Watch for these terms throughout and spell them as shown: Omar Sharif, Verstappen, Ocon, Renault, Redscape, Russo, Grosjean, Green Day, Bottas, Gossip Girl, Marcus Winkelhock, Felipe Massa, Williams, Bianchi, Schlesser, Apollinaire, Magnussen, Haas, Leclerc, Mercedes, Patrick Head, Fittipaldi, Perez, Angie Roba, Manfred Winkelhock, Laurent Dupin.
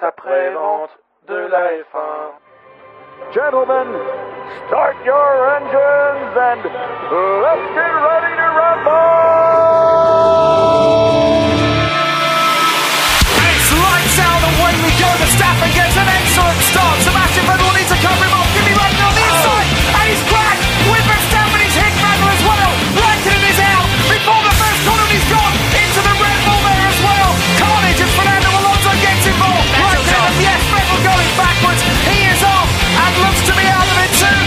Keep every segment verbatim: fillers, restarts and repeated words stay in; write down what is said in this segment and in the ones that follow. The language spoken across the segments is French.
Après-vente de la F un. Gentlemen, start your engines and let's get ready to rumble! It's lights out, away we go. Verstappen gets an excellent start. Sebastian Vettel needs to cover him off. Give me Raikkonen on the inside, and he's back with Verstappen. He's hit Vettel as well. Raikkonen is out before the first corner. He's gone into the Red Bull there as well. Carnage as Fernando Alonso gets involved. Raikkonen, yes, Vettel going backwards. He is off and looks to be out of it soon.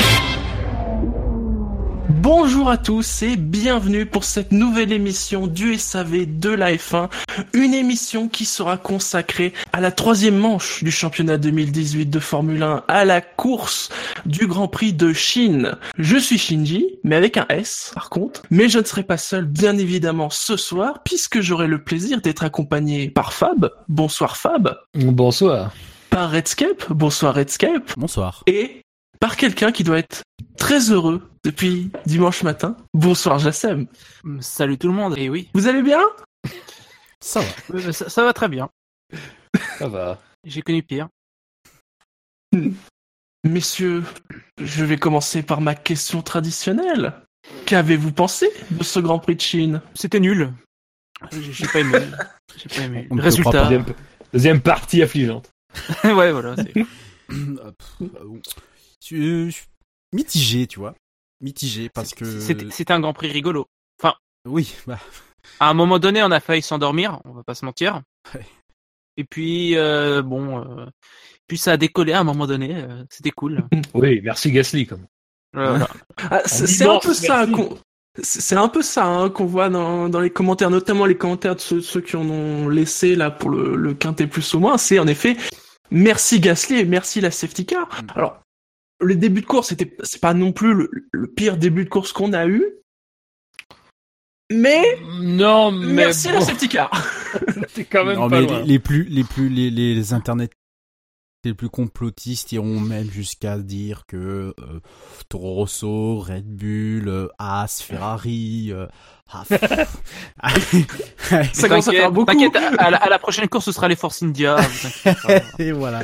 Bonjour à tous et bienvenue pour cette nouvelle émission du S A V de la F un, une émission qui sera consacrée à la troisième manche du championnat deux mille dix-huit de Formule un, à la course du Grand Prix de Chine. Je suis Shinji, mais avec un S par contre, mais je ne serai pas seul bien évidemment ce soir, puisque j'aurai le plaisir d'être accompagné par Fab. Bonsoir Fab. Bonsoir. Par Redscape. Bonsoir Redscape. Bonsoir. Et par quelqu'un qui doit être très heureux depuis dimanche matin. Bonsoir Jassem. Salut tout le monde. Et oui. Vous allez bien ? Ça va. Ça, ça va très bien. Ça va. J'ai connu pire. Messieurs, je vais commencer par ma question traditionnelle. Qu'avez-vous pensé de ce Grand Prix de Chine ? C'était nul. J'ai pas aimé. J'ai pas aimé. On Résultat. Deuxième, deuxième partie affligeante. Ouais, voilà. C'est... Euh, mitigé, tu vois. Mitigé, parce que... C'était, c'était un Grand Prix rigolo. Enfin... Oui, bah... À un moment donné, on a failli s'endormir, on va pas se mentir. Ouais. Et puis, euh, bon... Euh, puis ça a décollé à un moment donné, euh, c'était cool. Oui, merci Gasly, comme. Euh, ah, c'est, c'est, un peu ça, qu'on, c'est un peu ça hein, qu'on voit dans, dans les commentaires, notamment les commentaires de ceux, ceux qui en ont laissé, là, pour le, le quintet plus ou moins. C'est, en effet, merci Gasly et merci la safety car. Mm. Alors... Le début de course, c'était, c'est pas non plus le, le pire début de course qu'on a eu. Mais. Non, mais. Merci bon. La safety car. T'es quand même non, pas mais loin. Les, les plus, les plus, les, les internets les plus complotistes iront même jusqu'à dire que euh, Toro Rosso, Red Bull, Haas, Ferrari. Euh, ah, ça commence à faire beaucoup. T'inquiète, à la, à la prochaine course, ce sera les Force India. Et voilà.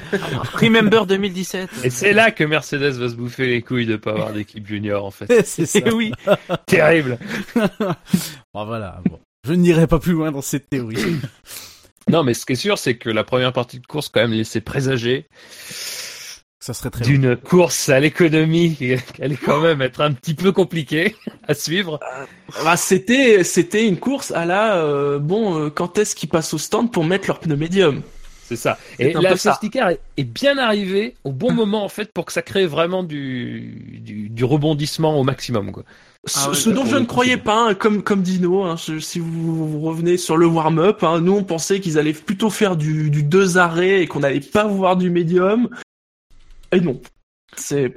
Remember deux mille dix-sept. Et c'est là que Mercedes va se bouffer les couilles de pas avoir d'équipe junior, en fait. C'est ça. Et oui. Terrible. Bon, voilà. Bon. Je n'irai pas plus loin dans cette théorie. Non, mais ce qui est sûr, c'est que la première partie de course, quand même, laissait présager. Ça serait très d'une long. Course à l'économie qui allait quand même être un petit peu compliquée à suivre. Bah, c'était c'était une course à la euh, bon euh, quand est-ce qu'ils passent au stand pour mettre leur pneu médium. C'est ça. C'est et la safety car est bien arrivée au bon moment en fait pour que ça crée vraiment du du, du rebondissement au maximum quoi. Ce, ah ouais, ce dont je ne croyais pas, hein, comme comme Dino, hein, ce, si vous, vous revenez sur le warm-up, hein, nous on pensait qu'ils allaient plutôt faire du, du deux arrêts et qu'on n'allait pas voir du médium. Et non, c'est.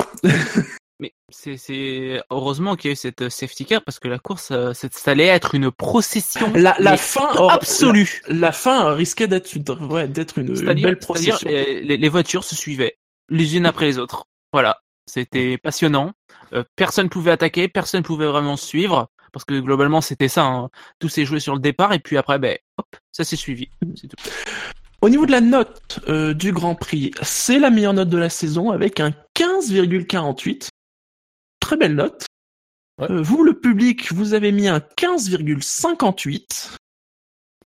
Mais c'est, c'est heureusement qu'il y a eu cette safety car parce que la course, ça allait être une procession. La, la fin or, absolue. La, la fin risquait d'être, ouais, d'être une, une belle procession. C'est-à-dire les, les voitures se suivaient les unes après les autres. Voilà, c'était passionnant. Euh, personne pouvait attaquer, personne pouvait vraiment suivre parce que globalement c'était ça. Hein. Tout s'est joué sur le départ et puis après, ben hop, ça s'est suivi. C'est tout. Au niveau de la note euh, du Grand Prix, c'est la meilleure note de la saison avec un quinze virgule quarante-huit. Très belle note. Ouais. Euh, vous, le public, vous avez mis un quinze virgule cinquante-huit.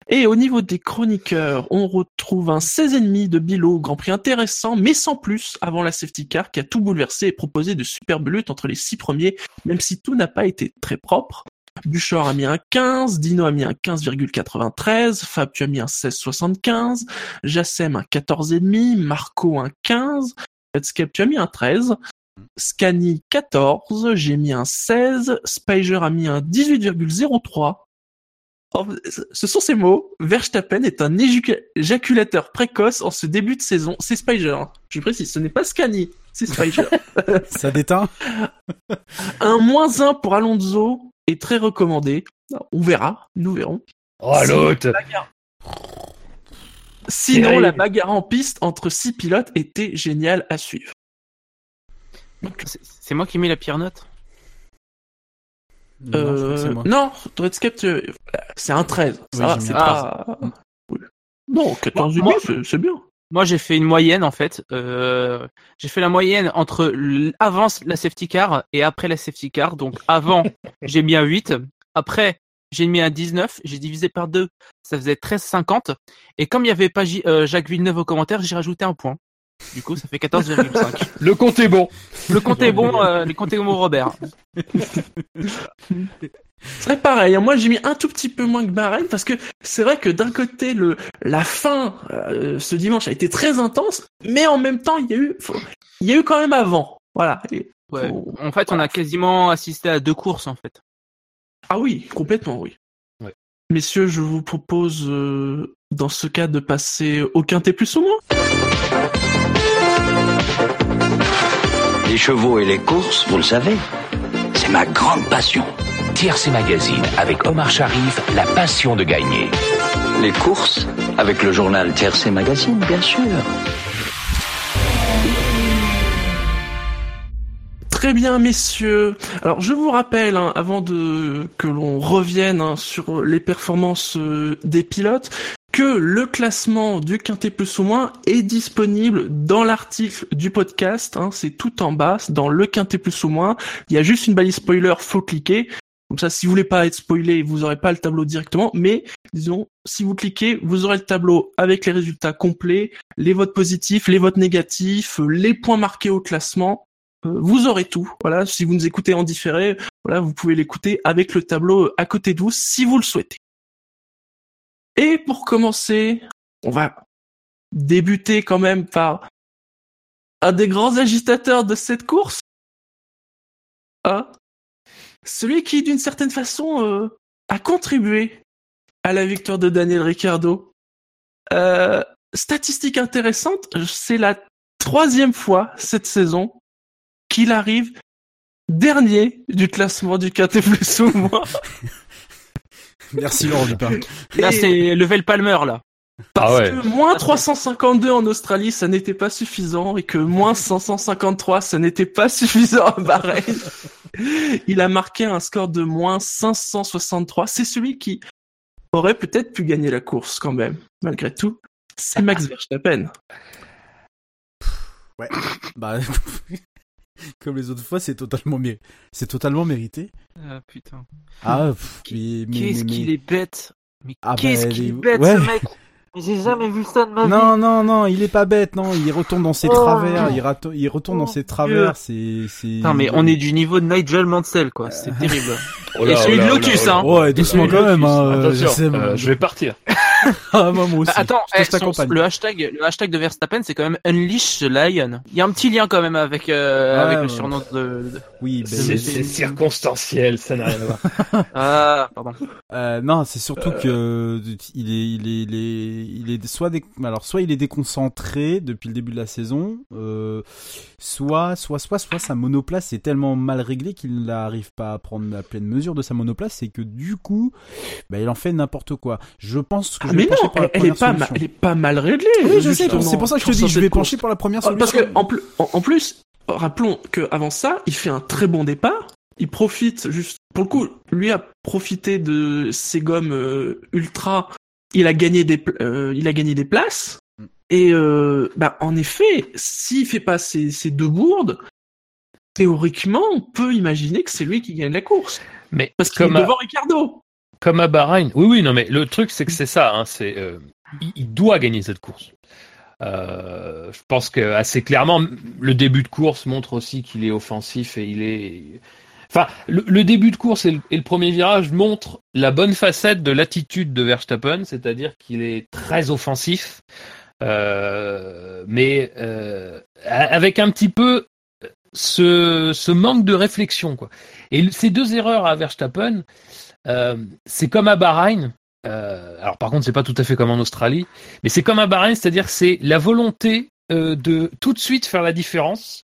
Et au niveau des chroniqueurs, on retrouve un seize virgule cinq de Bilo, Grand Prix intéressant, mais sans plus, avant la safety car qui a tout bouleversé et proposé de superbes luttes entre les six premiers, même si tout n'a pas été très propre. Buchor a mis un quinze, Dino a mis un quinze virgule quatre-vingt-treize, Fab tu as mis un seize virgule soixante-quinze, Jassem un quatorze virgule cinq, Marco un quinze, Redscape tu as mis un treize, Scani quatorze, j'ai mis un seize, Spiger a mis un dix-huit virgule zéro trois. Oh, ce sont ces mots, Verstappen est un éjaculateur précoce en ce début de saison, c'est Spiger, je précise, ce n'est pas Scani, c'est Spiger. Ça déteint. Un moins un pour Alonso. Est très recommandé. On verra, nous verrons. Oh, sinon, l'autre la bagarre... Sinon, la bagarre en piste entre six pilotes était géniale à suivre. Donc... C'est, c'est moi qui mets la pire note Non, euh... c'est moi. Non, Redscape, c'est un treize. Ça oui, va, c'est treize. Ah... Oui. Non, quatorze virgule huit, bon, c'est, c'est bien. Moi, j'ai fait une moyenne, en fait. Euh, j'ai fait la moyenne entre avant la safety car et après la safety car. Donc, avant, j'ai mis un huit. Après, j'ai mis un dix-neuf. J'ai divisé par deux. Ça faisait treize virgule cinquante. Et comme il n'y avait pas J- euh, Jacques Villeneuve au commentaire, j'ai rajouté un point. Du coup, ça fait quatorze virgule cinq. Le compte est bon. Le compte est bon, euh, le compte est bon, Robert. C'est vrai, pareil. Moi, j'ai mis un tout petit peu moins que Bahreïn parce que c'est vrai que d'un côté, le la fin euh, ce dimanche a été très intense, mais en même temps, il y a eu, faut, il y a eu quand même avant. Voilà. Et, ouais. faut, en fait, voilà. On a quasiment assisté à deux courses, en fait. Ah oui, complètement, oui. Ouais. Messieurs, je vous propose, euh, dans ce cas, de passer au quintet plus ou moins. Les chevaux et les courses, vous le savez, c'est ma grande passion. T R C Magazine, avec Omar Sharif, la passion de gagner. Les courses, avec le journal T R C Magazine, bien sûr. Très bien, messieurs. Alors, je vous rappelle, hein, avant de que l'on revienne hein, sur les performances euh, des pilotes, que le classement du Quintet Plus ou Moins est disponible dans l'article du podcast. Hein, c'est tout en bas, dans le Quintet Plus ou Moins. Il y a juste une balise spoiler, faut cliquer. Comme ça, si vous voulez pas être spoilé, vous aurez pas le tableau directement. Mais, disons, si vous cliquez, vous aurez le tableau avec les résultats complets, les votes positifs, les votes négatifs, les points marqués au classement. Euh, vous aurez tout. Voilà. Si vous nous écoutez en différé, voilà, vous pouvez l'écouter avec le tableau à côté de vous si vous le souhaitez. Et pour commencer, on va débuter quand même par un des grands agitateurs de cette course. Hein, celui qui, d'une certaine façon, euh, a contribué à la victoire de Daniel Ricciardo. Euh, statistique intéressante, c'est la troisième fois cette saison qu'il arrive dernier du classement du Quintet Plus ou Moins. Merci Laurent Dupin. Là, c'est Level Palmer, là. Parce ah ouais. que moins trois cent cinquante-deux en Australie, ça n'était pas suffisant, et que moins cinq cent cinquante-trois, ça n'était pas suffisant à Bahreïn. Il a marqué un score de moins cinq cent soixante-trois. C'est celui qui aurait peut-être pu gagner la course, quand même, malgré tout. C'est Max Verstappen. Ouais. Bah, comme les autres fois, c'est totalement, méri- c'est totalement mérité. Ah putain. Ah, pff, mais, mais, qu'est-ce mais, qu'il mais... est bête. Mais ah, qu'est-ce bah, qu'il est bête ouais. ce mec. Mais j'ai jamais vu ça de ma vie. Non, non, non, il est pas bête, non. Il retourne dans ses oh, travers. Il, rato- il retourne oh, dans ses travers. C'est, c'est. Putain, mais on est du niveau de Nigel Mansell, quoi. C'est terrible. Oh là, et celui oh là, de Lotus, oh là, hein. Oh, ouais, doucement quand même. Hein, Attention, euh, je vais partir. Ah, moi, moi aussi. Attends, eh, son, le hashtag, le hashtag de Verstappen, c'est quand même Unleash the Lion. Il y a un petit lien quand même avec euh, ah, avec ouais. le surnom de. de... Oui, ben, c'est, c'est, c'est circonstanciel, ça n'a rien à voir. Ah, pardon. Euh, non, c'est surtout euh... que il est, il est, il est, il est soit dé... alors soit il est déconcentré depuis le début de la saison, euh, soit, soit, soit, soit sa monoplace est tellement mal réglée qu'il n'arrive pas à prendre la pleine mesure de sa monoplace, et que du coup, bah, il en fait n'importe quoi. Je pense que ah, je mais non, elle, elle, est pas ma, elle est pas mal réglée. Oui, je sais. C'est pour ça que je te dis, je vais pencher pour la première solution. Parce que en, pl- en, en plus, rappelons que avant ça, il fait un très bon départ. Il profite juste pour le coup. Lui a profité de ses gommes euh, ultra. Il a gagné des, euh, il a gagné des places. Et euh, bah en effet, s'il fait pas ces, ces deux bourdes, théoriquement, on peut imaginer que c'est lui qui gagne la course. Mais parce qu'il est devant à... Ricciardo. Comme à Bahreïn. Oui, oui, non, mais le truc, c'est que c'est ça. Hein, c'est, euh, il, il doit gagner cette course. Euh, je pense que assez clairement, le début de course montre aussi qu'il est offensif et il est. Enfin, le, le début de course et le, et le premier virage montrent la bonne facette de l'attitude de Verstappen, c'est-à-dire qu'il est très offensif, euh, mais euh, avec un petit peu ce, ce manque de réflexion, quoi. Et ces deux erreurs à Verstappen. Euh, c'est comme à Bahreïn, euh, alors par contre c'est pas tout à fait comme en Australie, mais c'est comme à Bahreïn, c'est-à-dire c'est la volonté euh, de tout de suite faire la différence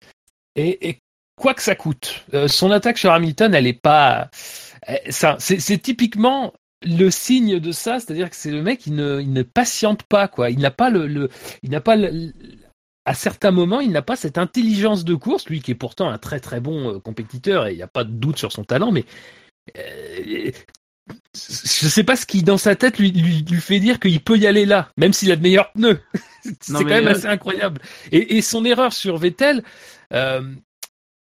et, et quoi que ça coûte. Euh, son attaque sur Hamilton, elle est pas, euh, ça, c'est, c'est typiquement le signe de ça, c'est-à-dire que c'est le mec, il ne, il ne patiente pas, quoi. Il n'a pas le, le il n'a pas le, le à certains moments, il n'a pas cette intelligence de course, lui qui est pourtant un très très bon euh, compétiteur et il n'y a pas de doute sur son talent, mais Euh, je sais pas ce qui dans sa tête lui, lui, lui fait dire qu'il peut y aller là, même s'il a de meilleurs pneus. C'est non, quand même euh... assez incroyable. Et, et son erreur sur Vettel, euh,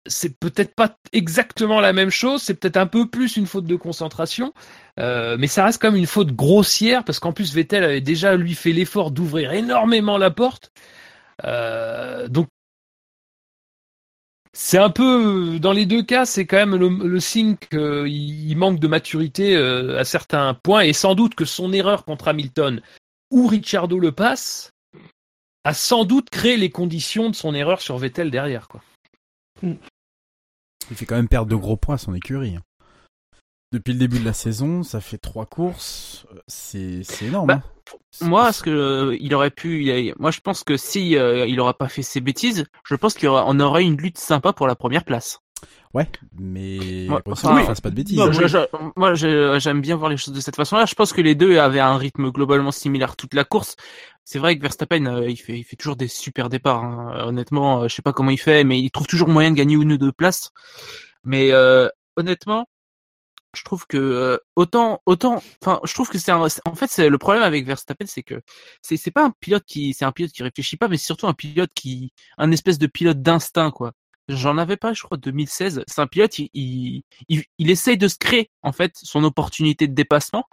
c'est peut-être pas exactement la même chose, c'est peut-être un peu plus une faute de concentration, euh, mais ça reste quand même une faute grossière, parce qu'en plus Vettel avait déjà lui fait l'effort d'ouvrir énormément la porte. Euh, donc c'est un peu, dans les deux cas, c'est quand même le, le signe qu'il manque de maturité euh, à certains points, et sans doute que son erreur contre Hamilton, où Ricciardo le passe, a sans doute créé les conditions de son erreur sur Vettel derrière, quoi. Il fait quand même perdre de gros points à son écurie. Depuis le début de la saison, ça fait trois courses, c'est, c'est énorme. Bah, hein. c'est moi, ce que euh, il aurait pu, il a, moi je pense que si euh, il n'aurait pas fait ses bêtises, je pense qu'on aurait une lutte sympa pour la première place. Ouais, mais moi, pour ça, enfin, on ne fasse pas de bêtises. Non, je, je, moi, je, j'aime bien voir les choses de cette façon-là. Je pense que les deux avaient un rythme globalement similaire toute la course. C'est vrai que Verstappen, euh, il fait, il fait toujours des super départs. Hein. Honnêtement, euh, je sais pas comment il fait, mais il trouve toujours moyen de gagner une ou deux places. Mais euh, honnêtement. Je trouve que euh, autant autant enfin je trouve que c'est un, en fait c'est le problème avec Verstappen, c'est que c'est c'est pas un pilote qui c'est un pilote qui réfléchit pas, mais c'est surtout un pilote qui un espèce de pilote d'instinct, quoi. J'en avais pas, je crois, deux mille seize. C'est un pilote, il il il, il essaye de se créer en fait son opportunité de dépassement,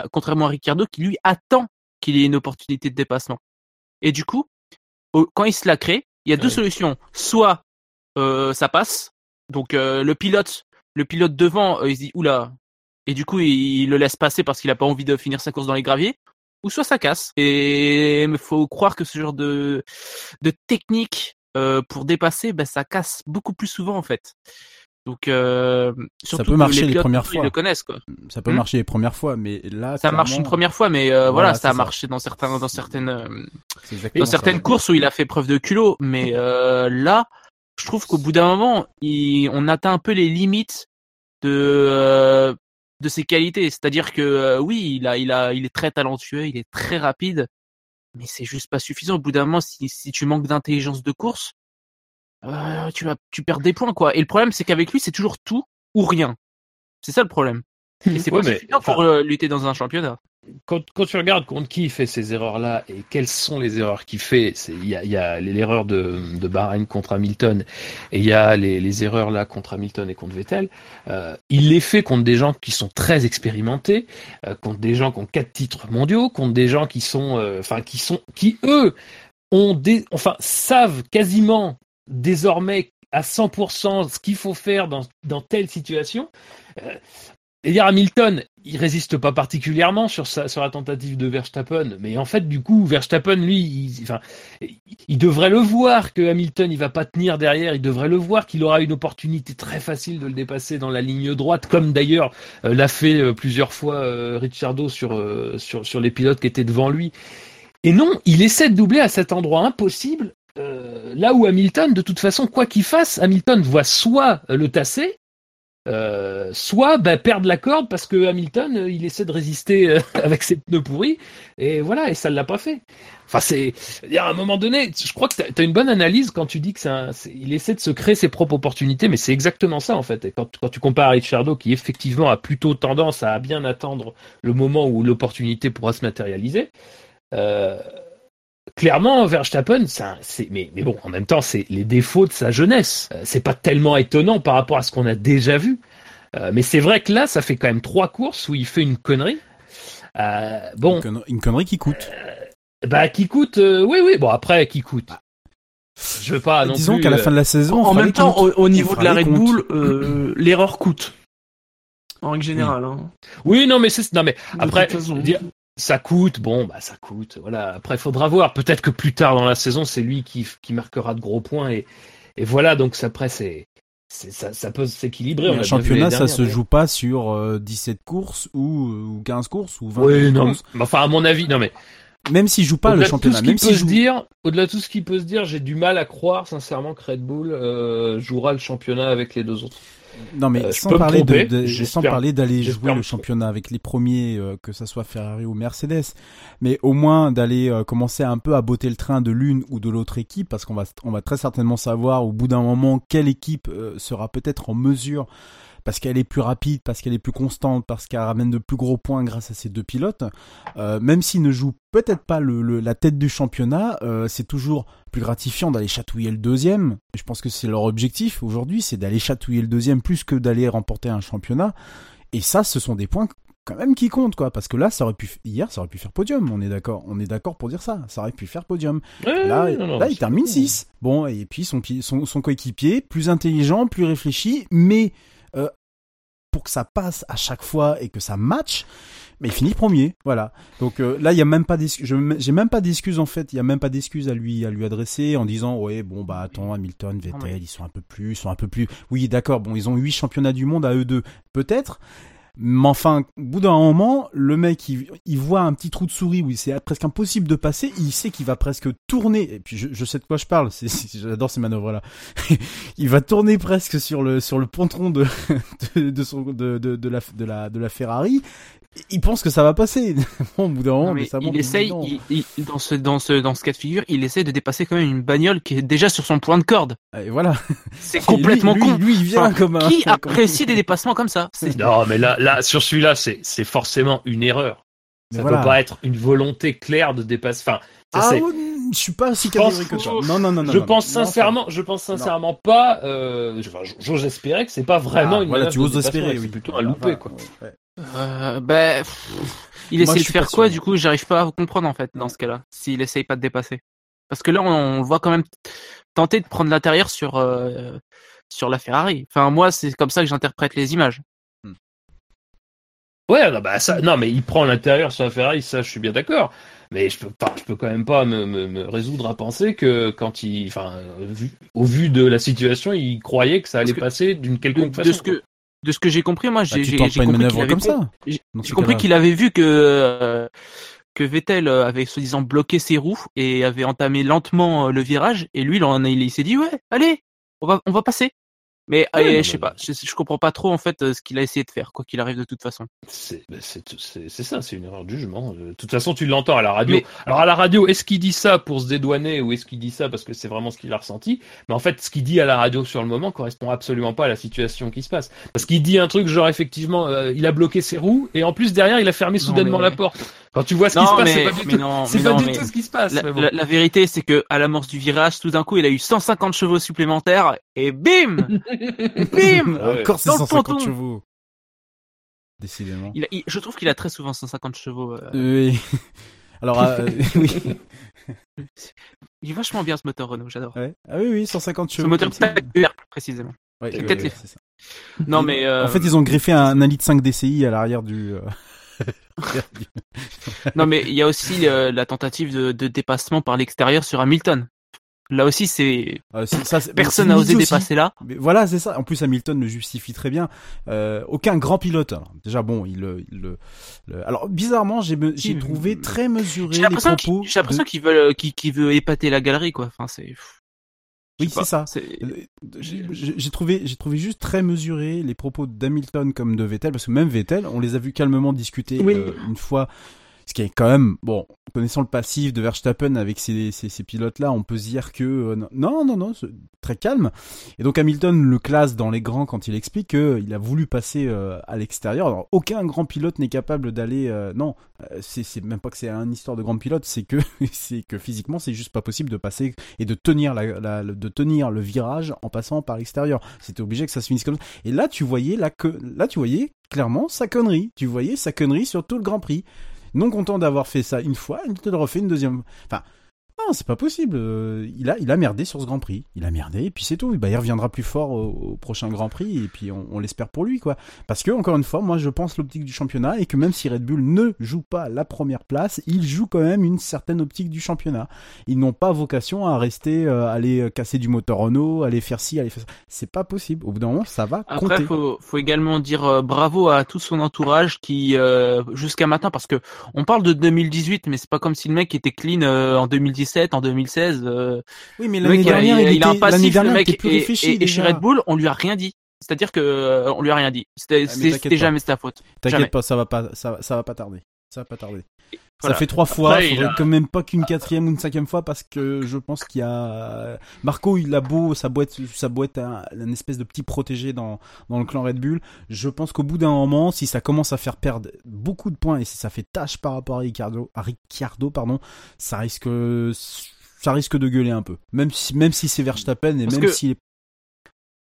euh, contrairement à Ricciardo qui lui attend qu'il ait une opportunité de dépassement. Et du coup, au, quand il se la crée, il y a ouais. deux solutions, soit euh, ça passe, donc euh, le pilote Le pilote devant, euh, il se dit oula, et du coup il, il le laisse passer parce qu'il a pas envie de finir sa course dans les graviers, ou soit ça casse. Et il faut croire que ce genre de de technique euh, pour dépasser, ben ça casse beaucoup plus souvent en fait. Donc euh, surtout ça peut marcher les, les premières fois. Ils le connaissent, quoi. Ça peut hum? marcher les premières fois, mais là ça clairement... marche une première fois, mais euh, voilà, voilà ça a ça. marché dans certains dans certaines euh, dans certaines ça. courses où il a fait preuve de culot, mais euh, là. Je trouve qu'au bout d'un moment, il, on atteint un peu les limites de euh, de ses qualités. C'est-à-dire que euh, oui, il a, il a, il est très talentueux, il est très rapide, mais c'est juste pas suffisant. Au bout d'un moment, si, si tu manques d'intelligence de course, euh, tu vas, tu perds des points, quoi. Et le problème, c'est qu'avec lui, c'est toujours tout ou rien. C'est ça le problème. Et c'est ouais, pas suffisant enfin, pour euh, lutter dans un championnat. Quand, quand tu regardes contre qui il fait ces erreurs-là et quelles sont les erreurs qu'il fait, il y, y a l'erreur de, de Bahreïn contre Hamilton et il y a les, les erreurs là contre Hamilton et contre Vettel. Euh, il les fait contre des gens qui sont très expérimentés, euh, contre des gens qui ont quatre titres mondiaux, contre des gens qui sont, euh, enfin qui sont, qui eux ont des, enfin savent quasiment désormais à cent pour cent ce qu'il faut faire dans, dans telle situation. Euh, Et dire Hamilton, il résiste pas particulièrement sur, sa, sur la tentative de Verstappen, mais en fait, du coup, Verstappen, lui, il, enfin, il devrait le voir que Hamilton, il va pas tenir derrière, il devrait le voir qu'il aura une opportunité très facile de le dépasser dans la ligne droite, comme d'ailleurs euh, l'a fait euh, plusieurs fois euh, Ricciardo sur, euh, sur, sur les pilotes qui étaient devant lui. Et non, il essaie de doubler à cet endroit impossible, euh, là où Hamilton, de toute façon, quoi qu'il fasse, Hamilton voit soit le tasser, Euh, soit bah, perdre la corde parce que Hamilton euh, il essaie de résister euh, avec ses pneus pourris et voilà, et ça ne l'a pas fait. Enfin, c'est à un moment donné, je crois que tu as une bonne analyse quand tu dis que c'est un, c'est, il essaie de se créer ses propres opportunités, mais c'est exactement ça en fait. Et quand, quand tu compares à Ricciardo qui effectivement a plutôt tendance à bien attendre le moment où l'opportunité pourra se matérialiser, euh, clairement, Verstappen, ça, c'est, mais, mais bon, en même temps, c'est les défauts de sa jeunesse. Euh, c'est pas tellement étonnant par rapport à ce qu'on a déjà vu. Euh, mais c'est vrai que là, ça fait quand même trois courses où il fait une connerie. Euh, bon, une, connerie une connerie qui coûte. Euh, bah, qui coûte. Euh, oui, oui. Bon, après, qui coûte. Je veux pas. Non Disons plus, qu'à la fin de la saison, en même temps, au, au niveau de la Red Bull, euh, l'erreur coûte. En règle générale. Oui, hein. oui non, mais c'est non, mais de après. Ça coûte, bon, bah ça coûte. Voilà. Après, il faudra voir. Peut-être que plus tard dans la saison, c'est lui qui, qui marquera de gros points et, et voilà. Donc après, c'est, c'est ça, ça peut s'équilibrer. Le championnat, ça se joue pas sur euh, dix-sept courses ou, ou quinze courses ou vingt oui, non, courses. Mais, enfin, à mon avis, non mais même s'il joue pas le championnat, même s'il joue. Dire, au-delà de tout ce qu'il peut se dire, j'ai du mal à croire sincèrement que Red Bull euh, jouera le championnat avec les deux autres. Non mais euh, sans, parler tromper, de, de, sans parler d'aller jouer le championnat avec les premiers, euh, que ça soit Ferrari ou Mercedes, mais au moins d'aller euh, commencer un peu à botter le train de l'une ou de l'autre équipe, parce qu'on va, on va très certainement savoir au bout d'un moment quelle équipe euh, sera peut-être en mesure parce qu'elle est plus rapide, parce qu'elle est plus constante, parce qu'elle ramène de plus gros points grâce à ces deux pilotes, euh, même s'ils ne jouent peut-être pas le, le, la tête du championnat, euh, c'est toujours plus gratifiant d'aller chatouiller le deuxième. Je pense que c'est leur objectif aujourd'hui, c'est d'aller chatouiller le deuxième plus que d'aller remporter un championnat. Et ça, ce sont des points quand même qui comptent, quoi, parce que là, ça aurait pu hier, ça aurait pu faire podium. On est d'accord, on est d'accord pour dire ça. Ça aurait pu faire podium. Ouais, là, non, non, là, il termine six. Bon, et puis son, son, son coéquipier, plus intelligent, plus réfléchi, mais euh, pour que ça passe à chaque fois et que ça matche, mais il finit premier, voilà. Donc euh, là, il y a même pas d'excuse. Je, j'ai même pas d'excuse en fait. Il y a même pas d'excuse à lui à lui adresser en disant ouais bon bah attends Hamilton, Vettel, ils sont un peu plus, ils sont un peu plus. Oui d'accord, bon ils ont huit championnats du monde à eux deux, peut-être. Mais enfin, au bout d'un moment, le mec, il, il voit un petit trou de souris où c'est presque impossible de passer. Il sait qu'il va presque tourner. Et puis, je, je sais de quoi je parle. C'est, c'est, j'adore ces manœuvres-là. Il va tourner presque sur le sur le pontron de de, de, son, de, de, de la de la de la Ferrari. Il pense que ça va passer. Bon, au bout d'un moment, mais ça monte. Il essaye. Il, il, dans ce dans ce dans ce cas de figure, il essaie de dépasser quand même une bagnole qui est déjà sur son point de corde. Et voilà. C'est complètement lui, lui, con. Lui, il vient enfin, comme un. Qui apprécie des dépassements comme ça ? C'est... Non, mais là. là... Là, sur celui-là, c'est, c'est forcément une erreur. Ça ne voilà. peut pas être une volonté claire de dépasser. Enfin, ça, ah, c'est... je suis pas si catégorique que ça. Non, non, non, non. Je non, pense non, sincèrement, non. je pense sincèrement non. pas. Euh, enfin, j'ose espérer que c'est pas vraiment ah, une. Voilà, tu oses espérer. Oui, plutôt un voilà, loupé, quoi. Ouais. Euh, ben, bah, il essaie de faire quoi sûr. Du coup, j'arrive pas à comprendre en fait dans ce cas-là. S'il essaye pas de dépasser, parce que là, on, on voit quand même tenter de prendre l'intérieur sur euh, sur la Ferrari. Enfin, moi, c'est comme ça que j'interprète les images. Ouais, non, bah ça, non, mais il prend l'intérieur sur la Ferrari, ça, je suis bien d'accord. Mais je peux pas, je peux quand même pas me, me, me résoudre à penser que quand il, enfin, au vu de la situation, il croyait que ça allait que, passer d'une quelconque de, façon. De ce que, de ce que j'ai compris, moi, j'ai, bah, j'ai, j'ai compris qu'il avait, comme ça. J'ai, j'ai compris qu'il avait vu que, euh, que Vettel avait soi-disant bloqué ses roues et avait entamé lentement le virage. Et lui, il en, il, il s'est dit, ouais, allez, on va, on va passer. Mais ouais, allez, non, je sais pas, je, je comprends pas trop en fait ce qu'il a essayé de faire, quoi qu'il arrive de toute façon. C'est, c'est, c'est, c'est ça, c'est une erreur de jugement. De toute façon, tu l'entends à la radio. Mais... Alors à la radio, est-ce qu'il dit ça pour se dédouaner ou est-ce qu'il dit ça parce que c'est vraiment ce qu'il a ressenti ? Mais en fait, ce qu'il dit à la radio sur le moment correspond absolument pas à la situation qui se passe. Parce qu'il dit un truc genre effectivement, euh, il a bloqué ses roues et en plus derrière, il a fermé soudainement non, mais... la porte. Quand tu vois ce non, qui se passe, mais, c'est pas du mais tout, non, c'est mais pas non, du mais... tout ce qui se passe. La, mais bon. la, la vérité, c'est que à l'amorce du virage, tout d'un coup, il a eu cent cinquante chevaux supplémentaires et bim, bim, ah ouais. Encore ses cent cinquante chevaux. Décidément. Il a, il, je trouve qu'il a très souvent cent cinquante chevaux. Euh... Oui. Alors, euh, oui. Il est vachement bien ce moteur Renault, j'adore. Ouais. Ah oui, oui, cent cinquante chevaux. Ce moteur P R précisément. Ouais, c'est ouais, peut-être ouais, les... c'est ça. Non mais. Euh... En fait, ils ont greffé un, un un virgule cinq D C I à l'arrière du. Euh... Non mais il y a aussi euh, la tentative de, de dépassement par l'extérieur sur Hamilton. Là aussi c'est, euh, c'est, ça, c'est... personne n'a osé dépasser là. Mais voilà c'est ça. En plus Hamilton le justifie très bien. Euh, aucun grand pilote. Alors, déjà bon il, il, il alors bizarrement j'ai, me... j'ai trouvé très mesuré j'ai les propos. J'ai l'impression de... qu'il veut qu'il, qu'il veut épater la galerie quoi. Enfin c'est. Oui, c'est ça. C'est... J'ai, j'ai trouvé, j'ai trouvé juste très mesuré les propos d'Hamilton comme de Vettel, parce que même Vettel, on les a vus calmement discuter oui. euh, une fois. Ce qui est quand même, bon, connaissant le passif de Verstappen avec ces, ces, ces pilotes-là, on peut se dire que euh, non, non, non, c'est très calme. Et donc Hamilton le classe dans les grands quand il explique qu'il a voulu passer euh, à l'extérieur. Alors, aucun grand pilote n'est capable d'aller. Euh, non, c'est, c'est même pas que c'est une histoire de grand pilote, c'est que c'est que physiquement c'est juste pas possible de passer et de tenir la, la de tenir le virage en passant par l'extérieur. C'était obligé que ça se finisse comme ça. Et là, tu voyais là que là tu voyais clairement sa connerie. Tu voyais sa connerie sur tout le Grand Prix. Non content d'avoir fait ça une fois, il te le refait une deuxième. Enfin, non, c'est pas possible. Il a, il a merdé sur ce Grand Prix. Il a merdé et puis c'est tout. Bah, il reviendra plus fort au, au prochain Grand Prix et puis on, on l'espère pour lui, quoi. Parce que encore une fois, moi, je pense l'optique du championnat et que même si Red Bull ne joue pas la première place, ils jouent quand même une certaine optique du championnat. Ils n'ont pas vocation à rester, euh, aller casser du moteur Renault, aller faire ci, aller faire ça. C'est pas possible. Au bout d'un moment, ça va compter. Après, faut, faut également dire euh, bravo à tout son entourage qui, euh, jusqu'à maintenant, parce que on parle de deux mille dix-huit, mais c'est pas comme si le mec était clean euh, en deux mille dix-sept. En deux mille seize, euh, oui, mais l'année dernière, il a un passif, le mec, et chez Red Bull, on lui a rien dit. C'est-à-dire que euh, on lui a rien dit. C'était, ah, c'était jamais sa faute. T'inquiète jamais. Pas, ça va pas, ça, ça va pas tarder. Ça va pas tarder. Voilà. Ça fait trois fois. Après, faudrait il a... quand même pas qu'une quatrième ou une cinquième fois, parce que je pense qu'il y a Marco, il a beau sa boîte, sa boîte a une espèce de petit protégé dans dans le clan Red Bull. Je pense qu'au bout d'un moment, si ça commence à faire perdre beaucoup de points et si ça fait tâche par rapport à Ricciardo, à Ricciardo pardon, ça risque ça risque de gueuler un peu. Même si même si c'est Verstappen et parce même que... s'il est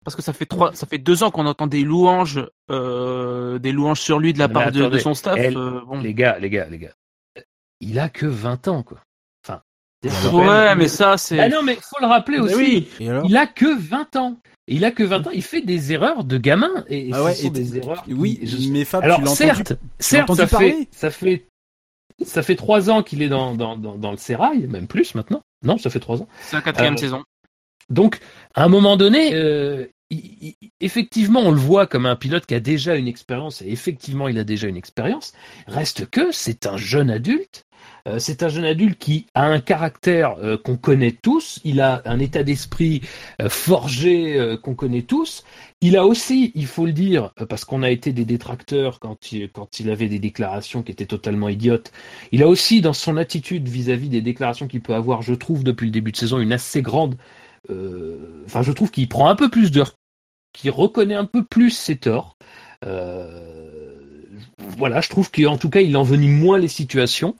Parce que ça fait trois, ça fait deux ans qu'on entend des louanges, euh, des louanges sur lui de la part de, de son staff. Elle, euh, bon. Les gars, les gars, les gars. Il a que vingt ans, quoi. Enfin. Ouais, mais ça, c'est. Ah non, mais faut le rappeler aussi. Oui. Il a que vingt ans. Il a que vingt ans. Il fait des erreurs de gamin. Et, et ah ouais, ce sont et des, des erreurs. Oui, qui... mais Fab, alors, tu l'entends. Certes, tu certes, ça fait, ça fait, ça fait trois ans qu'il est dans, dans, dans, dans le sérail, même plus maintenant. Non, ça fait trois ans. C'est la quatrième euh, saison. Donc, à un moment donné, euh, il, il, effectivement, on le voit comme un pilote qui a déjà une expérience, et effectivement, il a déjà une expérience, reste que c'est un jeune adulte, euh, c'est un jeune adulte qui a un caractère euh, qu'on connaît tous, il a un état d'esprit euh, forgé euh, qu'on connaît tous, il a aussi, il faut le dire, parce qu'on a été des détracteurs quand il, quand il avait des déclarations qui étaient totalement idiotes, il a aussi dans son attitude vis-à-vis des déclarations qu'il peut avoir, je trouve, depuis le début de saison, une assez grande... Euh, enfin, je trouve qu'il prend un peu plus de, qu'il reconnaît un peu plus ses torts. Euh, voilà, je trouve qu'en tout cas, il envenime moins les situations.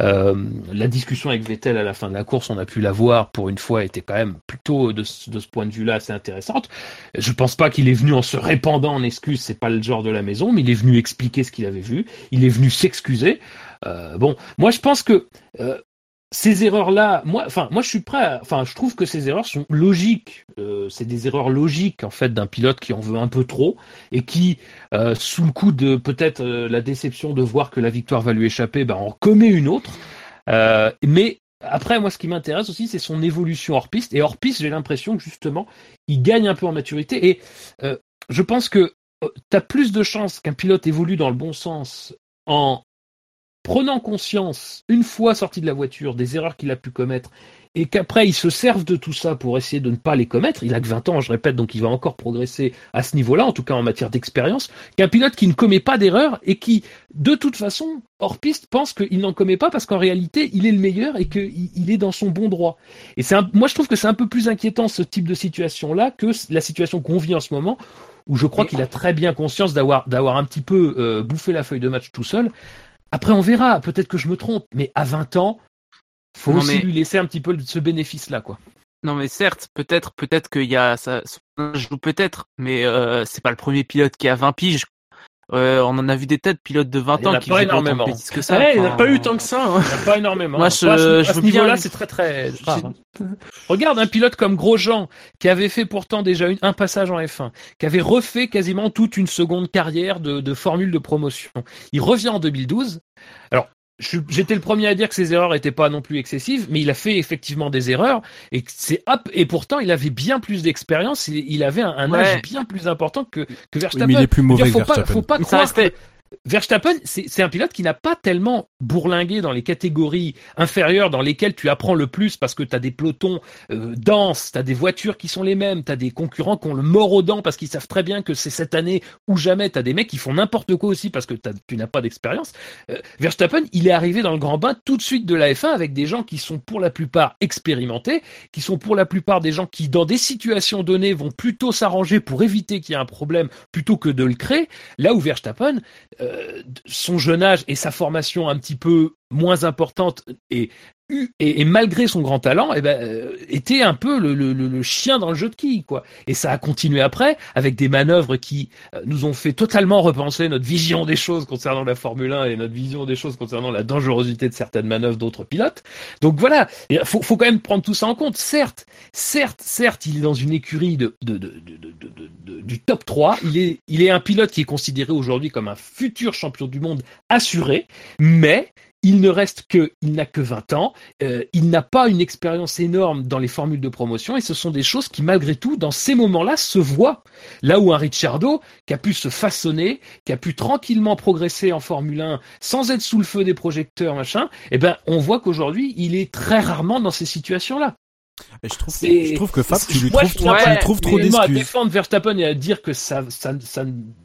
Euh, la discussion avec Vettel à la fin de la course, on a pu la voir pour une fois, était quand même plutôt de, de ce point de vue-là assez intéressante. Je pense pas qu'il est venu en se répandant en excuses, c'est pas le genre de la maison, mais il est venu expliquer ce qu'il avait vu, il est venu s'excuser. Euh, bon, moi, je pense que euh, ces erreurs-là, moi, enfin, moi, je suis prêt. À, enfin, je trouve que ces erreurs sont logiques. Euh, c'est des erreurs logiques en fait d'un pilote qui en veut un peu trop et qui, euh, sous le coup de peut-être euh, la déception de voir que la victoire va lui échapper, ben en commet une autre. Euh, mais après, moi, ce qui m'intéresse aussi, c'est son évolution hors piste. Et hors piste, j'ai l'impression que justement, il gagne un peu en maturité. Et euh, je pense que euh, t'as plus de chances qu'un pilote évolue dans le bon sens en prenant conscience, une fois sorti de la voiture, des erreurs qu'il a pu commettre, et qu'après il se serve de tout ça pour essayer de ne pas les commettre. Il a que vingt ans, je répète, donc il va encore progresser à ce niveau-là, en tout cas en matière d'expérience, qu'un pilote qui ne commet pas d'erreurs et qui, de toute façon, hors piste, pense qu'il n'en commet pas parce qu'en réalité, il est le meilleur et qu'il est dans son bon droit. Et c'est un... moi, je trouve que c'est un peu plus inquiétant ce type de situation-là que la situation qu'on vit en ce moment, où je crois qu'il a très bien conscience d'avoir, d'avoir un petit peu euh, bouffé la feuille de match tout seul. Après, on verra. Peut-être que je me trompe, mais à vingt ans, faut non aussi mais... lui laisser un petit peu ce bénéfice-là, quoi. Non, mais certes, peut-être, peut-être qu'il y a ça joue peut-être, mais euh, c'est pas le premier pilote qui a vingt piges. Euh, on en a vu des têtes pilotes de vingt ans a qui jouent tant de bêtises que ça. Ouais, enfin... Il n'y en a pas eu tant que ça. Hein. Il n'y en a pas énormément. Moi, je, à ce, je à ce niveau-là, bien... c'est très très grave. Je... Regarde un pilote comme Grosjean qui avait fait pourtant déjà une... un passage en F un, qui avait refait quasiment toute une seconde carrière de, de formule de promotion. Il revient en deux mille douze. Alors, je... j'étais le premier à dire que ses erreurs n'étaient pas non plus excessives, mais il a fait effectivement des erreurs et c'est hop. Et pourtant, il avait bien plus d'expérience. Il, il avait un, un âge ouais. bien plus important que, que Verstappen. Oui, mais il est plus mauvais que Verstappen. Faut pas, faut pas croire. Restait... Verstappen, c'est, c'est un pilote qui n'a pas tellement bourlingué dans les catégories inférieures dans lesquelles tu apprends le plus parce que t'as des pelotons euh, denses, t'as des voitures qui sont les mêmes, t'as des concurrents qui ont le mort aux dents parce qu'ils savent très bien que c'est cette année ou jamais, t'as des mecs qui font n'importe quoi aussi parce que t'as, tu n'as pas d'expérience. Euh, Verstappen, il est arrivé dans le grand bain tout de suite de la F un avec des gens qui sont pour la plupart expérimentés, qui sont pour la plupart des gens qui, dans des situations données, vont plutôt s'arranger pour éviter qu'il y ait un problème plutôt que de le créer. Là où Verstappen... Euh, son jeune âge et sa formation un petit peu moins importante et, et, et malgré son grand talent eh ben, euh, était un peu le, le, le chien dans le jeu de quilles, quoi. Et ça a continué après avec des manœuvres qui euh, nous ont fait totalement repenser notre vision des choses concernant la Formule un et notre vision des choses concernant la dangerosité de certaines manœuvres d'autres pilotes. Donc voilà, il faut, faut quand même prendre tout ça en compte. Certes, certes, certes il est dans une écurie de, de, de, de, de, de, de, du top trois, il est, il est un pilote qui est considéré aujourd'hui comme un futur champion du monde assuré, mais il ne reste que, il n'a que vingt ans, euh, il n'a pas une expérience énorme dans les formules de promotion et ce sont des choses qui, malgré tout, dans ces moments-là, se voient. Là où un Ricciardo, qui a pu se façonner, qui a pu tranquillement progresser en Formule un sans être sous le feu des projecteurs, machin, eh ben, on voit qu'aujourd'hui, il est très rarement dans ces situations-là. Et je trouve, je trouve que Fab, tu lui moi, trouves trop, ouais, tu lui trouves trop d'excuses. À défendre Verstappen et à dire que ça, ça, ça,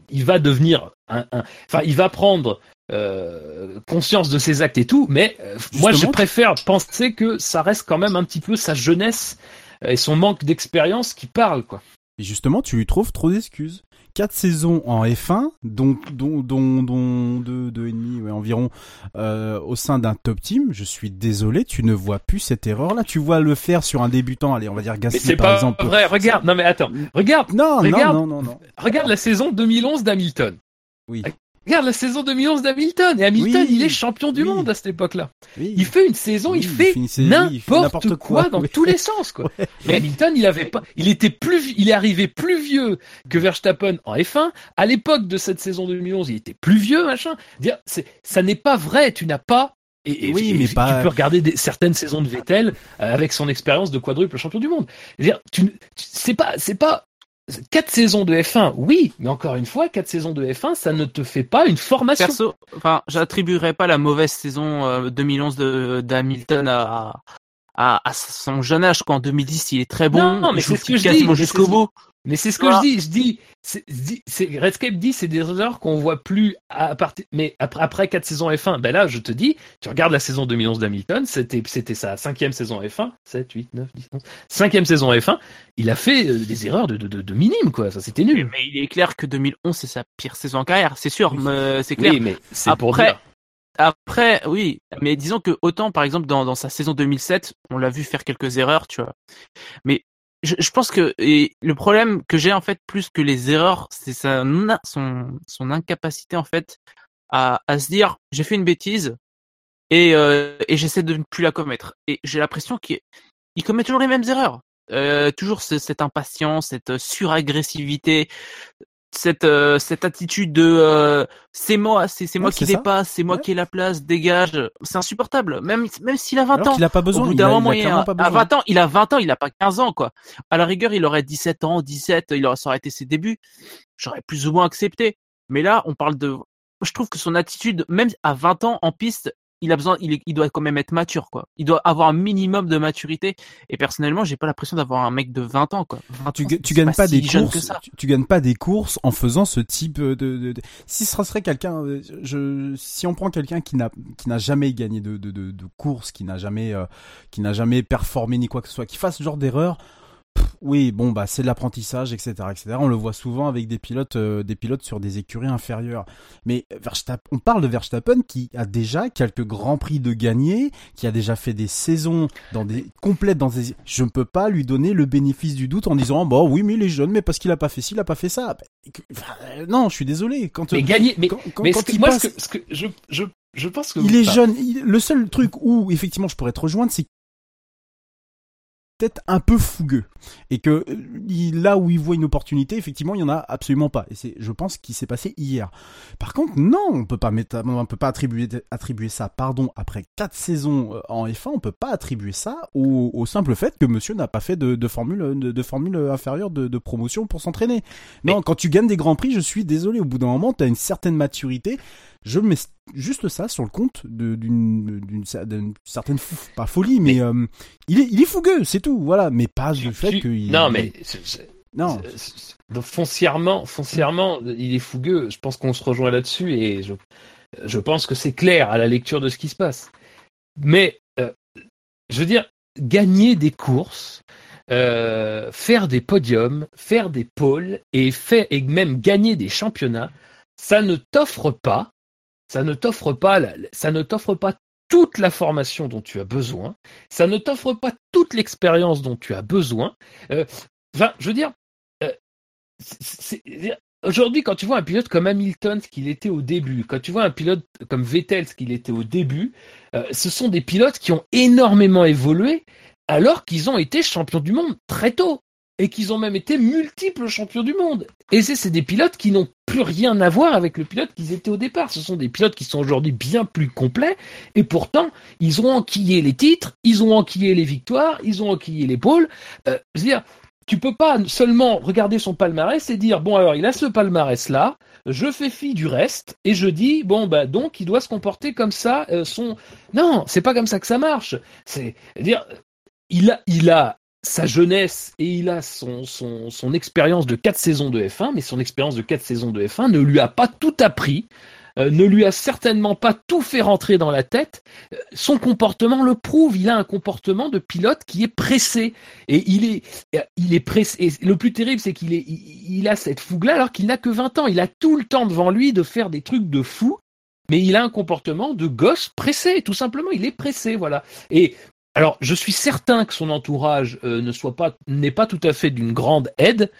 il va devenir un, un, enfin, il va prendre euh, conscience de ses actes et tout, mais euh, moi je préfère penser que ça reste quand même un petit peu sa jeunesse et son manque d'expérience qui parle, quoi. Et justement, tu lui trouves trop d'excuses. Quatre saisons en F un, dont dont dont dont deux deux et demi ouais, environ euh, au sein d'un top team. Je suis désolé, tu ne vois plus cette erreur là. Tu vois le faire sur un débutant, allez, on va dire Gasly par exemple. C'est pas vrai. Regarde, non mais attends, regarde, non, regarde, non, non, non, non. Regarde la saison deux mille onze d'Hamilton. Oui. Regarde la saison deux mille onze d'Hamilton. Et Hamilton, oui, il est champion du oui. monde à cette époque-là. Oui. Il fait une saison, oui, il, fait il, fait n'importe il fait n'importe quoi, quoi dans oui. tous les sens, quoi. Ouais. Mais Hamilton, il avait pas, il était plus, il est arrivé plus vieux que Verstappen en F un. À l'époque de cette saison deux mille onze, il était plus vieux, machin. Dire, c'est, ça n'est pas vrai. Tu n'as pas. Et, et, oui, et mais tu pas... peux regarder des, certaines saisons de Vettel euh, avec son expérience de quadruple champion du monde. Dire, tu, tu, c'est pas, c'est pas. Quatre saisons de F un, oui, mais encore une fois, quatre saisons de F un, ça ne te fait pas une formation. Perso, enfin, j'attribuerais pas la mauvaise saison euh, deux mille onze de d'Hamilton à, à à son jeune âge. Quand en deux mille dix, il est très bon. Non, non mais c'est ce que je dis jusqu'au bout. Mais c'est ce que ah. je dis. Je dis, c'est, c'est Redscape dit, c'est des erreurs qu'on voit plus à partir. Mais après, après quatre saisons F un, ben là, je te dis, tu regardes la saison deux mille onze d'Hamilton, c'était, c'était sa cinquième saison F un, sept, huit, neuf, dix, onze, cinquième saison F un, il a fait des erreurs de, de, de, de minimes, quoi. Ça, c'était nul. Mais il est clair que deux mille onze, c'est sa pire saison en carrière, c'est sûr, mais c'est clair. Oui, mais c'est après, pour dire. Après, oui, mais disons que autant, par exemple, dans, dans sa saison deux mille sept, on l'a vu faire quelques erreurs, tu vois. Mais Je, je pense que et le problème que j'ai en fait plus que les erreurs, c'est sa, son, son incapacité en fait à, à se dire j'ai fait une bêtise et, euh, et j'essaie de ne plus la commettre. Et j'ai l'impression qu'il il commet toujours les mêmes erreurs, euh, toujours ce, cette impatience, cette suragressivité, cette euh, cette attitude de euh, c'est moi, c'est, c'est moi ouais, qui dépasse, c'est moi ouais. qui ai la place, dégage. C'est insupportable. Même même s'il a vingt Alors ans, il a pas besoin. Au bout d'un moment, il a, il a à vingt ans, il a vingt ans, il a pas quinze ans, quoi. À la rigueur, il aurait dix-sept ans, dix-sept, il aurait, ça aurait été ses débuts. J'aurais plus ou moins accepté. Mais là, on parle de. Je trouve que son attitude, même à vingt ans en piste, il a besoin, il, il doit quand même être mature, quoi. Il doit avoir un minimum de maturité. Et personnellement, j'ai pas l'impression d'avoir un mec de vingt ans, quoi. vingt tu, ans, g- tu gagnes pas, pas si des courses, tu, tu gagnes pas des courses en faisant ce type de, de, de... si ce serait quelqu'un, je, si on prend quelqu'un qui n'a, qui n'a jamais gagné de, de, de, de course, qui n'a jamais, euh, qui n'a jamais performé ni quoi que ce soit, qui fasse ce genre d'erreur, pff, oui, bon, bah, c'est de l'apprentissage, et cetera, et cetera. On le voit souvent avec des pilotes, euh, des pilotes sur des écuries inférieures. Mais Verstappen, on parle de Verstappen qui a déjà quelques grands prix de gagner, qui a déjà fait des saisons dans des complètes dans des. Je ne peux pas lui donner le bénéfice du doute en disant, bon, oui, mais il est jeune, mais parce qu'il a pas fait ci, il a pas fait ça. Enfin, non, je suis désolé. Quand, mais gagner, mais, quand, quand, mais quand il moi, passe, ce que, ce que je, je, je pense que il est pas. jeune. Il, le seul truc où effectivement je pourrais te rejoindre, c'est peut-être un peu fougueux et que là où il voit une opportunité, effectivement, il y en a absolument pas. Et c'est, je pense, qui s'est passé hier. Par contre, non, on peut pas mettre, on peut pas attribuer, attribuer ça, pardon, après quatre saisons en F un, on peut pas attribuer ça au, au simple fait que Monsieur n'a pas fait de, de formule, de, de formule inférieure de, de promotion pour s'entraîner. Non, mais quand tu gagnes des grands prix, je suis désolé, au bout d'un moment, t'as une certaine maturité. Je mets juste ça sur le compte de, d'une, d'une, d'une certaine fouf, pas folie, mais, mais euh, il est, il est fougueux, c'est tout, voilà, mais pas du fait qu'il. Non, mais c'est, c'est, non. C'est, c'est, foncièrement, foncièrement, il est fougueux. Je pense qu'on se rejoint là-dessus et je, je pense que c'est clair à la lecture de ce qui se passe. Mais euh, je veux dire, gagner des courses, euh, faire des podiums, faire des pôles et faire et même gagner des championnats, ça ne t'offre pas. Ça ne t'offre pas, ça ne t'offre pas toute la formation dont tu as besoin. Ça ne t'offre pas toute l'expérience dont tu as besoin. Euh, enfin, je veux dire, euh, c'est, c'est, aujourd'hui, quand tu vois un pilote comme Hamilton, ce qu'il était au début, quand tu vois un pilote comme Vettel, ce qu'il était au début, euh, ce sont des pilotes qui ont énormément évolué alors qu'ils ont été champions du monde très tôt et qu'ils ont même été multiples champions du monde. Et c'est, c'est des pilotes qui n'ont plus rien à voir avec le pilote qu'ils étaient au départ. Ce sont des pilotes qui sont aujourd'hui bien plus complets et pourtant, ils ont enquillé les titres, ils ont enquillé les victoires, ils ont enquillé les pôles. Euh, c'est-à-dire, tu peux pas seulement regarder son palmarès et dire, bon, alors, il a ce palmarès-là, je fais fi du reste et je dis, bon, bah, donc, il doit se comporter comme ça, euh, son... Non, c'est pas comme ça que ça marche. C'est, c'est-à-dire, il a, il a, sa jeunesse et il a son, son, son expérience de quatre saisons de F un, mais son expérience de quatre saisons de F un ne lui a pas tout appris euh, ne lui a certainement pas tout fait rentrer dans la tête. Euh, son comportement le prouve. Il a un comportement de pilote qui est pressé. Et il est, il est pressé. Et le plus terrible, c'est qu'il est, il, il a cette fougue-là alors qu'il n'a que vingt ans. Il a tout le temps devant lui de faire des trucs de fou. Mais il a un comportement de gosse pressé, tout simplement. Il est pressé, voilà. Et alors, je suis certain que son entourage euh, ne soit pas, n'est pas tout à fait d'une grande aide.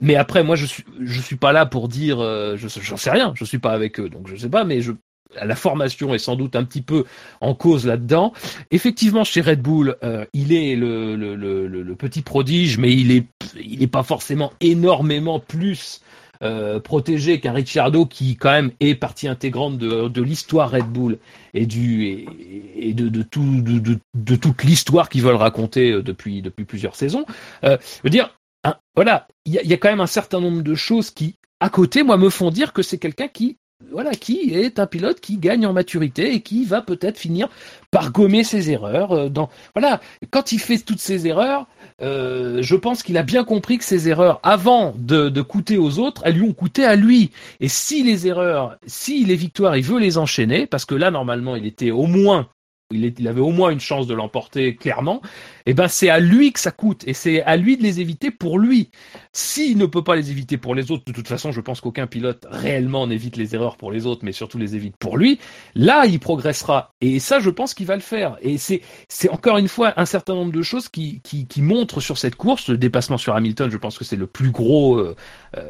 Mais après, moi, je suis, je suis pas là pour dire, euh, je, j'en sais rien. Je suis pas avec eux, donc je sais pas. Mais je, la formation est sans doute un petit peu en cause là-dedans. Effectivement, chez Red Bull, euh, il est le, le, le, le petit prodige, mais il est, il est pas forcément énormément plus. Euh, protégé qu'un Ricciardo qui quand même est partie intégrante de, de l'histoire Red Bull et, du, et, et de, de, tout, de, de, de toute l'histoire qu'ils veulent raconter depuis, depuis plusieurs saisons. Euh, je veux dire, hein, voilà, il y, y a quand même un certain nombre de choses qui, à côté, moi, me font dire que c'est quelqu'un qui, voilà, qui est un pilote qui gagne en maturité et qui va peut-être finir par gommer ses erreurs. Dans, voilà, quand il fait toutes ses erreurs, euh, je pense qu'il a bien compris que ses erreurs, avant de, de coûter aux autres, elles lui ont coûté à lui. Et si les erreurs, si les victoires, il veut les enchaîner, parce que là, normalement, il était au moins, il, est, il avait au moins une chance de l'emporter, clairement, et ben c'est à lui que ça coûte, et c'est à lui de les éviter pour lui. S'il ne peut pas les éviter pour les autres, de toute façon, je pense qu'aucun pilote réellement n'évite les erreurs pour les autres, mais surtout les évite pour lui, là, il progressera. Et ça, je pense qu'il va le faire. Et c'est, c'est encore une fois un certain nombre de choses qui, qui, qui montrent sur cette course. Le dépassement sur Hamilton, je pense que c'est le plus gros, euh,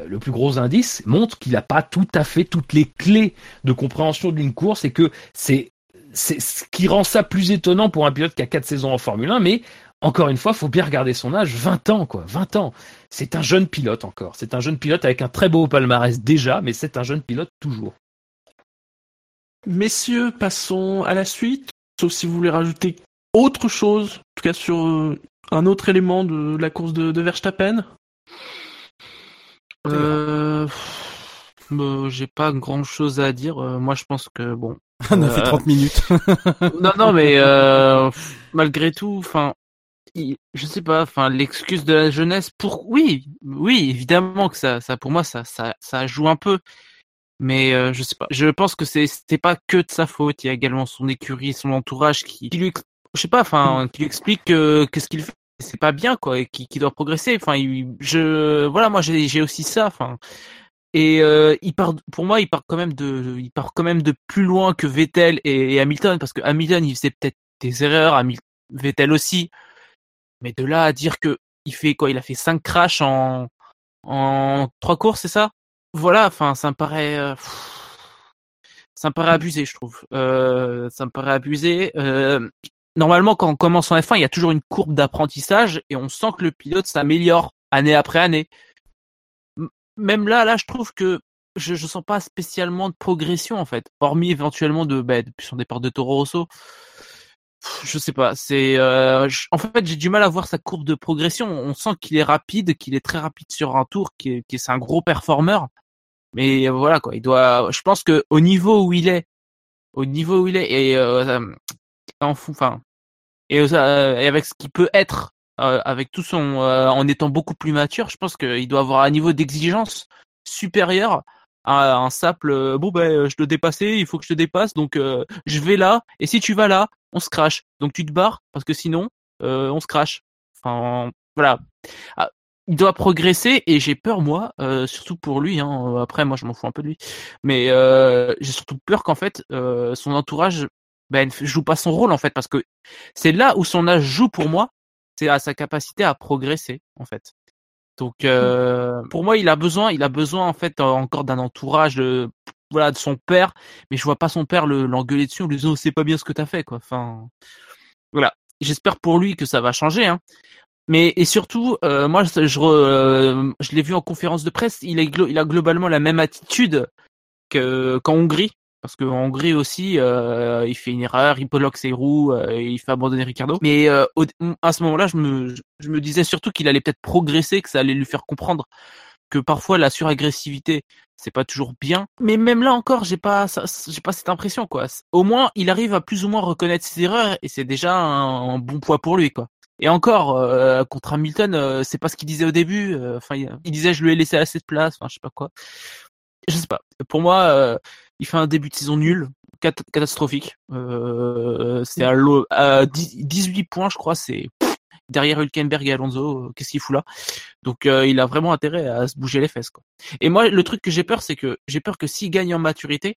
le plus gros indice, montre qu'il n'a pas tout à fait toutes les clés de compréhension d'une course, et que c'est C'est ce qui rend ça plus étonnant pour un pilote qui a quatre saisons en Formule un, mais encore une fois, faut bien regarder son âge, vingt ans, quoi, vingt ans. C'est un jeune pilote encore. C'est un jeune pilote avec un très beau palmarès déjà, mais c'est un jeune pilote toujours. Messieurs, passons à la suite, sauf si vous voulez rajouter autre chose, en tout cas sur un autre élément de la course de, de Verstappen. Euh... Bon, j'ai pas grand chose à dire. Euh, moi, je pense que bon. On a euh... fait trente minutes. non, non, mais euh, malgré tout, enfin, je sais pas. Enfin, l'excuse de la jeunesse pour oui, oui, évidemment que ça, ça pour moi, ça, ça, ça joue un peu. Mais euh, je sais pas. Je pense que c'est, c'était pas que de sa faute. Il y a également son écurie, son entourage qui, qui lui, je sais pas, enfin, qui lui explique euh, qu'est-ce qu'il fait. C'est pas bien, quoi, et qui, qui doit progresser. Enfin, je, voilà, moi, j'ai, j'ai aussi ça. Enfin. Et euh, il part, pour moi, il part quand même de, il part quand même de plus loin que Vettel et, et Hamilton, parce que Hamilton, il faisait peut-être des erreurs, Hamilton, Vettel aussi, mais de là à dire que il fait quoi, il a fait cinq crashs en en trois courses, c'est ça ? Voilà, enfin, ça me paraît, euh, pff, ça me paraît abusé, je trouve. Euh, ça me paraît abusé. Euh, normalement, quand on commence en F un, il y a toujours une courbe d'apprentissage et on sent que le pilote s'améliore année après année. Même là, là, je trouve que je ne sens pas spécialement de progression, en fait. Hormis éventuellement de, bah, depuis son départ de Toro Rosso. Je sais pas. C'est, euh, je, en fait, j'ai du mal à voir sa courbe de progression. On sent qu'il est rapide, qu'il est très rapide sur un tour, qu'il est, qu'il est, c'est un gros performeur. Mais voilà, quoi. Il doit, je pense que au niveau où il est, au niveau où il est, et, euh, en fou, enfin, et, euh, et avec ce qu'il peut être, Euh, avec tout son, euh, en étant beaucoup plus mature, je pense qu'il doit avoir un niveau d'exigence supérieur à un simple euh, bon ben je dois dépasser, il faut que je te dépasse, donc euh, je vais là et si tu vas là, on se crache. Donc tu te barres parce que sinon euh, on se crache. Enfin voilà, ah, il doit progresser et j'ai peur moi, euh, surtout pour lui. Hein, après moi je m'en fous un peu de lui, mais euh, j'ai surtout peur qu'en fait euh, son entourage ben joue pas son rôle en fait parce que c'est là où son âge joue pour moi. C'est à sa capacité à progresser en fait. Donc euh, pour moi, il a besoin, il a besoin en fait encore d'un entourage, de, voilà, de son père. Mais je vois pas son père le, l'engueuler dessus en lui disant oh, c'est pas bien ce que t'as fait quoi. Enfin voilà. J'espère pour lui que ça va changer. Hein. Mais et surtout, euh, moi je je, euh, je l'ai vu en conférence de presse, il est il a globalement la même attitude que qu'en Hongrie. Parce qu'en Hongrie aussi, euh, il fait une erreur, il bloque ses roues, euh, et il fait abandonner Ricciardo. Mais euh, au, à ce moment-là, je me, je me disais surtout qu'il allait peut-être progresser, que ça allait lui faire comprendre que parfois la suragressivité, c'est pas toujours bien. Mais même là encore, j'ai pas, ça, j'ai pas cette impression quoi. Au moins, il arrive à plus ou moins reconnaître ses erreurs et c'est déjà un, un bon poids pour lui quoi. Et encore euh, contre Hamilton, euh, c'est pas ce qu'il disait au début. Enfin, euh, il disait je lui ai laissé assez de place, enfin je sais pas quoi. Je sais pas. Pour moi. Euh, Il fait un début de saison nul, cat- catastrophique. Euh, c'est à, l'eau, à dix-huit points, je crois. C'est pff, derrière Hülkenberg et Alonso. Euh, qu'est-ce qu'il fout là ? Donc, euh, il a vraiment intérêt à se bouger les fesses, quoi. Et moi, le truc que j'ai peur, c'est que j'ai peur que s'il gagne en maturité,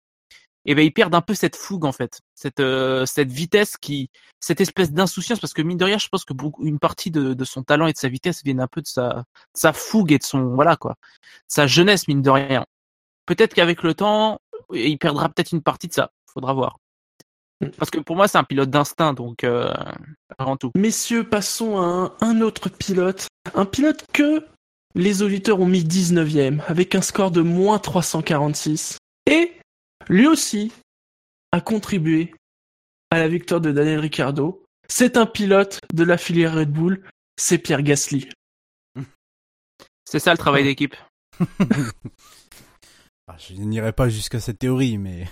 eh ben, ils perdent un peu cette fougue, en fait. Cette, euh, cette vitesse qui, cette espèce d'insouciance, parce que mine de rien, je pense que beaucoup, une partie de, de son talent et de sa vitesse viennent un peu de sa, de sa fougue et de son, voilà, quoi. De sa jeunesse, mine de rien. Peut-être qu'avec le temps, il perdra peut-être une partie de ça. Faudra voir. Parce que pour moi, c'est un pilote d'instinct, donc, euh, avant tout. Messieurs, passons à un, un autre pilote. Un pilote que les auditeurs ont mis dix-neuvième, avec un score de moins trois cent quarante-six. Et, lui aussi a contribué à la victoire de Daniel Ricciardo. C'est un pilote de la filière Red Bull, c'est Pierre Gasly. C'est ça le travail d'équipe. Je n'irai pas jusqu'à cette théorie, mais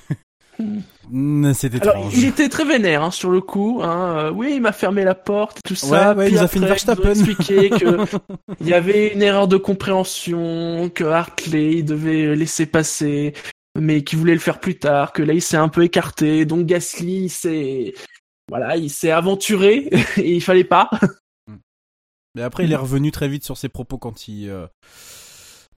c'est étrange. Alors, il était très vénère hein, sur le coup. Hein. Oui, il m'a fermé la porte, tout ça. Ouais, ouais, il nous a fait une Verstappen. Il nous a expliqué qu'il y avait une erreur de compréhension, que Hartley devait laisser passer, mais qui voulait le faire plus tard, que là il s'est un peu écarté, donc Gasly il s'est, voilà, il s'est aventuré et il fallait pas. Mais après il est revenu très vite sur ses propos quand il, euh,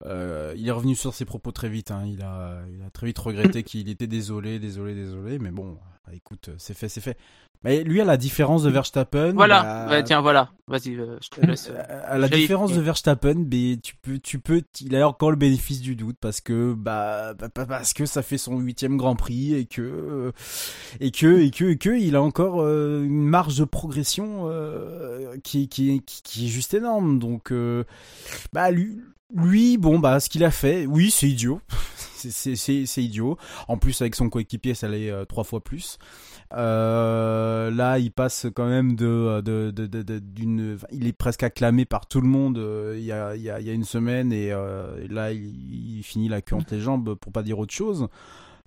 euh, il est revenu sur ses propos très vite. Hein. Il a, il a très vite regretté qu'il était désolé, désolé, désolé. Mais bon, bah, écoute, c'est fait, c'est fait. Mais lui à la différence de Verstappen, voilà, a... ouais, tiens, voilà, vas-y, euh, je te laisse. À la J'ai... différence de Verstappen, mais tu peux, tu peux, il a encore le bénéfice du doute parce que bah, bah parce que ça fait son huitième Grand Prix et que et que et que et que il a encore euh, une marge de progression euh, qui, qui qui qui est juste énorme. Donc euh, bah lui. Lui, bon, bah, ce qu'il a fait, oui, c'est idiot. c'est, c'est, c'est, c'est idiot. En plus, avec son coéquipier, ça l'est euh, trois fois plus. Euh, là, il passe quand même de, de, de, de, de d'une, il est presque acclamé par tout le monde. Euh, il y a, il y a, il y a une semaine et, euh, et là, il, il finit la queue entre les jambes pour pas dire autre chose.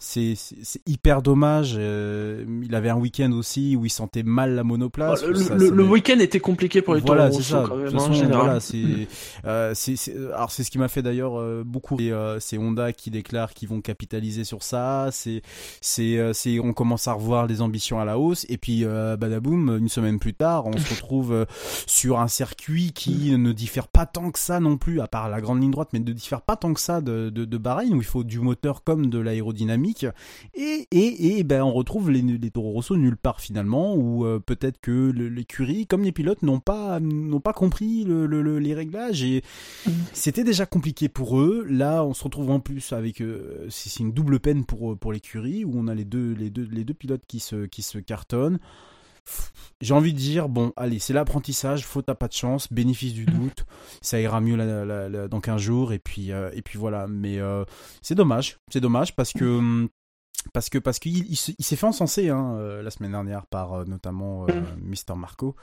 C'est, c'est, c'est hyper dommage. Euh, il avait un week-end aussi où il sentait mal la monoplace. Le, ça, le, ça le met... week-end était compliqué pour les Toro Rosso quand même. Façon, voilà, c'est, mmh. euh, c'est, c'est, alors c'est ce qui m'a fait d'ailleurs euh, beaucoup. Et, euh, c'est Honda qui déclare qu'ils vont capitaliser sur ça. C'est, c'est, euh, c'est, on commence à revoir les ambitions à la hausse. Et puis, euh, badaboum, une semaine plus tard, on se retrouve euh, sur un circuit qui ne diffère pas tant que ça non plus, à part la grande ligne droite, mais ne diffère pas tant que ça de, de, de Bahreïn où il faut du moteur comme de l'aérodynamique. Et, et, et ben on retrouve les, les Toro Rosso nulle part finalement, ou euh, peut-être que le, l'écurie, comme les pilotes, n'ont pas, n'ont pas compris le, le, le, les réglages. Et c'était déjà compliqué pour eux. Là, on se retrouve en plus avec euh, c'est, c'est une double peine pour, pour l'écurie, où on a les deux, les deux, les deux pilotes qui se, qui se cartonnent. J'ai envie de dire, bon, allez, c'est l'apprentissage, faut t'as pas de chance, bénéfice du doute, ça ira mieux la, la, la, dans quinze jours, et puis, euh, et puis voilà. Mais euh, c'est dommage, c'est dommage parce que, parce que, parce qu'il il se, il s'est fait encenser hein, la semaine dernière par notamment euh, Mister Marco,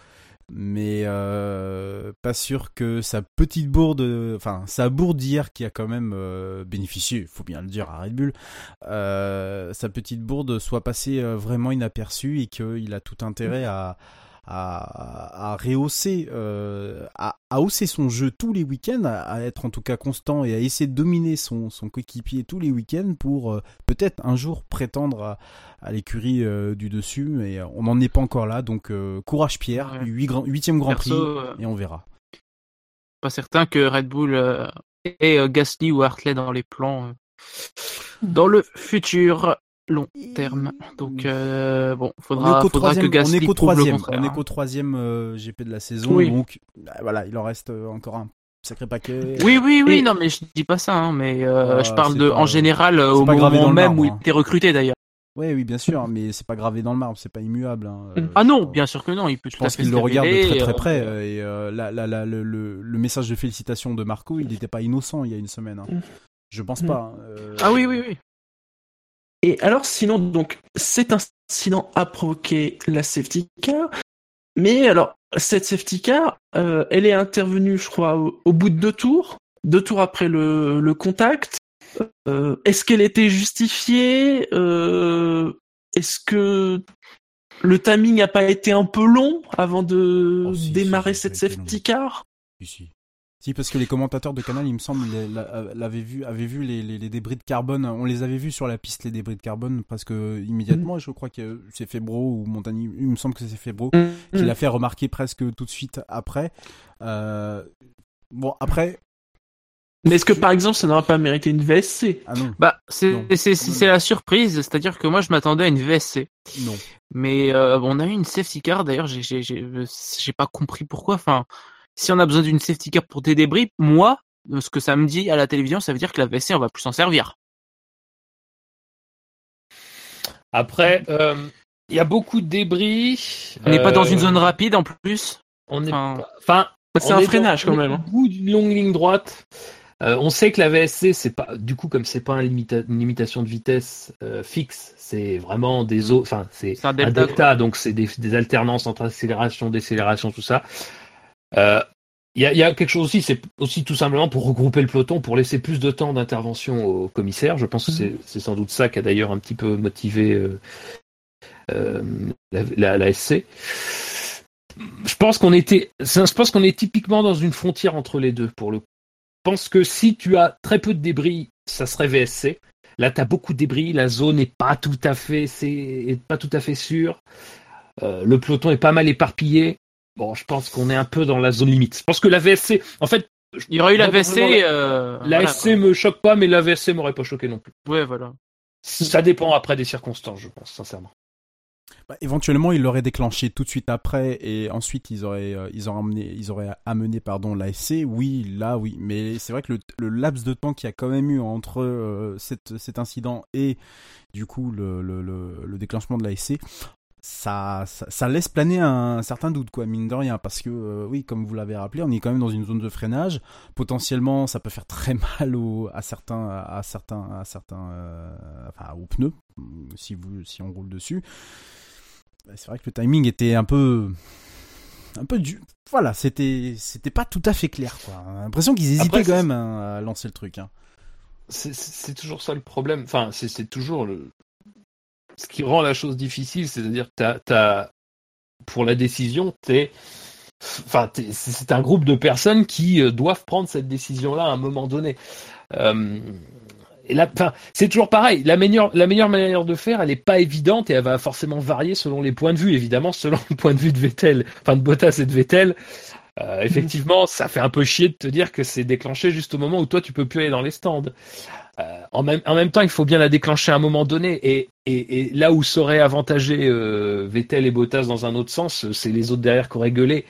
mais euh, pas sûr que sa petite bourde, enfin sa bourde hier qui a quand même euh, bénéficié, il faut bien le dire à Red Bull, euh, sa petite bourde soit passée euh, vraiment inaperçue et qu'il a tout intérêt à, à, à rehausser, euh, à, à hausser son jeu tous les week-ends, à, à être en tout cas constant et à essayer de dominer son, son coéquipier tous les week-ends pour euh, peut-être un jour prétendre à, à l'écurie euh, du dessus, mais on n'en est pas encore là, donc euh, courage Pierre, ouais. huitième Grand Prix, euh, et on verra. Pas certain que Red Bull euh, ait euh, Gasly ou Hartley dans les plans euh, dans le futur long terme, donc euh, bon, faudra, faudra que Gasly prouve le contraire. On est qu'au troisième euh, G P de la saison, oui. Donc voilà, il en reste encore un sacré paquet. Oui, oui, oui, et... non mais je dis pas ça, hein, mais euh, euh, je parle de pas, en général au moment même marbre, où il était recruté d'ailleurs. Oui, oui, bien sûr, mais c'est pas gravé dans le marbre, c'est pas immuable. Hein. Euh, ah non, bien sûr que non, il peut tout à fait se révéler. Je pense qu'il le regarde de très très près, euh... et euh, la, la, la, le, le, le message de félicitations de Marco, il n'était pas innocent il y a une semaine, hein. Mmh. Je pense mmh. pas. Euh... Ah oui, oui, oui. Et alors, sinon, donc, cet incident a provoqué la safety car. Mais alors, cette safety car, euh, elle est intervenue, je crois, au, au bout de deux tours, deux tours après le, le contact. Euh, est-ce qu'elle était justifiée ? euh, Est-ce que le timing n'a pas été un peu long avant de oh, si, démarrer si, cette safety long. car ? Si, si. Si, parce que les commentateurs de Canal, il me semble, l'avaient vu, avaient vu les, les, les débris de carbone. On les avait vus sur la piste, les débris de carbone, parce que immédiatement, mmh. je crois que c'est Febro ou Montagny, il me semble que c'est Febro, mmh. qui l'a fait remarquer presque tout de suite après. Euh, bon, après. Mais est-ce que par exemple ça n'aurait pas mérité une V S C ? Ah non. Bah c'est, non. C'est, c'est, c'est la surprise, c'est-à-dire que moi je m'attendais à une V S C. Non. Mais euh, on a eu une safety car d'ailleurs, j'ai, j'ai, j'ai, j'ai pas compris pourquoi. Enfin, si on a besoin d'une safety car pour des débris, moi, ce que ça me dit à la télévision, ça veut dire que la V S C on va plus s'en servir. Après, il euh, y a beaucoup de débris. On n'est euh... pas dans une zone rapide en plus. On est. Enfin, enfin c'est un freinage dans, quand même. Au bout d'une longue ligne droite. Euh, on sait que la V S C, c'est pas, du coup, comme c'est pas un limita- une limitation de vitesse euh, fixe, c'est vraiment des eaux, enfin, c'est, c'est un delta, un delta donc c'est des, des alternances entre accélération, décélération, tout ça. Il euh, y, y a quelque chose aussi, c'est aussi tout simplement pour regrouper le peloton, pour laisser plus de temps d'intervention au commissaire. Je pense que c'est, c'est sans doute ça qui a d'ailleurs un petit peu motivé euh, euh, la, la, la S C. Je pense qu'on était, je pense qu'on est typiquement dans une frontière entre les deux pour le coup. Je pense que si tu as très peu de débris, ça serait V S C. Là, tu as beaucoup de débris, la zone n'est pas tout à fait, c'est pas tout à fait sûre. Euh, le peloton est pas mal éparpillé. Bon, je pense qu'on est un peu dans la zone limite. Je pense que la V S C, en fait, il y aurait eu la V S C. Euh, la voilà, S C me choque pas, mais la V S C m'aurait pas choqué non plus. Ouais, voilà. Ça dépend après des circonstances, je pense, sincèrement. Bah, éventuellement, ils l'auraient déclenché tout de suite après, et ensuite ils auraient, euh, ils auraient amené, ils auraient amené, pardon, l'A S C. Oui, là, oui, mais c'est vrai que le, le laps de temps qu'il y a quand même eu entre euh, cette, cet incident et du coup le, le, le, le déclenchement de l'A S C, ça, ça, ça laisse planer un, un certain doute, quoi, mine de rien, parce que euh, oui, comme vous l'avez rappelé, on est quand même dans une zone de freinage. Potentiellement, ça peut faire très mal au, à certains, à certains, à certains, euh, enfin, aux pneus, si vous, si on roule dessus. C'est vrai que le timing était un peu, un peu du, voilà, c'était, c'était pas tout à fait clair, quoi. J'ai l'impression qu'ils hésitaient Après, quand même à lancer le truc. Hein. C'est, c'est toujours ça le problème. Enfin, c'est, c'est toujours le, ce qui rend la chose difficile, c'est-à-dire que t'as, t'as, pour la décision, t'es, enfin, t'es, c'est un groupe de personnes qui doivent prendre cette décision-là à un moment donné. Euh, Et là, enfin, c'est toujours pareil. La meilleure, la meilleure manière de faire, elle n'est pas évidente et elle va forcément varier selon les points de vue. Évidemment, selon le point de vue de Vettel, enfin de Bottas et de Vettel, euh, effectivement, ça fait un peu chier de te dire que c'est déclenché juste au moment où toi, tu peux plus aller dans les stands. Euh, en, même, en même temps, il faut bien la déclencher à un moment donné. Et, et, et là où ça aurait avantagé euh, Vettel et Bottas dans un autre sens, c'est les autres derrière qui auraient gueulé.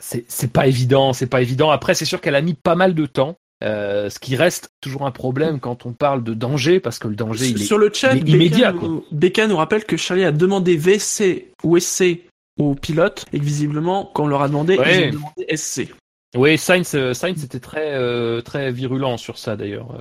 C'est, c'est pas évident, c'est pas évident. Après, c'est sûr qu'elle a mis pas mal de temps. Euh, ce qui reste toujours un problème quand on parle de danger, parce que le danger il est, sur le chat, il est immédiat. Becca nous rappelle que Charlie a demandé V S C ou S C aux pilotes, et que visiblement, quand on leur a demandé, ouais. ils ont demandé S C. Oui, Sainz, Sainz était très, euh, très virulent sur ça d'ailleurs.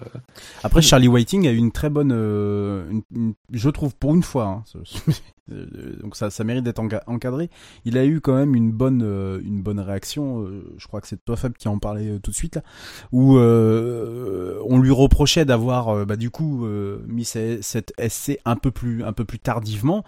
Après, Charlie Whiting a eu une très bonne, euh, une, une, je trouve pour une fois, hein, donc ça, ça mérite d'être encadré. Il a eu quand même une bonne, euh, une bonne réaction. Je crois que c'est toi Fab qui en parlait tout de suite là, où euh, on lui reprochait d'avoir, euh, bah du coup, euh, mis cette S C un peu plus, un peu plus tardivement.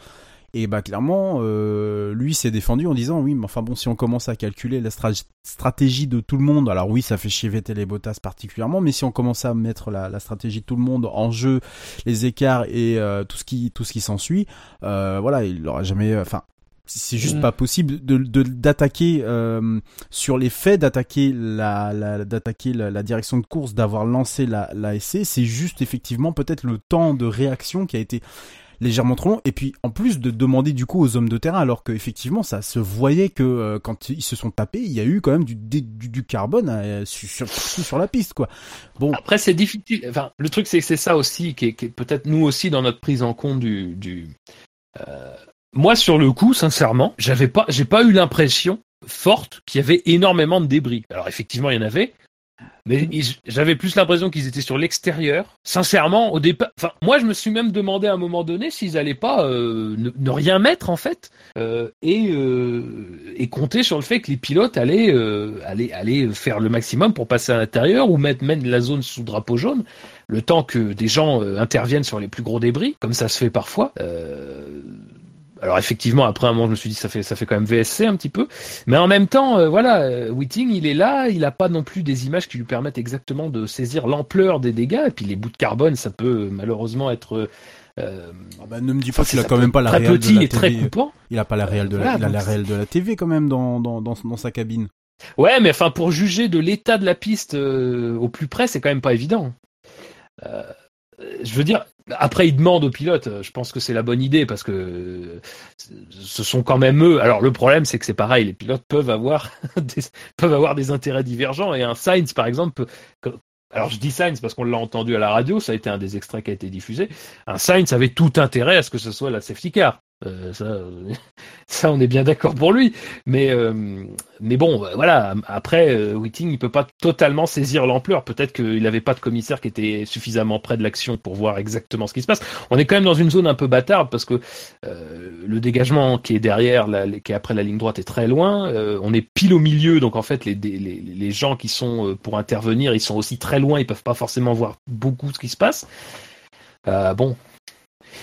Et bah clairement, euh, lui s'est défendu en disant oui, mais enfin bon, si on commence à calculer la stra- stratégie de tout le monde, alors oui, ça fait chier Vettel et Bottas particulièrement, mais si on commence à mettre la, la stratégie de tout le monde en jeu, les écarts et euh, tout ce qui tout ce qui s'ensuit, euh, voilà, il n'aura jamais, enfin. C'est juste mmh. pas possible de, de d'attaquer euh, sur les faits, d'attaquer la, la d'attaquer la, la direction de course, d'avoir lancé la, la S C. C'est juste effectivement peut-être le temps de réaction qui a été légèrement trop long. Et puis en plus de demander du coup aux hommes de terrain, alors que effectivement ça se voyait que euh, quand ils se sont tapés, il y a eu quand même du du, du carbone euh, sur, sur sur la piste, quoi. Bon, après c'est difficile. Enfin le truc c'est que c'est ça aussi qui est, qui est peut-être nous aussi dans notre prise en compte du du euh... Moi, sur le coup, sincèrement, j'avais pas, j'ai pas eu l'impression forte qu'il y avait énormément de débris. Alors, effectivement, il y en avait, mais j'avais plus l'impression qu'ils étaient sur l'extérieur. Sincèrement, au départ, enfin, moi, je me suis même demandé à un moment donné s'ils allaient pas euh, ne, ne rien mettre en fait, euh, et, euh, et compter sur le fait que les pilotes allaient, euh, allaient, allaient faire le maximum pour passer à l'intérieur ou mettre même la zone sous drapeau jaune, le temps que des gens euh, interviennent sur les plus gros débris, comme ça se fait parfois. Euh, Alors effectivement, après un moment, je me suis dit ça fait ça fait quand même V S C un petit peu, mais en même temps, euh, voilà, Whiting, il est là, il a pas non plus des images qui lui permettent exactement de saisir l'ampleur des dégâts, et puis les bouts de carbone, ça peut malheureusement être Euh, ah bah ne me dis pas qu'il a quand même pas la réelle de la T V. Il a pas la réelle de la, il a la réelle de la T V quand même dans dans dans, dans sa cabine. Ouais, mais enfin pour juger de l'état de la piste euh, au plus près, c'est quand même pas évident. Euh, je veux dire, après ils demandent aux pilotes. Je pense que c'est la bonne idée parce que ce sont quand même eux. Alors le problème, c'est que c'est pareil, les pilotes peuvent avoir des, peuvent avoir des intérêts divergents et un Sainz par exemple peut. Alors je dis Sainz parce qu'on l'a entendu à la radio, ça a été un des extraits qui a été diffusé. Un Sainz avait tout intérêt à ce que ce soit la safety car. Euh, ça, ça, on est bien d'accord pour lui. Mais, euh, mais bon, voilà. Après, euh, Whiting, il peut pas totalement saisir l'ampleur. Peut-être qu'il n'avait pas de commissaire qui était suffisamment près de l'action pour voir exactement ce qui se passe. On est quand même dans une zone un peu bâtarde parce que euh, le dégagement qui est derrière, la, qui est après la ligne droite, est très loin. Euh, on est pile au milieu, donc en fait, les, les, les gens qui sont pour intervenir, ils sont aussi très loin. Ils peuvent pas forcément voir beaucoup ce qui se passe. Euh, bon.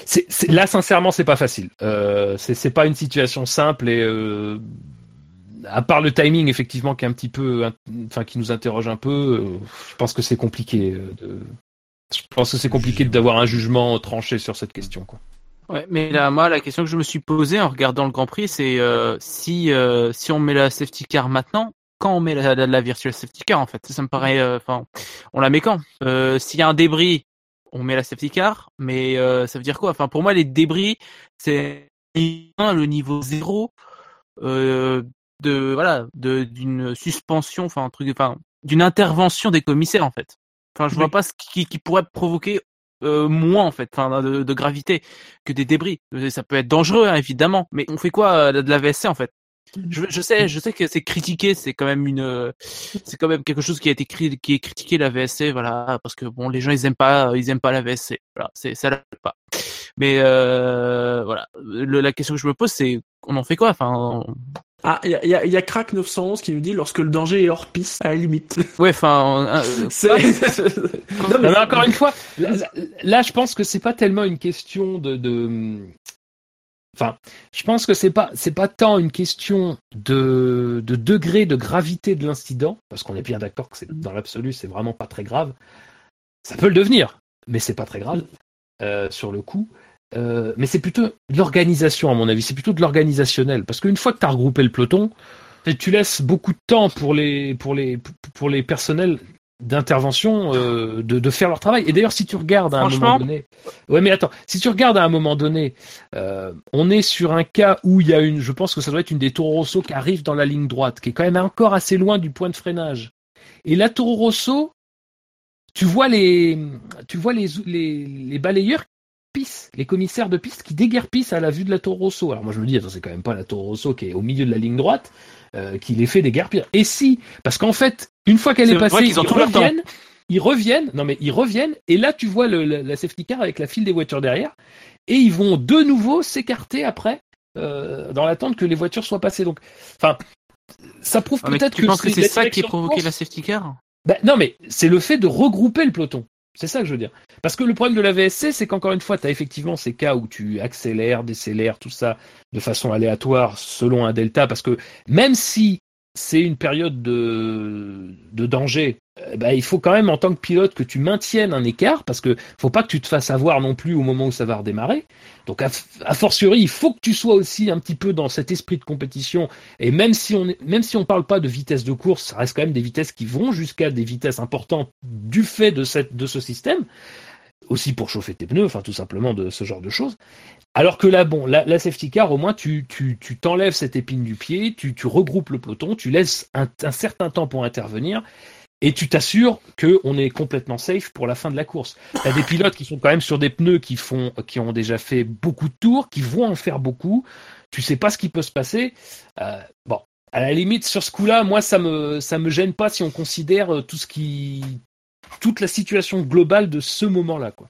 C'est, c'est, là, sincèrement, c'est pas facile. Euh, c'est, c'est pas une situation simple et euh, à part le timing, effectivement, qui est un petit peu, un, enfin, qui nous interroge un peu, euh, je pense que c'est compliqué. De, je pense que c'est compliqué d'avoir un jugement tranché sur cette question, quoi. Ouais, mais là, moi, la question que je me suis posée en regardant le Grand Prix, c'est euh, si euh, si on met la safety car maintenant. Quand on met la, la, la virtual safety car, en fait, ça, ça me paraît. Enfin, euh, on la met quand euh, s'il y a un débris. On met la safety car, mais euh, ça veut dire quoi? Enfin, pour moi, les débris, c'est le niveau zéro euh, de voilà, de d'une suspension, enfin un truc, enfin d'une intervention des commissaires en fait. Enfin, je oui. vois pas ce qui, qui pourrait provoquer euh, moins en fait, enfin de, de gravité que des débris. Ça peut être dangereux hein, évidemment, mais on fait quoi de la V S C en fait? Je, je sais, je sais que c'est critiqué, c'est quand même une, c'est quand même quelque chose qui a été cri, qui est critiqué la V S C, voilà, parce que bon, les gens ils aiment pas, ils aiment pas la V S C, voilà, c'est ça l'aime pas. Mais euh, voilà, le, la question que je me pose c'est, on en fait quoi, enfin. On... Ah, il y a, y a, y a Crack neuf cent onze qui nous dit lorsque le danger est hors piste à la limite. Ouais, enfin. Euh, non, mais encore une fois, là, là, je pense que c'est pas tellement une question de. de... Enfin, je pense que c'est pas c'est pas tant une question de, de degré de gravité de l'incident, parce qu'on est bien d'accord que c'est, dans l'absolu c'est vraiment pas très grave. Ça peut le devenir, mais c'est pas très grave euh, sur le coup. Euh, mais c'est plutôt de l'organisation à mon avis, c'est plutôt de l'organisationnel, parce qu'une fois que t'as regroupé le peloton, tu laisses beaucoup de temps pour les pour les pour les personnels d'intervention euh, de, de faire leur travail. Et d'ailleurs, si tu regardes à un moment donné, ouais, mais attends, si tu regardes à un moment donné, euh, on est sur un cas où il y a une, je pense que ça doit être une des Toro Rosso qui arrive dans la ligne droite, qui est quand même encore assez loin du point de freinage. Et la Toro Rosso, tu vois les, tu vois les, les, les balayeurs piste, les commissaires de piste qui déguerpissent à la vue de la Toro Rosso. Alors moi je me dis, attends, c'est quand même pas la Toro Rosso qui est au milieu de la ligne droite euh, qui les fait déguerpir. Et si, parce qu'en fait, une fois qu'elle c'est est passée, ils reviennent, ils reviennent, non mais ils reviennent, et là tu vois le, la, la safety car avec la file des voitures derrière, et ils vont de nouveau s'écarter après, euh, dans l'attente que les voitures soient passées. Donc, enfin, ça prouve ah, peut-être tu que... Tu penses que c'est ça qui a provoqué la safety car ? Ben, non mais c'est le fait de regrouper le peloton. C'est ça que je veux dire. Parce que le problème de la V S C, c'est qu'encore une fois, tu as effectivement ces cas où tu accélères, décélères, tout ça, de façon aléatoire, selon un delta, parce que même si c'est une période de, de danger, bah, il faut quand même, en tant que pilote, que tu maintiennes un écart, parce que faut pas que tu te fasses avoir non plus au moment où ça va redémarrer. Donc, a, a fortiori, il faut que tu sois aussi un petit peu dans cet esprit de compétition. Et même si on même si on parle pas de vitesse de course, ça reste quand même des vitesses qui vont jusqu'à des vitesses importantes du fait de cette, de ce système. Aussi pour chauffer tes pneus, enfin tout simplement de ce genre de choses. Alors que là, bon, la, la safety car, au moins tu, tu, tu t'enlèves cette épine du pied, tu, tu regroupes le peloton, tu laisses un, un certain temps pour intervenir et tu t'assures qu'on est complètement safe pour la fin de la course. Tu as des pilotes qui sont quand même sur des pneus qui font, qui ont déjà fait beaucoup de tours, qui vont en faire beaucoup, tu sais pas ce qui peut se passer. Euh, bon, à la limite, sur ce coup-là, moi ça me ça me gêne pas si on considère tout ce qui. Toute la situation globale de ce moment-là, quoi.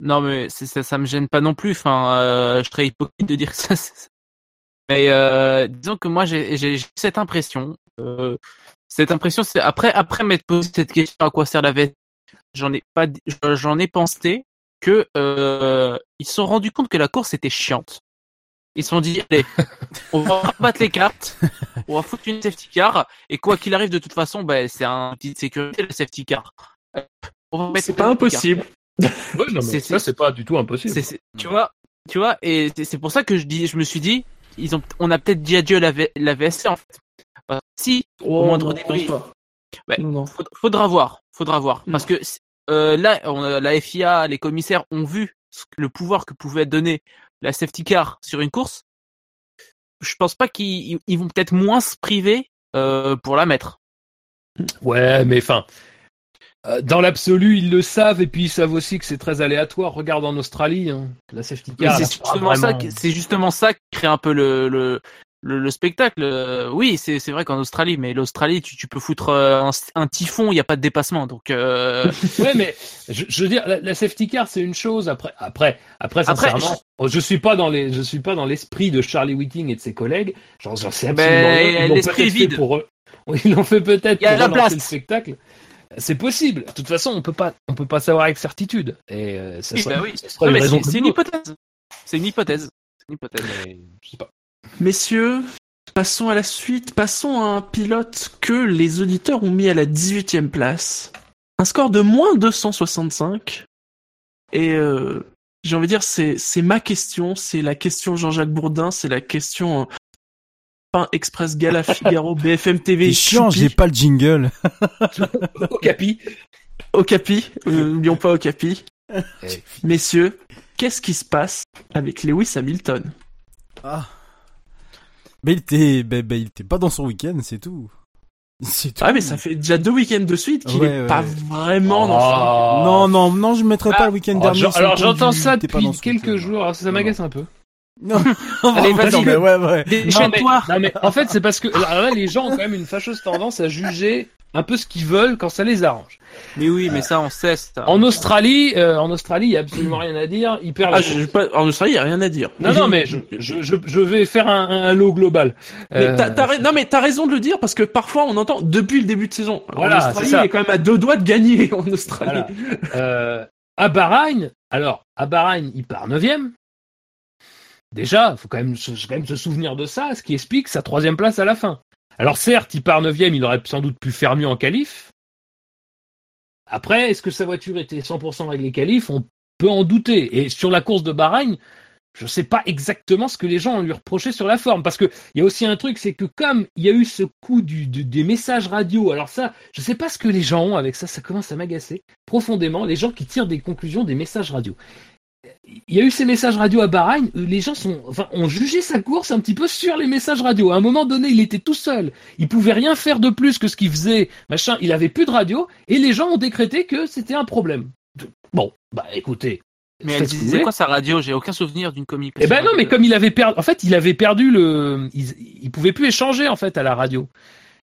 Non, mais c'est, ça, ça me gêne pas non plus. Enfin, euh, je serais hypocrite de dire ça. C'est... Mais euh, disons que moi, j'ai, j'ai cette impression. Euh, cette impression, c'est après, après m'être posé cette question à quoi sert la V S C, j'en ai pas, j'en ai pensé que euh, ils se sont rendus compte que la course était chiante. Ils se sont dit, allez, on va rabattre les cartes, on va foutre une safety car, et quoi qu'il arrive, de toute façon, bah, c'est un outil de sécurité, la safety car. On va c'est pas impossible. Ouais, non, mais c'est, ça, c'est... c'est pas du tout impossible. C'est, c'est... Tu vois, tu vois, et c'est, c'est pour ça que je dis, je me suis dit, ils ont, on a peut-être dit adieu à la, v... la V S C, en fait. Bah, si, oh, au moindre débris. Ouais, faudra, faudra voir, faudra voir. Non. Parce que euh, là, on a, la F I A, les commissaires ont vu le pouvoir que pouvait donner la safety car sur une course. Je pense pas qu'ils ils vont peut-être moins se priver euh, pour la mettre. Ouais, mais enfin, euh, dans l'absolu, ils le savent, et puis ils savent aussi que c'est très aléatoire. Regarde en Australie, hein, la safety car. C'est justement, ça qui, c'est justement ça qui crée un peu le, le, le, le spectacle. Euh, oui, c'est, c'est vrai qu'en Australie, mais l'Australie, tu, tu peux foutre un, un typhon, il n'y a pas de dépassement. Donc, euh... ouais, mais je, je veux dire, la, la safety car, c'est une chose. Après, après, après, sincèrement. Après, je... Je suis pas dans les, je suis pas dans l'esprit de Charlie Whiting et de ses collègues. Genre, j'en sais absolument. L'esprit vide. Pour eux. Ils l'ont fait peut-être pour relancer le spectacle. C'est possible. De toute façon, on peut pas, on peut pas savoir avec certitude. Et euh, ça oui, sera, bah oui. ça sera non, une raison. C'est, c'est une hypothèse. C'est une hypothèse. C'est une hypothèse. Mais, je sais pas. Messieurs, passons à la suite. Passons à un pilote que les auditeurs ont mis à la dix-huitième place. Un score de moins deux cent soixante-cinq. Et euh... j'ai envie de dire, c'est, c'est ma question, c'est la question Jean-Jacques Bourdin, c'est la question euh, Pain Express Gala Figaro B F M T V. Chiant, j'ai pas le jingle. Au capi. Au capi, euh, n'oublions pas au capi. Hey. Messieurs, qu'est-ce qui se passe avec Lewis Hamilton? Ah. Ben, il était, ben, ben, il était pas dans son week-end, c'est tout. C'est tout. Ah, mais ça fait déjà deux week-ends de suite qu'il ouais, est ouais. pas vraiment oh. dans son... Non, non, non, je mettrais pas ah. le week-end oh, dernier. Je, alors, j'entends ça depuis quelques jours, alors ça, ça m'agace un peu. Non, allez, vas-y, non, mais ouais, ouais. Déchaîne-toi. Non, mais, non, mais en fait, c'est parce que, alors là, les gens ont quand même une fâcheuse tendance à juger un peu ce qu'ils veulent quand ça les arrange. Mais oui, mais euh, ça, on sait, ça. En Australie, euh, en Australie, il y a absolument rien à dire. Ils perdent. Ah, je, je, pas, en Australie, il y a rien à dire. Non, non, mais je, je, je, je vais faire un, un lot global. Euh, mais t'as, t'as, non, mais t'as raison de le dire parce que parfois on entend depuis le début de saison. Voilà, en Australie, il est quand même à deux doigts de gagner en Australie. Voilà. Euh, à Bahreïn, alors, à Bahreïn, il part neuvième. Déjà, faut quand même, quand même se souvenir de ça, ce qui explique sa troisième place à la fin. Alors certes, il part neuvième, il aurait sans doute pu faire mieux en qualif. Après, est-ce que sa voiture était cent pour cent réglée qualif? On peut en douter. Et sur la course de Bahreïn, je ne sais pas exactement ce que les gens lui reprochaient sur la forme. Parce qu'il y a aussi un truc, c'est que comme il y a eu ce coup du, du, des messages radio, alors ça, je ne sais pas ce que les gens ont avec ça, ça commence à m'agacer profondément, les gens qui tirent des conclusions des messages radio. Il y a eu ces messages radio à Bahreïn, les gens sont, enfin, ont jugé sa course un petit peu sur les messages radio. À un moment donné, il était tout seul. Il pouvait rien faire de plus que ce qu'il faisait, machin. Il avait plus de radio, et les gens ont décrété que c'était un problème. Bon, bah, écoutez. Mais elle disait quoi, sa radio? J'ai aucun souvenir d'une communication. Eh ben non, mais comme il avait perdu, en fait, il avait perdu le, il, il pouvait plus échanger, en fait, à la radio.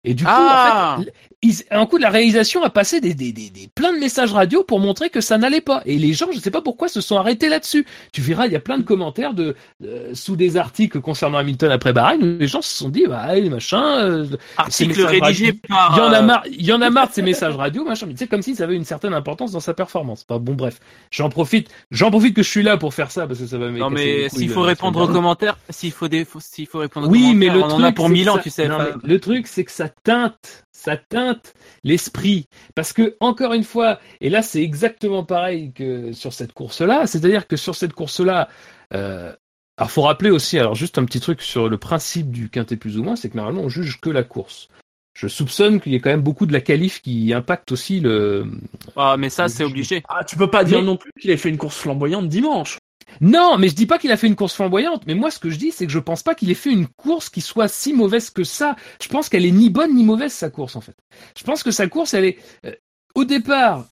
Et du coup, ah en fait, ils, un coup de la réalisation a passé des, des, des, des plein de messages radio pour montrer que ça n'allait pas. Et les gens, je ne sais pas pourquoi, se sont arrêtés là-dessus. Tu verras, il y a plein de commentaires de euh, sous des articles concernant Hamilton après Bahreïn où les gens se sont dit, bah, les machins. Euh, article rédigé par. Il y en a marre, il y en a marre de ces messages radio, machin. Mais tu sais, comme si ça avait une certaine importance dans sa performance. Bah, bon, bref, j'en profite, j'en profite que je suis là pour faire ça parce que ça va m'écouter. Non mais s'il faut répondre aux commentaires, s'il faut des, s'il faut répondre aux oui, commentaires, mais le on truc, en a pour mille ans, ça, tu sais. Non, pas... Le truc, c'est que ça. Teinte, ça teinte l'esprit. Parce que, encore une fois, et là c'est exactement pareil que sur cette course-là, c'est-à-dire que sur cette course-là, euh, alors faut rappeler aussi, alors juste un petit truc sur le principe du quinté plus ou moins, c'est que normalement on juge que la course. Je soupçonne qu'il y a quand même beaucoup de la qualif qui impacte aussi le... Ah mais ça le... c'est obligé. Ah tu peux pas dire mais... non plus qu'il ait fait une course flamboyante dimanche. Non, mais je dis pas qu'il a fait une course flamboyante, mais moi ce que je dis, c'est que je pense pas qu'il ait fait une course qui soit si mauvaise que ça. Je pense qu'elle est ni bonne ni mauvaise, sa course, en fait. Je pense que sa course, elle est... Euh, au départ,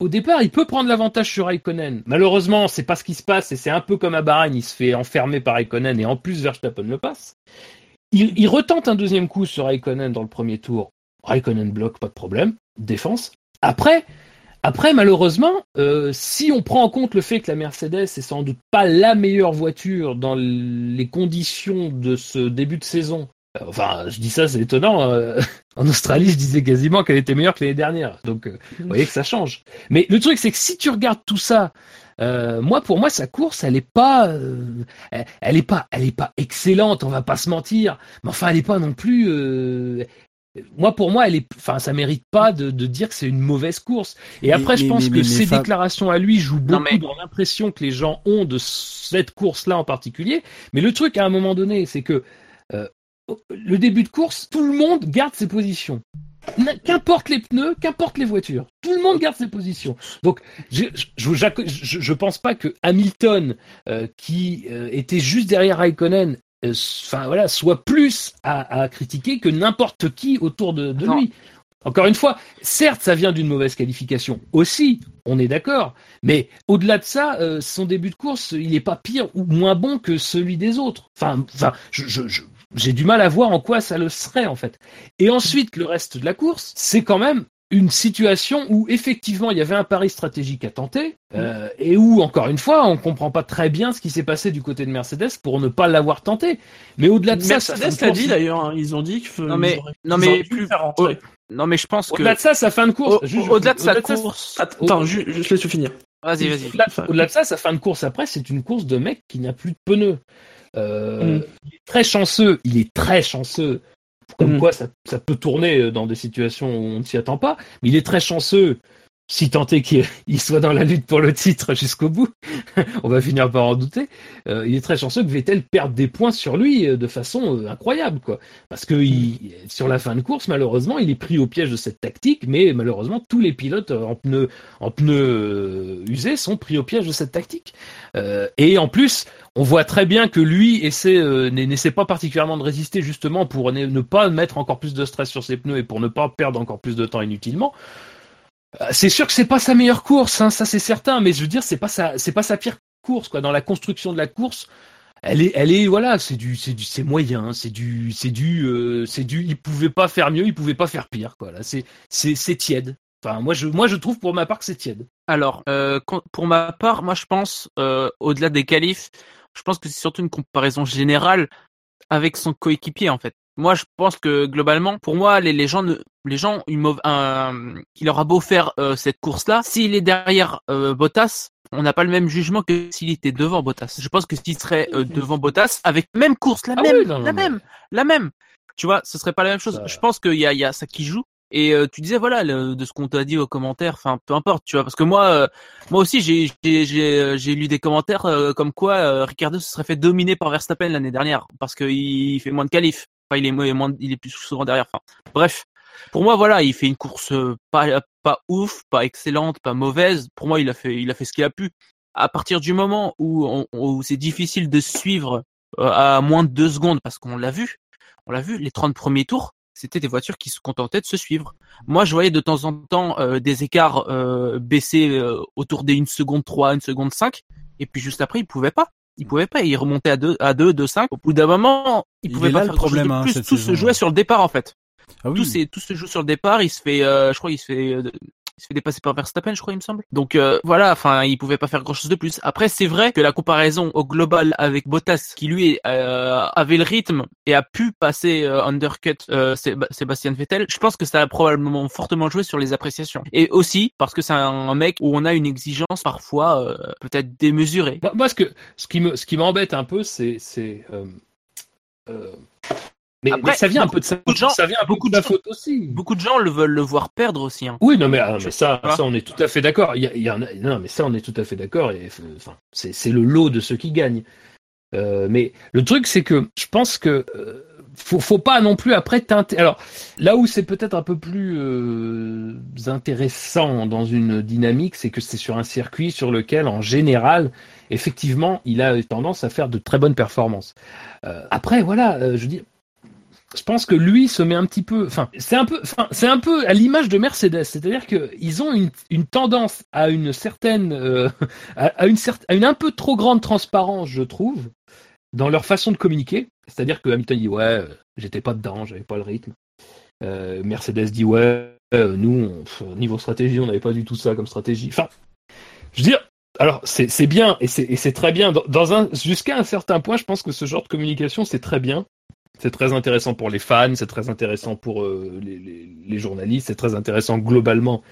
au départ, il peut prendre l'avantage sur Raikkonen. Malheureusement, c'est pas ce qui se passe, et c'est un peu comme à Bahreïn, il se fait enfermer par Raikkonen, et en plus, Verstappen le passe. Il, il retente un deuxième coup sur Raikkonen dans le premier tour. Raikkonen bloque, pas de problème, défense. Après... Après, malheureusement, euh, si on prend en compte le fait que la Mercedes est sans doute pas la meilleure voiture dans les conditions de ce début de saison, euh, enfin, je dis ça, c'est étonnant, euh, en Australie, je disais quasiment qu'elle était meilleure que l'année dernière, donc euh, vous voyez que ça change. Mais le truc, c'est que si tu regardes tout ça Euh, moi, pour moi, sa course, elle est pas, euh, elle est pas, elle est pas excellente. On va pas se mentir. Mais enfin, elle est pas non plus. Euh, moi, pour moi, elle est. Enfin, ça mérite pas de, de dire que c'est une mauvaise course. Et mais, après, mais, je pense mais, que mais, mais, ses Fab... déclarations à lui jouent beaucoup non, mais... dans l'impression que les gens ont de cette course-là en particulier. Mais le truc, à un moment donné, c'est que euh, le début de course, tout le monde garde ses positions. Qu'importe les pneus, qu'importe les voitures, tout le monde garde ses positions. Donc, je je, je, je, je pense pas que Hamilton, euh, qui euh, était juste derrière Raikkonen, enfin euh, voilà, soit plus à, à critiquer que n'importe qui autour de, de lui. Encore une fois, certes, ça vient d'une mauvaise qualification aussi, on est d'accord, mais au-delà de ça, euh, son début de course, il n'est pas pire ou moins bon que celui des autres. Enfin, enfin, je, je, je J'ai du mal à voir en quoi ça le serait, en fait. Et ensuite, le reste de la course, c'est quand même une situation où, effectivement, il y avait un pari stratégique à tenter, euh, et où, encore une fois, on ne comprend pas très bien ce qui s'est passé du côté de Mercedes pour ne pas l'avoir tenté. Mais au-delà de ça... Mercedes l'a dit, d'ailleurs. Hein, ils ont dit que... Non, mais, non, mais plus... Oh, non, mais je pense que... Au-delà de ça, sa fin de course... Oh, juste, au-delà de sa course... Attends, je laisse finir. Vas-y, vas-y. Au-delà, au-delà de ça, sa fin de course, après, c'est une course de mec qui n'a plus de pneus. Euh, mm. Il est très chanceux, il est très chanceux, comme mm. quoi ça, ça peut tourner dans des situations où on ne s'y attend pas, mais il est très chanceux, si tant est qu'il soit dans la lutte pour le titre jusqu'au bout, on va finir par en douter, euh, il est très chanceux que Vettel perde des points sur lui de façon euh, incroyable, quoi. Parce que il, sur la fin de course, malheureusement, il est pris au piège de cette tactique, mais malheureusement, tous les pilotes en pneus en pneus euh, usés sont pris au piège de cette tactique. Euh, et en plus... On voit très bien que lui essaie, euh, n'essaie pas particulièrement de résister justement pour ne, ne pas mettre encore plus de stress sur ses pneus et pour ne pas perdre encore plus de temps inutilement. Euh, c'est sûr que c'est pas sa meilleure course, hein, ça c'est certain, mais je veux dire c'est pas sa, c'est pas sa pire course quoi. Dans la construction de la course, elle est, elle est voilà, c'est du, c'est du, c'est moyen, hein, c'est du, c'est du, euh, c'est du, il pouvait pas faire mieux, il pouvait pas faire pire quoi. Là, c'est, c'est, c'est tiède. Enfin, moi, je, moi, je trouve pour ma part que c'est tiède. Alors, euh, pour ma part, moi, je pense euh, au-delà des qualifs. Je pense que c'est surtout une comparaison générale avec son coéquipier, en fait. Moi, je pense que, globalement, pour moi, les, les gens, ne, les gens ils mauve, euh, il aura beau faire euh, cette course-là. S'il est derrière euh, Bottas, on n'a pas le même jugement que s'il était devant Bottas. Je pense que s'il serait euh, devant Bottas, avec même course, la ah même, oui, non, non, la non. même, la même. Tu vois, ce serait pas la même chose. Ça... Je pense qu'il y a, il y a ça qui joue. Et euh, tu disais, voilà, le, de ce qu'on t'a dit aux commentaires, enfin, peu importe, tu vois, parce que moi, euh, moi aussi, j'ai, j'ai, j'ai, j'ai lu des commentaires euh, comme quoi euh, Ricciardo se serait fait dominer par Verstappen l'année dernière, parce qu'il fait moins de qualifs, enfin, il est, moins, il est plus souvent derrière, enfin, bref. Pour moi, voilà, il fait une course pas, pas ouf, pas excellente, pas mauvaise, pour moi, il a fait, il a fait ce qu'il a pu. À partir du moment où, on, où c'est difficile de suivre euh, à moins de deux secondes, parce qu'on l'a vu, on l'a vu, les trente premiers tours, c'était des voitures qui se contentaient de se suivre. Moi, je voyais de temps en temps euh, des écarts euh, baisser euh, autour des une seconde trois, une seconde cinq, et puis juste après, ils pouvaient pas. Ils pouvaient pas. Ils remontaient à deux, à deux, deux cinq. Au bout d'un moment, ils pouvaient pas faire grand-chose de plus. Tout se jouait sur le départ, en fait. Ah oui. Tout, c'est, tout se joue sur le départ. Il se fait, euh, je crois, il se fait, euh, il se fait dépasser par Verstappen, je crois, il me semble. Donc euh, voilà. Enfin, ils pouvaient pas faire grand-chose de plus. Après, c'est vrai que la comparaison au global avec Bottas, qui lui euh, avait le rythme et a pu passer euh, undercut euh, Séb- Sébastien Vettel, je pense que ça a probablement fortement joué sur les appréciations. Et aussi parce que c'est un, un mec où on a une exigence parfois euh, peut-être démesurée. Moi, moi, ce que ce qui me ce qui m'embête un peu, c'est c'est euh, euh... Mais, Après, mais ça vient un peu de ça. Beaucoup de gens, ça vient un beaucoup de la faute aussi. Beaucoup de gens le veulent le voir perdre aussi. Hein. Oui, non, mais, ah, mais ça, ça, on est tout à fait d'accord. Il y a, il y a, non, mais ça, on est tout à fait d'accord. Et enfin, c'est, c'est le lot de ceux qui gagnent. Euh, mais le truc, c'est que je pense que euh, faut, faut pas non plus après teinter. Alors là où c'est peut-être un peu plus euh, intéressant dans une dynamique, c'est que c'est sur un circuit sur lequel, en général, effectivement, il a tendance à faire de très bonnes performances. Euh, après, voilà, euh, je dis. Je pense que lui se met un petit peu, enfin, c'est un peu, enfin, c'est un peu à l'image de Mercedes, c'est-à-dire que ils ont une, une tendance à une certaine, euh, à, à une certaine, à une un peu trop grande transparence, je trouve, dans leur façon de communiquer. C'est-à-dire que Hamilton dit ouais, euh, j'étais pas dedans, j'avais pas le rythme. Euh, Mercedes dit ouais, euh, nous, on, pff, niveau stratégie, on n'avait pas du tout ça comme stratégie. Enfin, je veux dire. Alors c'est, c'est bien et c'est, et c'est très bien. Dans, dans un, jusqu'à un certain point, je pense que ce genre de communication, c'est très bien. C'est très intéressant pour les fans, c'est très intéressant pour euh, les, les, les journalistes, c'est très intéressant globalement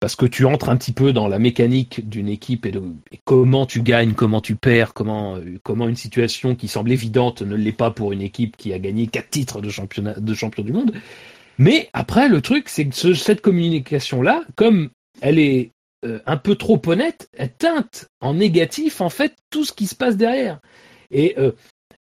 parce que tu entres un petit peu dans la mécanique d'une équipe et, de, et comment tu gagnes, comment tu perds, comment, comment une situation qui semble évidente ne l'est pas pour une équipe qui a gagné quatre titres de, championnat, de champion du monde. Mais après, le truc, c'est que ce, cette communication-là, comme elle est euh, un peu trop honnête, elle teinte en négatif, en fait, tout ce qui se passe derrière. Et... Euh,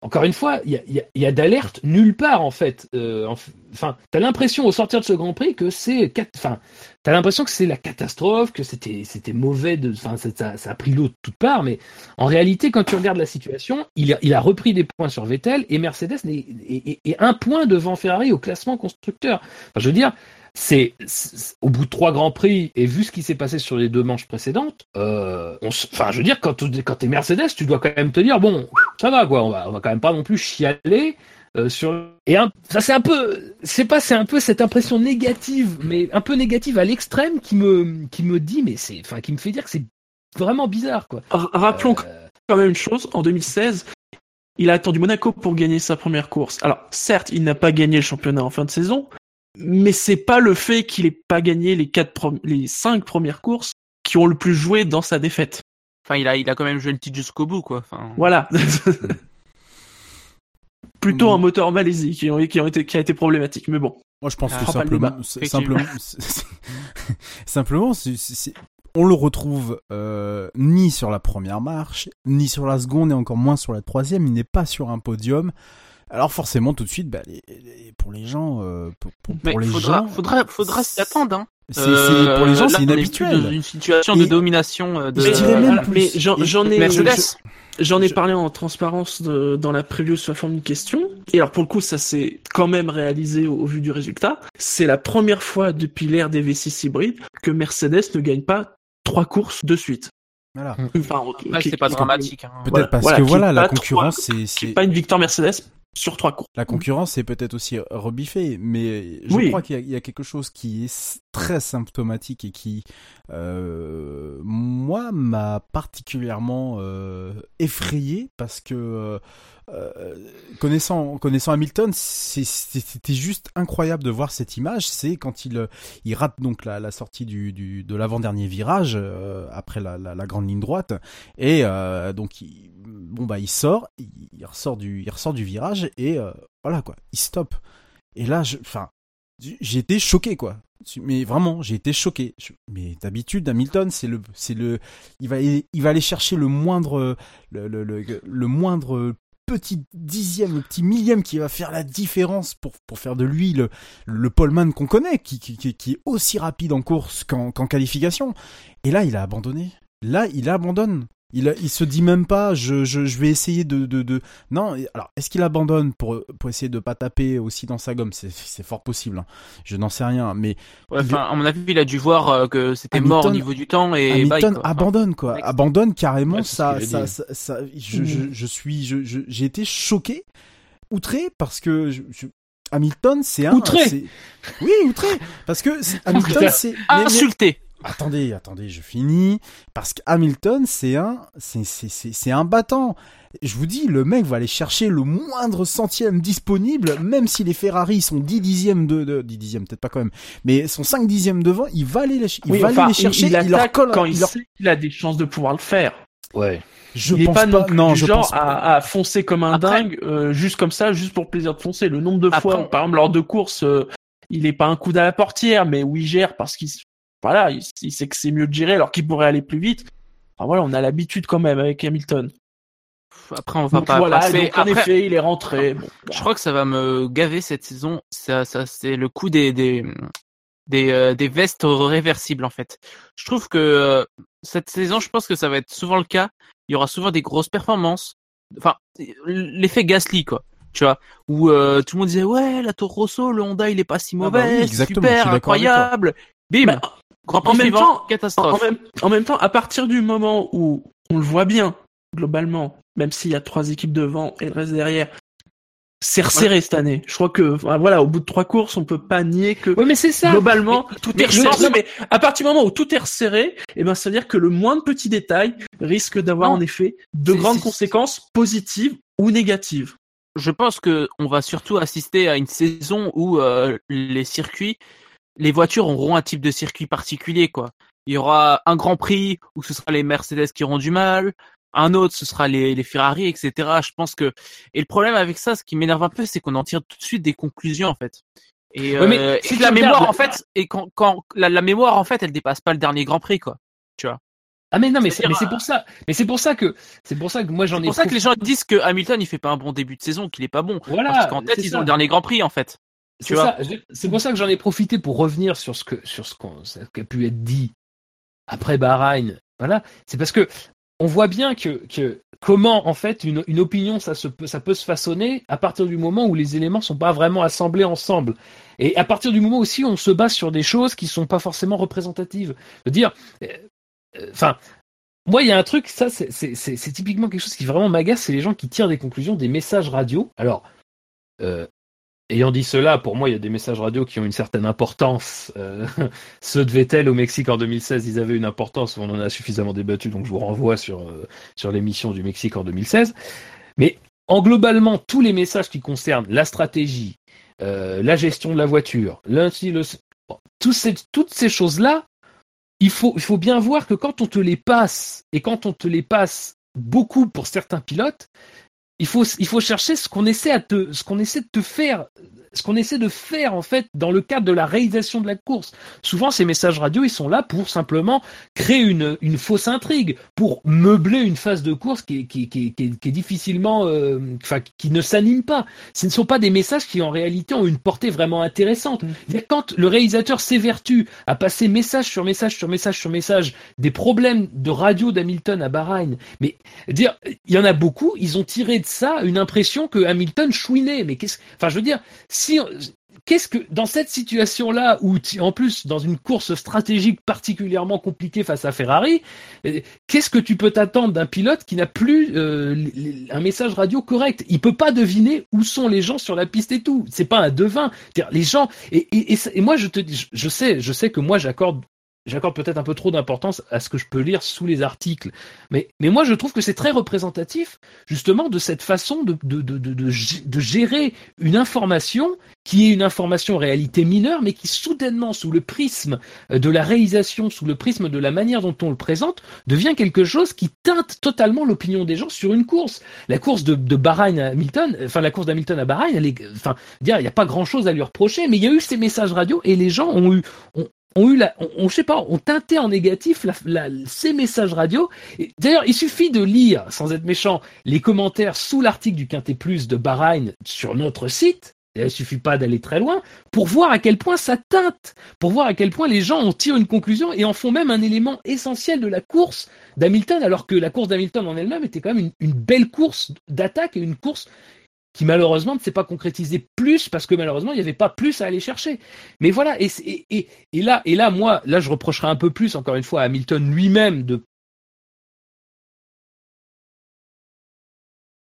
Encore une fois, il y, y, y a d'alerte nulle part, en fait. Euh, enfin, t'as l'impression, au sortir de ce Grand Prix, que c'est... Enfin, t'as l'impression que c'est la catastrophe, que c'était, c'était mauvais, de, enfin, ça, ça a pris l'eau de toutes parts, mais en réalité, quand tu regardes la situation, il a, il a repris des points sur Vettel, et Mercedes est, est, est, est un point devant Ferrari au classement constructeur. Enfin, je veux dire, c'est, c'est au bout de trois Grands Prix, et vu ce qui s'est passé sur les deux manches précédentes, euh, on s', enfin, je veux dire, quand, quand t'es Mercedes, tu dois quand même te dire, bon... Ça va quoi, on va, on va quand même pas non plus chialer euh, sur. Et un, ça c'est un peu, c'est pas, c'est un peu cette impression négative, mais un peu négative à l'extrême qui me, qui me dit, mais c'est, enfin, qui me fait dire que c'est vraiment bizarre quoi. Rappelons euh... quand même une chose, en deux mille seize, il a attendu Monaco pour gagner sa première course. Alors certes, il n'a pas gagné le championnat en fin de saison, mais c'est pas le fait qu'il ait pas gagné les quatre, pro- les cinq premières courses qui ont le plus joué dans sa défaite. Enfin, il a, il a quand même joué le titre jusqu'au bout, quoi. Enfin... Voilà. Plutôt un moteur Malaisie qui, ont, qui, ont été, qui a été problématique, mais bon. Moi, je pense ah, que simplement, c'est, simplement, c'est, c'est, simplement c'est, c'est, on le retrouve euh, ni sur la première marche, ni sur la seconde, et encore moins sur la troisième. Il n'est pas sur un podium. Alors forcément, tout de suite, bah, les, les, pour les gens, euh, pour, pour, mais pour les faudra, gens, faudra, faudra s'y attendre. Hein. C'est, c'est, pour les gens, euh, là, c'est inhabituel. Dans une situation et... de domination. De... Mais, je dirais même plus... mais j'en, j'en ai, Mercedes. J'en ai parlé en transparence de, dans la preview sur la forme de question. Et alors pour le coup, ça s'est quand même réalisé au, au vu du résultat. C'est la première fois depuis l'ère des V six hybrides que Mercedes ne gagne pas trois courses de suite. Voilà. Enfin, okay, ouais, c'est qui, pas dramatique. Hein. Peut-être voilà, parce voilà, que voilà, la concurrence, trois, c'est, c'est... c'est pas une victoire Mercedes. Sur trois cours. La concurrence est peut-être aussi rebiffée, mais je oui. crois qu'il y a, il y a quelque chose qui est très symptomatique et qui, euh, moi, m'a particulièrement euh, effrayé parce que, euh, connaissant, connaissant Hamilton, c'est, c'était juste incroyable de voir cette image. C'est quand il, il rate donc la, la sortie du, du, de l'avant-dernier virage euh, après la, la, la grande ligne droite, et euh, donc il. Bon bah il sort, il, il ressort du, il ressort du virage et euh, voilà quoi, il stoppe. Et là, je, enfin, j'ai été choqué quoi. Mais vraiment, j'ai été choqué. Je, mais d'habitude, Hamilton, c'est le, c'est le, il va, il va aller chercher le moindre, le, le, le, le moindre petit dixième, le petit millième qui va faire la différence pour pour faire de lui le, le poleman qu'on connaît, qui, qui qui qui est aussi rapide en course qu'en, qu'en qualification. Et là, il a abandonné. Là, il abandonne. Il, il se dit même pas, je, je, je vais essayer de, de, de... Non, alors, est-ce qu'il abandonne pour, pour essayer de pas taper aussi dans sa gomme ? C'est, c'est fort possible, hein. Je n'en sais rien, mais... Ouais, il... À mon avis, il a dû voir que c'était Hamilton, mort au niveau du temps et... Hamilton bye, quoi. abandonne, quoi. Next. Abandonne carrément, ouais, ça... ça, ça, ça je, je, je suis... Je, je, j'ai été choqué, outré, parce que... Je, je... Hamilton, c'est un... Outré c'est... Oui, outré parce que c'est... Hamilton, c'est... Insulté mais, mais... Attendez, attendez, je finis. Parce qu'Hamilton, c'est un, c'est, c'est, c'est, c'est un battant. Je vous dis, le mec va aller chercher le moindre centième disponible, même si les Ferrari sont dix dixièmes de, de dix dixièmes, peut-être pas quand même, mais sont cinq dixièmes devant, il va aller les, il oui, va enfin, aller les chercher, il, il, il leur colle. Quand il, leur... il a des chances de pouvoir le faire. Ouais. Je il pense pas, pas non, plus non du je genre pense pas. À, à foncer comme un Après, dingue, euh, juste comme ça, juste pour plaisir de foncer. Le nombre de Après, fois, on... par exemple, lors de courses, euh, il est pas un coude à la portière, mais où il gère parce qu'il Voilà, il, il sait que c'est mieux de gérer alors qu'il pourrait aller plus vite. Enfin, voilà, on a l'habitude quand même avec Hamilton. Après, on va donc, pas voilà, passer. Donc, en Après, effet, il est rentré. Bon, je voilà. crois que ça va me gaver cette saison. Ça, ça, c'est le coup des des des, euh, des vestes réversibles en fait. Je trouve que euh, cette saison, je pense que ça va être souvent le cas. Il y aura souvent des grosses performances. Enfin, l'effet Gasly quoi. Tu vois, où euh, tout le monde disait ouais, la Toro Rosso, le Honda, il est pas si mauvais, ah bah oui, super, incroyable. Bim. Bah, En même, temps, catastrophe. En, même, en même temps, à partir du moment où on le voit bien, globalement, même s'il y a trois équipes devant et le reste derrière, c'est resserré ouais. cette année. Je crois que, voilà, au bout de trois courses, on peut pas nier que ouais, mais c'est ça. globalement, mais, tout mais est resserré. Non, mais à partir du moment où tout est resserré, eh ben, ça veut dire que le moindre petit détail risque d'avoir non. en effet de c'est, grandes c'est, conséquences c'est... positives ou négatives. Je pense que on va surtout assister à une saison où euh, les circuits Les voitures auront un type de circuit particulier, quoi. il y aura un Grand Prix où ce sera les Mercedes qui auront du mal, un autre ce sera les, les Ferrari, et cetera. Je pense que, et le problème avec ça, ce qui m'énerve un peu, c'est qu'on en tire tout de suite des conclusions en fait. Et oui, mais euh, c'est de la mémoire de... en fait, et quand, quand la, la mémoire en fait, elle dépasse pas le dernier Grand Prix quoi, tu vois. Ah mais non mais c'est, c'est, mais c'est pour ça, mais c'est pour ça que c'est pour ça que moi j'en ai. C'est pour ça que les gens disent que Hamilton il fait pas un bon début de saison, qu'il est pas bon. Voilà. Parce qu'en tête ils ça. Ont le dernier Grand Prix en fait. Tu c'est vois. Ça. C'est pour ça que j'en ai profité pour revenir sur ce que sur ce qu'on ce qui a pu être dit après Bahreïn. Voilà. C'est parce que on voit bien que que comment en fait une une opinion ça se ça peut se façonner à partir du moment où les éléments sont pas vraiment assemblés ensemble. Et à partir du moment aussi où on se base sur des choses qui sont pas forcément représentatives. Je veux dire. Enfin, moi, il y a un truc, ça, c'est, c'est, c'est, c'est typiquement quelque chose qui vraiment m'agace, c'est les gens qui tirent des conclusions des messages radio. Alors, euh, ayant dit cela, pour moi, il y a des messages radio qui ont une certaine importance. Euh, ceux de Vettel au Mexique en deux mille seize, ils avaient une importance, on en a suffisamment débattu, donc je vous renvoie sur, euh, sur l'émission du Mexique en deux mille seize. Mais, en globalement, tous les messages qui concernent la stratégie, euh, la gestion de la voiture, l'inti, le... bon, tout ces, toutes ces choses-là, Il faut, il faut bien voir que quand on te les passe, et quand on te les passe beaucoup pour certains pilotes, il faut, il faut chercher ce qu'on essaie à te, ce qu'on essaie de te faire, ce qu'on essaie de faire, en fait, dans le cadre de la réalisation de la course. Souvent, ces messages radio, ils sont là pour simplement créer une, une fausse intrigue, pour meubler une phase de course qui est, qui, qui, qui est, qui est difficilement, euh, enfin, qui ne s'anime pas. Ce ne sont pas des messages qui, en réalité, ont une portée vraiment intéressante. Quand le réalisateur s'évertue à passer message sur message sur message sur message des problèmes de radio d'Hamilton à Bahreïn, mais, dire, il y en a beaucoup, ils ont tiré de ça une impression que Hamilton chouinait, mais qu'est-ce, enfin, je veux dire, Si on, qu'est-ce que dans cette situation-là où en plus dans une course stratégique particulièrement compliquée face à Ferrari, qu'est-ce que tu peux t'attendre d'un pilote qui n'a plus euh, un message radio correct? Il peut pas deviner où sont les gens sur la piste et tout. C'est pas un devin. C'est-à-dire, les gens et, et, et, et moi je te dis, je sais, je sais que moi j'accorde. J'accorde peut-être un peu trop d'importance à ce que je peux lire sous les articles. Mais, mais moi, je trouve que c'est très représentatif, justement, de cette façon de, de, de, de, de gérer une information qui est une information en réalité mineure, mais qui soudainement, sous le prisme de la réalisation, sous le prisme de la manière dont on le présente, devient quelque chose qui teinte totalement l'opinion des gens sur une course. La course de, de Bahreïn à Hamilton, enfin, la course d'Hamilton à Bahreïn, elle est, enfin, dire, il n'y a pas grand chose à lui reprocher, mais il y a eu ces messages radio et les gens ont eu, ont, ont eu la, on, on, je sais pas, ont teinté en négatif la, la, ces messages radio. Et d'ailleurs, il suffit de lire, sans être méchant, les commentaires sous l'article du Quintet Plus de Bahreïn sur notre site. Et il suffit pas d'aller très loin pour voir à quel point ça teinte, pour voir à quel point les gens en tirent une conclusion et en font même un élément essentiel de la course d'Hamilton, alors que la course d'Hamilton en elle-même était quand même une, une belle course d'attaque et une course qui malheureusement ne s'est pas concrétisé plus parce que malheureusement il n'y avait pas plus à aller chercher. Mais voilà, et, et, et là, et là, moi, là je reprocherai un peu plus encore une fois à Hamilton lui-même de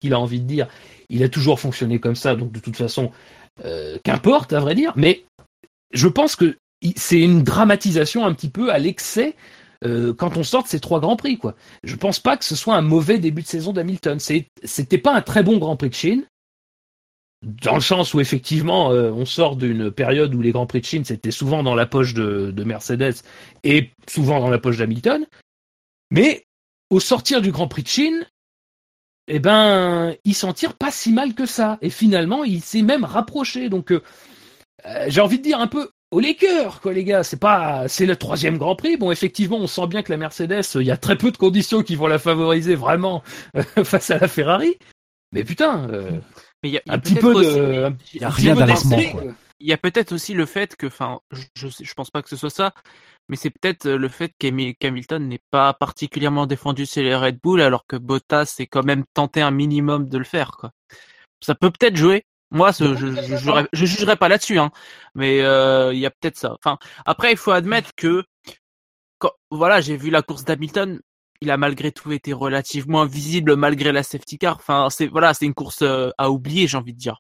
qu'il a envie de dire. Il a toujours fonctionné comme ça, donc de toute façon, euh, qu'importe à vrai dire. Mais je pense que c'est une dramatisation un petit peu à l'excès. Quand on sort de ces trois grands prix, quoi. Je pense pas que ce soit un mauvais début de saison d'Hamilton. C'est, c'était pas un très bon Grand Prix de Chine, dans le sens où effectivement euh, on sort d'une période où les Grands Prix de Chine c'était souvent dans la poche de, de Mercedes et souvent dans la poche d'Hamilton. Mais au sortir du Grand Prix de Chine, eh ben il s'en tire pas si mal que ça. Et finalement il s'est même rapproché. Donc euh, euh, j'ai envie de dire un peu. Au les cœurs, quoi, les gars, c'est pas, c'est le troisième Grand Prix. Bon, effectivement, on sent bien que la Mercedes, il y a très peu de conditions qui vont la favoriser vraiment euh, face à la Ferrari. Mais putain, euh, mais y a, y a un petit peu aussi, de, il y a rien d'alarmant. Il y a peut-être aussi le fait que, enfin, je, je, je pense pas que ce soit ça, mais c'est peut-être le fait qu'Hamilton n'est pas particulièrement défendu chez les Red Bull, alors que Bottas s'est quand même tenté un minimum de le faire, quoi. Ça peut peut-être jouer. Moi, ce, je, je, je, je jugerai pas là-dessus, hein. Mais il euh, y a peut-être ça. Enfin, après, il faut admettre que, quand, voilà, j'ai vu la course d'Hamilton. Il a malgré tout été relativement invisible malgré la safety car. Enfin, c'est voilà, c'est une course euh, à oublier, j'ai envie de dire.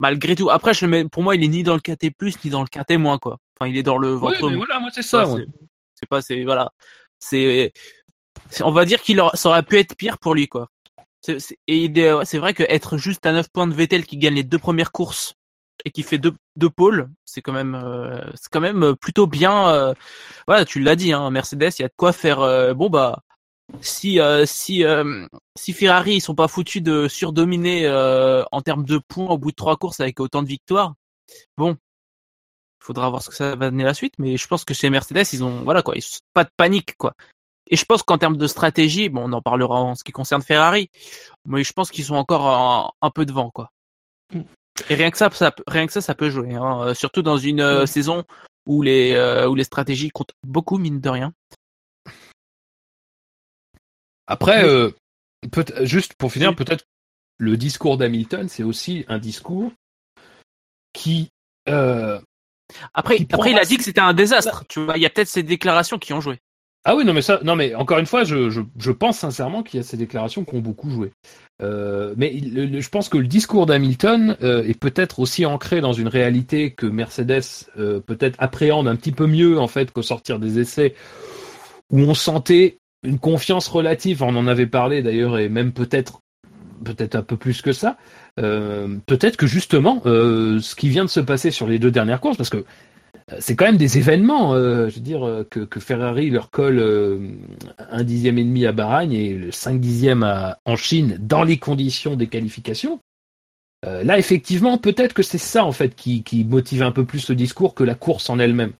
Malgré tout. Après, je le mets, pour moi, il est ni dans le Q T plus ni dans le Q T moins, quoi. Enfin, il est dans le ventre. Oui, mais voilà, moi c'est ça. Enfin, ouais. c'est, c'est pas, c'est voilà, c'est, c'est, on va dire qu'il aura, ça aurait pu être pire pour lui, quoi. C'est, c'est, et c'est vrai qu'être juste à neuf points de Vettel qui gagne les deux premières courses et qui fait deux, deux pôles, c'est quand même, euh, c'est quand même plutôt bien. Euh, voilà, tu l'as dit, hein, Mercedes, il y a de quoi faire. Euh, bon bah, si euh, si euh, si Ferrari ils sont pas foutus de surdominer euh, en termes de points au bout de trois courses avec autant de victoires, bon, il faudra voir ce que ça va donner la suite. Mais je pense que chez Mercedes, ils ont voilà quoi, ils ont pas de panique quoi. Et je pense qu'en termes de stratégie, bon, on en parlera en ce qui concerne Ferrari, mais je pense qu'ils sont encore un, un peu devant quoi. Mm. Et rien que ça, ça, rien que ça, ça peut jouer. Hein. Surtout dans une euh, saison où les euh, où les stratégies comptent beaucoup, mine de rien. Après, euh, peut- juste pour finir, peut-être le discours d'Hamilton, c'est aussi un discours qui. Euh, après, qui après, il a dit que c'était un désastre. Tu vois, il y a peut-être ces déclarations qui ont joué. Ah oui, non mais ça, non mais encore une fois, je je, je pense sincèrement qu'il y a ces déclarations qui ont beaucoup joué. Euh, mais il, le, je pense que le discours d'Hamilton euh, est peut-être aussi ancré dans une réalité que Mercedes euh, peut-être appréhende un petit peu mieux en fait qu'au sortir des essais où on sentait une confiance relative. On en avait parlé d'ailleurs et même peut-être peut-être un peu plus que ça. Euh, peut-être que justement euh, ce qui vient de se passer sur les deux dernières courses, parce que c'est quand même des événements, euh, je veux dire, que, que Ferrari leur colle euh, un dixième et demi à Bahreïn et le cinq dixième à, en Chine dans les conditions des qualifications. Euh, là, effectivement, peut-être que c'est ça en fait qui, qui motive un peu plus le discours que la course en elle-même.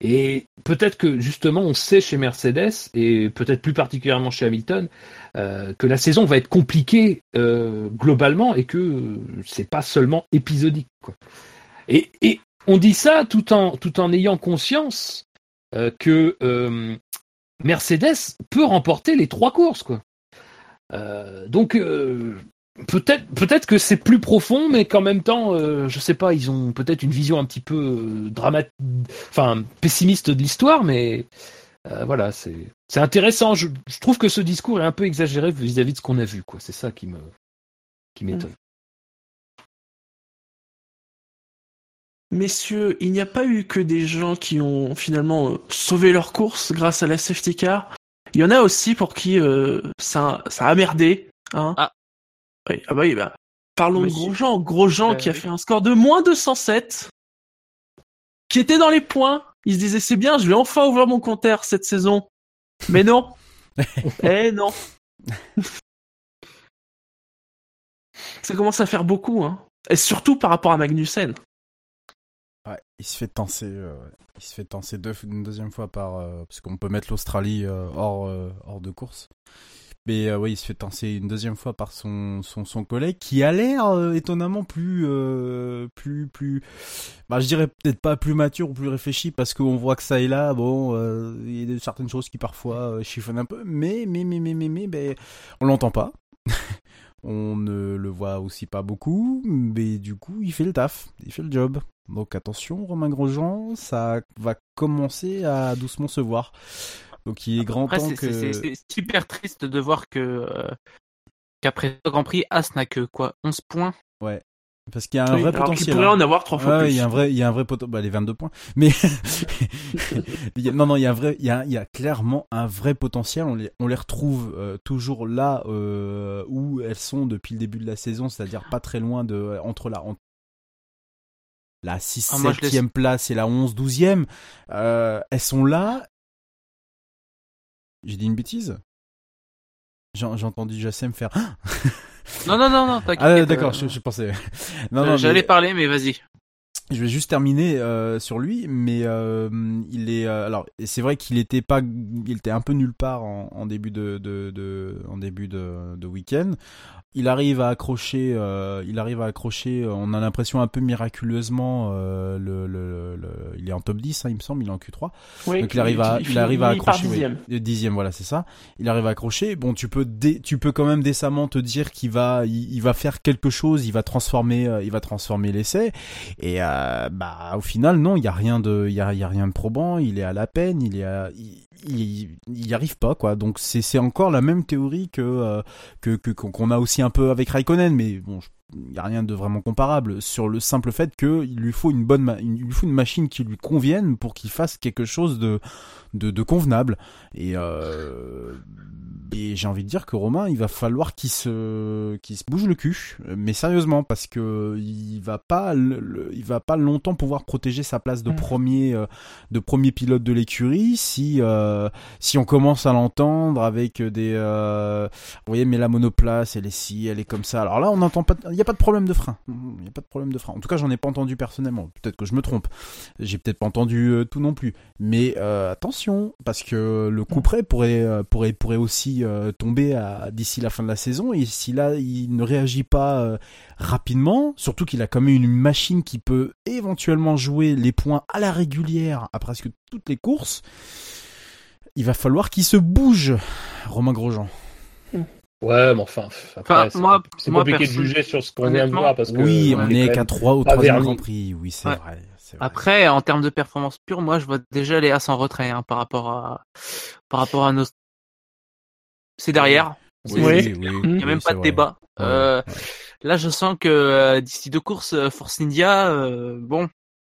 Et peut-être que justement, on sait chez Mercedes et peut-être plus particulièrement chez Hamilton euh, que la saison va être compliquée euh, globalement et que euh, c'est pas seulement épisodique, quoi. Et, et on dit ça tout en, tout en ayant conscience euh, que euh, Mercedes peut remporter les trois courses, quoi. Euh, donc euh, peut-être, peut-être que c'est plus profond, mais qu'en même temps, euh, je sais pas, ils ont peut-être une vision un petit peu euh, dramatique, enfin pessimiste de l'histoire, mais euh, voilà, c'est, c'est intéressant. Je, je trouve que ce discours est un peu exagéré vis-à-vis de ce qu'on a vu, quoi. C'est ça qui me, qui m'étonne. Mmh. Messieurs, il n'y a pas eu que des gens qui ont finalement euh, sauvé leur course grâce à la safety car. Il y en a aussi pour qui euh, ça, ça a merdé. Hein. Ah. Oui, ah bah oui, bah. Parlons Monsieur. de Grosjean. Grosjean euh, qui a fait un score de moins deux cent sept, qui était dans les points. Il se disait, c'est bien, je vais enfin ouvrir mon compteur cette saison. Mais non. Eh non. Ça commence à faire beaucoup. Hein. Et surtout par rapport à Magnussen. Ouais, il se fait tenser, euh, il se fait tenser deux, une deuxième fois par euh, parce qu'on peut mettre l'Australie euh, hors euh, hors de course. Mais euh, oui, il se fait tenser une deuxième fois par son son son collègue qui a l'air euh, étonnamment plus euh, plus plus, bah je dirais peut-être pas plus mature ou plus réfléchi parce qu'on voit que ça et là, bon, euh, il y a certaines choses qui parfois euh, chiffonnent un peu, mais mais mais mais mais mais ben on l'entend pas. On ne le voit aussi pas beaucoup, mais du coup, il fait le taf, il fait le job. Donc attention, Romain Grosjean, ça va commencer à doucement se voir. Donc il est grand Après, temps c'est, que... C'est, c'est, c'est super triste de voir que euh, qu'après le Grand Prix, Haas n'a que quoi, onze points. Ouais, parce qu'il y a un oui, vrai potentiel. Il pourrait en avoir trois fois ah, plus. Il y a un vrai, il y a un vrai potentiel. Bah, les vingt-deux points. Mais il y a, non, non, il y a un vrai, il y a, il y a clairement un vrai potentiel. On les, on les retrouve euh, toujours là euh, où elles sont depuis le début de la saison, c'est-à-dire pas très loin de entre la entre la six septième ah, place et la onze douzième. Euh, elles sont là. J'ai dit une bêtise. J'ai, j'ai entendu Jassem faire. Non, non, non, non, t'inquiète. Ah, d'accord, euh... je, je pensais. Non, euh, non, j'allais mais... parler, mais vas-y. Je vais juste terminer euh, sur lui, mais euh, il est euh, alors c'est vrai qu'il était pas, il était un peu nulle part en, en début de, de, de en début de, de week-end. Il arrive à accrocher, euh, il arrive à accrocher. On a l'impression un peu miraculeusement, euh, le, le, le, il est en top dix, hein, il me semble, il est en Q trois. Oui, donc il arrive à, il, il, il arrive il à accrocher. Dixième. Oui, dixième, voilà, c'est ça. Il arrive à accrocher. Bon, tu peux, dé, tu peux quand même décemment te dire qu'il va, il, il va faire quelque chose, il va transformer, euh, il va transformer l'essai et euh, bah au final non, il y a rien de il y a, y a rien de probant, il est à la peine, il est à, il, il, il y arrive pas quoi. Donc c'est c'est encore la même théorie que euh, que que qu'on a aussi un peu avec Raikkonen, mais bon, je il n'y a rien de vraiment comparable, sur le simple fait qu'il lui faut une bonne, ma- il lui faut une machine qui lui convienne pour qu'il fasse quelque chose de, de, de convenable. Et, euh, et j'ai envie de dire que Romain, il va falloir qu'il se, qu'il se bouge le cul, mais sérieusement, parce que il va pas, le, le, il va pas longtemps pouvoir protéger sa place de mmh. premier, euh, de premier pilote de l'écurie si, euh, si on commence à l'entendre avec des, euh, vous voyez, mais la monoplace, elle est ci, elle est comme ça. Alors là, on n'entend pas. Il n'y a pas de problème de frein. Il n'y a pas de problème de frein. En tout cas, j'en ai pas entendu personnellement. Peut-être que je me trompe. J'ai peut-être pas entendu euh, tout non plus. Mais euh, attention, parce que le couperet pourrait, euh, pourrait, pourrait aussi euh, tomber à, d'ici la fin de la saison. Et si là, il ne réagit pas euh, rapidement, surtout qu'il a quand même une machine qui peut éventuellement jouer les points à la régulière à presque toutes les courses, il va falloir qu'il se bouge, Romain Grosjean. Ouais, mais enfin, après, enfin c'est, moi, c'est moi, compliqué perso- de juger sur ce qu'on vient de voir parce que oui, on n'est qu'à trois ou troisième Grand Prix, oui, c'est, ouais. vrai, c'est vrai. Après, en termes de performance pure, moi, je vois déjà les Haas en retrait hein, par rapport à par rapport à nos. C'est derrière. Oui, oui, oui, il n'y a même oui, pas de vrai. Débat. Ouais, euh, ouais. Là, je sens que euh, d'ici deux courses, euh, Force India, euh, bon,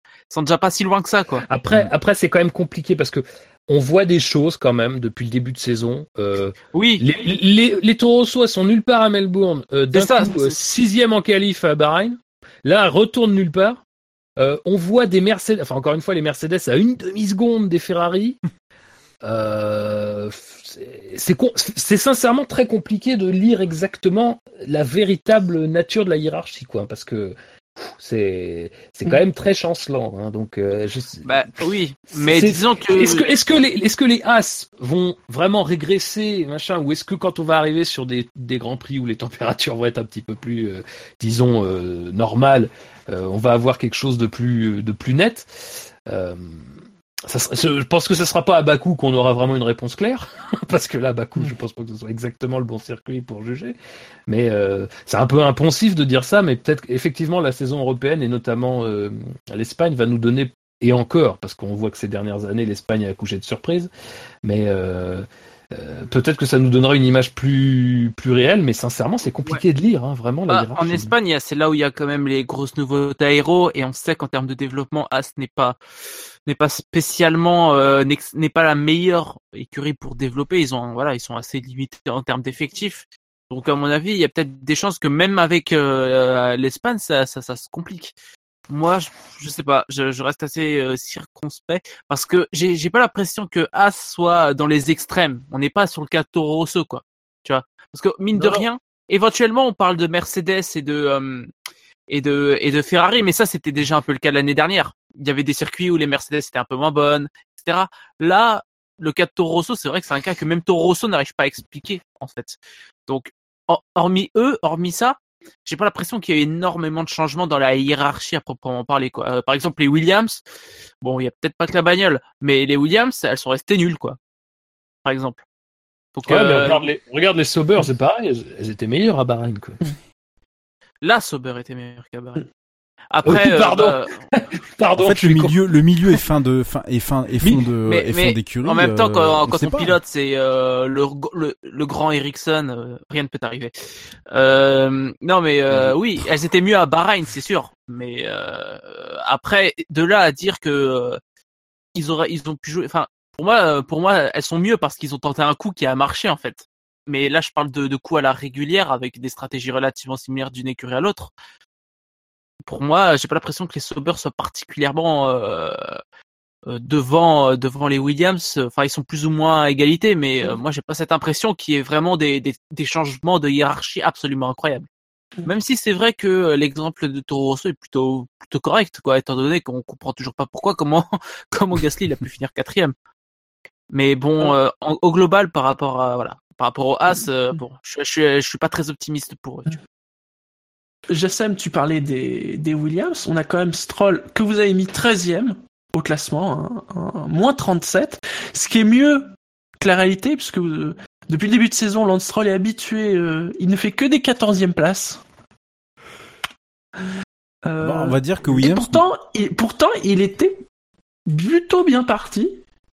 ils sont déjà pas si loin que ça, quoi. Après, après, c'est quand même compliqué parce que. On voit des choses quand même depuis le début de saison. Euh, oui. Les, les, les Toro Rosso sont nulle part à Melbourne. Euh, d'un ça, coup, c'est... sixième en qualif à Bahreïn. Là, retourne nulle part. Euh, on voit des Mercedes. Enfin, encore une fois, les Mercedes à une demi-seconde des Ferrari. euh, c'est, c'est, c'est sincèrement très compliqué de lire exactement la véritable nature de la hiérarchie, quoi, parce que. C'est c'est quand même très chancelant, hein. Donc euh, je... bah oui, mais c'est... disons que est-ce que est-ce que les est-ce que les Haas vont vraiment régresser machin ou est-ce que quand on va arriver sur des des grands prix où les températures vont être un petit peu plus euh, disons euh, normales, euh, on va avoir quelque chose de plus de plus net. Euh, ça, je pense que ce sera pas à Bakou qu'on aura vraiment une réponse claire parce que là Bakou je pense pas que ce soit exactement le bon circuit pour juger mais euh, c'est un peu impensif de dire ça mais peut-être effectivement la saison européenne et notamment euh, l'Espagne va nous donner et encore parce qu'on voit que ces dernières années l'Espagne a accouché de surprises mais euh, euh, peut-être que ça nous donnera une image plus, plus réelle mais sincèrement c'est compliqué ouais. de lire hein, vraiment la bah, en Espagne c'est là où il y a quand même les grosses nouveautés aéro et on sait qu'en termes de développement Haas n'est pas n'est pas spécialement euh, n'est, n'est pas la meilleure écurie pour développer, ils ont voilà, ils sont assez limités en termes d'effectifs. Donc à mon avis, il y a peut-être des chances que même avec euh, l'Espagne ça, ça ça se complique. Moi, je, je sais pas, je, je reste assez euh, circonspect parce que j'ai j'ai pas l'impression que Haas soit dans les extrêmes. On n'est pas sur le cas de Toro Rosso quoi. Tu vois, parce que mine non. de rien, éventuellement on parle de Mercedes et de euh, et de et de Ferrari, mais ça c'était déjà un peu le cas de l'année dernière. Il y avait des circuits où les Mercedes étaient un peu moins bonnes, et cetera. Là, le cas de Toro Rosso, c'est vrai que c'est un cas que même Toro Rosso n'arrive pas à expliquer, en fait. Donc, hormis eux, hormis ça, j'ai pas l'impression qu'il y a eu énormément de changements dans la hiérarchie à proprement parler, quoi. Euh, par exemple, les Williams, bon, il y a peut-être pas que la bagnole, mais les Williams, elles sont restées nulles, quoi. Par exemple. Donc, ouais, euh... mais regarde les, regarde les Sauber, c'est pareil, elles étaient meilleures à Bahreïn, quoi. La Sauber était meilleure qu'à Bahreïn. Après, oh, pardon. Euh, bah... pardon. En fait, le milieu, con... le milieu est fin de, fin, est fin, est fond de, mais, est fond d'écurie. En même temps, quand, euh, quand on pas. pilote, c'est euh, le, le, le grand Ericsson, euh, rien ne peut t'arriver. Euh, non, mais euh, oui, elles étaient mieux à Bahreïn, c'est sûr. Mais euh, après, de là à dire que euh, ils auraient, ils ont pu jouer. Enfin, pour moi, pour moi, elles sont mieux parce qu'ils ont tenté un coup qui a marché en fait. Mais là, je parle de, de coups à la régulière avec des stratégies relativement similaires d'une écurie à l'autre. Pour moi, j'ai pas l'impression que les Sauber soient particulièrement euh, euh, devant euh, devant les Williams. Enfin, ils sont plus ou moins à égalité, mais euh, moi, j'ai pas cette impression qu'il y ait vraiment des, des, des changements de hiérarchie absolument incroyables. Même si c'est vrai que l'exemple de Toro Rosso est plutôt plutôt correct, quoi, étant donné qu'on comprend toujours pas pourquoi comment comment Gasly il a pu finir quatrième. Mais bon, euh, en, au global, par rapport à voilà, par rapport aux Haas, euh, bon, je, je, je suis pas très optimiste pour eux. Tu vois. Jassem, tu parlais des, des Williams. On a quand même Stroll, que vous avez mis treizième au classement, hein, hein, moins trente-sept, ce qui est mieux que la réalité, puisque euh, depuis le début de saison, Lance Stroll est habitué, euh, il ne fait que des quatorzième places. Euh, bon, on va dire que Williams... Et pourtant, et pourtant, il était plutôt bien parti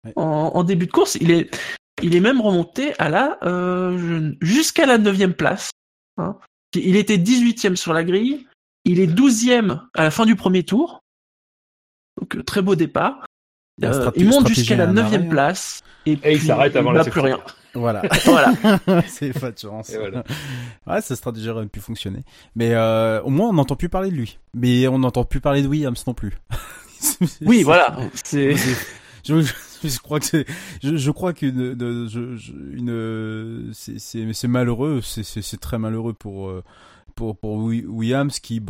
ouais. en, en début de course. Il est, il est même remonté à la, euh, jusqu'à la neuvième place. Hein. Il était dix-huitième sur la grille. Il est douzième à la fin du premier tour. Donc, très beau départ. Euh, strat- il monte jusqu'à la neuvième place. Et, et puis, il s'arrête avant il la plus rien. Voilà. voilà. C'est pas de chance. Voilà. Ouais, sa stratégie aurait pu fonctionner. Mais euh, au moins, on n'entend plus parler de lui. Mais on n'entend plus parler de Williams non plus. c'est, c'est, oui, c'est... voilà. C'est... je, je, je crois que c'est, je, je crois qu'une, de, je, je, une, c'est, c'est, c'est malheureux. C'est, c'est, c'est très malheureux pour. Euh, Pour, pour Williams qui,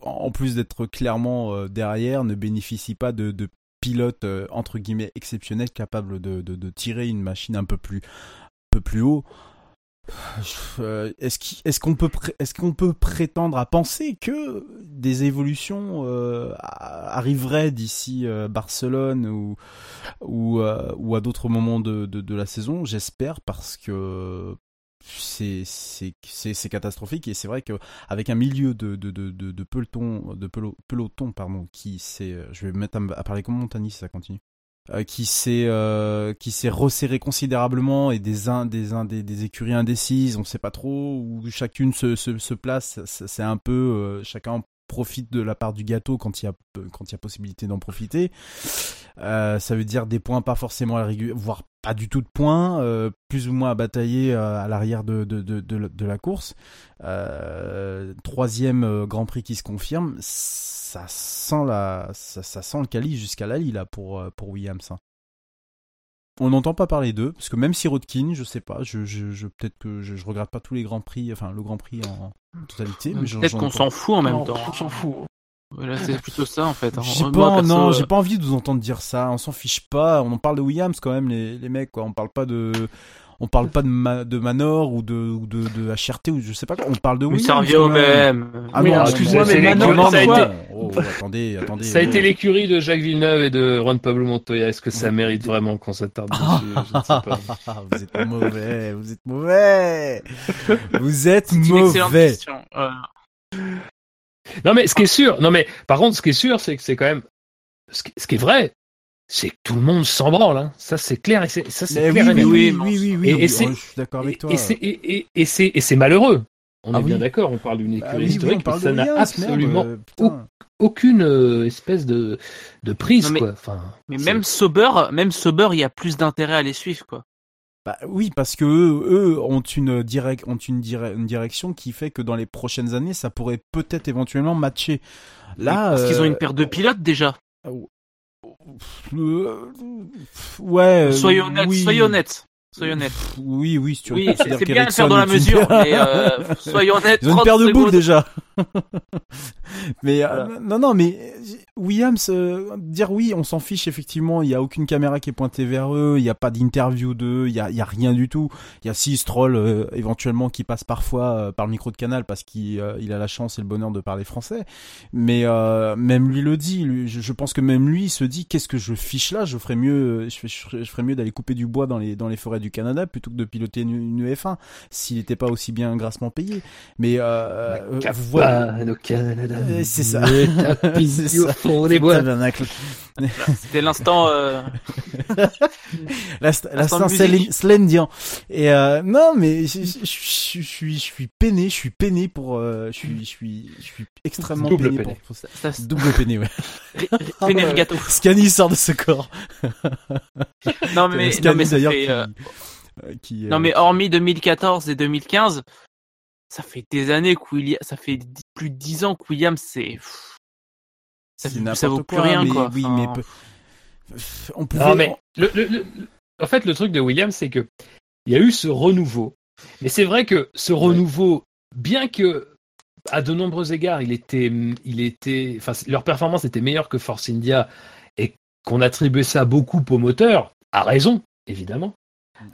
en plus d'être clairement derrière, ne bénéficie pas de, de pilotes entre guillemets exceptionnels capables de, de, de tirer une machine un peu plus, un peu plus haut. Euh, est-ce, qu'il, est-ce, qu'on peut, est-ce qu'on peut prétendre à penser que des évolutions euh, arriveraient d'ici euh, Barcelone ou, ou, euh, ou à d'autres moments de, de, de la saison? J'espère, parce que C'est, c'est, c'est, c'est catastrophique, et c'est vrai qu'avec un milieu de, de, de, de, de peloton, de pelo, peloton pardon, qui s'est, je vais me mettre à, à parler comme Montagny si ça continue, euh, qui, s'est, euh, qui s'est resserré considérablement, et des, un, des, un, des, des écuries indécises, on ne sait pas trop, où chacune se, se, se place, c'est un peu, euh, chacun profite de la part du gâteau quand il y a, quand il y a possibilité d'en profiter. Euh, ça veut dire des points pas forcément à la régulière, voire pas du tout de points, euh, plus ou moins à batailler euh, à l'arrière de, de, de, de, de la course. Euh, troisième euh, Grand Prix qui se confirme, ça sent, la, ça, ça sent le quali jusqu'à la Lille là, pour, pour Williams. Hein. On n'entend pas parler d'eux, parce que même si Rodkin, je sais pas, je, je, je, peut-être que je ne regarde pas tous les Grands Prix, enfin le Grand Prix en, en totalité. Mais peut-être j'en qu'on s'en fout en même non, temps. On s'en fout. Là, c'est plutôt ça en fait. J'ai pas, moi, perso, non, euh... j'ai pas envie de vous entendre dire ça. On s'en fiche pas. On en parle de Williams quand même, les, les mecs. Quoi. On parle pas de, on parle pas de, Ma... de Manor ou de ou de, de H R T ou je sais pas quoi. On parle de mais Williams. Ça revient au même. Ah oui, non, excusez-moi, mais Manor, Manor ça a été. Oh, attendez, attendez. Ça a été l'écurie de Jacques Villeneuve et de Juan Pablo Montoya. Est-ce que ça mérite vraiment qu'on s'attarde dessus ? Je ne sais pas. Vous êtes mauvais. Vous êtes mauvais. Vous êtes c'est mauvais. Une excellente question. Voilà. Non mais ce qui est sûr, non mais par contre ce qui est sûr c'est que c'est quand même ce qui, ce qui est vrai, c'est que tout le monde s'en branle, hein. Ça c'est clair et c'est, ça c'est clair. Oui oui oui oui. Et c'est d'accord avec toi. Et c'est et c'est malheureux. On ah, est oui. bien d'accord. On parle d'une écurie bah, historique, oui, oui, ça n'a rien, absolument merde, au, aucune euh, espèce de de prise non, mais, quoi. Enfin, mais même Sauber, même Sauber, il y a plus d'intérêt à les suivre quoi. Bah oui, parce que eux, eux ont une, direc- ont une, dire- une direction qui fait que dans les prochaines années, ça pourrait peut-être éventuellement matcher. Là, parce euh... qu'ils ont une paire de pilotes déjà. Ouais. Soyons honnêtes. Oui. Soyons honnêtes. Soyons honnêtes. Oui, oui, si tu veux. Oui, c'est, c'est bien de faire dans la mesure, une... mais euh, soyons honnêtes. Ils ont une paire de boules déjà. mais euh, voilà. non, non, mais Williams, euh, dire oui, on s'en fiche effectivement. Il y a aucune caméra qui est pointée vers eux. Il y a pas d'interview d'eux. Il y a, il y a rien du tout. Il y a si Stroll euh, éventuellement qui passe parfois euh, par le micro de Canal parce qu'il euh, il a la chance et le bonheur de parler français. Mais euh, même lui le dit. Lui, je, je pense que même lui il se dit qu'est-ce que je fiche là. Je ferais mieux, je, je, je ferais mieux d'aller couper du bois dans les dans les forêts du Canada plutôt que de piloter une, une F un s'il n'était pas aussi bien grassement payé. Mais euh, vous voyez. Au Canada. C'est ça. C'est ça. Pour les bois. C'était l'instant. Euh... l'instant, l'instant Slendian. Et euh, non, mais je, je, je, je suis, je suis peiné, je suis peiné pour, je suis, je suis, je suis extrêmement double peiné. Peiné. Pour, ça, ça, c'est... Double peiné, ouais. Peiné le gâteau. Scani sort de ce corps. non mais, Scani, non, mais d'ailleurs fait, qui, euh... qui. Non euh... mais hormis deux mille quatorze et deux mille quinze. Ça fait des années que Williams, ça fait plus de dix ans que Williams, c'est, ça, c'est ça vaut quoi, plus rien mais, quoi. Oui, enfin... mais peu... on pouvait. Non mais le, le, le... en fait le truc de Williams c'est que il y a eu ce renouveau, mais c'est vrai que ce renouveau, bien que à de nombreux égards il était, il était, enfin leur performance était meilleure que Force India et qu'on attribuait ça beaucoup au moteur, à raison évidemment.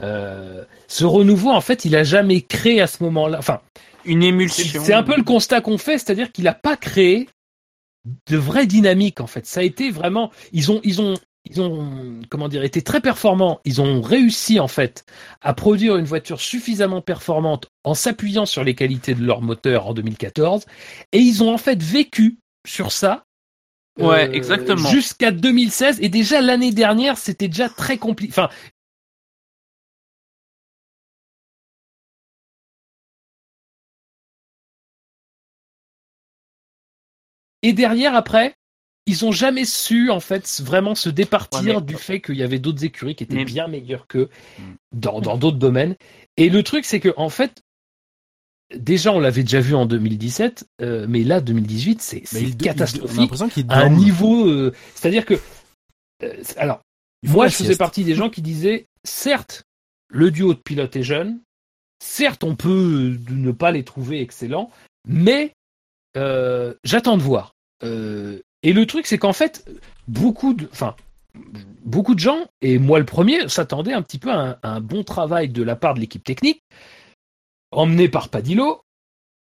Euh, ce renouveau, en fait, il a jamais créé à ce moment-là. Enfin, une émulsion. C'est, c'est un peu le constat qu'on fait, c'est-à-dire qu'il a pas créé de vraie dynamique. En fait, ça a été vraiment. Ils ont, ils ont, ils ont, comment dire, été très performants. Ils ont réussi en fait à produire une voiture suffisamment performante en s'appuyant sur les qualités de leur moteur en deux mille quatorze, et ils ont en fait vécu sur ça. Ouais, euh, exactement. Jusqu'à deux mille seize, et déjà l'année dernière, c'était déjà très compliqué. Enfin. Et derrière, après, ils ont jamais su en fait vraiment se départir ouais, mais... du fait qu'il y avait d'autres écuries qui étaient mmh. bien meilleures qu'eux dans, dans d'autres domaines. Et le truc, c'est que en fait, déjà, on l'avait déjà vu en deux mille dix-sept, euh, mais là, deux mille dix-huit, c'est, c'est de, catastrophique. Il, à un niveau, euh, c'est-à-dire que, euh, alors, moi, je faisais partie des gens qui disaient, certes, le duo de pilotes est jeune, certes, on peut ne pas les trouver excellents, mais euh, j'attends de voir. Euh, et le truc, c'est qu'en fait, beaucoup de, enfin, beaucoup de gens, et moi le premier, s'attendaient un petit peu à un, à un bon travail de la part de l'équipe technique, emmené par Padillo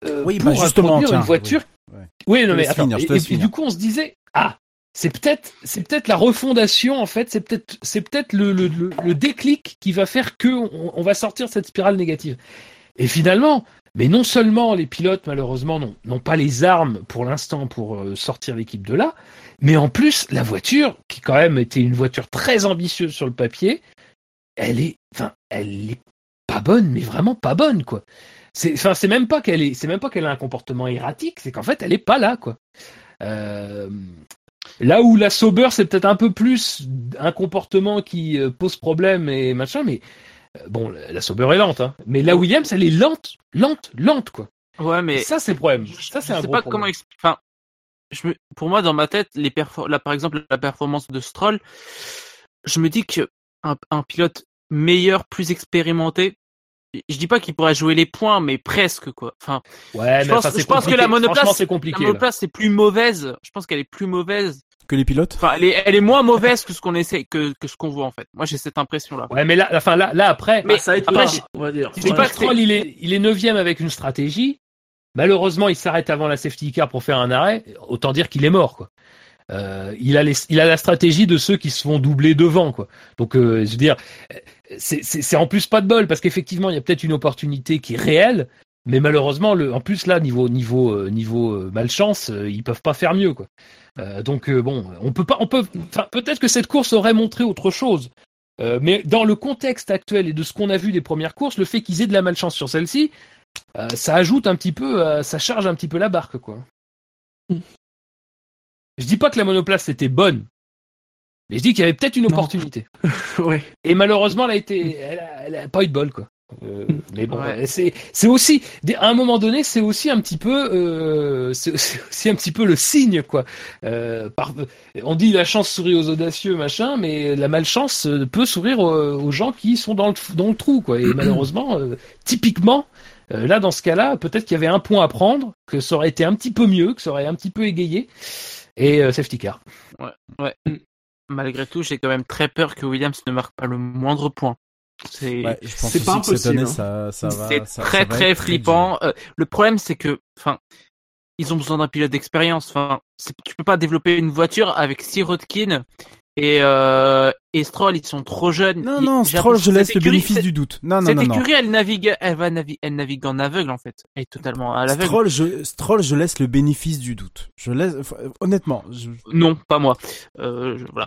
euh, oui, pour bah justement, tiens, une voiture. Oui, oui. oui non mais attends. Finir, et, et, et du coup, on se disait ah, c'est peut-être, c'est peut-être la refondation en fait, c'est peut-être, c'est peut-être le, le, le, le déclic qui va faire que on, on va sortir de cette spirale négative. Et finalement, mais non seulement les pilotes malheureusement n'ont, n'ont pas les armes pour l'instant pour euh, sortir l'équipe de là, mais en plus la voiture qui quand même était une voiture très ambitieuse sur le papier, elle est, enfin, elle est pas bonne, mais vraiment pas bonne, quoi. C'est, enfin, c'est même pas qu'elle est, c'est même pas qu'elle a un comportement erratique, c'est qu'en fait, elle est pas là, quoi. Euh, là où la Sauber, c'est peut-être un peu plus un comportement qui euh, pose problème et machin, mais euh, bon, la Sauber est lente, hein. Mais la Williams, elle est lente, lente, lente, quoi. Ouais, mais et ça, c'est le problème. Ça, c'est je un sais gros pas problème. Comment exp... Enfin, je me... pour moi, dans ma tête, les perfor... là, par exemple, la performance de Stroll, je me dis que un, un pilote meilleur, plus expérimenté. Je dis pas qu'il pourrait jouer les points, mais presque, quoi. Enfin, ouais, je pense, enfin, je pense que la monoplace, c'est la monoplace, c'est plus mauvaise. Je pense qu'elle est plus mauvaise que les pilotes. Enfin, elle est, elle est moins mauvaise que ce qu'on essaie, que, que ce qu'on voit en fait. Moi, j'ai cette impression-là. Ouais, mais là, enfin, là, là après, mais ça a été après, pas, on va dire. Je dis pas que Stroll, il est, il est neuvième avec une stratégie. Malheureusement, il s'arrête avant la safety car pour faire un arrêt. Autant dire qu'il est mort, quoi. Euh, il a les, il a la stratégie de ceux qui se font doubler devant, quoi. Donc, euh, je veux dire, c'est, c'est, c'est en plus pas de bol parce qu'effectivement, il y a peut-être une opportunité qui est réelle, mais malheureusement, le, en plus là, niveau, niveau, niveau euh, malchance, euh, ils peuvent pas faire mieux, quoi. Euh, donc, euh, bon, on peut pas, on peut, enfin, peut-être que cette course aurait montré autre chose, euh, mais dans le contexte actuel et de ce qu'on a vu des premières courses, le fait qu'ils aient de la malchance sur celle-ci, euh, ça ajoute un petit peu, euh, ça charge un petit peu la barque, quoi. Mmh. Je dis pas que la monoplace était bonne, mais je dis qu'il y avait peut-être une opportunité. Ouais. Et malheureusement, elle a été, elle a, elle a pas eu de bol, quoi. Euh, mais bon, ouais. c'est, c'est aussi, à un moment donné, c'est aussi un petit peu, euh, c'est, c'est aussi un petit peu le signe, quoi. Euh, par, on dit la chance sourit aux audacieux, machin, mais la malchance peut sourire aux, aux gens qui sont dans le, dans le trou, quoi. Et malheureusement, euh, typiquement. Là, dans ce cas-là, peut-être qu'il y avait un point à prendre, que ça aurait été un petit peu mieux, que ça aurait un petit peu égayé, et euh, safety car. Ouais, ouais. Malgré tout, j'ai quand même très peur que Williams ne marque pas le moindre point. C'est, ouais, je pense c'est pas impossible. Cette année, hein. ça, ça va, c'est ça, très ça va très flippant. Euh, le problème, c'est que, enfin, ils ont besoin d'un pilote d'expérience. Enfin, tu peux pas développer une voiture avec Sirotkin. Et, euh, et Stroll, ils sont trop jeunes. Non, non, Stroll, je laisse écurie, le bénéfice du doute. Non, non, cette non. Cette écurie, non. Elle navigue, elle va navigue, elle navigue en aveugle, en fait. Elle est totalement à l'aveugle. Stroll, je, Stroll, je laisse le bénéfice du doute. Je laisse, honnêtement. Je... Non, pas moi. Euh, je, voilà.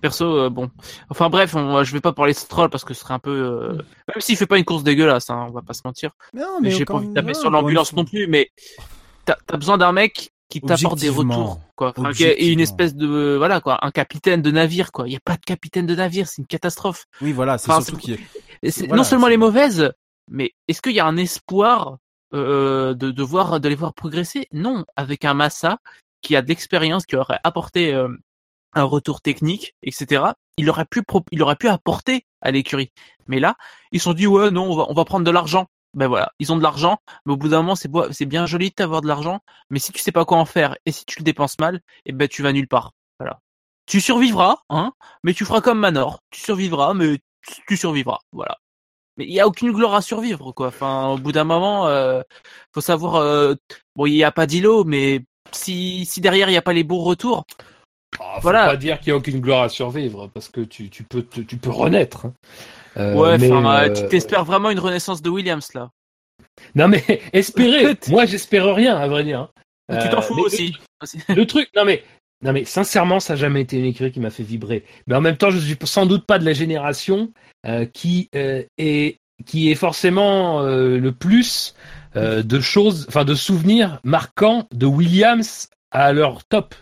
Perso, euh, bon. Enfin, bref, on, je vais pas parler de Stroll parce que ce serait un peu, euh, même s'il fait pas une course dégueulasse, hein, on va pas se mentir. Non, mais. J'ai pas envie de taper sur l'ambulance non plus, mais t'as, t'as besoin d'un mec qui t'apporte des retours, quoi. Enfin, et une espèce de, euh, voilà, quoi, un capitaine de navire, quoi. Il n'y a pas de capitaine de navire, c'est une catastrophe. Oui, voilà, c'est enfin, surtout qui est. C'est... Voilà, non seulement c'est... les mauvaises, mais est-ce qu'il y a un espoir, euh, de, de voir, de les voir progresser? Non, avec un Massa qui a de l'expérience, qui aurait apporté, euh, un retour technique, et cetera. Il aurait pu, pro... il aurait pu apporter à l'écurie. Mais là, ils se sont dit, ouais, non, on va, on va prendre de l'argent. Ben voilà, ils ont de l'argent, mais au bout d'un moment, c'est, beau, c'est bien joli d'avoir de l'argent, mais si tu sais pas quoi en faire et si tu le dépenses mal, eh ben tu vas nulle part. Voilà. Tu survivras, hein, mais tu feras comme Manor. Tu survivras, mais tu survivras. Voilà. Mais il y a aucune gloire à survivre, quoi. Enfin, au bout d'un moment, euh, faut savoir. Euh, bon, il y a pas d'îlot, mais si si derrière il y a pas les bons retours. Oh, voilà. Faut pas dire qu'il y a aucune gloire à survivre parce que tu tu peux te, tu peux renaître. Euh, ouais, mais, euh, tu t'espères vraiment une renaissance de Williams là. Non mais espérer, moi j'espère rien à vrai dire. Hein. Tu t'en euh, fous aussi. Le, le truc, non mais non mais sincèrement ça n'a jamais été une écurie qui m'a fait vibrer. Mais en même temps je suis sans doute pas de la génération euh, qui euh, est qui est forcément euh, le plus euh, de choses, enfin de souvenirs marquants de Williams à leur top.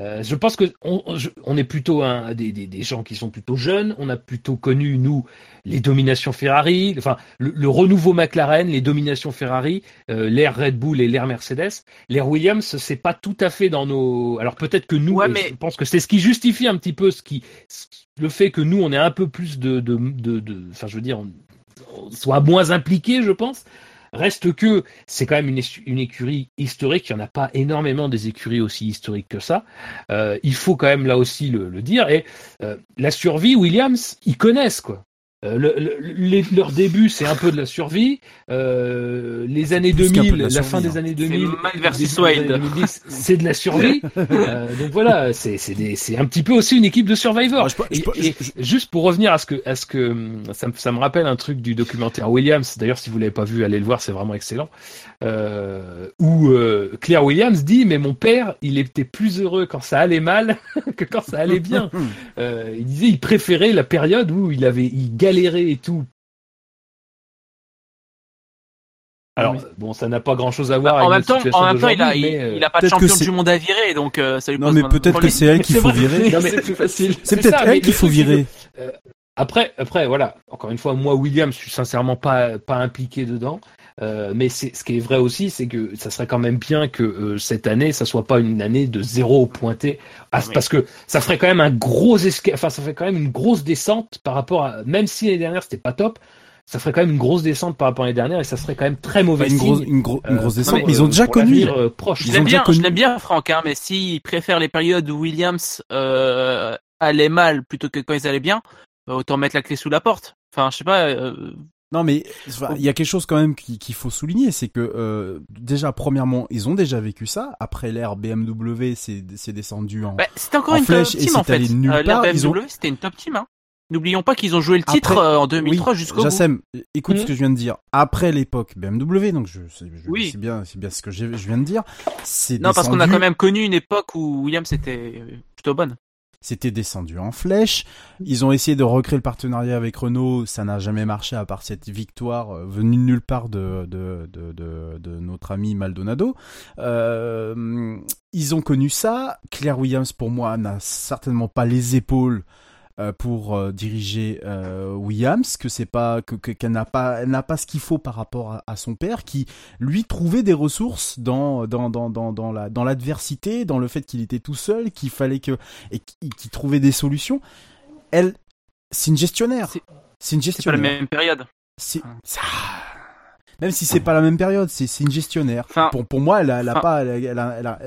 Euh, je pense que on, on est plutôt hein, des, des, des gens qui sont plutôt jeunes. On a plutôt connu, nous, les dominations Ferrari, enfin le, le renouveau McLaren, les dominations Ferrari, euh, l'ère Red Bull et l'ère Mercedes. L'ère Williams, c'est pas tout à fait dans nos... Alors peut-être que nous, ouais, mais... je pense que c'est ce qui justifie un petit peu ce qui, le fait que nous, on est un peu plus de... de, de, de enfin, je veux dire, on, on soit moins impliqués, je pense. Reste que c'est quand même une, une écurie historique, il n'y en a pas énormément des écuries aussi historiques que ça, euh, il faut quand même là aussi le, le dire, et euh, la survie, Williams, ils connaissent quoi. Euh, le, le, les, leur début c'est un peu de la survie, euh, les années deux mille, la, survie, la fin hein. des années deux mille, c'est, deux mille dix, c'est de la survie, euh, donc voilà, c'est, c'est, des, c'est un petit peu aussi une équipe de Survivor. Moi, je, je, je, et, et je, je... Juste pour revenir à ce que, à ce que ça, me, ça me rappelle un truc du documentaire Williams, d'ailleurs si vous l'avez pas vu allez le voir, c'est vraiment excellent, euh, où euh, Claire Williams dit mais mon père il était plus heureux quand ça allait mal que quand ça allait bien. euh, il disait il préférait la période où il avait il galérer et tout. Alors oui. Bon, ça n'a pas grand-chose à voir. Bah, en avec même temps, en même temps, il a, il, euh... il a pas de champion du monde à virer, donc euh, ça lui pose. Non, mais un... peut-être que c'est elle qu'il faut virer. Non, mais c'est plus facile. C'est, c'est peut-être ça, elle qu'il faut virer. Que... Euh, après, après, voilà. Encore une fois, moi, Williams, je suis sincèrement pas pas impliqué dedans. Euh, mais c'est ce qui est vrai aussi, c'est que ça serait quand même bien que euh, cette année, ça soit pas une année de zéro pointé, ah, oui. Parce que ça ferait quand même un gros esca... enfin ça ferait quand même une grosse descente par rapport à, même si l'année dernière c'était pas top, ça ferait quand même une grosse descente par rapport à l'année dernière et ça serait quand même très mauvais signe. Une, une, gro- une grosse descente. Euh, non, mais ils ont déjà connu. Euh, proche. Je l'aime bien, je l'aime bien Franck, hein, mais s'ils préfèrent les périodes où Williams euh, allait mal plutôt que quand ils allaient bien, bah, autant mettre la clé sous la porte. Enfin, je sais pas. Euh... Non mais il y a quelque chose quand même qu'il faut souligner, c'est que euh, déjà premièrement ils ont déjà vécu ça. Après l'ère B M W, c'est, c'est descendu en, bah, c'était encore en une flèche top team, et c'est en allé fait. Nulle euh, part. L'ère B M W, ont... c'était une top team. Hein. N'oublions pas qu'ils ont joué le titre après... euh, en deux mille trois oui, jusqu'au Jassem, bout. Écoute mmh. ce que je viens de dire. Après l'époque B M W, donc je, je, je oui. c'est bien, c'est bien ce que je, je viens de dire. C'est non descendu... parce qu'on a quand même connu une époque où Williams était plutôt bonne. C'était descendu en flèche. Ils ont essayé de recréer le partenariat avec Renault. Ça n'a jamais marché à part cette victoire venue de nulle part de, de, de, de, de notre ami Maldonado. Euh, ils ont connu ça. Claire Williams, pour moi, n'a certainement pas les épaules pour euh, diriger euh, Williams, que c'est pas que, que qu'elle n'a pas elle n'a pas ce qu'il faut par rapport à, à son père qui lui trouvait des ressources dans dans dans dans dans la dans l'adversité, dans le fait qu'il était tout seul, qu'il fallait que et qu'il trouvait des solutions. Elle c'est une gestionnaire. C'est, c'est une gestionnaire. C'est pas la même période. C'est ça. Même si c'est pas la même période, c'est, c'est une gestionnaire. Enfin, pour, pour moi, elle a, elle a enfin, pas, elle a, elle a, elle a,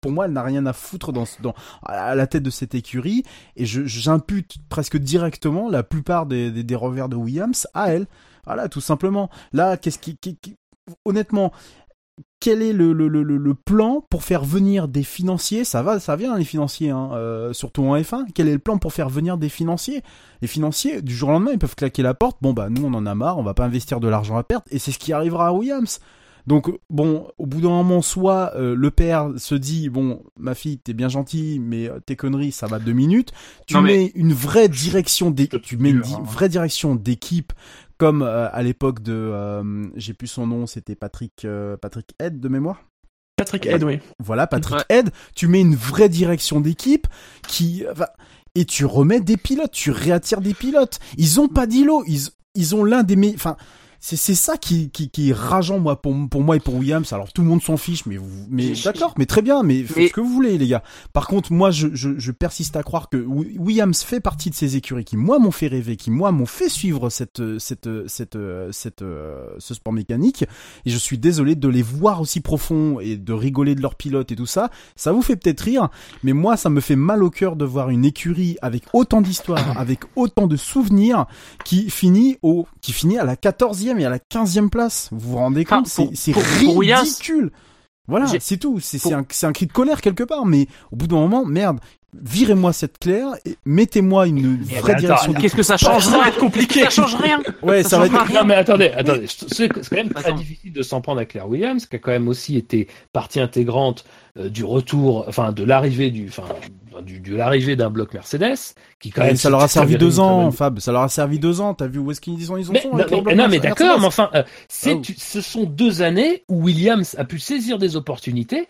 pour moi, elle n'a rien à foutre dans, dans, à la tête de cette écurie. Et je, j'impute presque directement la plupart des, des, des revers de Williams à elle. Voilà, tout simplement. Là, qu'est-ce qui, qui, qui honnêtement, quel est le, le, le, le plan pour faire venir des financiers? Ça va, ça vient les financiers, hein, euh, surtout en F un. Quel est le plan pour faire venir des financiers? Les financiers, du jour au lendemain, ils peuvent claquer la porte. Bon bah nous, on en a marre, on va pas investir de l'argent à perte, et c'est ce qui arrivera à Williams. Donc bon, au bout d'un moment, soit euh, le père se dit bon, ma fille, t'es bien gentille, mais euh, tes conneries, ça va deux minutes. Tu non, mets mais... une vraie direction d'équipe, tu mets une di- vraie direction d'équipe. Comme euh, à l'époque de, euh, j'ai plus son nom, c'était Patrick, euh, Patrick Head de mémoire. Patrick Head, oui. Voilà, Patrick Head. Ouais. Tu mets une vraie direction d'équipe qui, va... et tu remets des pilotes, tu réattires des pilotes. Ils ont pas d'îlot, ils, ils ont l'un des, me... enfin, c'est c'est ça qui qui qui est rageant moi pour pour moi et pour Williams. Alors tout le monde s'en fiche, mais vous, mais d'accord, mais très bien, mais faites ce que vous voulez les gars. Par contre moi je je je persiste à croire que Williams fait partie de ces écuries qui moi m'ont fait rêver, qui moi m'ont fait suivre cette cette cette cette, cette euh, ce sport mécanique, et je suis désolé de les voir aussi profonds et de rigoler de leurs pilotes et tout ça. Ça vous fait peut-être rire, mais moi ça me fait mal au cœur de voir une écurie avec autant d'histoire, avec autant de souvenirs qui finit au qui finit à la quatorzième et à la quinzième place. Vous vous rendez compte? Enfin, pour, c'est, c'est pour, ridicule. Pour voilà, j'ai... c'est tout. C'est, pour... c'est, un, c'est un cri de colère quelque part, mais au bout d'un moment, merde, virez-moi cette Claire et mettez-moi une et vraie ben, direction. Attends, qu'est-ce que ça change? Ça va être compliqué. Ça change rien. Ouais, ça, ça va être. Rien. Non, mais attendez, attendez. C'est quand même très difficile de s'en prendre à Claire Williams, qui a quand même aussi été partie intégrante euh, du retour, enfin, de l'arrivée du, enfin, du, de l'arrivée d'un bloc Mercedes, qui quand mais même. Ça leur a servi deux ans, bonne... Fab. Ça leur a servi deux ans. T'as vu où est-ce qu'ils sont? Ils ont. Mais, non, mais, mais, non, mais d'accord, mais enfin, euh, c'est, oh. tu, ce sont deux années où Williams a pu saisir des opportunités.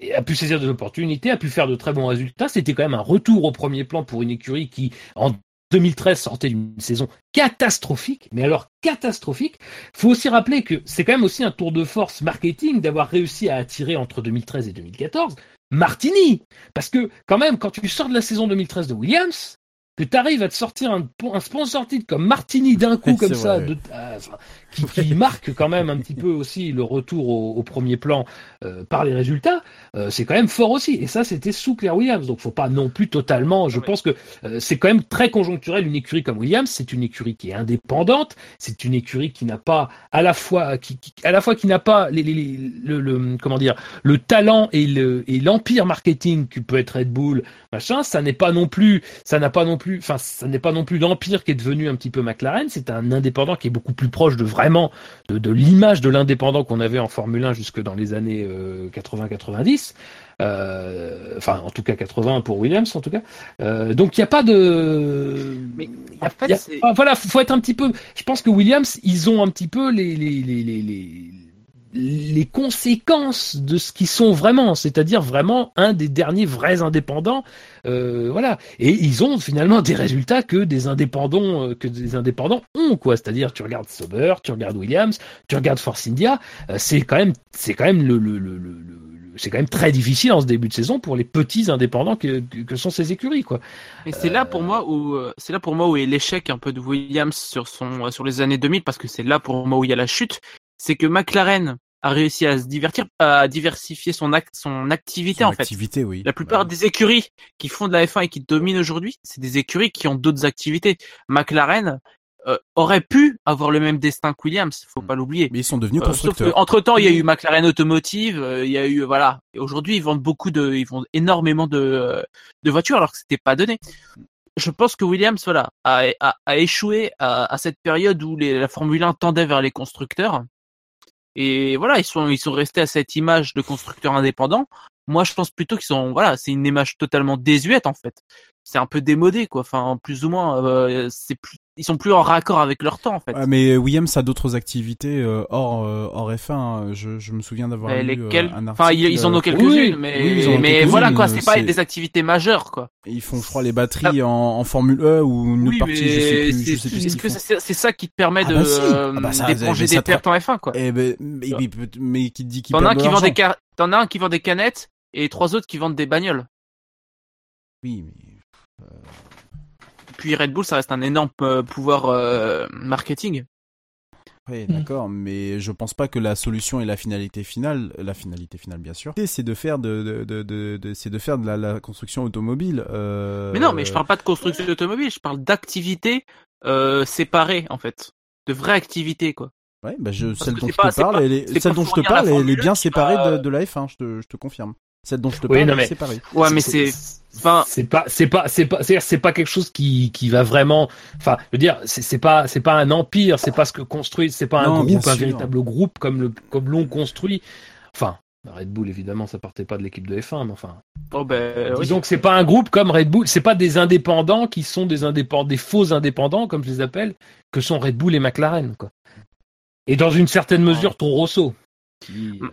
Et a pu saisir des opportunités, a pu faire de très bons résultats. C'était quand même un retour au premier plan pour une écurie qui, en deux mille treize, sortait d'une saison catastrophique. Mais alors, catastrophique. Il faut aussi rappeler que c'est quand même aussi un tour de force marketing d'avoir réussi à attirer entre deux mille treize et deux mille quatorze Martini. Parce que, quand même, quand tu sors de la saison deux mille treize de Williams, que tu arrives à te sortir un, un sponsor titre comme Martini d'un coup, comme ça, de, euh, qui, qui marque quand même un petit peu aussi le retour au, au premier plan euh, par les résultats, euh, c'est quand même fort aussi. Et ça, c'était sous Claire Williams. Donc, faut pas non plus totalement. Je oui. pense que euh, c'est quand même très conjoncturel. Une écurie comme Williams, c'est une écurie qui est indépendante. C'est une écurie qui n'a pas à la fois qui, qui à la fois qui n'a pas les, les, les, le, le comment dire le talent et le et l'empire marketing que peut être Red Bull, machin. Ça n'est pas non plus. Ça n'a pas non plus Enfin, ça n'est pas non plus l'empire qui est devenu un petit peu McLaren. C'est un indépendant qui est beaucoup plus proche de vraiment de, de l'image de l'indépendant qu'on avait en Formule un jusque dans les années euh, quatre-vingts quatre-vingt-dix Euh, enfin, en tout cas quatre-vingts pour Williams, en tout cas. Euh, donc il n'y a pas de. Mais en fait, y a... c'est... voilà, faut être un petit peu. Je pense que Williams, ils ont un petit peu les les les les, les... les conséquences de ce qu'ils sont vraiment, c'est-à-dire vraiment un des derniers vrais indépendants, euh, voilà. Et ils ont finalement des résultats que des indépendants, euh, que des indépendants ont, quoi. C'est-à-dire, tu regardes Sauber, tu regardes Williams, tu regardes Force India, euh, c'est quand même, c'est quand même le, le, le, le, le c'est quand même très difficile en ce début de saison pour les petits indépendants que, que sont ces écuries, quoi. Et c'est euh... là pour moi où c'est là pour moi où est l'échec un peu de Williams sur son sur les années deux mille, parce que c'est là pour moi où il y a la chute. C'est que McLaren a réussi à se divertir, à diversifier son act- son activité son en activité, fait. Oui. La plupart bah. des écuries qui font de la F un et qui dominent aujourd'hui, c'est des écuries qui ont d'autres activités. McLaren euh, aurait pu avoir le même destin que Williams, faut pas l'oublier. Mais ils sont devenus constructeurs. Euh, entre temps, il y a eu McLaren Automotive, euh, il y a eu voilà. Et aujourd'hui, ils vendent beaucoup de, ils vendent énormément de euh, de voitures alors que c'était pas donné. Je pense que Williams, voilà, a a, a échoué à, à cette période où les, la Formule un tendait vers les constructeurs. Et voilà, ils sont ils sont restés à cette image de constructeur indépendant. Moi, je pense plutôt qu'ils sont voilà, c'est une image totalement désuète en fait. C'est un peu démodé quoi. Enfin, plus ou moins, euh, c'est plus ils sont plus en raccord avec leur temps en fait. Ouais, mais Williams a d'autres activités euh, hors euh, hors F un. Hein. Je je me souviens d'avoir mais lu lesquels... euh, un article. Enfin, ils en ont quelques-unes, oui, mais oui, mais, mais quelques-unes, voilà quoi, c'est, c'est pas des activités majeures quoi. Ils font je crois les batteries ah. en, en Formule E ou une oui, partie. Mais je sais plus. Je sais plus est-ce que c'est, c'est ça qui te permet ah de bah si. euh, ah bah ça, d'éponger des pertes en F un quoi. Eh ben mais, ouais. mais, mais qui te dit qu'il t'en a un qui vend des car... t'en as un qui vend des canettes et trois autres qui vendent des bagnoles. Oui mais. Puis Red Bull, ça reste un énorme pouvoir euh, marketing. Oui, d'accord, mmh. mais je pense pas que la solution et la finalité finale, la finalité finale bien sûr, c'est de faire de, de, de, de, de c'est de faire de la, la construction automobile. Euh... Mais non, mais je parle pas de construction automobile, je parle d'activités euh, séparées en fait, de vraies activités quoi. Ouais, bah je, celle dont je te parle, celle dont je te parle, elle est bien séparée de, de la F un, je te, je te confirme. Celle dont je te oui, parle, mais... c'est pareil. Ouais, mais c'est, c'est... Enfin... c'est pas, c'est pas, c'est pas, c'est-à-dire c'est pas quelque chose qui, qui va vraiment, enfin, je veux dire, c'est, c'est pas, c'est pas un empire, c'est pas ce que construit, c'est pas non, un groupe, un véritable groupe comme le, comme l'on construit. Enfin, Red Bull, évidemment, ça partait pas de l'équipe de F un, mais enfin. Oh ben, disons oui. que c'est pas un groupe comme Red Bull, c'est pas des indépendants qui sont des indépendants, des faux indépendants, comme je les appelle, que sont Red Bull et McLaren, quoi. Et dans une certaine mesure, Toro Rosso. Qui... Mm.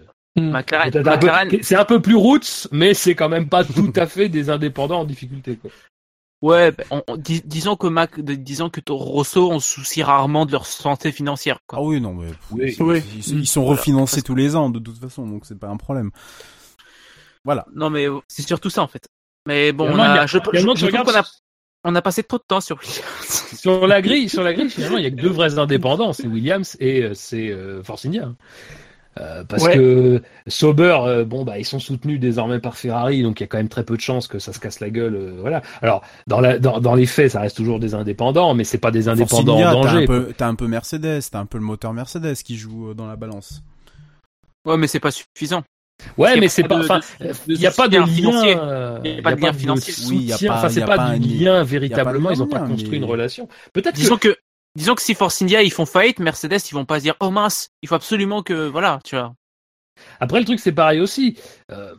McLaren, c'est, un McLaren... peu, c'est un peu plus roots, mais c'est quand même pas tout à fait des indépendants en difficulté, quoi. Ouais, ben, on, on, dis, disons que Mac, disons que Toro Rosso, on se soucie rarement de leur santé financière, quoi. Ah oui, non, mais oui, oui. Ils, ils sont refinancés voilà, tous les ans, de toute façon, donc c'est pas un problème. Voilà. Non, mais c'est surtout ça, en fait. Mais bon, on a, a, je, je, je regarde... qu'on a, on a passé trop de temps sur sur la grille, sur la grille. Finalement, il y a que deux vrais indépendants, c'est Williams et euh, c'est euh, Force India. Euh, parce ouais. que Sauber, euh, bon bah ils sont soutenus désormais par Ferrari, donc il y a quand même très peu de chances que ça se casse la gueule, euh, voilà. Alors dans, la, dans, dans les faits, ça reste toujours des indépendants, mais c'est pas des indépendants Force en danger. T'as un, peu, t'as un peu Mercedes, t'as un peu le moteur Mercedes qui joue dans la balance. Ouais, mais c'est pas suffisant. Ouais, mais c'est pas, enfin, il y a pas de lien financier. Il y a pas de lien financier. Oui, il y a pas. Enfin, c'est pas du lien véritablement. Ils ont pas construit une relation. Peut-être. Disons que. Disons que si Force India ils font faillite, Mercedes ils vont pas se dire oh mince, il faut absolument que voilà, tu vois. Après le truc c'est pareil aussi. Euh,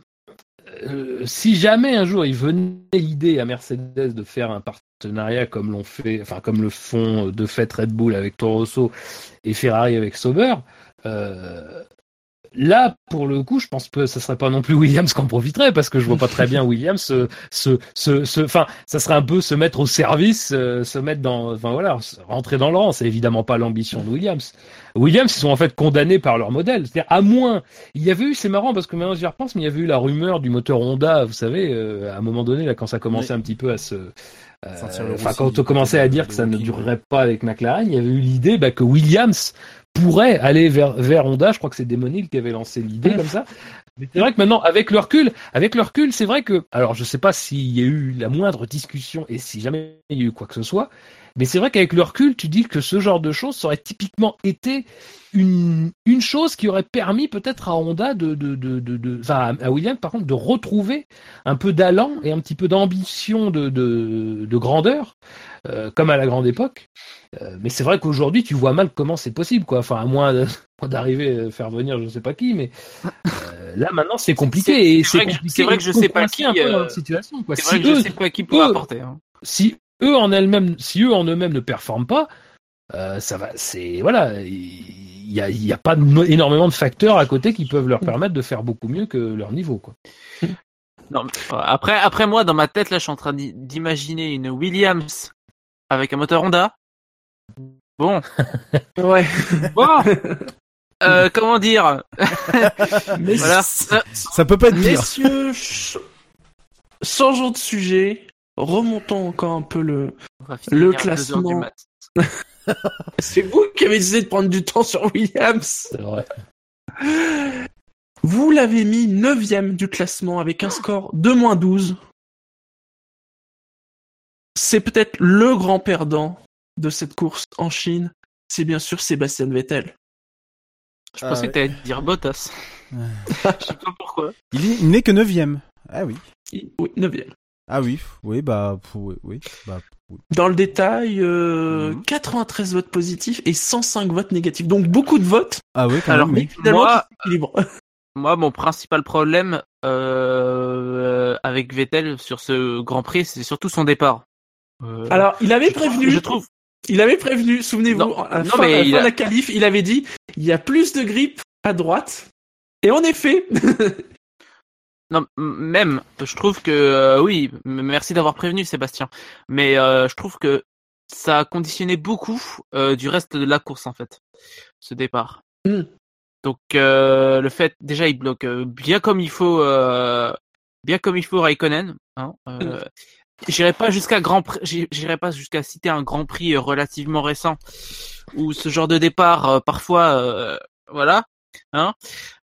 euh, si jamais un jour il venait l'idée à Mercedes de faire un partenariat comme l'ont fait, enfin comme le font de fait Red Bull avec Toro Rosso et Ferrari avec Sauber, euh, Là, pour le coup, je pense que ça serait pas non plus Williams qui en profiterait, parce que je vois pas très bien Williams se, se, se, se, enfin, ça serait un peu se mettre au service, euh, se mettre dans, enfin voilà, rentrer dans le rang. C'est évidemment pas l'ambition de Williams. Williams, ils sont en fait condamnés par leur modèle. C'est-à-dire, à moins, il y avait eu, c'est marrant parce que maintenant j'y repense, mais il y avait eu la rumeur du moteur Honda, vous savez, euh, à un moment donné, là, quand ça commençait oui. un petit peu à se, euh, enfin, quand on commençait à dire que ça ne durerait pas avec McLaren, il y avait eu l'idée, bah, que Williams pourrait aller vers, vers Honda. Je crois que c'est Demonil qui avait lancé l'idée comme ça. Mais c'est vrai que maintenant, avec le recul, avec le recul, c'est vrai que, alors, je sais pas s'il y a eu la moindre discussion et si jamais il y a eu quoi que ce soit, mais c'est vrai qu'avec le recul, tu dis que ce genre de choses, ça aurait typiquement été une, une chose qui aurait permis peut-être à Honda de, de, de, de, de, enfin, à Williams, par contre, de retrouver un peu d'allant et un petit peu d'ambition de, de, de grandeur, euh, comme à la grande époque. Mais c'est vrai qu'aujourd'hui, tu vois mal comment c'est possible, quoi. Enfin, à moins de, d'arriver à faire venir je ne sais pas qui, mais euh, là, maintenant, c'est compliqué. C'est, c'est, et c'est, c'est, compliqué, c'est vrai que je ne sais pas qui. Euh, situation, quoi. C'est vrai si que eux, je sais pas qui peut apporter. Hein. Si eux en elles-mêmes, si eux en eux-mêmes ne performent pas, euh, ça va. C'est voilà, il y a, y a pas de, énormément de facteurs à côté qui peuvent leur permettre de faire beaucoup mieux que leur niveau, quoi. Non, après, après moi, dans ma tête, là, je suis en train d'imaginer une Williams avec un moteur Honda. Bon, ouais. Bon, euh, comment dire voilà. Ça, ça peut pas être pire. Messieurs, changeons de sujet, remontons encore un peu le le classement. C'est vous qui avez décidé de prendre du temps sur Williams. C'est vrai. Vous l'avez mis neuvième du classement avec un score de moins douze. C'est peut-être le grand perdant de cette course en Chine, c'est bien sûr Sébastien Vettel. Je ah pensais ouais. que t'allais dire Bottas. Je sais pas pourquoi. Il, est, il n'est que neuvième. Ah oui. Il, oui, neuvième. Ah oui, oui, bah, oui, oui, bah. Oui. Dans le détail, euh, mmh. quatre-vingt-treize votes positifs et cent cinq votes négatifs. Donc beaucoup de votes. Ah oui, quand alors même, oui. Finalement, moi, c'est équilibre. Moi, mon principal problème euh, avec Vettel sur ce Grand Prix, c'est surtout son départ. Euh, alors, il avait je prévenu. Je trouve. Il avait prévenu, souvenez-vous, non, à la fin, fin de a... la qualif, il avait dit il y a plus de grippe à droite. Et en effet. Non, même, je trouve que euh, oui, merci d'avoir prévenu Sébastien. Mais euh, je trouve que ça a conditionné beaucoup euh, du reste de la course en fait, ce départ. Mm. Donc euh, le fait, déjà, il bloque euh, bien comme il faut, euh, bien comme il faut Raikkonen. Hein, euh, mm. J'irai pas jusqu'à grand prix, j'irai pas jusqu'à citer un grand prix relativement récent où ce genre de départ euh, parfois euh, voilà hein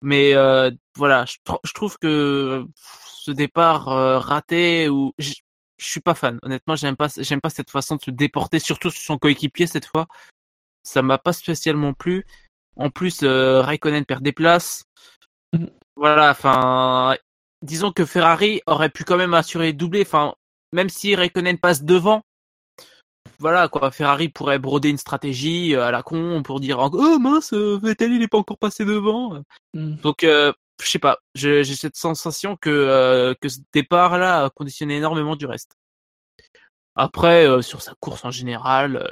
mais euh, voilà je, tr- je trouve que ce départ euh, raté ou je suis pas fan honnêtement, j'aime pas j'aime pas cette façon de se déporter surtout sur son coéquipier cette fois. Ça m'a pas spécialement plu. En plus euh, Raikkonen perd des places. Voilà, enfin disons que Ferrari aurait pu quand même assurer doubler enfin même si Raikkonen passe devant, voilà quoi, Ferrari pourrait broder une stratégie à la con pour dire oh mince, Vettel il n'est pas encore passé devant. Mm. Donc euh, je sais pas, j'ai, j'ai cette sensation que euh, que ce départ là a conditionné énormément du reste. Après euh, sur sa course en général, euh,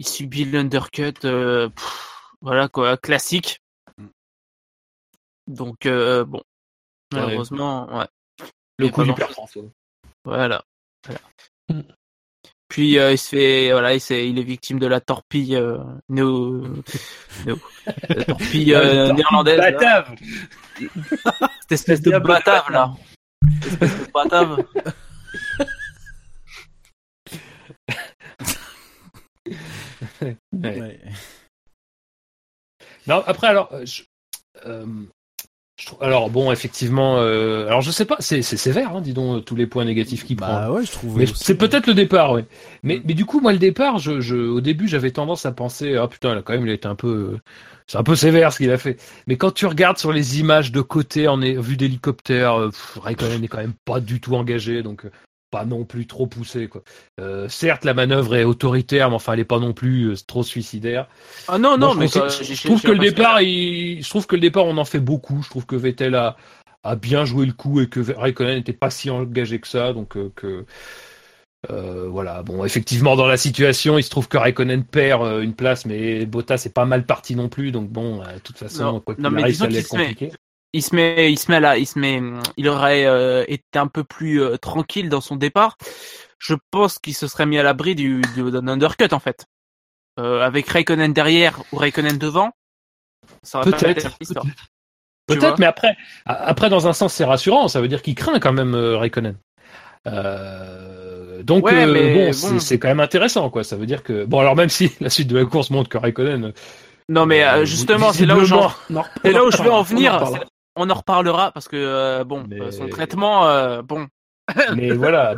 il subit l'undercut, euh, pff, voilà quoi, classique. Donc euh, bon, malheureusement, ouais. ouais. Le coup du père François. Voilà. voilà. Puis euh, il se fait, voilà, il, s'est, il est victime de la torpille euh, néo, néo, la torpille euh, néerlandaise. Batave. Cette espèce de batave là. Cette espèce de batave. Ouais. Non, après alors, je, euh... alors bon, effectivement, euh, alors je sais pas, c'est, c'est sévère, hein, dis donc, tous les points négatifs qu'il bah, prend. Ouais, je trouve. Mais c'est peut-être le départ, ouais. Mais, mm. mais du coup, moi, le départ, je, je, au début, j'avais tendance à penser, ah putain, là quand même, il était un peu, c'est un peu sévère ce qu'il a fait. Mais quand tu regardes sur les images de côté, en vue d'hélicoptère, pff, Raikkonen n'est quand même pas du tout engagé, donc pas non plus trop poussé, quoi. Euh, certes, la manœuvre est autoritaire, mais enfin, elle est pas non plus euh, trop suicidaire. Ah non, non, mais je trouve que le départ, il, je trouve que le départ, on en fait beaucoup. Je trouve que Vettel a, a bien joué le coup et que Raikkonen n'était pas si engagé que ça, donc euh, que Euh, voilà, bon, effectivement, dans la situation, il se trouve que Raikkonen perd euh, une place, mais Bottas est pas mal parti non plus, donc bon, euh, de toute façon, non, quoi qu'il non, arrive, ça allait être compliqué. Met, il se met, il se met là, il se met, il aurait euh, été un peu plus euh, tranquille dans son départ. Je pense qu'il se serait mis à l'abri du, du d'un undercut en fait, euh, avec Raikkonen derrière ou Raikkonen devant. Ça aurait peut-être. Pas été peut-être, peut-être mais après, après dans un sens, c'est rassurant. Ça veut dire qu'il craint quand même euh, Raikkonen. Euh, donc ouais, euh, bon, bon. C'est, c'est quand même intéressant quoi. Ça veut dire que bon alors même si la suite de la course montre que Raikkonen. Non mais euh, justement c'est là où je c'est là où je veux en venir. On en, on en reparlera parce que euh, bon mais... son traitement euh, bon. Mais voilà.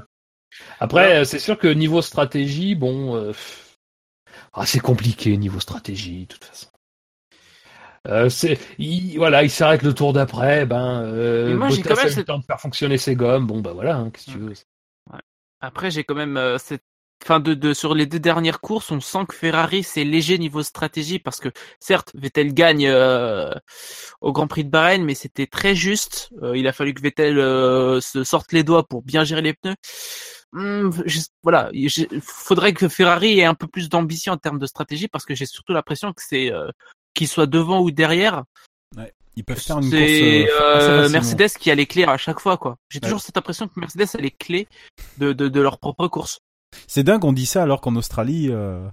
Après ouais. C'est sûr que niveau stratégie bon euh... ah, c'est compliqué niveau stratégie de toute façon. Euh, c'est, il, voilà, il s'arrête le tour d'après, ben, euh, moi, Bottas j'ai quand même a eu le temps de faire fonctionner ses gommes, bon, ben voilà, hein, qu'est-ce que okay. tu veux. Ouais. Après, j'ai quand même, euh, cette, enfin, de, de, sur les deux dernières courses, on sent que Ferrari, c'est léger niveau stratégie, parce que, certes, Vettel gagne, euh, au Grand Prix de Bahreïn, mais c'était très juste, euh, il a fallu que Vettel, euh, se sorte les doigts pour bien gérer les pneus. Hum, je, voilà, il faudrait que Ferrari ait un peu plus d'ambition en termes de stratégie, parce que j'ai surtout l'impression que c'est, euh, qu'ils soient devant ou derrière, ouais, ils peuvent faire une c'est course. Euh, Mercedes qui a les clés à chaque fois, quoi. J'ai ouais. toujours cette impression que Mercedes a les clés de, de, de leur propre course. C'est dingue, on dit ça alors qu'en Australie, euh,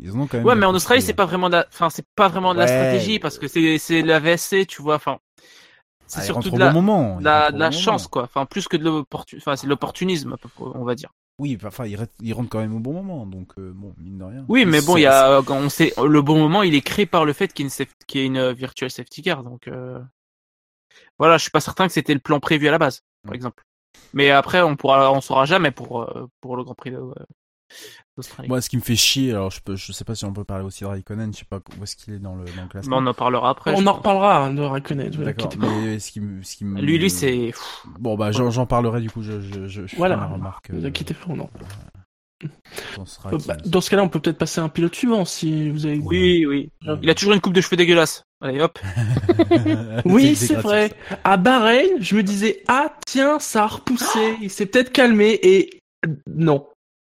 ils en ont quand même. Ouais, mais en Australie, de... c'est pas vraiment, la... enfin, c'est pas vraiment de ouais. la stratégie parce que c'est, c'est de la V S C, tu vois. Enfin, c'est ah, surtout de la, moment, la, de la chance, moment. Quoi. Enfin, plus que de l'opportunisme, enfin, c'est de l'opportunisme, on va dire. Oui, enfin, il, reste, il rentre quand même au bon moment, donc euh, bon, mine de rien. Oui, mais bon, il y a, quand on sait, le bon moment, il est créé par le fait qu'il y a une, qu'il y a une virtual safety car, donc euh... voilà, je suis pas certain que c'était le plan prévu à la base, par ouais. exemple. Mais après, on pourra, on saura jamais pour pour le Grand Prix de, d'Australie. Moi, ce qui me fait chier, alors je peux, je sais pas si on peut parler aussi de Raikkonen, je sais pas où est-ce qu'il est dans le, dans le classement. Mais on en parlera après. On en reparlera hein, de Raikkonen. D'accord. Mais ce qui, ce qui me... lui, lui, c'est. Bon bah, j'en, j'en parlerai du coup. Je, je, je. Voilà. Ferai ma remarque. Ne vous inquiétez pas, on en parlera. Bah, dans ce cas-là, on peut peut-être passer à un pilote suivant si vous avez. Oui, oui. Il a toujours une coupe de cheveux dégueulasse. Allez, hop. Oui, c'est, c'est vrai. À Bahreïn, je me disais ah tiens, ça a repoussé. Il s'est peut-être calmé et non.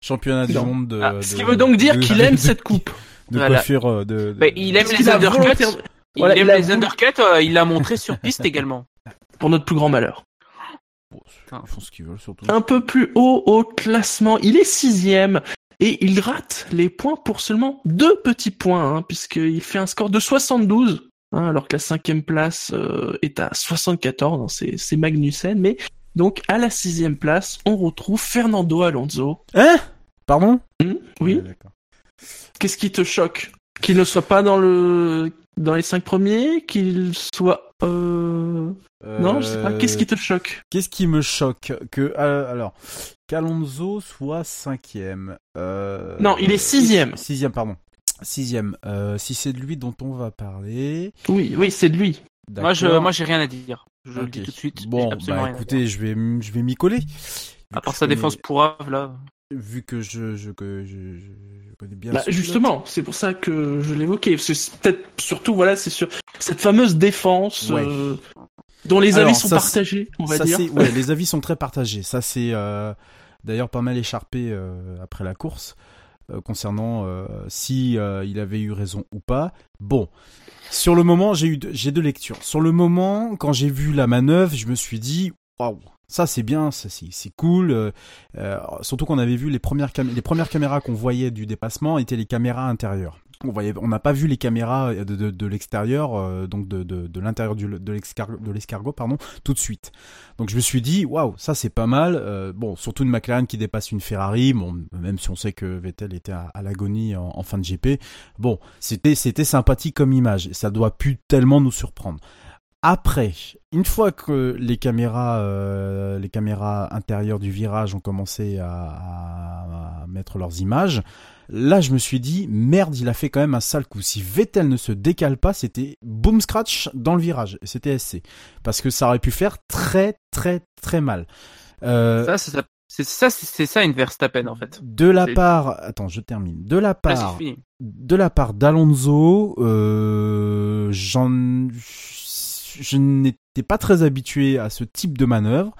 Championnat du non. monde de, ah, de. Ce qui veut donc dire de, qu'il aime de, cette coupe. De voilà. coiffure de, de. Mais il aime les undercuts. Il voilà, aime il les undercuts. Euh, il l'a montré sur piste également. Pour notre plus grand malheur. Bon, ils font ce qu'ils veulent, surtout. Un peu plus haut au classement, il est sixième et il rate les points pour seulement deux petits points, hein, puisqu'il fait un score de soixante-douze, hein, alors que la cinquième place euh, est à soixante-quatorze, hein, c'est, c'est Magnussen, mais donc à la sixième place, on retrouve Fernando Alonso. Hein ? Pardon ? Mmh, oui. Ouais, qu'est-ce qui te choque ? Qu'il ne soit pas dans le dans les cinq premiers, qu'il soit euh... euh... non, je sais pas. Qu'est-ce qui te choque ? Qu'est-ce qui me choque ? Que euh, alors qu'Alonso soit cinquième. Euh... Non, il est sixième. Sixième, pardon. Sixième. Euh, si c'est de lui dont on va parler. Oui, oui, c'est de lui. D'accord. Moi, je, moi, j'ai rien à dire. Je okay. le dis tout de suite. Bon, bah écoutez, je vais, je vais m'y coller. À part sa défense pour Havre, là. Vu que je, je, que je, je connais bien. Bah, ce justement, pilote. C'est pour ça que je l'évoquais. Parce que c'est peut-être surtout, voilà, c'est sur cette fameuse défense ouais. euh, dont les Alors, avis sont partagés, c'est... on va ça dire. C'est... Ouais, les avis sont très partagés. Ça, c'est euh, d'ailleurs pas mal écharpé euh, après la course euh, concernant euh, si euh, il avait eu raison ou pas. Bon, sur le moment, j'ai eu, de... j'ai deux lectures. Sur le moment, quand j'ai vu la manœuvre, je me suis dit, waouh. Ça c'est bien, ça, c'est, c'est cool. Euh, euh, surtout qu'on avait vu les premières cam- les premières caméras qu'on voyait du dépassement étaient les caméras intérieures. On voyait, on n'a pas vu les caméras de, de, de l'extérieur, euh, donc de, de, de l'intérieur du, de, l'escargot, de l'escargot, pardon, tout de suite. Donc je me suis dit, waouh, ça c'est pas mal. Euh, bon, surtout une McLaren qui dépasse une Ferrari. Bon, même si on sait que Vettel était à, à l'agonie en, en fin de G P. Bon, c'était c'était sympathique comme image. Ça doit plus tellement nous surprendre. Après, une fois que les caméras, euh, les caméras intérieures du virage ont commencé à, à mettre leurs images, là je me suis dit merde, il a fait quand même un sale coup. Si Vettel ne se décale pas, c'était boom scratch dans le virage, c'était S C, parce que ça aurait pu faire très très très mal. Euh, ça, c'est ça, c'est ça, c'est ça une Verstappen en fait. De la c'est... part, attends, je termine. De la part, là, de la part d'Alonso, euh, j'en je n'étais pas très habitué à ce type de manœuvre.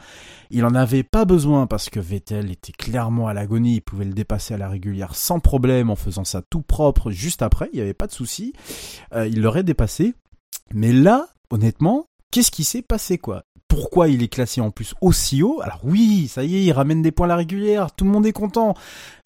Il n'en avait pas besoin parce que Vettel était clairement à l'agonie, il pouvait le dépasser à la régulière sans problème en faisant ça tout propre juste après, il n'y avait pas de souci, euh, il l'aurait dépassé. Mais là, honnêtement, qu'est-ce qui s'est passé quoi ? Pourquoi il est classé en plus aussi haut ? Alors oui, ça y est, il ramène des points à la régulière, tout le monde est content.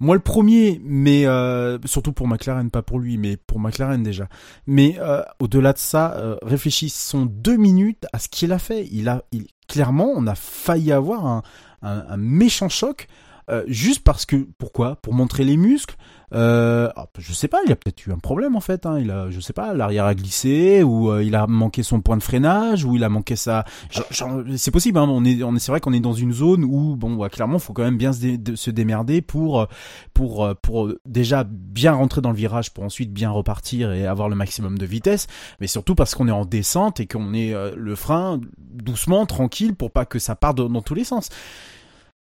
Moi le premier, mais euh, surtout pour McLaren, pas pour lui, mais pour McLaren déjà. Mais euh, au-delà de ça, euh, réfléchissons deux minutes à ce qu'il a fait. Il a, il, clairement, on a failli avoir un, un, un méchant choc. Euh, juste parce que, pourquoi ? Pour montrer les muscles. Euh, je sais pas, il a peut-être eu un problème en fait. Hein. Il a, je sais pas, l'arrière a glissé ou euh, il a manqué son point de freinage ou il a manqué sa. Genre, genre, c'est possible. Hein. On est, on est, c'est vrai qu'on est dans une zone où bon, ouais, clairement, faut quand même bien se, dé, de, se démerder pour, pour, pour déjà bien rentrer dans le virage, pour ensuite bien repartir et avoir le maximum de vitesse. Mais surtout parce qu'on est en descente et qu'on est euh, le frein doucement, tranquille, pour pas que ça parte dans, dans tous les sens.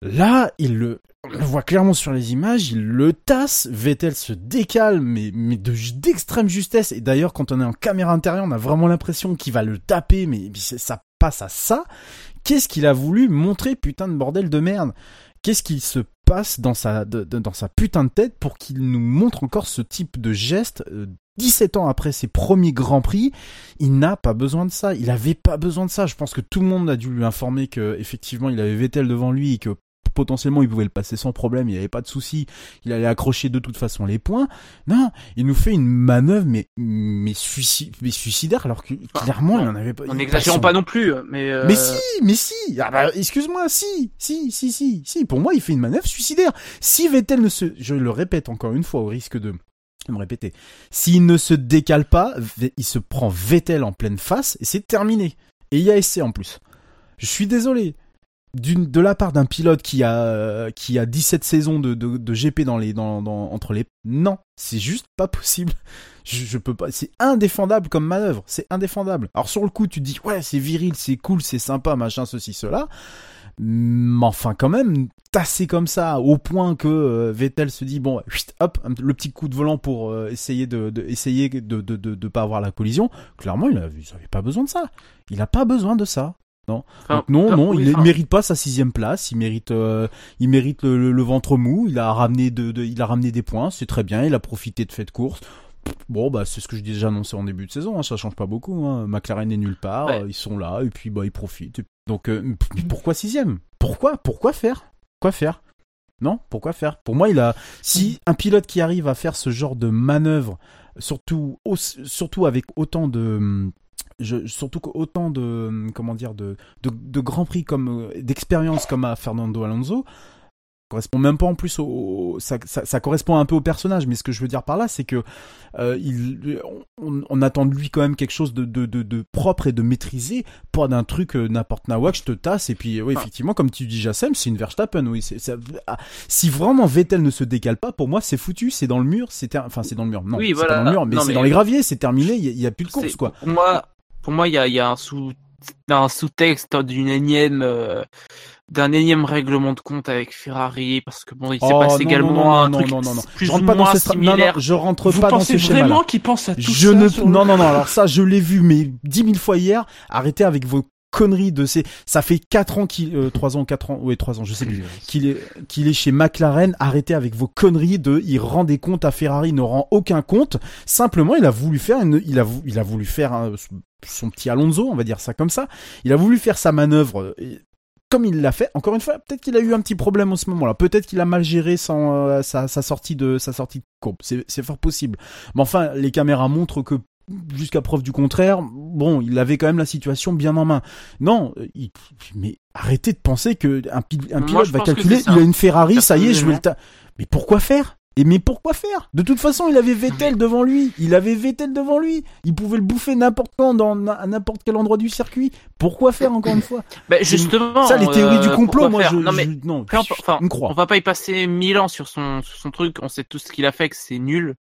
Là, il le, on le voit clairement sur les images, il le tasse, Vettel se décale, mais, mais de, d'extrême justesse, et d'ailleurs, quand on est en caméra intérieure, on a vraiment l'impression qu'il va le taper, mais, mais ça passe à ça. Qu'est-ce qu'il a voulu montrer, putain de bordel de merde ? Qu'est-ce qu'il se passe dans sa, de, de, dans sa putain de tête pour qu'il nous montre encore ce type de geste ? euh, dix-sept ans après ses premiers Grands Prix, il n'a pas besoin de ça, il n'avait pas besoin de ça. Je pense que tout le monde a dû lui informer qu'effectivement, il avait Vettel devant lui et que potentiellement il pouvait le passer sans problème, il n'y avait pas de souci, il allait accrocher de toute façon les points. Non, il nous fait une manœuvre mais mais, suicide, mais suicidaire alors que clairement ah, il en avait pas. On n'exagérons son... pas non plus, mais euh... mais si, mais si. Ah bah, excuse-moi, si, si, si, si, si. Pour moi, il fait une manœuvre suicidaire. Si Vettel ne se, je le répète encore une fois au risque de me répéter, s'il ne se décale pas, il se prend Vettel en pleine face et c'est terminé. Et il y a essai en plus. Je suis désolé. D'une, de la part d'un pilote qui a qui a dix-sept saisons de de, de G P dans les dans, dans entre les non, c'est juste pas possible. Je, je peux pas, c'est indéfendable comme manœuvre, c'est indéfendable. Alors sur le coup, tu te dis ouais, c'est viril, c'est cool, c'est sympa, machin, ceci, cela. Mais enfin quand même tassé comme ça au point que euh, Vettel se dit bon, hop, le petit coup de volant pour euh, essayer de, de essayer de de, de de pas avoir la collision. Clairement, il avait pas besoin de ça. Il a pas besoin de ça. Non, enfin, donc non, non, oui, il enfin. mérite pas sa sixième place, il mérite, euh, il mérite le, le, le ventre mou. Il a ramené de, de, il a ramené des points, c'est très bien. Il a profité de faits de course. Bon, bah c'est ce que j'ai déjà annoncé en début de saison. Hein, ça change pas beaucoup. Hein. McLaren est nulle part, ouais. Ils sont là et puis bah ils profitent. Donc euh, pourquoi sixième ? Pourquoi ? Pourquoi faire ? Quoi faire ? Non, pourquoi faire ? Pour moi, il a. Si un pilote qui arrive à faire ce genre de manœuvre, surtout, au, surtout avec autant de. Je, surtout qu'autant de comment dire de de, de grands prix comme d'expérience comme à Fernando Alonso correspond même pas en plus au, au ça, ça ça correspond un peu au personnage, mais ce que je veux dire par là c'est que euh, il on, on attend de lui quand même quelque chose de de de, de propre et de maîtrisé, pas d'un truc euh, n'importe nawak je te tasse et puis oui effectivement comme tu dis Jassem c'est une Verstappen oui c'est, ça, ah, si vraiment Vettel ne se décale pas pour moi c'est foutu, c'est dans le mur, c'est ter... enfin c'est dans le mur non oui, c'est voilà, pas dans le mur mais non, c'est mais... dans les graviers, c'est terminé, il y, y a plus de course c'est... quoi. Moi Pour moi, il y a, y a un, sous, un sous-texte d'une énième, euh, d'un énième règlement de compte avec Ferrari, parce que bon, il s'est oh, passé non, également non, un non, truc non, non, non. plus je rentre ou pas moins dans similaire. Non, non, je rentre Vous pas dans ce schéma. Vous pensez vraiment qu'ils pensent à tout je ça ne... sur Non, le... non, non. Alors ça, je l'ai vu, mais dix mille fois hier. Arrêtez avec vos conneries de ces. Ça fait quatre ans qu'il, euh, trois ans, quatre ans, oui, trois ans, je sais plus, qu'il est, qu'il est chez McLaren. Arrêtez avec vos conneries de. Il rend des comptes à Ferrari, il ne rend aucun compte. Simplement, il a voulu faire, une... il a, vou... il a voulu faire. Un... son petit Alonso, on va dire ça comme ça, il a voulu faire sa manœuvre comme il l'a fait. Encore une fois, peut-être qu'il a eu un petit problème en ce moment-là, peut-être qu'il a mal géré son, euh, sa, sa sortie de sa sortie de courbe, c'est, c'est fort possible. Mais enfin, les caméras montrent que jusqu'à preuve du contraire, bon, il avait quand même la situation bien en main. Non, il, mais arrêtez de penser que un, pil- un pilote Moi, va calculer, il a une Ferrari, ça y est, je vais le ta... Mais pourquoi faire ? Et mais pourquoi faire ? De toute façon, il avait Vettel devant lui. Il avait Vettel devant lui. Il pouvait le bouffer n'importe quand, dans, à n'importe quel endroit du circuit. Pourquoi faire, encore une fois ? Bah, justement. Ça, les théories euh, du complot, moi, je, non, mais, je, non, je, enfin, je ne crois. On va pas y passer mille ans sur son, sur son truc. On sait tout ce qu'il a fait, que c'est nul.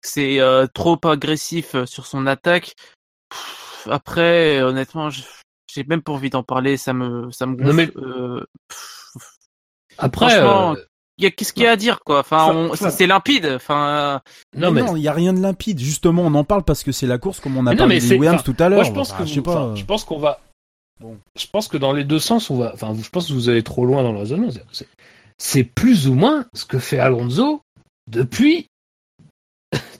C'est euh, trop agressif sur son attaque. Pff, après, honnêtement, je, j'ai même pas envie d'en parler. Ça me, ça me gonfle. Mais... Euh, après, euh... y a qu'est-ce qu'il y a à dire quoi. Enfin, ça, on, ça. C'est limpide. Enfin, euh... non mais, mais non, il y a rien de limpide. Justement, on en parle parce que c'est la course comme on a mais parlé des Williams tout à l'heure. Moi, je pense bah, que je, vous, pas... je pense qu'on va. Bon. Je pense que dans les deux sens, on va. Enfin, je pense que vous allez trop loin dans le raisonnement. C'est... c'est plus ou moins ce que fait Alonso depuis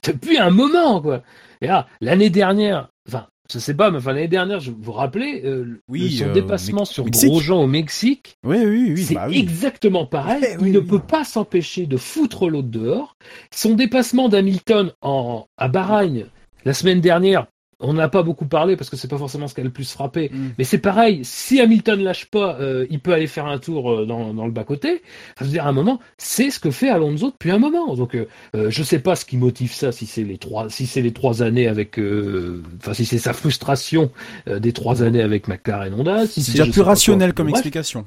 depuis un moment quoi. Et là, l'année dernière, enfin. Je sais pas, mais enfin, l'année dernière, je vous rappelais euh, oui, son euh, dépassement Mex- sur Mexique. Grosjean au Mexique. Oui, oui, oui. C'est bah, oui. exactement pareil. Oui, oui, il ne oui, peut oui. pas s'empêcher de foutre l'autre dehors. Son dépassement d'Hamilton en, à Bahreïn la semaine dernière, on n'a pas beaucoup parlé parce que c'est pas forcément ce qui a le plus frappé. Mm. Mais c'est pareil. Si Hamilton lâche pas, euh, il peut aller faire un tour euh, dans, dans le bas-côté. Enfin, je veux dire, à un moment, c'est ce que fait Alonso depuis un moment. Donc, euh, euh, je sais pas ce qui motive ça. Si c'est les trois, si c'est les trois années avec, euh, enfin, si c'est sa frustration euh, des trois années avec McLaren Honda. Si c'est, c'est déjà plus rationnel quoi, comme bref. Explication.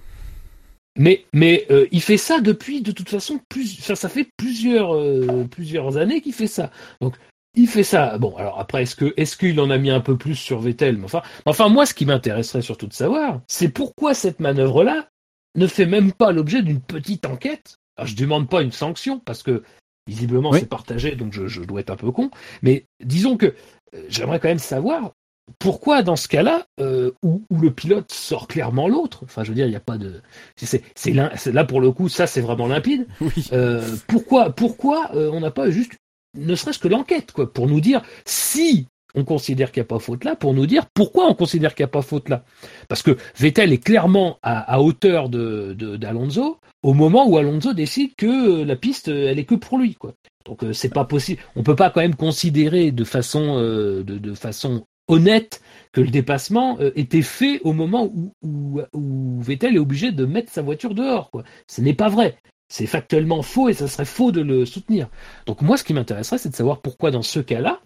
Mais mais euh, il fait ça depuis de toute façon plus. Enfin, ça fait plusieurs euh, plusieurs années qu'il fait ça. Donc. Il fait ça. Bon, alors après, est-ce que est-ce qu'il en a mis un peu plus sur Vettel ? Enfin, enfin, moi, ce qui m'intéresserait surtout de savoir, c'est pourquoi cette manœuvre-là ne fait même pas l'objet d'une petite enquête. Alors, je demande pas une sanction parce que visiblement oui. c'est partagé, donc je, je dois être un peu con. Mais disons que euh, j'aimerais quand même savoir pourquoi dans ce cas-là euh, où, où le pilote sort clairement l'autre. Enfin, je veux dire, il n'y a pas de. C'est, c'est, c'est, l'un, c'est là pour le coup, ça c'est vraiment limpide. Oui. Euh, pourquoi pourquoi euh, on n'a pas juste ne serait-ce que l'enquête, quoi, pour nous dire si on considère qu'il n'y a pas faute là, pour nous dire pourquoi on considère qu'il n'y a pas faute là. Parce que Vettel est clairement à, à hauteur de, de, d'Alonso au moment où Alonso décide que la piste, elle est que pour lui, quoi. Donc euh, c'est pas possible. On peut pas quand même considérer de façon, euh, de, de façon honnête que le dépassement euh, était fait au moment où, où, où Vettel est obligé de mettre sa voiture dehors, quoi. Ce n'est pas vrai. C'est factuellement faux et ça serait faux de le soutenir. Donc moi, ce qui m'intéresserait, c'est de savoir pourquoi dans ce cas-là,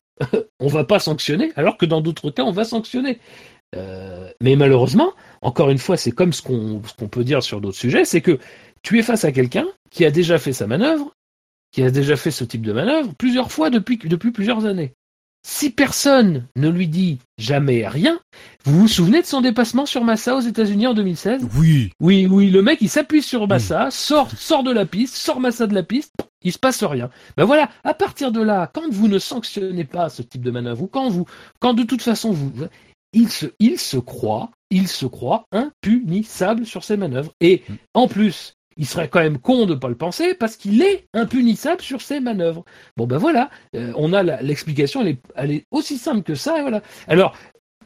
on va pas sanctionner, alors que dans d'autres cas, on va sanctionner. Euh, mais malheureusement, encore une fois, c'est comme ce qu'on, ce qu'on peut dire sur d'autres sujets, c'est que tu es face à quelqu'un qui a déjà fait sa manœuvre, qui a déjà fait ce type de manœuvre plusieurs fois depuis, depuis plusieurs années. Si personne ne lui dit jamais rien, vous vous souvenez de son dépassement sur Massa aux États-Unis en deux mille seize ? Oui. Oui, oui, le mec, il s'appuie sur Massa, oui. sort, sort de la piste, sort Massa de la piste, il se passe rien. Ben voilà, à partir de là, quand vous ne sanctionnez pas ce type de manœuvre, ou quand vous, quand de toute façon vous, il se, il se croit, il se croit impunissable sur ses manœuvres. Et en plus. Il serait quand même con de ne pas le penser parce qu'il est impunissable sur ses manœuvres. Bon ben voilà, euh, on a la, l'explication, elle est, elle est aussi simple que ça. Et voilà. Alors,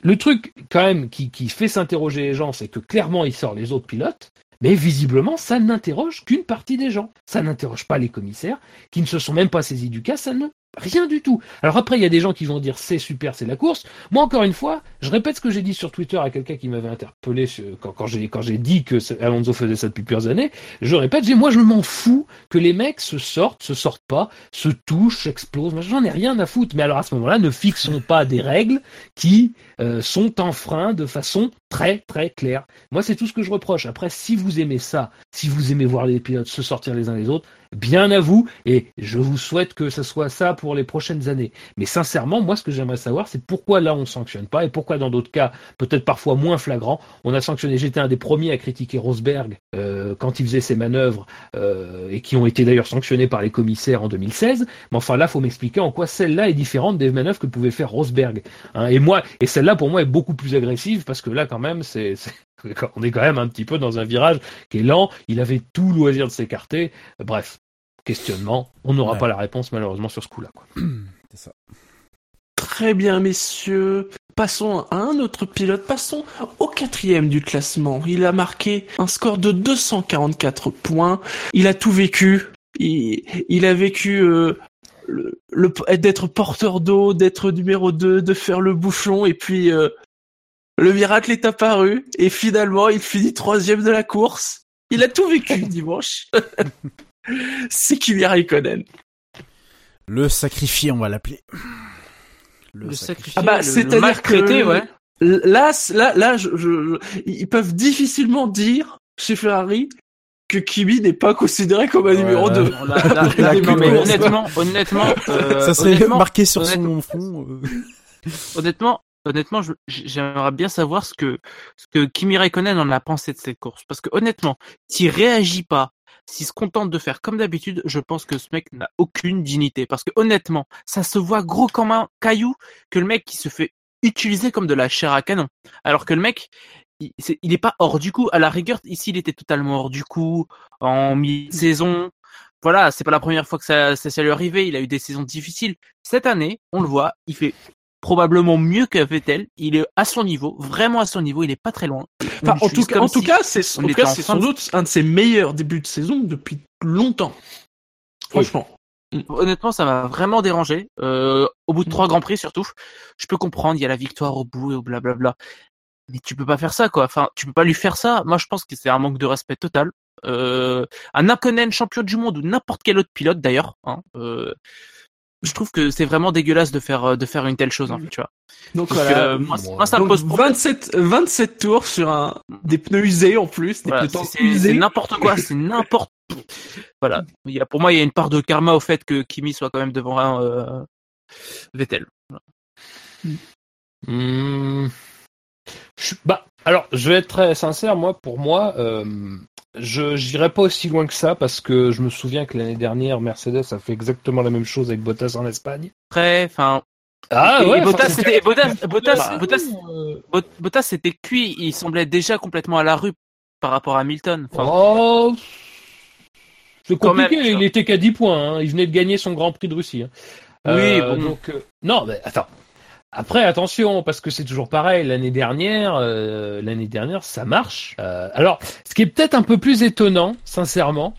le truc quand même qui, qui fait s'interroger les gens, c'est que clairement, il sort les autres pilotes, mais visiblement, ça n'interroge qu'une partie des gens. Ça n'interroge pas les commissaires, qui ne se sont même pas saisis du cas, ça ne... Rien du tout. Alors après, il y a des gens qui vont dire c'est super, c'est la course. Moi, encore une fois, je répète ce que j'ai dit sur Twitter à quelqu'un qui m'avait interpellé sur, quand, quand, j'ai, quand j'ai dit que Alonso faisait ça depuis plusieurs années. Je répète, j'ai, moi, je m'en fous que les mecs se sortent, se sortent pas, se touchent, explosent. Moi, j'en ai rien à foutre. Mais alors à ce moment-là, ne fixons pas des règles qui euh, sont enfreintes de façon très, très claire. Moi, c'est tout ce que je reproche. Après, si vous aimez ça, si vous aimez voir les pilotes se sortir les uns les autres, bien à vous, et je vous souhaite que ce soit ça pour les prochaines années. Mais sincèrement, moi, ce que j'aimerais savoir, c'est pourquoi là, on ne sanctionne pas, et pourquoi dans d'autres cas, peut-être parfois moins flagrants, on a sanctionné. J'étais un des premiers à critiquer Rosberg euh, quand il faisait ses manœuvres, euh, et qui ont été d'ailleurs sanctionnées par les commissaires en deux mille seize. Mais enfin, là, il faut m'expliquer en quoi celle-là est différente des manœuvres que pouvait faire Rosberg. Hein, et moi, et celle-là, pour moi, est beaucoup plus agressive, parce que là, quand même, c'est... c'est... on est quand même un petit peu dans un virage qui est lent, il avait tout loisir de s'écarter. Bref, questionnement, on n'aura ouais. pas la réponse malheureusement sur ce coup-là, quoi. C'est ça. Très bien, messieurs. Passons à un autre pilote, passons au quatrième du classement. Il a marqué un score de deux cent quarante-quatre points. Il a tout vécu. Il, il a vécu... Euh... Le... Le... d'être porteur d'eau, d'être numéro deux, de faire le bouffon, et puis... Euh... le miracle est apparu, et finalement, il finit troisième de la course. Il a tout vécu dimanche. C'est Kimi Raikkonen. Le sacrifié, on va l'appeler. Le, le sacrifié. Ah bah, c'est-à-dire que ouais. là, là, là, je, je, je, ils peuvent difficilement dire chez Ferrari que Kimi n'est pas considéré comme un ouais, numéro deux. Honnêtement, honnêtement, euh, ça serait honnêtement, marqué sur honnêtement, son front. Euh... honnêtement. Honnêtement, je, j'aimerais bien savoir ce que, ce que Kimi Raikkonen en a pensé de cette course. Parce que honnêtement, t'y réagis pas s'il se contente de faire comme d'habitude, je pense que ce mec n'a aucune dignité. Parce que honnêtement, ça se voit gros comme un caillou que le mec qui se fait utiliser comme de la chair à canon. Alors que le mec, il n'est pas hors du coup. À la rigueur, ici, il était totalement hors du coup en mi-saison. Voilà, c'est pas la première fois que ça, ça, ça lui est arrivé. Il a eu des saisons difficiles. Cette année, on le voit, il fait probablement mieux que Vettel. Il est à son niveau, vraiment à son niveau. Il est pas très loin. Enfin, en tout cas, en tout cas, c'est sans doute un de ses meilleurs débuts de saison depuis longtemps. Franchement. Oui. Honnêtement, ça m'a vraiment dérangé. Euh, au bout de trois grands prix, surtout, je peux comprendre. Il y a la victoire au bout et au blablabla. Mais tu peux pas faire ça, quoi. Enfin, tu peux pas lui faire ça. Moi, je pense que c'est un manque de respect total. Euh, un Raikkonen champion du monde ou n'importe quel autre pilote, d'ailleurs. Hein, euh, je trouve que c'est vraiment dégueulasse de faire de faire une telle chose, en fait, tu vois. Donc, donc voilà. Euh, moi, moi, ça donc me pose problème. vingt-sept tours sur un des pneus usés en plus, des voilà, pneus c'est, usés. C'est n'importe quoi. C'est n'importe. Voilà. Il y a, pour moi, il y a une part de karma au fait que Kimi soit quand même devant euh, Vettel. Voilà. Mmh. Je, bah, alors, je vais être très sincère, moi, pour moi, euh, je n'irai pas aussi loin que ça parce que je me souviens que l'année dernière, Mercedes a fait exactement la même chose avec Bottas en Espagne. Très, enfin. Ah et, ouais. Et Bottas, c'était, Bottas, Bottas, bah, Bottas, euh... Bottas, Bottas, c'était cuit. Il semblait déjà complètement à la rue par rapport à Hamilton. Oh. C'est compliqué, même, il n'était qu'à dix points, hein. Il venait de gagner son Grand Prix de Russie. Hein. Oui, euh, bon. Donc, euh, non, mais attends. Après, attention, parce que c'est toujours pareil, l'année dernière, euh, l'année dernière, ça marche. Euh, alors, ce qui est peut-être un peu plus étonnant, sincèrement.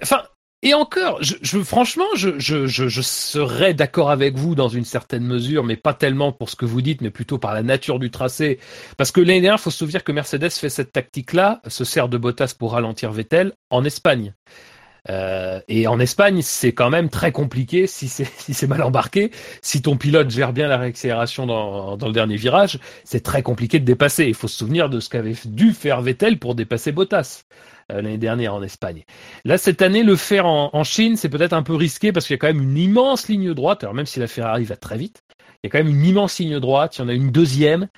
Enfin, et encore, je, je franchement, je, je, je, je serais d'accord avec vous dans une certaine mesure, mais pas tellement pour ce que vous dites, mais plutôt par la nature du tracé. Parce que l'année dernière, il faut se souvenir que Mercedes fait cette tactique-là, se sert de Bottas pour ralentir Vettel en Espagne. Euh, et en Espagne, c'est quand même très compliqué si c'est, si c'est mal embarqué. Si ton pilote gère bien la réaccélération dans, dans le dernier virage, c'est très compliqué de dépasser. Il faut se souvenir de ce qu'avait dû faire Vettel pour dépasser Bottas euh, l'année dernière en Espagne. Là, cette année, le faire en, en Chine, c'est peut-être un peu risqué parce qu'il y a quand même une immense ligne droite. Alors même si la Ferrari va très vite, il y a quand même une immense ligne droite. Il y en a une deuxième.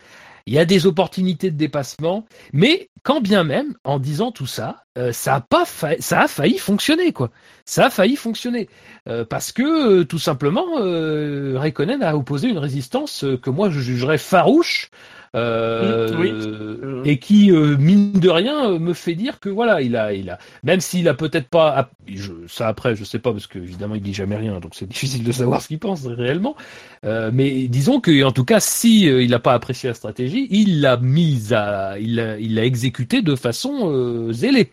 Il y a des opportunités de dépassement, mais quand bien même, en disant tout ça, euh, ça a pas failli, ça a failli fonctionner, quoi. Ça a failli fonctionner euh, parce que euh, tout simplement, euh, Raikkonen a opposé une résistance euh, que moi je jugerais farouche euh, oui. euh, et qui euh, mine de rien euh, me fait dire que voilà, il a, il a, même s'il a peut-être pas, a, je, ça après je sais pas parce que évidemment il dit jamais rien, donc c'est difficile de savoir ce qu'il pense réellement. Euh, mais disons que en tout cas, si euh, il n'a pas apprécié la stratégie, il l'a mise à, il l'a, il l'a exécutée de façon euh, zélée.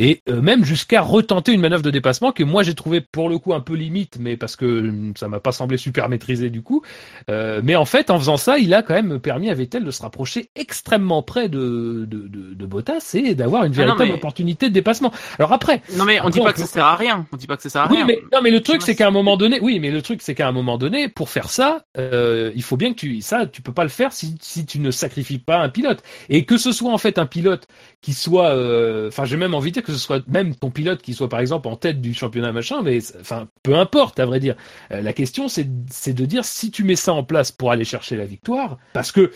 Et même jusqu'à retenter une manœuvre de dépassement que moi j'ai trouvé pour le coup un peu limite, mais parce que ça m'a pas semblé super maîtrisé du coup. Euh, mais en fait, en faisant ça, il a quand même permis à Vettel de se rapprocher extrêmement près de de, de, de Bottas et d'avoir une véritable ah non, mais... opportunité de dépassement. Alors après, non mais on dit pas que ça sert à rien. On dit pas que ça sert à rien. Oui, mais non, mais le truc c'est qu'à un moment donné, oui, mais le truc c'est qu'à un moment donné, pour faire ça, euh, il faut bien que tu ça, tu peux pas le faire si si tu ne sacrifies pas un pilote. Et que ce soit en fait un pilote qui soit, enfin euh, j'ai même envie de dire que ce soit même ton pilote qui soit par exemple en tête du championnat machin, mais enfin peu importe à vrai dire. Euh, la question c'est c'est de dire si tu mets ça en place pour aller chercher la victoire, parce que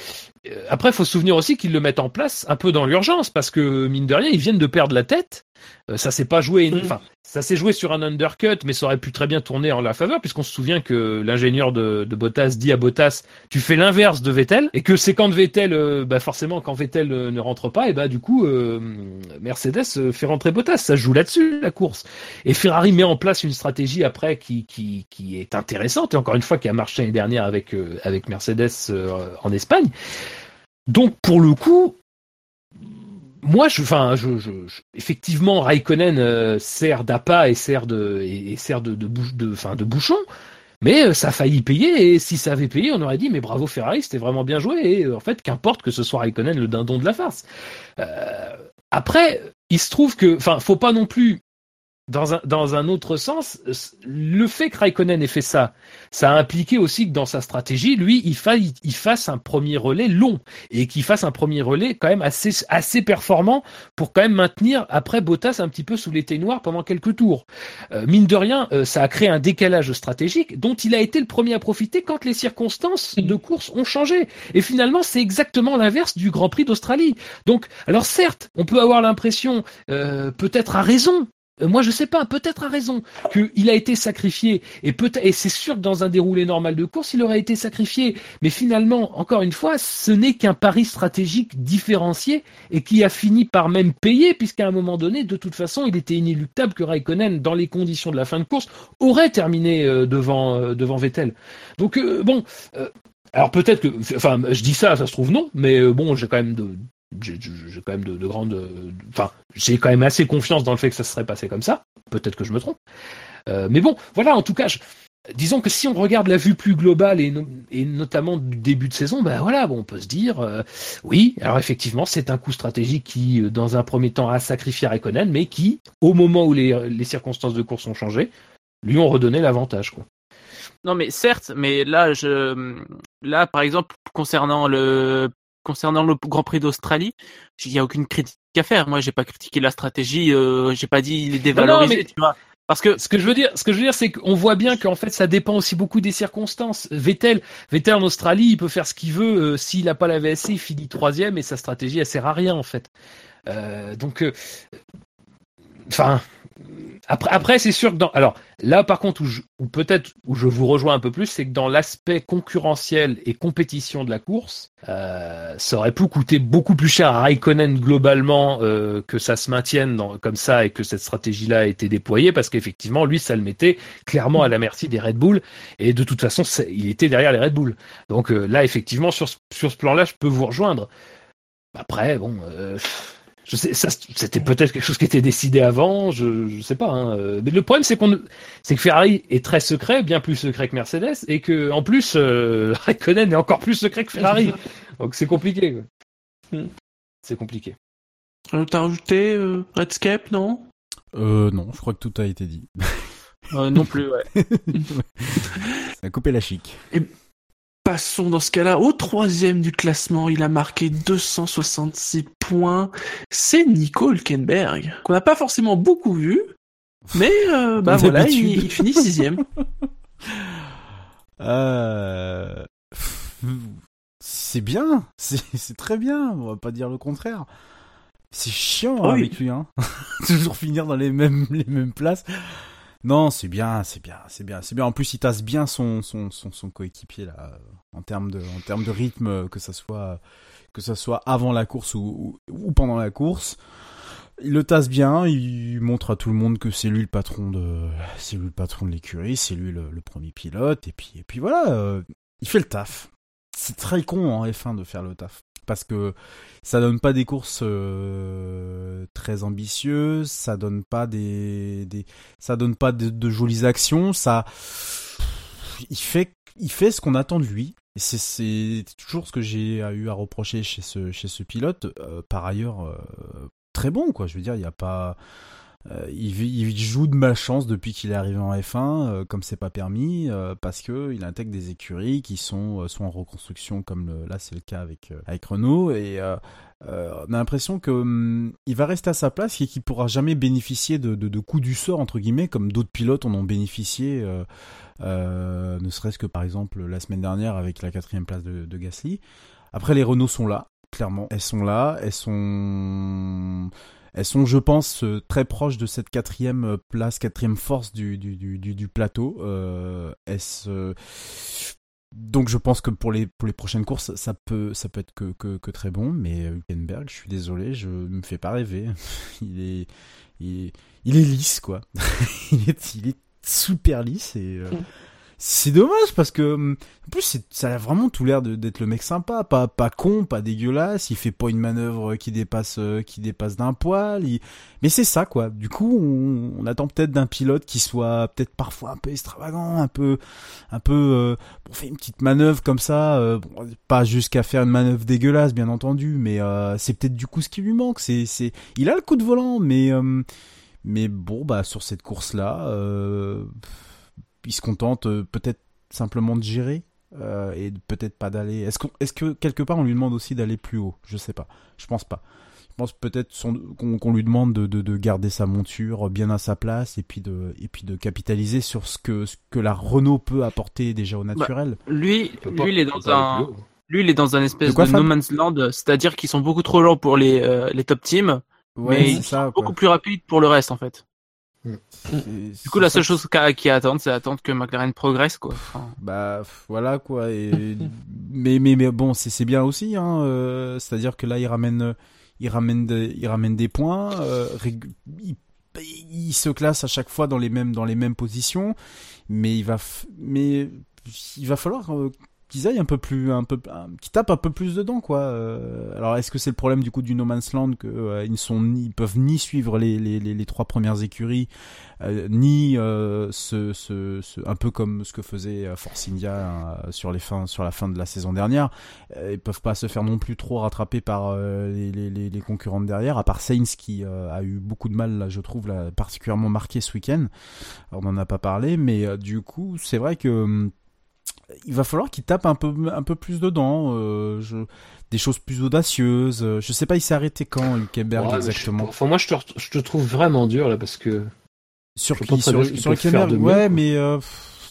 euh, après faut se souvenir aussi qu'ils le mettent en place un peu dans l'urgence, parce que mine de rien ils viennent de perdre la tête. Euh, ça s'est pas joué, enfin ça s'est joué sur un undercut, mais ça aurait pu très bien tourner en leur faveur puisqu'on se souvient que l'ingénieur de, de Bottas dit à Bottas tu fais l'inverse de Vettel, et que c'est quand Vettel, euh, bah forcément quand Vettel ne rentre pas, et bah du coup euh, Mercedes fait rentrer Bottas, ça joue là-dessus la course. Et Ferrari met en place une stratégie après qui qui qui est intéressante et encore une fois qui a marché l'année dernière avec euh, avec Mercedes euh, en Espagne. Donc pour le coup. Moi, je, enfin, je, je, je, effectivement, Raikkonen euh, sert d'appât et sert de, et, et sert de, de, bouche, de, enfin, de bouchon, mais euh, ça a failli payer. Et si ça avait payé, on aurait dit, mais bravo Ferrari, c'était vraiment bien joué. Et euh, en fait, qu'importe que ce soit Raikkonen le dindon de la farce. Euh, après, il se trouve que, enfin, faut pas non plus Dans un, dans un autre sens, le fait que Raikkonen ait fait ça, ça a impliqué aussi que dans sa stratégie, lui, il, fa- il fasse un premier relais long et qu'il fasse un premier relais quand même assez, assez performant pour quand même maintenir après Bottas un petit peu sous les ténoirs pendant quelques tours. Euh, mine de rien, euh, ça a créé un décalage stratégique dont il a été le premier à profiter quand les circonstances de course ont changé. Et finalement, c'est exactement l'inverse du Grand Prix d'Australie. Donc, alors certes, on peut avoir l'impression, euh, peut-être à raison, moi, je sais pas, peut-être à raison, qu'il a été sacrifié, et peut-être, et c'est sûr que dans un déroulé normal de course, il aurait été sacrifié. Mais finalement, encore une fois, ce n'est qu'un pari stratégique différencié et qui a fini par même payer, puisqu'à un moment donné, de toute façon, il était inéluctable que Raikkonen, dans les conditions de la fin de course, aurait terminé devant, devant Vettel. Donc, euh, bon, euh, alors peut-être que, enfin, je dis ça, ça se trouve non, mais euh, bon, j'ai quand même de, J'ai, j'ai quand même de, de grandes, enfin, j'ai quand même assez confiance dans le fait que ça se serait passé comme ça. Peut-être que je me trompe, euh, mais bon, voilà. En tout cas, je, disons que si on regarde la vue plus globale et, no, et notamment du début de saison, ben voilà, bon, on peut se dire, euh, oui. Alors effectivement, c'est un coup stratégique qui, dans un premier temps, a sacrifié Raikkonen, mais qui, au moment où les, les circonstances de course ont changé, lui ont redonné l'avantage, quoi. Non, mais certes, mais là, je, là, par exemple, concernant le Concernant le Grand Prix d'Australie, il n'y a aucune critique à faire. Moi, j'ai pas critiqué la stratégie, euh, j'ai pas dit il est dévalorisé, non, non, mais... tu vois. Parce que ce que je veux dire, ce que je veux dire, c'est qu'on voit bien qu'en fait, ça dépend aussi beaucoup des circonstances. Vettel, Vettel en Australie, il peut faire ce qu'il veut. Euh, s'il n'a pas la V S C, il finit troisième et sa stratégie, elle sert à rien en fait. Euh, donc, euh, enfin. Après, après, c'est sûr que dans, alors là par contre où, je, où peut-être où je vous rejoins un peu plus, c'est que dans l'aspect concurrentiel et compétition de la course, euh, ça aurait pu coûter beaucoup plus cher à Raikkonen globalement euh, que ça se maintienne dans, comme ça et que cette stratégie-là ait été déployée, parce qu'effectivement lui ça le mettait clairement à la merci des Red Bull et de toute façon il était derrière les Red Bull. Donc euh, là effectivement sur ce, sur ce plan-là je peux vous rejoindre. Après bon. Euh... Je sais, ça, c'était peut-être quelque chose qui était décidé avant, je, je sais pas. Hein. Mais le problème, c'est qu'on, c'est que Ferrari est très secret, bien plus secret que Mercedes, et que en plus, euh, Raikkonen est encore plus secret que Ferrari. Donc c'est compliqué. Quoi. C'est compliqué. Euh, t'as rajouté euh, Redscape, non euh, Non, je crois que tout a été dit. euh, non plus, ouais. Ça a coupé la chic. Et... Passons dans ce cas-là au troisième du classement. Il a marqué deux cent soixante-six points. C'est Nico Hülkenberg, qu'on n'a pas forcément beaucoup vu, mais euh, bah voilà, il, il finit sixième. euh... C'est bien, c'est, c'est très bien. On va pas dire le contraire. C'est chiant oh, hein, oui. avec lui, hein. Toujours finir dans les mêmes les mêmes places. Non, c'est bien, c'est bien, c'est bien, c'est bien. En plus, il tasse bien son son son, son coéquipier là, en termes de en termes de rythme, que ça soit que ça soit avant la course ou, ou, ou pendant la course. Il le tasse bien, il montre à tout le monde que c'est lui le patron de c'est lui le patron de l'écurie, c'est lui le, le premier pilote. Et puis et puis voilà, euh, il fait le taf. C'est très con en F un de faire le taf. Parce que ça donne pas des courses euh, très ambitieuses, ça donne pas des, des ça donne pas de, de jolies actions, ça il fait il fait ce qu'on attend de lui. Et c'est c'est toujours ce que j'ai eu à reprocher chez ce chez ce pilote. Euh, par ailleurs, euh, très bon quoi. Je veux dire, il y a pas euh, il, il joue de malchance depuis qu'il est arrivé en F un, euh, comme c'est pas permis, euh, parce que il intègre des écuries qui sont euh, sont en reconstruction, comme le, là c'est le cas avec euh, avec Renault, et euh, euh, on a l'impression que hum, il va rester à sa place et qu'il pourra jamais bénéficier de, de de coups du sort entre guillemets, comme d'autres pilotes en ont bénéficié, euh, euh, ne serait-ce que par exemple la semaine dernière avec la quatrième place de, de Gasly. Après les Renault sont là, clairement, elles sont là, elles sont Elles sont, je pense, très proches de cette quatrième place, quatrième force du, du, du, du plateau. Euh, euh... Donc, je pense que pour les, pour les prochaines courses, ça peut, ça peut être que, que, que très bon. Mais Hülkenberg, je suis désolé, je me fais pas rêver. Il est, il est, il est lisse, quoi. il, est, il est super lisse et... Euh... C'est dommage parce que, en plus, c'est, ça a vraiment tout l'air de, d'être le mec sympa, pas, pas con, pas dégueulasse, il fait pas une manœuvre qui dépasse, qui dépasse d'un poil, il... mais c'est ça, quoi. Du coup, on, on attend peut-être d'un pilote qui soit peut-être parfois un peu extravagant, un peu, un peu, euh, on fait une petite manœuvre comme ça, euh, bon, pas jusqu'à faire une manœuvre dégueulasse, bien entendu, mais, euh, c'est peut-être du coup ce qui lui manque, c'est, c'est, il a le coup de volant, mais, euh, mais bon, bah sur cette course-là, euh, ils se contentent peut-être simplement de gérer euh, et peut-être pas d'aller. Est-ce qu'on, est-ce que quelque part on lui demande aussi d'aller plus haut? Je sais pas. Je pense pas. Je pense peut-être son, qu'on, qu'on lui demande de, de, de garder sa monture bien à sa place et puis de, et puis de capitaliser sur ce que, ce que la Renault peut apporter déjà au naturel. Bah, lui, lui, il est dans un, lui, il est dans un espèce de, quoi, de no man's land, c'est-à-dire qu'ils sont beaucoup trop lents pour les, euh, les top teams, ouais, mais ils ça, sont quoi. beaucoup plus rapides pour le reste en fait. C'est, c'est, du coup, la seule chose qui à attendre, c'est attendre que McLaren progresse, quoi. Enfin... Bah voilà quoi. Et... mais mais mais bon, c'est, c'est bien aussi, hein. Euh, c'est-à-dire que là, ils ramènent. Il ramène, de, il ramène des points, euh, il, il se classe à chaque fois dans les mêmes, dans les mêmes positions, mais il va, f- mais il va falloir euh, qu'ils aillent un peu plus, un peu, un, qu'ils tapent un peu plus dedans, quoi. Euh, alors est-ce que c'est le problème du coup du No Man's Land que euh, ils ne sont ni, ils peuvent ni suivre les, les, les, les trois premières écuries, euh, ni euh, ce, ce, ce, un peu comme ce que faisait Force India hein, sur les fins, sur la fin de la saison dernière, euh, ils peuvent pas se faire non plus trop rattraper par euh, les, les, les concurrents de derrière, à part Sainz qui euh, a eu beaucoup de mal, là, je trouve, là, particulièrement marqué ce week-end. Alors, on en a pas parlé, mais euh, du coup, c'est vrai que euh, il va falloir qu'il tape un peu, un peu plus dedans, euh, je... des choses plus audacieuses. Je sais pas, il s'est arrêté quand, Hülkenberg, ouais, exactement. Je... Enfin, moi, je te, je te trouve vraiment dur là parce que. Sur qui, sur, sur Hülkenberg, ouais, mieux, mais euh,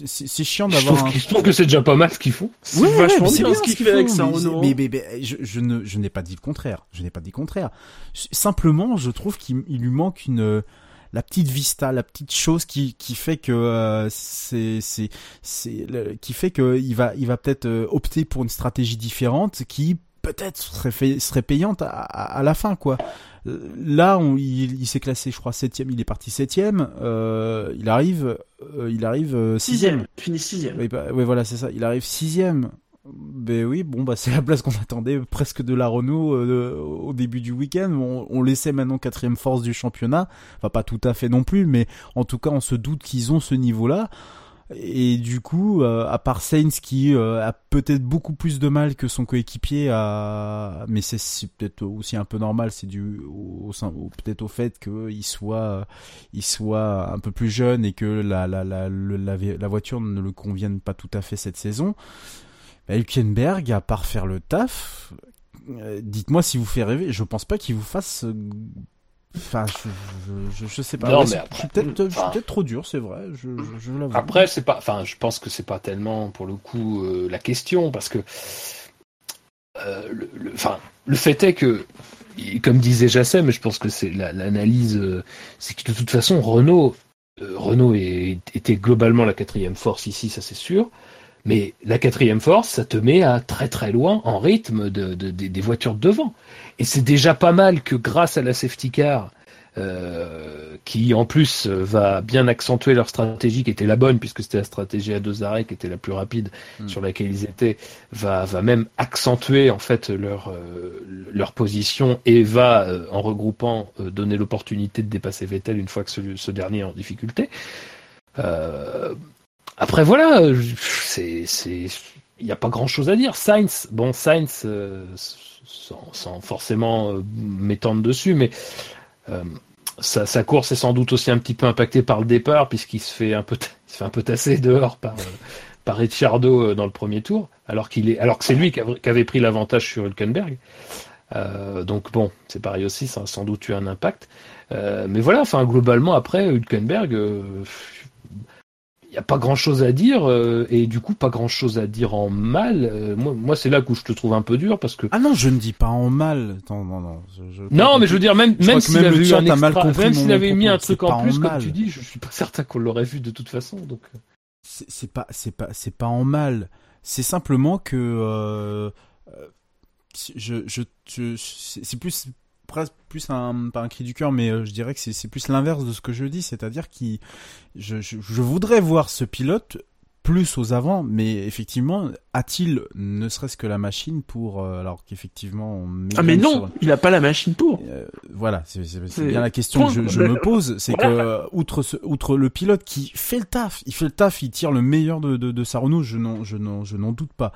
c'est, c'est chiant d'avoir. Je trouve, un... je trouve que c'est déjà pas mal ce qu'ils font. Oui, ouais, vachement c'est bien ce qu'ils font avec ça, Renault. Mais, mais, mais, mais je, je, ne, je n'ai pas dit le contraire. Je n'ai pas dit le contraire. Simplement, je trouve qu'il il lui manque une. La petite vista, la petite chose qui qui fait que euh, c'est c'est c'est le, qui fait que il va il va peut-être euh, opter pour une stratégie différente qui peut-être serait fait, serait payante à, à, à la fin quoi. Là on, il, il s'est classé je crois septième, il est parti septième, euh, il arrive euh, il arrive sixième, il finit sixième. Oui bah, ouais, voilà c'est ça, il arrive sixième. Ben oui, bon bah c'est la place qu'on attendait presque de la Renault euh, au début du week-end. On, on laissait maintenant quatrième force du championnat. Enfin pas tout à fait non plus, mais en tout cas on se doute qu'ils ont ce niveau-là. Et du coup, euh, à part Sainz qui euh, a peut-être beaucoup plus de mal que son coéquipier, à... mais c'est, c'est peut-être aussi un peu normal, c'est dû au, au, au, peut-être au fait qu'il soit, euh, il soit un peu plus jeune et que la, la, la, la, la, la voiture ne le convienne pas tout à fait cette saison. Hülkenberg, à part faire le taf, euh, dites-moi si vous fait rêver. Je pense pas qu'il vous fasse. Enfin, je, je, je, je sais pas. Non, mais après, je suis peut-être, je suis peut-être trop dur, c'est vrai. Je, je, je l'avoue. Après, c'est pas. Enfin, je pense que c'est pas tellement pour le coup euh, la question, parce que. Euh, le, le, enfin, le fait est que, comme disait Jassem, mais je pense que c'est la, l'analyse, euh, c'est que de toute façon, Renault, euh, Renault est, était globalement la quatrième force ici, ça c'est sûr. Mais la quatrième force, ça te met à très très loin en rythme de, de, de, des voitures de devant. Et c'est déjà pas mal que grâce à la safety car, euh, qui en plus va bien accentuer leur stratégie, qui était la bonne, puisque c'était la stratégie à deux arrêts, qui était la plus rapide mmh. sur laquelle ils étaient, va, va même accentuer en fait leur, euh, leur position et va, euh, en regroupant, euh, donner l'opportunité de dépasser Vettel une fois que ce, ce dernier est en difficulté. Euh... Après voilà, c'est c'est il y a pas grand-chose à dire. Sainz, bon Sainz euh, sans, sans forcément euh, m'étendre dessus, mais euh, sa, sa course est sans doute aussi un petit peu impactée par le départ puisqu'il se fait un peu t- il se fait un peu tasser dehors par euh, par Ricciardo euh, dans le premier tour, alors qu'il est alors que c'est lui qui, av- qui avait pris l'avantage sur Hülkenberg. Euh, donc bon, c'est pareil aussi, ça a sans doute eu un impact. Euh, mais voilà, enfin globalement après Hülkenberg. Euh, Il n'y a pas grand-chose à dire, euh, et du coup, pas grand-chose à dire en mal. Euh, moi, moi, c'est là où je te trouve un peu dur, parce que... Ah non, je ne dis pas en mal. Attends, non, non, je, je... non, mais je veux dire, même, même s'il même avait, eu un extra, même s'il avait mis un truc en plus, en comme tu dis, je ne suis pas certain qu'on l'aurait vu de toute façon. Donc... C'est, c'est, pas, c'est, pas, c'est pas en mal. C'est simplement que... Euh, je, je, je, c'est plus... plus un pas un cri du cœur, mais je dirais que c'est, c'est plus l'inverse de ce que je dis, c'est-à-dire que je, je, je voudrais voir ce pilote plus aux avant, mais effectivement a-t-il ne serait-ce que la machine pour euh, alors qu'effectivement on met ah mais non sur... il a pas la machine pour euh, voilà c'est, c'est, c'est bien la question que je, je me pose, c'est voilà. Que outre ce, outre le pilote qui fait le taf, il fait le taf, il tire le meilleur de de, de sa Renault, je n'en je n'en je n'en doute pas.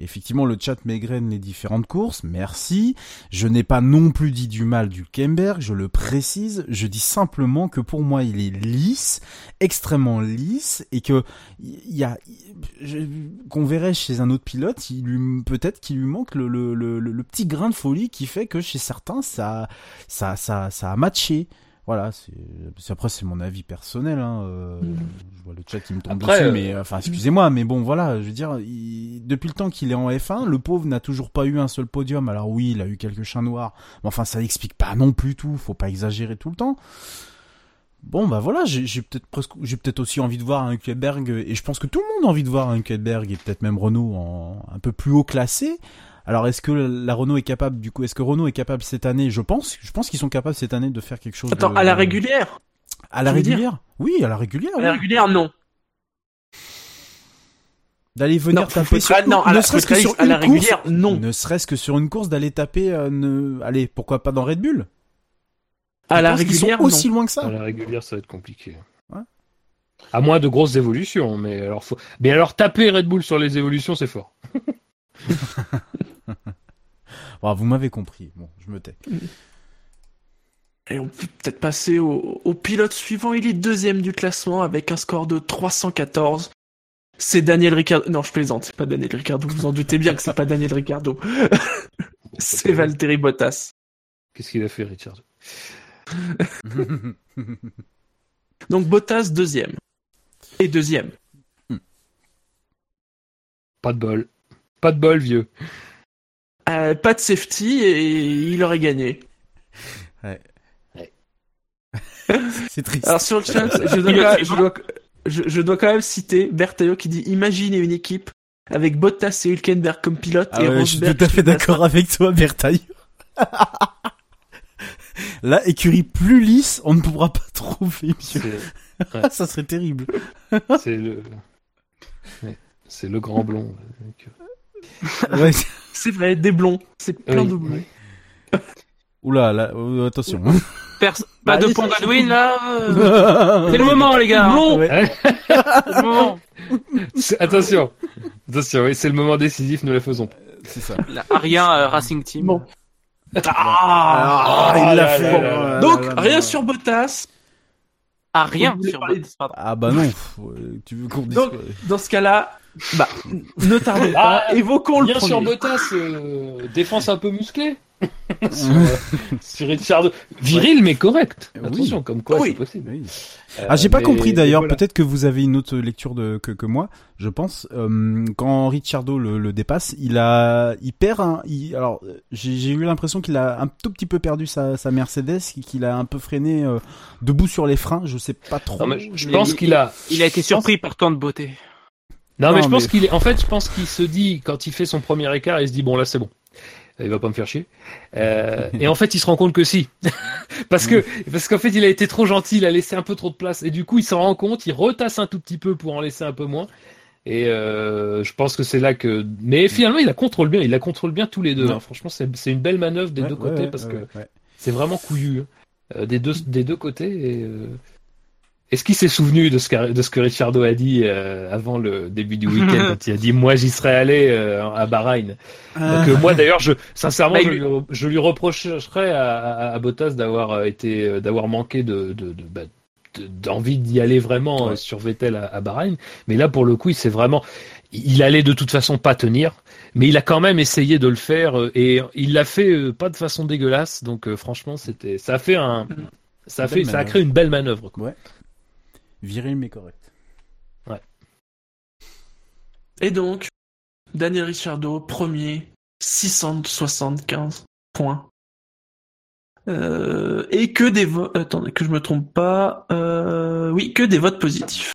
Effectivement, le chat m'égrène les différentes courses. Merci. Je n'ai pas non plus dit du mal du Hülkenberg, je le précise. Je dis simplement que pour moi, il est lisse, extrêmement lisse, et que il y a, je, qu'on verrait chez un autre pilote, il lui, peut-être qu'il lui manque le, le, le, le petit grain de folie qui fait que chez certains, ça, ça, ça, ça a matché. Voilà, c'est, c'est après c'est mon avis personnel, hein. Euh, mmh. Je vois le chat qui me tombe après, dessus, mais euh, enfin excusez-moi, mais bon voilà, je veux dire, il, depuis le temps qu'il est en F un, le pauvre n'a toujours pas eu un seul podium. Alors oui, il a eu quelques chiens noirs, mais enfin ça explique pas non plus tout. Faut pas exagérer tout le temps. Bon bah voilà, j'ai, j'ai peut-être presque, j'ai peut-être aussi envie de voir un Hülkenberg, et je pense que tout le monde a envie de voir un Hülkenberg et peut-être même Renault en, un peu plus haut classé. Alors est-ce que la Renault est capable du coup Est-ce que Renault est capable cette année Je pense, je pense qu'ils sont capables cette année de faire quelque chose. Attends, de... à la régulière À la régulière Oui, à la régulière. À la régulière, non. D'aller venir non, taper sur, non, ne serait-ce que sur une course. À la régulière, non. Ne serait-ce que sur une course d'aller taper. Euh, ne... Allez, pourquoi pas dans Red Bull À la régulière, sont aussi non. loin que ça. À la régulière, ça va être compliqué. Ouais. À moins de grosses évolutions, mais alors faut... mais alors taper Red Bull sur les évolutions, c'est fort. Bon, vous m'avez compris, bon, je me tais. Et on peut peut-être passer au, au pilote suivant. Il est deuxième du classement avec un score de trois cent quatorze. C'est Daniel Ricciardo. Non, je plaisante, c'est pas Daniel Ricciardo. Vous vous en doutez bien que c'est pas Daniel Ricciardo. C'est Valtteri Bottas. Qu'est-ce qu'il a fait, Ricciardo? Donc Bottas deuxième. Et deuxième. Pas de bol. Pas de bol, vieux. Euh, pas de safety et il aurait gagné. Ouais. ouais. C'est triste. Alors sur le chat, je dois, quand, je, dois, je, je dois quand même citer Bertaillot qui dit « Imaginez une équipe avec Bottas et Hülkenberg comme pilote ah et ouais, Rosberg... » Je suis tout à fait d'accord avec toi, Bertaillot. Là, écurie plus lisse, on ne pourra pas trouver mieux. Ouais. Ça serait terrible. C'est le... Ouais. C'est le grand blond. Ouais. C'est vrai, des blonds. C'est plein oui, de blonds. Oui. Oula, là, euh, attention. Pers- bah, bah, de Pont d'Adwin, là. Euh... C'est le moment, les gars. Blond. Ouais. C'est le moment. C'est... Attention. Attention, oui, c'est le moment décisif, nous le faisons. C'est ça. La Aria euh, Racing Team. Bon. Ah, ah, ah il l'a fait. Là, là, là, Donc, là, là, là, rien là. sur Bottas. Ah, rien sur Bottas. Pardon. Ah, bah non. Tu veux qu'on dise Donc, quoi. Dans ce cas-là. Bah, ne tardez pas, ah, évoquons le premier. Sur Bottas, euh, défense un peu musclée. sur, euh, sur Ricciardo. Viril, mais correct. Oui. Attention, comme quoi oui. c'est possible. Oui. Euh, ah, j'ai mais, pas compris d'ailleurs, voilà. Peut-être que vous avez une autre lecture de, que, que moi, je pense. Euh, quand Ricciardo le, le dépasse, il a, il perd un, il, alors, j'ai, j'ai eu l'impression qu'il a un tout petit peu perdu sa, sa Mercedes, qu'il a un peu freiné euh, debout sur les freins, je sais pas trop. Non, je, je pense il, qu'il a. Il a été surpris par tant de beauté. Non, non mais je mais... pense qu'il est... en fait je pense qu'il se dit quand il fait son premier écart il se dit bon là c'est bon il va pas me faire chier euh... et en fait il se rend compte que si parce que parce qu'en fait il a été trop gentil, il a laissé un peu trop de place et du coup il s'en rend compte, il retasse un tout petit peu pour en laisser un peu moins et euh... je pense que c'est là que mais finalement il la contrôle bien, il la contrôle bien tous les deux hein. Franchement c'est c'est une belle manœuvre des ouais, deux ouais, côtés ouais, parce ouais, que ouais. c'est vraiment couillu hein. des deux des deux côtés et euh... Est-ce qu'il s'est souvenu de ce que, de ce que Ricciardo a dit euh, avant le début du week-end quand il a dit « Moi, j'y serais allé euh, à Bahreïn ». Donc euh, moi, d'ailleurs, je sincèrement, bah, je, lui, je lui reprocherais à, à, à Bottas d'avoir été, d'avoir manqué de, de, de, bah, de d'envie d'y aller vraiment ouais. euh, sur Vettel à, à Bahreïn. Mais là, pour le coup, il s'est vraiment, il allait de toute façon pas tenir, mais il a quand même essayé de le faire et il l'a fait euh, pas de façon dégueulasse. Donc euh, franchement, c'était, ça a fait un, ça a fait, ça a créé une belle manœuvre. Quoi. Ouais. Viril mais correct. Ouais. Et donc, Daniel Ricciardo, premier, six cent soixante-quinze points. Euh, et que des votes... Attendez, que je me trompe pas. Euh, oui, que des votes positifs.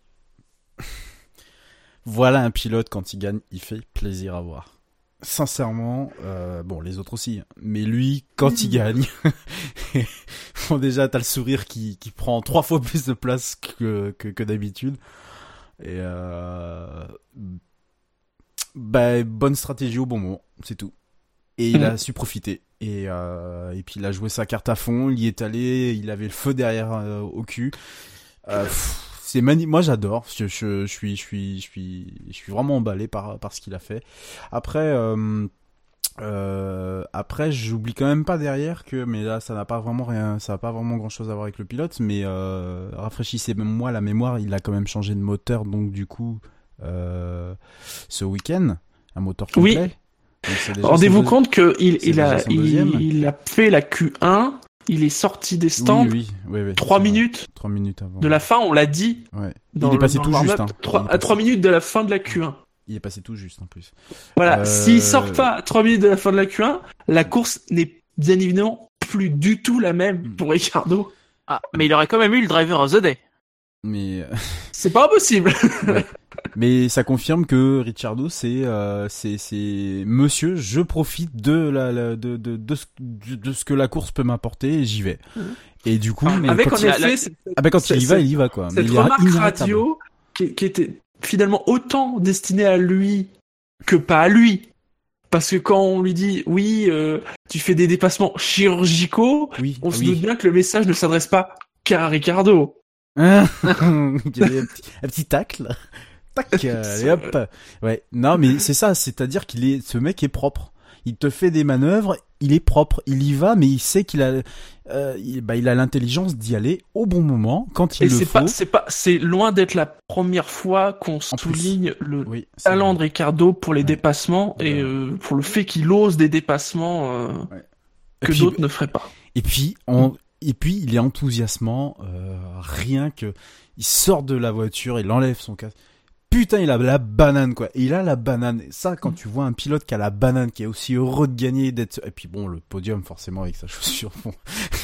Voilà un pilote, quand il gagne, il fait plaisir à voir. Sincèrement, euh, bon, les autres aussi, mais lui, quand il gagne, bon, déjà, t'as le sourire qui, qui prend trois fois plus de place que, que, que d'habitude. Et, euh, bah, bonne stratégie au bon moment, c'est tout. Et il a su profiter. Et, euh, et puis il a joué sa carte à fond, il y est allé, il avait le feu derrière euh, au cul. Euh, pff, c'est magnifique. Moi, j'adore. Je, je, je suis, je suis, je suis, je suis vraiment emballé par par ce qu'il a fait. Après, euh, euh, après, j'oublie quand même pas derrière que, mais là, ça n'a pas vraiment rien, ça n'a pas vraiment grand chose à voir avec le pilote. Mais euh, rafraîchissez même moi la mémoire. Il a quand même changé de moteur, donc du coup, euh, ce week-end, un moteur complet. Oui. Rendez-vous deux... compte que il, il a il, il a fait la Q un, il est sorti des stands, oui, oui, oui, oui, trois minutes, trois minutes avant. De la fin, on l'a dit. Ouais. Dans il est passé le, tout juste. Hein. trois, à trois minutes de la fin de la Q un. Il est passé tout juste en plus. Voilà, euh... s'il sort pas à trois minutes de la fin de la Q un, la course n'est bien évidemment plus du tout la même pour Ricciardo. Ah, mais il aurait quand même eu le driver of the day. Mais c'est pas impossible. Ouais. Mais ça confirme que Ricciardo, c'est, euh, c'est, c'est, monsieur, je profite de la, la de, de, de ce, de ce que la course peut m'apporter et j'y vais. Et du coup, mais avec quand en il, effet, la... ah, bah, quand il y va, il y va, quoi. Cette mais remarque il radio qui, qui était finalement autant destinée à lui que pas à lui. Parce que quand on lui dit, oui, euh, tu fais des dépassements chirurgicaux, oui, on se oui. doute bien que le message ne s'adresse pas qu'à Ricciardo. un, petit, un petit tacle. Tac, et hop. Ouais. Non, mais c'est ça. C'est-à-dire qu'il est, ce mec est propre. Il te fait des manœuvres. Il est propre. Il y va, mais il sait qu'il a, euh, il, bah, il a l'intelligence d'y aller au bon moment quand il et le c'est faut. Pas, c'est pas, c'est loin d'être la première fois qu'on souligne le oui, talent vrai. de Ricciardo pour les ouais. dépassements et euh, pour le fait qu'il ose des dépassements euh, ouais. que puis, d'autres ne feraient pas. Et puis, on, et puis, il est enthousiasmant. Euh, rien que, il sort de la voiture, il enlève son casque. Putain, il a la banane, quoi. Il a la banane. Et ça, quand tu vois un pilote qui a la banane, qui est aussi heureux de gagner, d'être... Et puis bon, le podium, forcément, avec sa chaussure. Bon,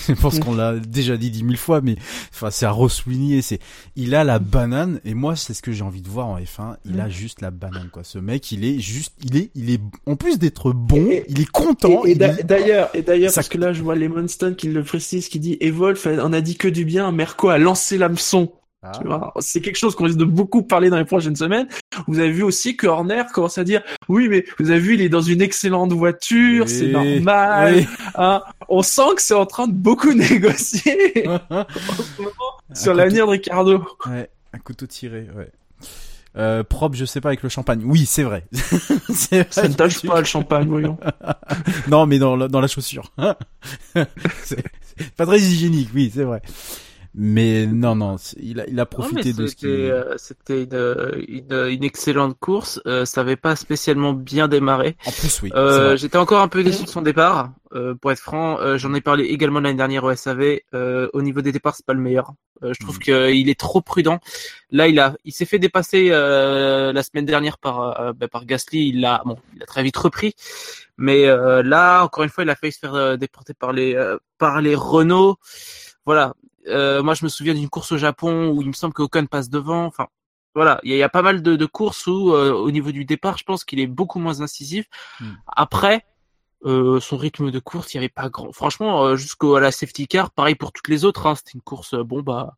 je pense qu'on l'a déjà dit dix mille fois, mais enfin, c'est à ressouligner. C'est... Il a la banane, et moi, c'est ce que j'ai envie de voir en F un. Il a juste la banane, quoi. Ce mec, il est juste... Il est... Il est... En plus d'être bon, et, il est content. Et, et, et d'a- est... d'ailleurs, et d'ailleurs ça... parce que là, je vois Lemonstone qui le précise, qui dit « Evolve, on a dit que du bien, Merco a lancé l'hameçon. » Ah. Tu vois, c'est quelque chose qu'on risque de beaucoup parler dans les prochaines semaines. Vous avez vu aussi que Horner commence à dire oui, mais vous avez vu, il est dans une excellente voiture, oui, c'est normal. Oui. Hein, on sent que c'est en train de beaucoup négocier en ce moment sur l'avenir de Ricciardo. Ouais, un couteau tiré, ouais. Euh, propre, je sais pas, avec le champagne. Oui, c'est vrai. c'est vrai ça ne tâche pas le champagne, voyons. Non, mais dans la, dans la chaussure. c'est, c'est pas très hygiénique, oui, c'est vrai. Mais non, non, il a, il a profité non, de ce qui... Euh, c'était une, une, une excellente course. Euh, ça n'avait pas spécialement bien démarré. En plus, oui. Euh, j'étais encore un peu déçu de son départ. Euh, pour être franc, euh, j'en ai parlé également l'année dernière au S A V. Euh, au niveau des départs, c'est pas le meilleur. Euh, je trouve mmh. qu'il est trop prudent. Là, il a, il s'est fait dépasser euh, la semaine dernière par, euh, bah, par Gasly. Il l'a, bon, il a très vite repris. Mais euh, là, encore une fois, il a failli se faire euh, déporter par les, euh, par les Renault. Voilà. Euh, moi, je me souviens d'une course au Japon où il me semble que Ocon passe devant. Enfin, voilà, il y, y a pas mal de, de courses où, euh, au niveau du départ, je pense qu'il est beaucoup moins incisif. Mmh. Après, euh, son rythme de course, il n'y avait pas grand. Franchement, euh, jusqu'à la safety car, pareil pour toutes les autres. Hein, c'était une course, euh, bon bah,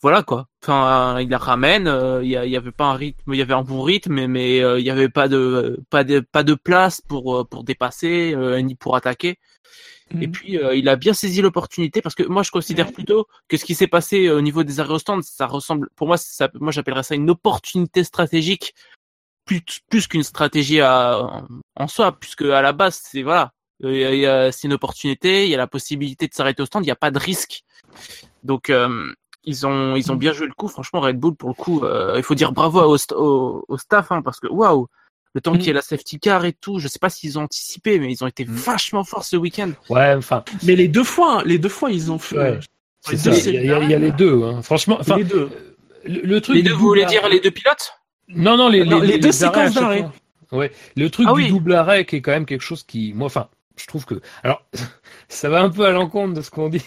voilà quoi. Enfin, euh, il la ramène. Il euh, y, y avait pas un rythme, il y avait un bon rythme, mais il mais, euh, y avait pas de, euh, pas de, pas de place pour euh, pour dépasser euh, ni pour attaquer. Et mmh. puis, euh, il a bien saisi l'opportunité parce que moi, je considère plutôt que ce qui s'est passé euh, au niveau des arrêts au stand, ça ressemble, pour moi, ça, moi, j'appellerais ça une opportunité stratégique plus, plus qu'une stratégie à, en soi, puisque à la base, c'est voilà, euh, y a, c'est une opportunité, il y a la possibilité de s'arrêter au stand, il n'y a pas de risque. Donc, euh, ils ont, ils ont bien joué le coup. Franchement, Red Bull, pour le coup, euh, il faut dire bravo au, au, au staff, hein, parce que waouh! Le temps mmh. qu'il y ait la safety car et tout, je sais pas s'ils ont anticipé, mais ils ont été mmh. vachement forts ce week-end. Ouais, enfin. Mais les deux fois, hein, les deux fois, ils ont fait. Ouais, c'est ça. Il y, y, y a les deux, hein. Franchement, enfin. Les deux. Le, le truc. Les deux, vous voulez dire les deux pilotes ? Non, non, les, non, les, les, les deux séquences d'arrêt. Ouais. Le truc ah, du oui. double arrêt qui est quand même quelque chose qui, moi, enfin, je trouve que. Alors, ça va un peu à l'encontre de ce qu'on dit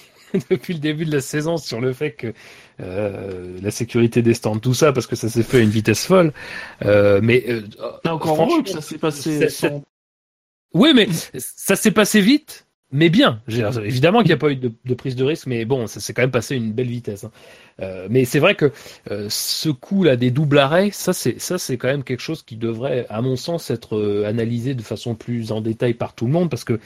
depuis le début de la saison sur le fait que. Euh, la sécurité des stands, tout ça, parce que ça s'est fait à une vitesse folle. Euh, mais euh, encore heureux que ça s'est passé. Ça, sans... Oui, mais ça s'est passé vite. mais bien. Évidemment qu'il n'y a pas eu de, de prise de risque, mais bon, ça s'est quand même passé une belle vitesse. Hein. Euh, mais c'est vrai que euh, ce coup-là des doubles arrêts, ça c'est, ça c'est quand même quelque chose qui devrait, à mon sens, être euh, analysé de façon plus en détail par tout le monde, parce que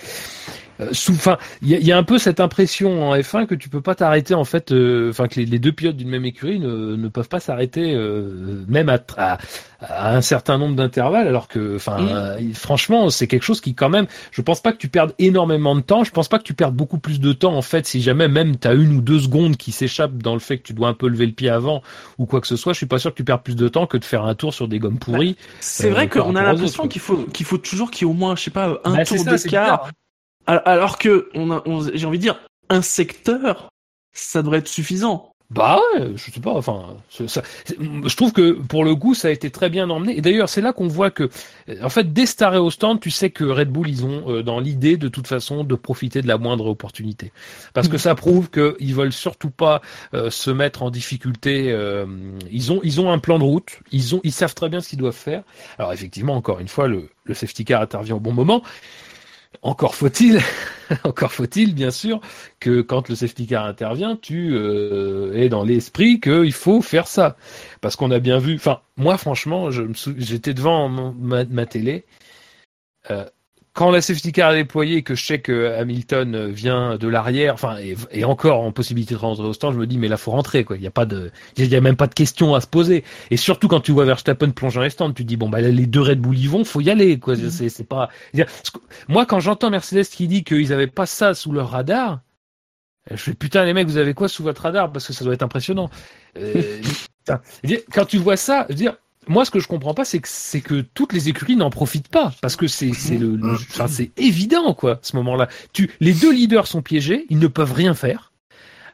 euh, sous, enfin, il y, y a un peu cette impression en F un que tu peux pas t'arrêter en fait, enfin euh, que les, les deux pilotes d'une même écurie ne, ne peuvent pas s'arrêter euh, même à, à, à un certain nombre d'intervalles, alors que, enfin, mmh. euh, franchement, c'est quelque chose qui quand même, je pense pas que tu perdes énormément de temps. Je pense pas que tu perdes beaucoup plus de temps en fait si jamais même t'as une ou deux secondes qui s'échappent dans le fait que tu dois un peu lever le pied avant ou quoi que ce soit. Je suis pas sûr que tu perds plus de temps que de faire un tour sur des gommes pourries. Bah, c'est euh, vrai qu'on a l'impression autres, qu'il faut qu'il faut toujours qu'il y ait au moins, je sais pas, un bah, tour ça, d'écart. Alors que on a, on, j'ai envie de dire, un secteur, ça devrait être suffisant. Bah ouais, je sais pas, enfin, c'est, ça, c'est, je trouve que pour le coup ça a été très bien emmené, et d'ailleurs c'est là qu'on voit que en fait dès cet arrêt au stand, tu sais que Red Bull ils ont euh, dans l'idée de toute façon de profiter de la moindre opportunité, parce que ça prouve que ils veulent surtout pas euh, se mettre en difficulté. euh, ils ont ils ont un plan de route, ils ont ils savent très bien ce qu'ils doivent faire. Alors effectivement, encore une fois, le, le safety car intervient au bon moment. Encore faut-il, encore faut-il bien sûr que quand le safety car intervient, tu euh, es dans l'esprit qu'il faut faire ça, parce qu'on a bien vu. Enfin, moi franchement, je me sou... j'étais devant mon, ma, ma télé euh, quand la safety car est déployée et que je sais que Hamilton vient de l'arrière, enfin et, et encore en possibilité de rentrer au stand, je me dis mais là faut rentrer quoi. Il y a pas de, il y a même pas de question à se poser. Et surtout quand tu vois Verstappen plonger dans les stands, tu te dis bon bah les deux Red Bull y vont, faut y aller quoi. Mm-hmm. C'est, c'est pas. Moi quand j'entends Mercedes qui dit qu'ils avaient pas ça sous leur radar, je fais putain les mecs vous avez quoi sous votre radar, parce que ça doit être impressionnant. Euh, putain. Quand tu vois ça, je veux dire. Moi, ce que je comprends pas, c'est que, c'est que toutes les écuries n'en profitent pas, parce que c'est, c'est le, le enfin, c'est évident, quoi, ce moment-là. Tu, les deux leaders sont piégés, ils ne peuvent rien faire.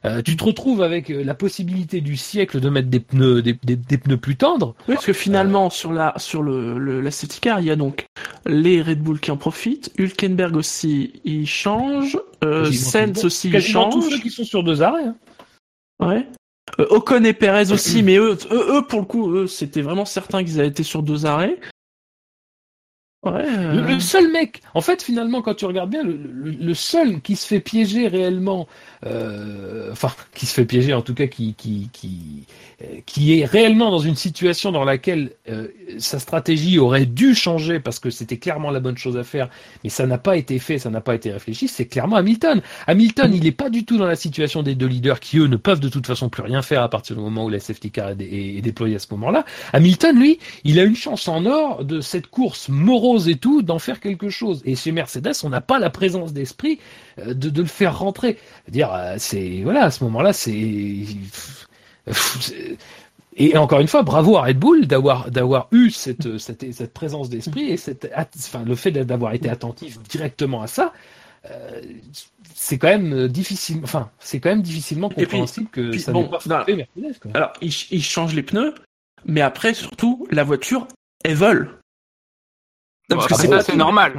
Euh, tu te retrouves avec la possibilité du siècle de mettre des pneus, des, des, des pneus plus tendres. Oui, parce que finalement, euh... sur la, sur le, le, la safety car, il y a donc les Red Bull qui en profitent, Hülkenberg aussi, il change, euh, Sainz aussi, il change. Tous ceux qui sont sur deux arrêts, hein. Ouais. Euh, Ocon et Perez aussi, mais eux, eux, eux, pour le coup, eux, c'était vraiment certain qu'ils avaient été sur deux arrêts. Ouais. Euh... Le, le seul mec, en fait, finalement, quand tu regardes bien, le, le, le seul qui se fait piéger réellement, euh, enfin, qui se fait piéger, en tout cas, qui, qui, qui, euh, qui est réellement dans une situation dans laquelle euh, sa stratégie aurait dû changer parce que c'était clairement la bonne chose à faire, mais ça n'a pas été fait, ça n'a pas été réfléchi, c'est clairement Hamilton. Hamilton, il n'est pas du tout dans la situation des deux leaders qui, eux, ne peuvent de toute façon plus rien faire à partir du moment où la safety car est, est, est déployée à ce moment-là. Hamilton, lui, il a une chance en or de cette course morose et tout, d'en faire quelque chose. Et chez Mercedes, on n'a pas la présence d'esprit de, de le faire rentrer. Dire, c'est voilà, à ce moment-là, c'est. Et encore une fois, bravo à Red Bull d'avoir d'avoir eu cette cette, cette présence d'esprit et cette, enfin, le fait d'avoir été attentif directement à ça. Euh, c'est quand même difficile. Enfin, c'est quand même difficilement compréhensible puis, que puis, ça bon, n'ait pas fait Mercedes. Quoi. Alors, ils, ils changent les pneus, mais après, surtout, la voiture, elle vole. Non, parce que c'est, ça, c'est normal.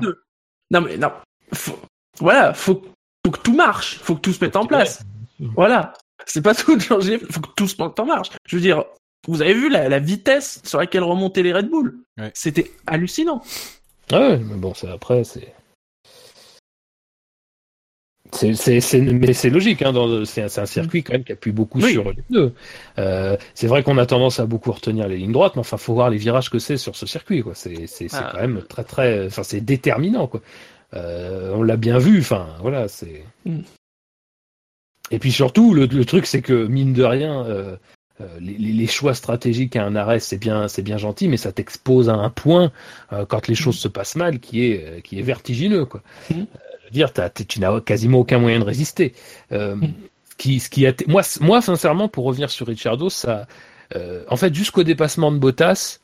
Non mais non. Faut, voilà, faut, faut que tout marche, faut que tout se mette en place. Voilà, c'est pas tout de changer, faut que tout se mette en marche. Je veux dire, vous avez vu la, la vitesse sur laquelle remontaient les Red Bull, ouais. C'était hallucinant. Ah ouais, mais bon, c'est après, c'est. C'est, c'est, c'est, mais c'est logique, hein, dans, c'est, c'est un circuit quand même qui appuie beaucoup oui. sur les pneus. Euh, c'est vrai qu'on a tendance à beaucoup retenir les lignes droites, mais enfin, faut voir les virages que c'est sur ce circuit, quoi. C'est, c'est, c'est ah. quand même très, très, enfin, c'est déterminant, quoi. Euh, on l'a bien vu, enfin, voilà, c'est. Mm. Et puis surtout, le, le truc, c'est que mine de rien, euh, euh, les, les choix stratégiques à un arrêt, c'est bien, c'est bien gentil, mais ça t'expose à un point euh, quand les choses mm. se passent mal, qui est, qui est vertigineux, quoi. Mm. Dire, t'as, tu n'as quasiment aucun moyen de résister. Euh, mmh. ce qui, ce qui a t- moi, moi, sincèrement, pour revenir sur Ricciardo, ça, euh, en fait, jusqu'au dépassement de Bottas,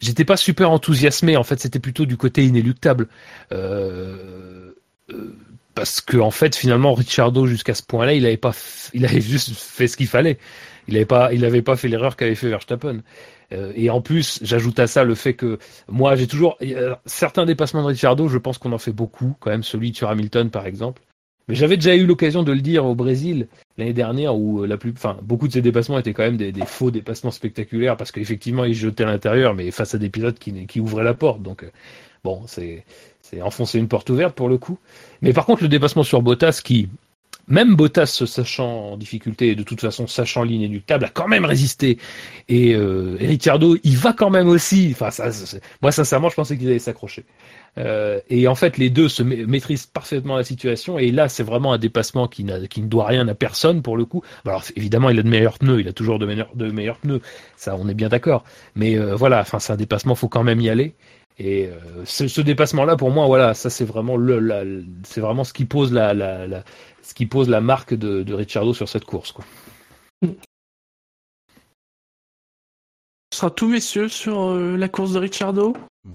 j'étais pas super enthousiasmé. En fait, c'était plutôt du côté inéluctable. Euh, euh, parce que, en fait, finalement, Ricciardo, jusqu'à ce point-là, il avait pas, f- il avait juste fait ce qu'il fallait. Il n'avait pas, il avait pas fait l'erreur qu'avait fait Verstappen. Euh, et en plus, j'ajoute à ça le fait que moi, j'ai toujours euh, certains dépassements de Ricciardo, je pense qu'on en fait beaucoup, quand même celui sur Hamilton par exemple. Mais j'avais déjà eu l'occasion de le dire au Brésil l'année dernière où la plus, enfin, beaucoup de ces dépassements étaient quand même des, des faux dépassements spectaculaires parce qu'effectivement, ils jetaient à l'intérieur, mais face à des pilotes qui, qui ouvraient la porte. Donc, Bon, c'est, c'est enfoncer une porte ouverte pour le coup. Mais par contre, le dépassement sur Bottas qui, même Bottas se sachant en difficulté et de toute façon sachant l'inéluctable, a quand même résisté. Et, euh, et Ricciardo, il va quand même aussi. Enfin, ça, moi, sincèrement, je pensais qu'ils allaient s'accrocher. Euh, et en fait, les deux se ma- maîtrisent parfaitement la situation. Et là, c'est vraiment un dépassement qui, n'a, qui ne doit rien à personne pour le coup. Alors, évidemment, il a de meilleurs pneus. Il a toujours de, meilleur, de meilleurs pneus. Ça, on est bien d'accord. Mais euh, voilà, enfin, c'est un dépassement. Faut quand même y aller. Et euh, ce, ce dépassement-là, pour moi, voilà, ça, c'est vraiment le, la, c'est vraiment ce qui pose la, la, la ce qui pose la marque de, de Ricciardo sur cette course, quoi. Ce sera tout, messieurs, sur euh, la course de Ricciardo. Oui.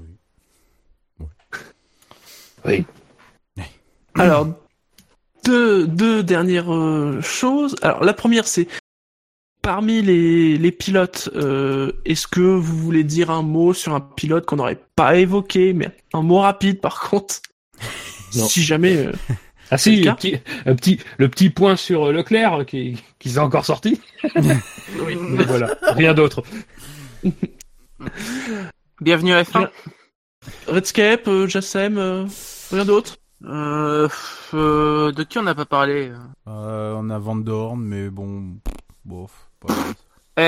Oui. oui. oui. Alors, deux, deux dernières euh, choses. Alors, la première, c'est parmi les, les pilotes, euh, est-ce que vous voulez dire un mot sur un pilote qu'on n'aurait pas évoqué, mais un mot rapide, par contre, non. si jamais... Euh... Ah si, le petit, le, petit, le petit point sur Leclerc qui, qui s'est encore sorti. Oui. Mais voilà, rien d'autre. Bienvenue à F un. Redscape, euh, Jassem, euh, rien d'autre euh, euh, De qui on n'a pas parlé euh, On a Van Dorn, mais bon... Bof. Pas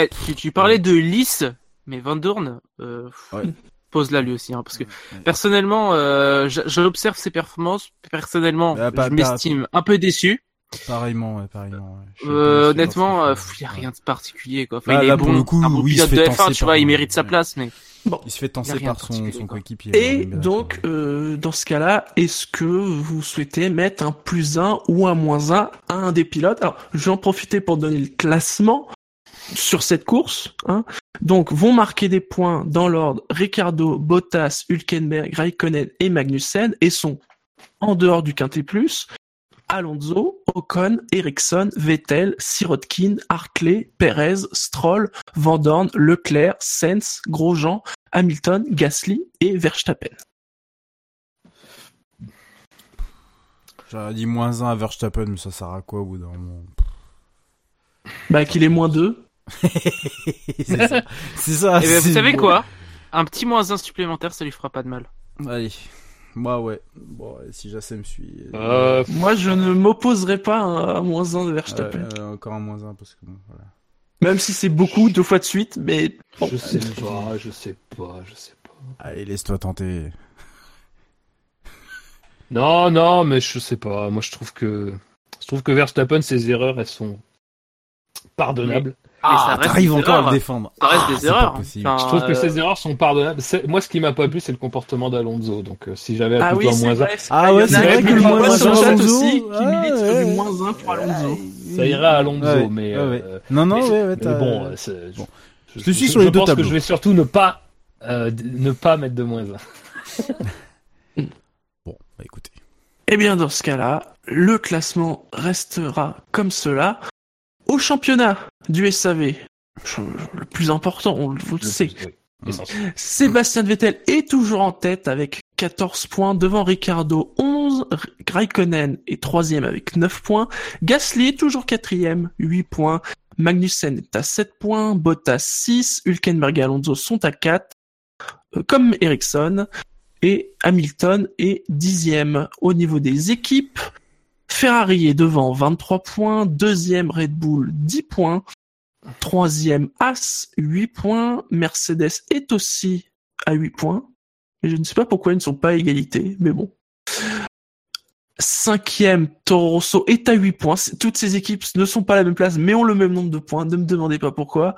eh, tu, tu parlais ouais. de Lys, mais Van Dorn... Euh... Ouais. Pose-la lui aussi, hein, parce que personnellement, euh, je, je l'observe ses performances. Personnellement, bah, bah, je m'estime bah, un peu déçu. Pareillement, ouais, pareillement. Ouais. Euh, honnêtement, il n'y a rien de particulier, quoi. Enfin, là, il est là, bon. Pour le coup, un bon oui, pilote de F un, tu vois, par... il mérite sa place, mais bon, il se fait tenser par son, son coéquipier. Et donc, euh, dans ce cas-là, est-ce que vous souhaitez mettre un plus un ou un moins un à un des pilotes? Alors, je vais en profiter pour donner le classement sur cette course, hein. Donc, vont marquer des points dans l'ordre Ricciardo, Bottas, Hülkenberg, Raikkonen et Magnussen, et sont, en dehors du quintet plus, Alonso, Ocon, Ericsson, Vettel, Sirotkin, Hartley, Perez, Stroll, Van Dorn, Leclerc, Sainz, Grosjean, Hamilton, Gasly et Verstappen. J'aurais dit moins un à Verstappen, mais ça sert à quoi au bout d'un moment? Bah, qu'il est moins deux. c'est ça. C'est ça. Et ben, vous savez beau. Quoi? Un petit moins un supplémentaire, ça lui fera pas de mal. Allez. Moi, ouais. Bon, si Jassem me suit. Euh... Moi, je ne m'opposerai pas à un moins un de Verstappen. Euh, euh, encore un moins un, parce que bon, voilà. Même si c'est beaucoup, deux fois de suite, mais. Bon. Je sais pas, je sais pas, je sais pas. Allez, laisse-toi tenter. non, non, mais je sais pas. Moi, je trouve que. Je trouve que Verstappen, ses erreurs, elles sont pardonnables. Oui. Ah, t'arrives encore erreurs. À le défendre. Ça reste ah, des erreurs. Enfin, je trouve euh... que ces erreurs sont pardonnables. C'est... Moi, ce qui m'a pas plu, c'est le comportement d'Alonso. Donc, euh, si j'avais à ah oui, un moins un. Ah ouais, c'est vrai que le moins un sur aussi, qui milite sur du moins un pour Alonso. Ça ira à Alonso, ouais, mais. Euh... Ouais, ouais. Non, non, mais, ouais, ouais, mais bon, euh, c'est... bon. Je, je suis sur les deux tableaux. Je pense que je vais surtout ne pas, euh, ne pas mettre de moins un. Bon, bah écoutez. Eh bien, dans ce cas-là, le classement restera comme cela. Au championnat du S A V, le plus important, on le sait, oui. Sébastien Vettel est toujours en tête avec quatorze points, devant Ricciardo onze, Raikkonen est troisième avec neuf points, Gasly est toujours quatrième, huit points, Magnussen est à sept points, Bottas six, Hülkenberg et Alonso sont à quatre, comme Ericsson, et Hamilton est dixième. Au niveau des équipes, Ferrari est devant vingt-trois points, deuxième Red Bull dix points, troisième Haas huit points, Mercedes est aussi à huit points, et je ne sais pas pourquoi ils ne sont pas à égalité, mais bon. Cinquième Toro Rosso est à huit points, toutes ces équipes ne sont pas à la même place, mais ont le même nombre de points, ne me demandez pas pourquoi.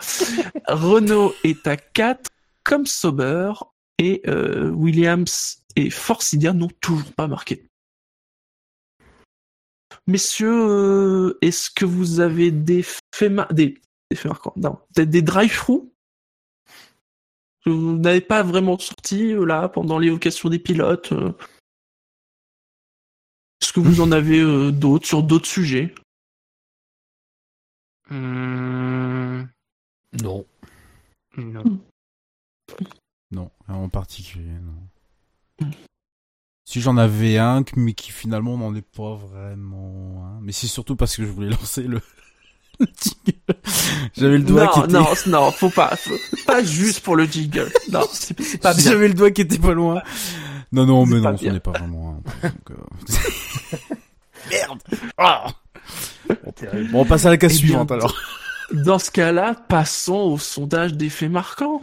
Renault est à quatre, comme Sauber, et euh, Williams et Force India n'ont toujours pas marqué. Messieurs, est-ce que vous avez des faits mar... des, des faits marquants, non, peut-être des drive-through? Vous n'avez pas vraiment sorti là pendant l'évocation des pilotes. Est-ce que vous en avez euh, d'autres sur d'autres sujets? Mmh... Non. Non. Non, en particulier, non. Mmh. Si j'en avais un, mais qui finalement n'en est pas vraiment un. Hein. Mais c'est surtout parce que je voulais lancer le, le jingle. J'avais le doigt non, qui était... Non, non, non, faut pas. Faut... Pas juste pour le jingle. Non, c'est, c'est pas bien. J'avais le doigt qui était pas loin. Non, non, mais non, ce n'est pas vraiment un... Merde. Oh bon, on passe à la case et suivante, bien, alors. Dans ce cas-là, passons au sondage des faits marquants.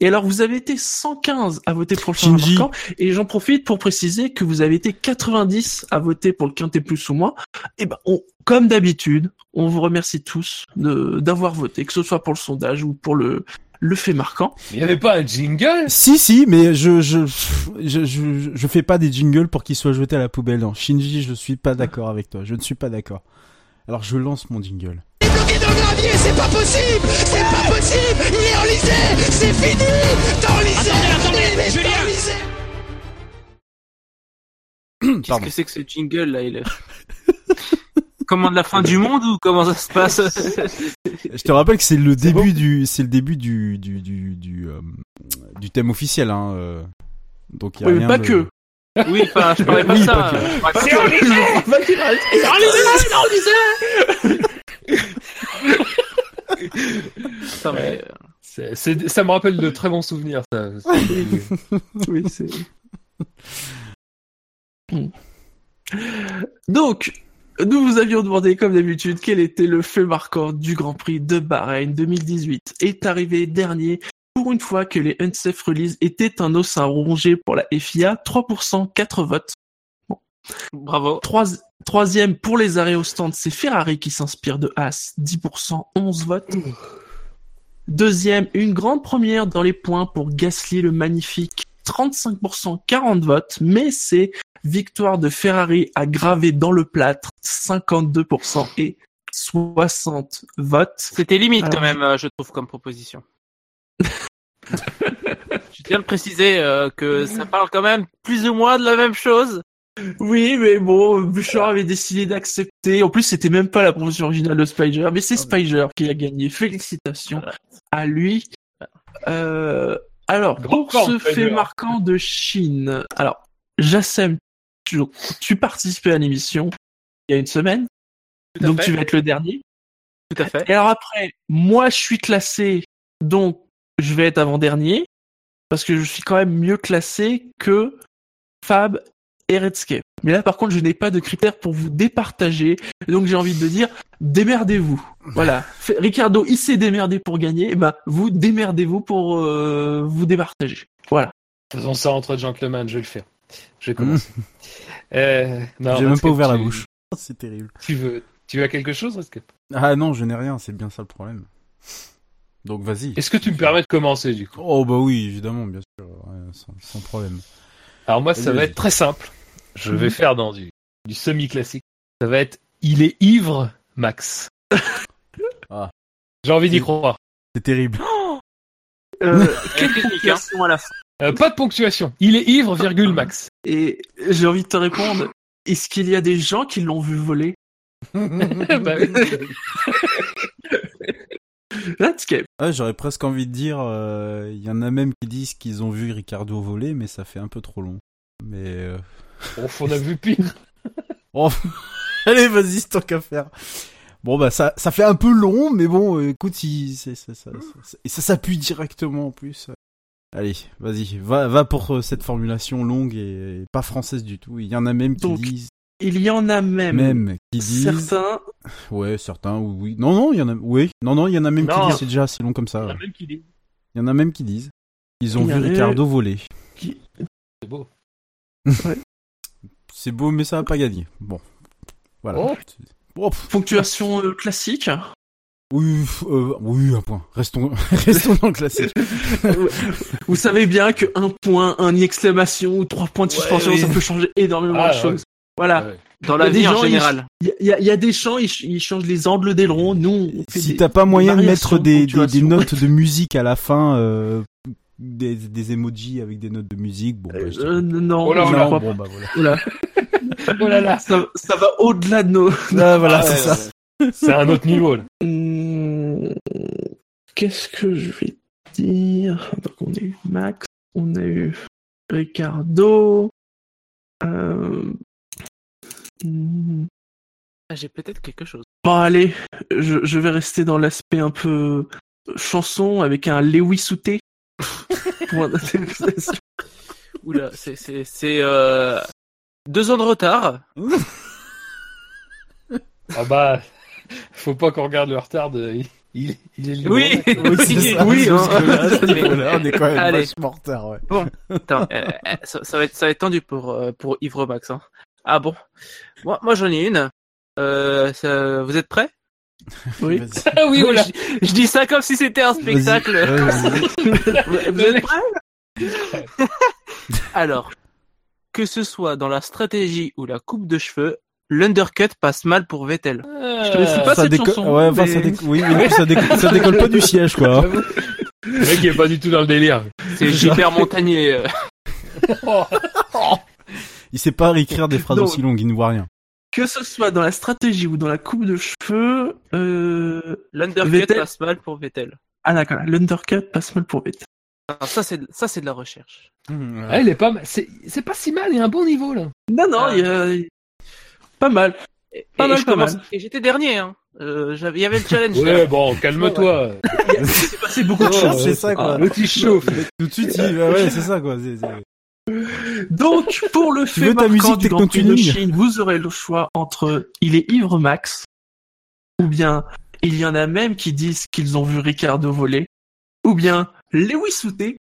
Et alors, vous avez été cent quinze à voter pour le sondage marquant, et j'en profite pour préciser que vous avez été quatre-vingt-dix à voter pour le quintet plus ou moins. Et ben, on, comme d'habitude, on vous remercie tous de, d'avoir voté, que ce soit pour le sondage ou pour le... le fait marquant. Il n'y avait pas un jingle? Si, si, mais je, je, je, je, je fais pas des jingles pour qu'ils soient jetés à la poubelle. Non, Shinji, je suis pas d'accord avec toi. Je ne suis pas d'accord. Alors, je lance mon jingle. Il est bloqué dans le gravier, c'est pas possible! C'est pas possible! Il est enlisé! C'est fini! T'enlisé! Attendez, attendez, Julien! Qu'est-ce que c'est que ce jingle, là, il est... Comment de la fin du monde ou comment ça se passe? Je te rappelle que c'est le c'est début bon du, c'est le début du du du du, euh, du thème officiel, hein. Euh, donc il y a oui, rien mais pas de... que. Oui, enfin, je parlais pas oui, ça. Pas que. C'est enlisé. C'est enlisé. C'est c'est ça me rappelle de très bons souvenirs. Ça. C'est... oui, c'est. Donc. Nous vous avions demandé, comme d'habitude, quel était le fait marquant du Grand Prix de Bahreïn deux mille dix-huit. Est arrivé dernier, pour une fois que les unsafe releases étaient un os à ronger pour la F I A, trois pour cent, quatre votes. Bon. Bravo. Trois... Troisième pour les arrêts au stand, c'est Ferrari qui s'inspire de Haas, dix pour cent, onze votes. Ouh. Deuxième, une grande première dans les points pour Gasly le magnifique, trente-cinq pour cent, quarante votes, mais c'est... victoire de Ferrari à graver dans le plâtre, cinquante-deux pour cent et soixante votes. C'était limite alors... quand même, je trouve, comme proposition. Je tiens à le préciser euh, que ça parle quand même plus ou moins de la même chose. Oui, mais bon, Bouchard avait décidé d'accepter. En plus, c'était même pas la proposition originale de Spiger, mais c'est Spiger qui a gagné. Félicitations à lui. Euh, alors, Grand pour ce fait marquant de Chine... Alors, Jassem, tu, tu participais à l'émission il y a une semaine, donc fait. Tu vas être le dernier. Tout à fait. Et alors après, moi je suis classé, donc je vais être avant-dernier, parce que je suis quand même mieux classé que Fab et Redscape. Mais là par contre, je n'ai pas de critères pour vous départager, donc j'ai envie de dire, démerdez-vous. Voilà, Ricardo, il s'est démerdé pour gagner, et ben vous démerdez-vous pour euh, vous départager. Voilà. Faisons ça entre gentlemen, je vais le faire. Je commence. Mmh. Euh, non, j'ai même pas ouvert tu... la bouche. C'est terrible. Tu veux, tu as quelque chose, Rescape? Ah non, je n'ai rien. C'est bien ça le problème. Donc vas-y. Est-ce que tu me permets de commencer du coup? Oh bah oui, évidemment, bien sûr, ouais, sans, sans problème. Alors moi, ça Allez, va vas-y. être très simple. Je vais mmh. faire dans du, du semi-classique. Ça va être il est ivre, Max. Ah. J'ai envie c'est... d'y croire. C'est terrible. Oh euh, quelle complication à la fin. Euh, pas de ponctuation. Il est ivre, virgule, Max. Et j'ai envie de te répondre, est-ce qu'il y a des gens qui l'ont vu voler? Bah oui. Redscape. Ah, j'aurais presque envie de dire, il euh, y en a même qui disent qu'ils ont vu Ricardo voler, mais ça fait un peu trop long. Mais... Euh... Oh, on a vu pire. Oh, allez, vas-y, c'est tant qu'à faire. Bon, bah ça, ça fait un peu long, mais bon, écoute, il, c'est, c'est, ça, c'est, et ça s'appuie directement en plus. Allez, vas-y, va, va pour euh, cette formulation longue et, et pas française du tout. Il y en a même qui Donc, disent. Il y en a même. Même qui disent. Certains. Ouais, certains. Oui. Non, non, il y en a. Oui. Non, non, il y en a même non. qui disent. C'est déjà assez long comme ça. Il y en a même qui disent. Il y en a même qui disent. Ils ont vu Ricardo voler. Qui... C'est beau. Ouais. C'est beau, mais ça va pas gagner. Bon, voilà. Oh. Oh, ponctuation euh, classique. Oui, euh, oui, un point. Restons, restons dans le classique. Vous savez bien que un point, un exclamation ou trois points de suspension, ouais, ouais. ça peut changer énormément ah, de choses. Ouais. Voilà. Ouais. Dans la vie en général. Il y, y, y a des gens, ils, ils changent les angles d'aileron. Nous, on si des, t'as pas moyen de mettre des, des, des notes de musique à la fin, euh, des, des emojis avec des notes de musique, bon. Bah, je euh, non, oh là, non, non, bon, bah voilà. Oh là là, ça, ça va au-delà de nos. Ah, voilà, ah, c'est ouais, ça. Ouais. C'est un autre niveau, là. Qu'est-ce que je vais dire? Donc, on a eu Max, on a eu Ricardo. Euh... J'ai peut-être quelque chose. Bon, allez, je, je vais rester dans l'aspect un peu chanson avec un Lewis Souté. Oula, c'est c'est c'est euh... deux ans de retard. Ah bah, faut pas qu'on regarde le retard de. Il, il est loin. Oui, oui, oui. Hein. Là, on est quand même vachement en retard. Ouais. Bon, attends, euh, ça, ça va être ça va être tendu pour euh, pour Ivre Max. Hein. Ah bon. Moi, moi j'en ai une. Euh, ça, vous êtes prêts? Oui. Oui, voilà. Je, je dis ça comme si c'était un spectacle. Vas-y. Vous êtes prêts? Alors, que ce soit dans la stratégie ou la coupe de cheveux, l'undercut passe mal pour Vettel. Euh, je te laisse pas ça cette déco- chanson. Ouais, enfin, mais... ça déco- oui, mais ça, déco- ça décolle pas du siège, quoi. Le mec il est pas du tout dans le délire. C'est hyper montagnier. Il sait pas réécrire des phrases Donc, aussi longues, il ne voit rien. Que ce soit dans la stratégie ou dans la coupe de cheveux, euh, l'undercut Vettel... passe mal pour Vettel. Ah d'accord, l'undercut passe mal pour Vettel. Ah, ça c'est de... ça c'est de la recherche. Mmh, ouais. Ah, il est pas mal. C'est... c'est pas si mal, il y a un bon niveau là. Non non, ah. il y a... Pas mal. Et, pas et mal, je pas commence... mal. Et j'étais dernier, hein. Euh, j'avais, il y avait le challenge. Ouais, bon, calme-toi. Il s'est passé beaucoup de choses. C'est ça, quoi. Ah, le petit chauffe. Tout de suite, il... ouais, c'est ça, quoi. C'est, c'est... Donc, pour le fait marquant du Grand Prix de Chine, vous aurez le choix entre il est ivre max, ou bien il y en a même qui disent qu'ils ont vu Ricciardo voler, ou bien Lewis sauter,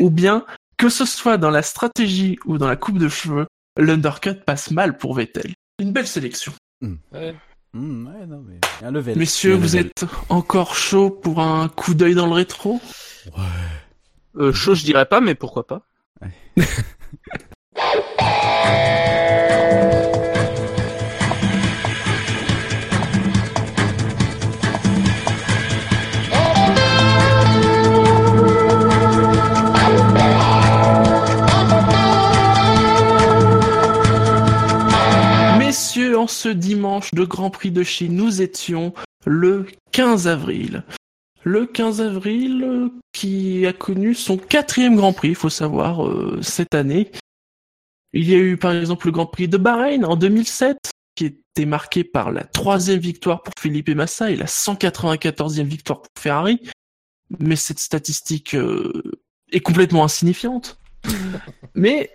ou bien que ce soit dans la stratégie ou dans la coupe de cheveux, l'undercut passe mal pour Vettel. Une belle sélection. Mmh. Ouais. Mmh, ouais, non, mais... un level. Messieurs, un vous level. Êtes encore chaud pour un coup d'œil dans le rétro? Ouais. Euh, chaud, je dirais pas, mais pourquoi pas. Ouais. Messieurs, en ce dimanche de Grand Prix de Chine, nous étions le quinze avril. Le quinze avril euh, qui a connu son quatrième Grand Prix, il faut savoir, euh, cette année. Il y a eu par exemple le Grand Prix de Bahreïn en deux mille sept, qui était marqué par la troisième victoire pour Felipe Massa et la cent quatre-vingt-quatorzième victoire pour Ferrari. Mais cette statistique euh, est complètement insignifiante. Mais...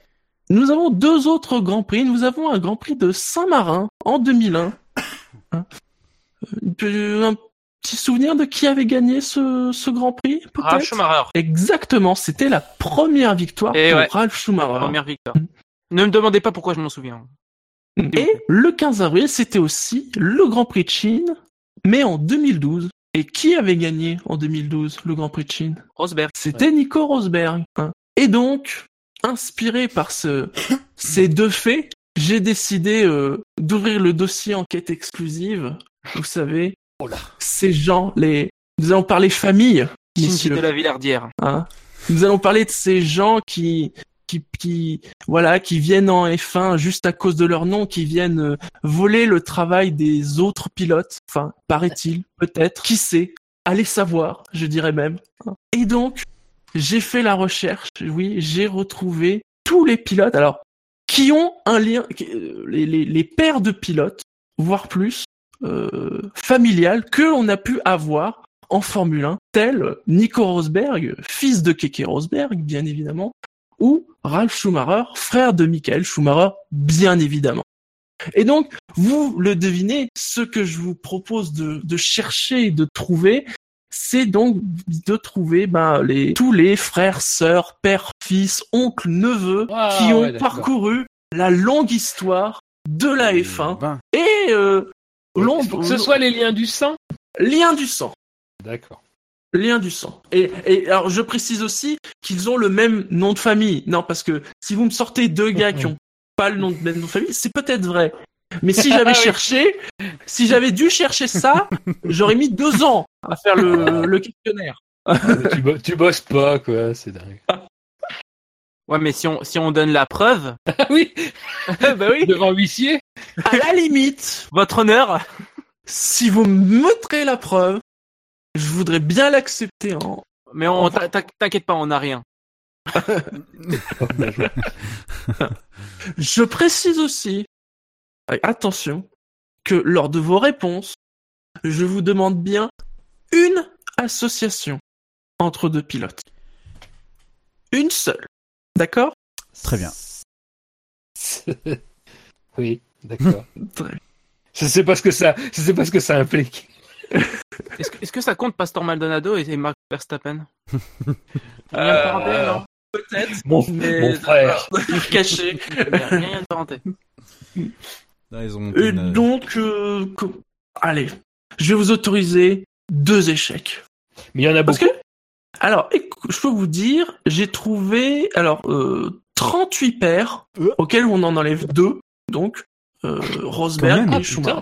nous avons deux autres Grands Prix. Nous avons un Grand Prix de Saint-Marin en deux mille un. Hein, un petit souvenir de qui avait gagné ce, ce Grand Prix, peut-être? Ralf Schumacher. Exactement, c'était la première victoire Et pour ouais, Ralf Schumacher. Première victoire. Ne me demandez pas pourquoi je m'en souviens. Et le quinze avril, c'était aussi le Grand Prix de Chine, mais en deux mille douze. Et qui avait gagné en deux mille douze le Grand Prix de Chine? Rosberg. C'était ouais. Nico Rosberg. Hein. Et donc... inspiré par ce, ces deux faits, j'ai décidé euh, d'ouvrir le dossier enquête exclusive. Vous savez, oh là. Ces gens, les... nous allons parler famille, messieurs. De la Villardière. Hein, nous allons parler de ces gens qui, qui, qui, voilà, qui viennent en F un juste à cause de leur nom, qui viennent euh, voler le travail des autres pilotes. Enfin, paraît-il, peut-être, qui sait, allez savoir, je dirais même. Et donc, j'ai fait la recherche, oui, j'ai retrouvé tous les pilotes, alors, qui ont un lien, les, les, les paires de pilotes, voire plus, euh, familiales, que l'on a pu avoir en Formule un, tel Nico Rosberg, fils de Keke Rosberg, bien évidemment, ou Ralf Schumacher, frère de Michael Schumacher, bien évidemment. Et donc, vous le devinez, ce que je vous propose de, de chercher et de trouver, c'est donc de trouver ben, les, tous les frères, sœurs, pères, fils, oncles, neveux wow, qui ont ouais, parcouru la longue histoire de la F un. Ben. Et euh, l'ombre... Que ce soit les liens du sang. Liens du sang. D'accord. Liens du sang. Et, et alors je précise aussi qu'ils ont le même nom de famille. Non, parce que si vous me sortez deux gars qui n'ont pas le nom de, même nom de famille, c'est peut-être vrai. Mais si j'avais cherché, si j'avais dû chercher ça, j'aurais mis deux ans à faire le, le questionnaire. tu, bo- tu bosses pas, quoi, c'est dingue. Ouais, mais si on, si on donne la preuve. Oui. Bah oui. Devant huissier. À la limite, votre honneur, si vous me montrez la preuve, je voudrais bien l'accepter. En... Mais on, enfin... t'in- t'inquiète pas, on n'a rien. Je précise aussi. Attention, que lors de vos réponses, je vous demande bien une association entre deux pilotes. Une seule. D'accord ? Très bien. Oui, d'accord. Je sais pas ce que ça, je sais pas ce que ça implique. Est-ce que, est-ce que ça compte Pastor Maldonado et Max Verstappen? euh... Peut-être. Mon, mais mon frère. Caché. Rien de parenté. Et une... donc, euh, allez, je vais vous autoriser deux échecs. Mais il y en a beaucoup. Parce que... Alors, je peux vous dire, j'ai trouvé alors euh, trente-huit paires euh. auxquelles on en enlève deux. Donc, euh, Rosberg et Schumacher.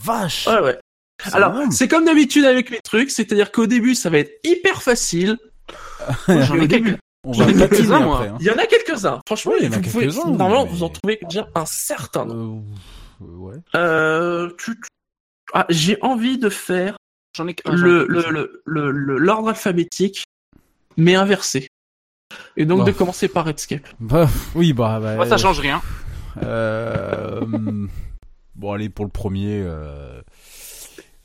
Vache. Ouais, ouais. C'est alors, même. C'est comme d'habitude avec mes trucs, c'est-à-dire qu'au début, ça va être hyper facile. J'en ai quelques... On J'en ai quelques-uns, moi. Après, hein. Il y en a quelques-uns. Franchement, ouais, il y en a pouvez... quelques-uns. Normalement, mais... vous en trouvez déjà un certain nombre. Euh, ouais. Euh, tu... ah, j'ai envie de faire J'en ai... le, le, le, le, le, l'ordre alphabétique, mais inversé. Et donc, bah. de commencer par Redscape. Bah, oui, bah, bah. Moi, ça change rien. Euh, bon, allez, pour le premier, euh...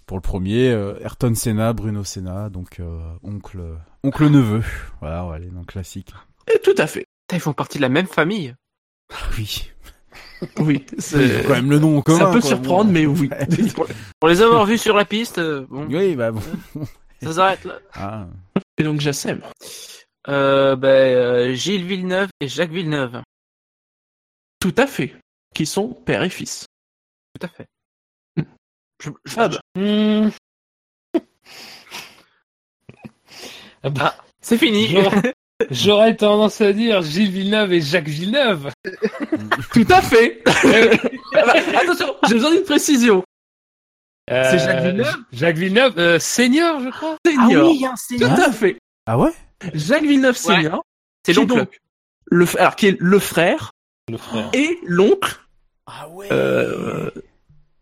pour le premier, euh, Ayrton Senna, Bruno Senna, donc, euh, oncle, oncle neveu. Voilà, on va aller dans le classique. Et tout à fait. Ils font partie de la même famille. Oui. Oui. C'est Ils ont quand même le nom en commun. Ça peut quoi, surprendre, mais oui. Pour les avoir vus sur la piste, bon. Oui, bah bon. Ça s'arrête là. Ah. Et donc, Jassem. Euh, ben, bah, euh, Gilles Villeneuve et Jacques Villeneuve. Tout à fait. Qui sont père et fils. Tout à fait. Je, je, Fab. Je... Ah bah, c'est fini. J'aurais, j'aurais tendance à dire Gilles Villeneuve et Jacques Villeneuve. Tout à fait. Ah bah, attention, j'ai besoin d'une précision. Euh, c'est Jacques Villeneuve. Jacques Villeneuve, euh, senior, je crois. Senior. Ah oui, il y a un senior. Tout à fait. Ah ouais. Jacques Villeneuve senior. Ouais. C'est l'oncle. Donc, le, alors qui est le frère, le frère. Et l'oncle. Ah ouais. Euh,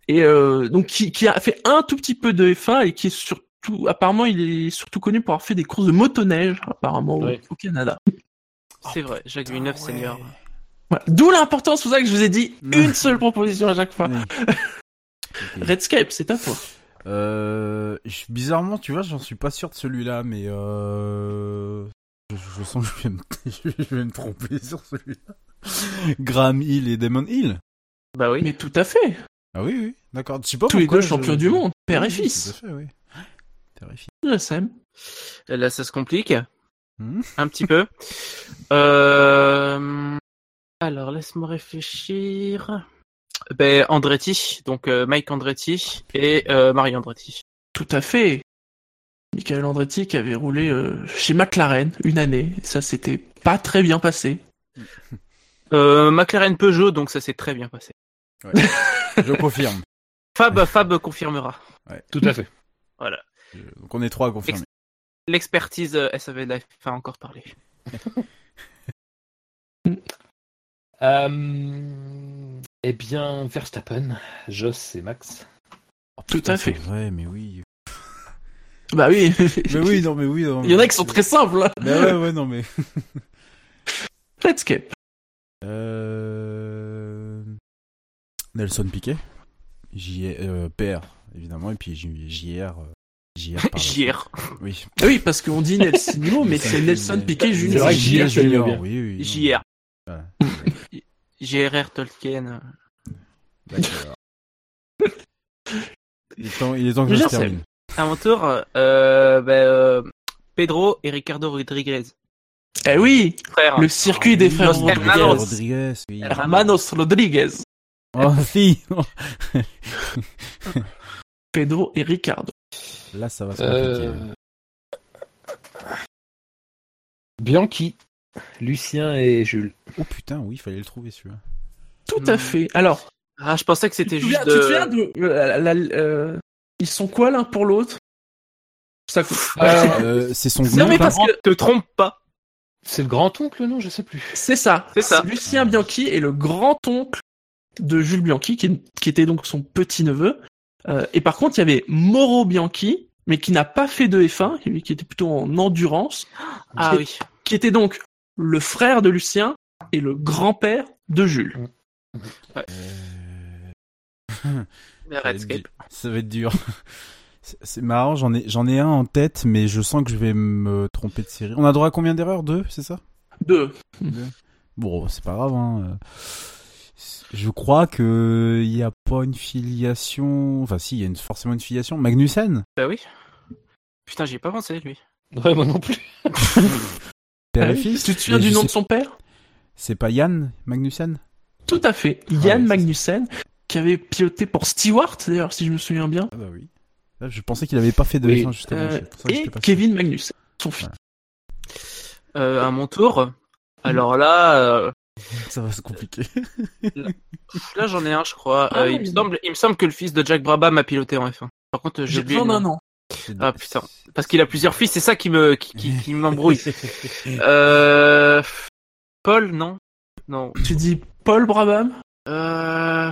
Et euh, donc qui, qui a fait un tout petit peu de F un et qui est surtout apparemment il est surtout connu pour avoir fait des courses de motoneige apparemment ouais. au, au Canada. C'est oh, vrai, Jacques Villeneuve ouais. senior. Ouais. D'où l'importance, c'est pour ça que je vous ai dit une seule proposition à chaque fois. Okay. Redscape, c'est à toi. Euh, bizarrement, tu vois, j'en suis pas sûr de celui-là, mais euh... je, je sens que je vais, me... je vais me tromper sur celui-là. Graham Hill et Damon Hill. Bah oui. Mais tout à fait. Ah oui, oui, d'accord. Je sais pas Tous les deux je... champions du monde, père oui, et fils. Tout à fait, oui. Père et fils. Jassem. Là, ça se complique. Mmh. Un petit peu. euh... Alors, laisse-moi réfléchir. Ben, Andretti. Donc, euh, Mike Andretti et euh, Mario Andretti. Tout à fait. Michael Andretti qui avait roulé euh, chez McLaren une année. Ça, c'était pas très bien passé. euh, McLaren Peugeot, donc ça s'est très bien passé. Ouais. Je confirme. Fab, Fab confirmera. Ouais. Tout à fait. Voilà. Donc on est trois à confirmer. L'expertise S A V de la F un a encore parlé. euh... Eh bien, Verstappen, Joss et Max. Oh, putain, tout à fait. Ouais, mais oui. Bah oui. Mais oui, non, mais oui. Non, mais... Il y en a qui sont très simples. Hein. Bah ouais, ouais, non, mais. Let's go. Euh. Nelson Piquet, J- euh, P R évidemment, et puis J- JR, euh, JR, JR. Oui. Oui, parce qu'on dit Nelson, non, mais c'est Nelson Piquet Junior. J R Junior, oui, oui. J R. Voilà. J R R Tolkien. D'accord. Il est temps, il est temps que je, je termine. À mon tour, euh, bah, euh, Pedro et Ricardo Rodriguez. Eh oui, frère. Le circuit des frères Rodriguez. Hermanos Rodriguez. Oh si. Pedro et Ricardo. Là ça va se compliquer. Euh... Bianchi, Lucien et Jules. Oh putain, oui, il fallait le trouver celui-là. Tout à mmh. fait. Alors, ah, je pensais que c'était juste de... Tu te souviens de la, la, la, euh... ils sont quoi l'un pour l'autre? Ça euh, euh, c'est son Non mais parce que te trompe pas. C'est le grand-oncle non, je sais plus. C'est ça. C'est ça. C'est Lucien Bianchi et le grand-oncle de Jules Bianchi, qui, qui était donc son petit-neveu. Euh, et par contre, il y avait Mauro Bianchi, mais qui n'a pas fait de F un, qui, qui était plutôt en endurance, ah, qui, oui. qui était donc le frère de Lucien et le grand-père de Jules. Ouais. Euh... Mais Redscape. Ça va être dur. C'est, c'est marrant, j'en ai, j'en ai un en tête, mais je sens que je vais me tromper de série. On a droit à combien d'erreurs? Deux, c'est ça? Deux. Deux. Bon, c'est pas grave, hein. Je crois que il y a pas une filiation. Enfin, si, il y a une, forcément une filiation. Magnussen. Bah oui. Putain, j'y ai pas pensé, lui. Ouais, moi non plus. Père et fils. Tu te souviens du nom sais... de son père? C'est pas Yann Magnussen? Tout à fait. Yann ouais, Magnussen, c'est... qui avait piloté pour Stewart, d'ailleurs, si je me souviens bien. Ah bah oui. Là, je pensais qu'il avait pas fait de F un, justement. Euh, et Kevin Magnussen, son fils. Ouais. Euh, à mon tour. Alors là... Euh... ça va se compliquer. Là, là, j'en ai un, je crois. Ah, euh, il, me semble, il me semble que le fils de Jack Brabham a piloté en F un. Par contre, j'ai oublié. Non, non. Ah putain. Parce qu'il a plusieurs fils, c'est ça qui me qui, qui, qui m'embrouille. euh... Paul, non Non. Tu dis Paul Brabham? Euh...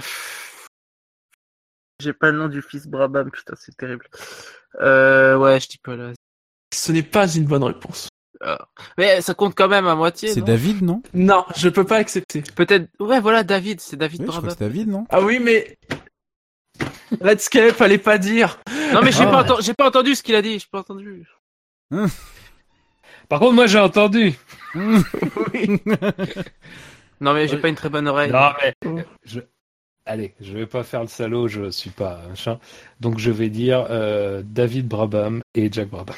J'ai pas le nom du fils Brabham, putain, c'est terrible. Euh... Ouais, je dis Paul. Ce n'est pas une bonne réponse. Mais ça compte quand même à moitié. C'est David, non? Non, je peux pas accepter. Peut-être. Ouais, voilà, David. C'est David. Oui, je crois que c'est David, non? Ah oui, mais Redscape, fallait pas dire. Non, mais j'ai ah. pas entendu. J'ai pas entendu ce qu'il a dit. J'ai pas entendu. Par contre, moi, j'ai entendu. Oui. Non, mais j'ai oui. pas une très bonne oreille. Non, mais je... allez, je vais pas faire le salaud. Je suis pas un chien. Donc, je vais dire euh, David Brabham et Jack Brabham.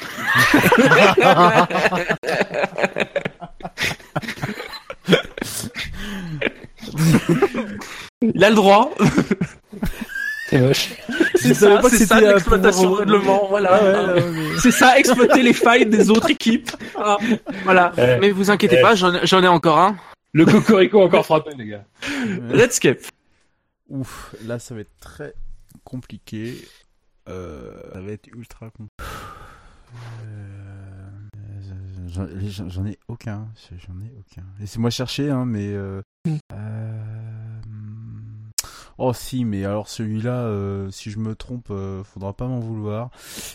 Il a le droit. C'est moche. C'est ça, c'est ça l'exploitation de règlement, voilà. Ah ouais, ouais. C'est ça, exploiter les failles des autres équipes. Ah, voilà. Eh, mais vous inquiétez eh. pas, j'en, j'en ai encore un. Le cocorico encore frappé, les gars. Redscape. Ouf, là ça va être très compliqué. Euh, ça va être ultra compliqué. Euh, j'en, j'en, j'en ai aucun. J'en ai aucun. Laissez-moi chercher, hein, mais. Euh, euh, oh si, mais alors celui-là, euh, si je me trompe, euh, faudra pas m'en vouloir.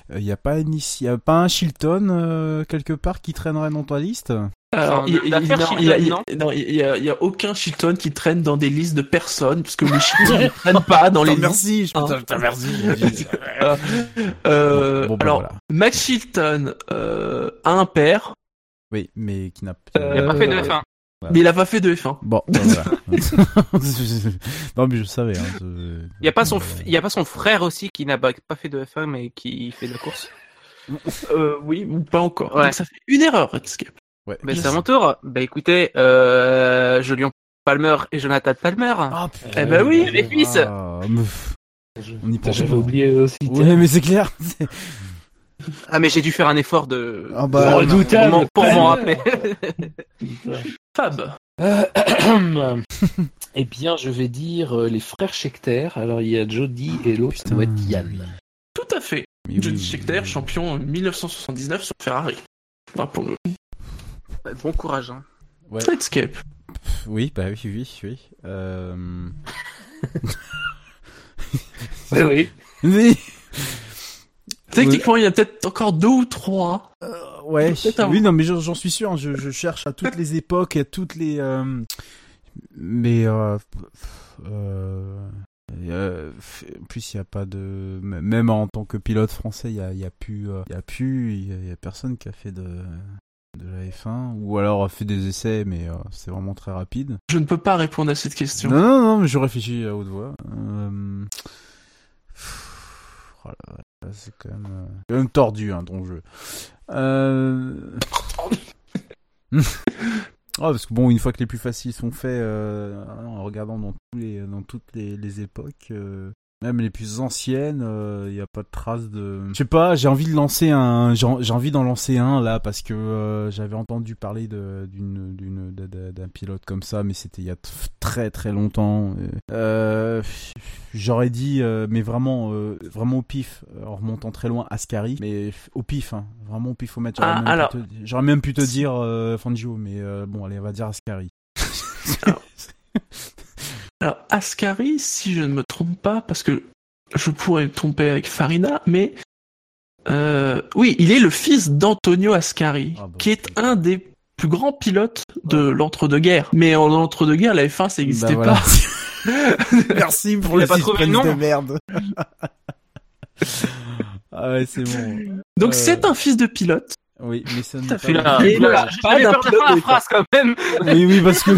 Il euh, y a pas une, y a pas un Chilton euh, quelque part qui traînerait dans ta liste? Alors, il n'y a, a, a, a aucun Chilton qui traîne dans des listes de personnes, parce que les Chilton ne traînent pas dans les merci, listes. Je ah. Merci, je euh, euh, bon, bon, alors, voilà. Max Chilton euh, a un père. Oui, mais qui n'a euh, il a pas fait de F un. Voilà. Mais il n'a pas fait de F un. Bon, ben, voilà. Non, mais je savais. Hein, je... Il n'y a, f... a pas son frère aussi qui n'a pas fait de F un, mais qui fait de la course. euh, oui, ou pas encore. Ouais. Donc, ça fait une erreur, Redscape. Ouais. Mais c'est à mon tour. Bah écoutez, euh, Jolion Palmer et Jonathan Palmer. Ah, eh ben oui, les fils. Ah, je... On y pense. J'avais oublié aussi. Ouais, mais c'est clair. C'est... Ah mais j'ai dû faire un effort de. Ah bah. Redoutable. Pour m'en rappeler. Fab. Euh, eh bien, je vais dire les frères Scheckter. Alors il y a Jody et l'autre ça doit être Yann. Tout à fait. Mais Jody oui, Scheckter, oui. champion dix-neuf cent soixante-dix-neuf sur Ferrari. Enfin, pour le. Bon courage, hein. Ouais. Redscape. Oui, bah oui, oui, oui. Euh... oui, oui. oui. Techniquement, il y a peut-être encore deux ou trois. Euh, ouais. Un... Oui, non, mais j'en, j'en suis sûr. Hein. Je, je cherche à toutes les époques, à toutes les. Euh... Mais. Euh... Euh... Euh... En plus, il n'y a pas de. Même en tant que pilote français, il n'y a, y a plus. Il n'y a plus. Il n'y a, a personne qui a fait de. De la F un, ou alors a fait des essais, mais euh, c'est vraiment très rapide. Je ne peux pas répondre à cette question. Non, non, non, mais je réfléchis à haute voix. Euh... Oh là, là, c'est quand même, euh... quand même tordu, hein, ton jeu. Euh... oh, parce que bon, une fois que les plus faciles sont faits, euh... en regardant dans, tous les, dans toutes les, les époques... Euh... Même les plus anciennes, il euh, n'y a pas de trace de. Je sais pas, j'ai envie de lancer un, j'ai, j'ai envie d'en lancer un là parce que euh, j'avais entendu parler de, d'une, d'une, d'un, d'un pilote comme ça, mais c'était il y a t- très très longtemps. Euh, j'aurais dit, euh, mais vraiment, euh, vraiment au pif, en remontant très loin, Ascari, mais au pif, hein, vraiment au pif au match. J'aurais, ah, alors... te... j'aurais même pu te dire euh, Fangio, mais euh, bon, allez, on va dire Ascari. Alors, Ascari, si je ne me trompe pas, parce que je pourrais me tromper avec Farina, mais euh, oui, il est le fils d'Antonio Ascari, ah bon, qui est un des plus grands pilotes de ouais. l'entre-deux-guerres. Mais en entre-deux-guerres, la F un, ça n'existait bah, voilà. pas. Merci pour le système de merde. Ah ouais, c'est bon. Donc, euh... c'est un fils de pilote. Oui, mais ça ne pas... fait là. J'ai peur de faire la phrase quand même. Oui, oui, parce que...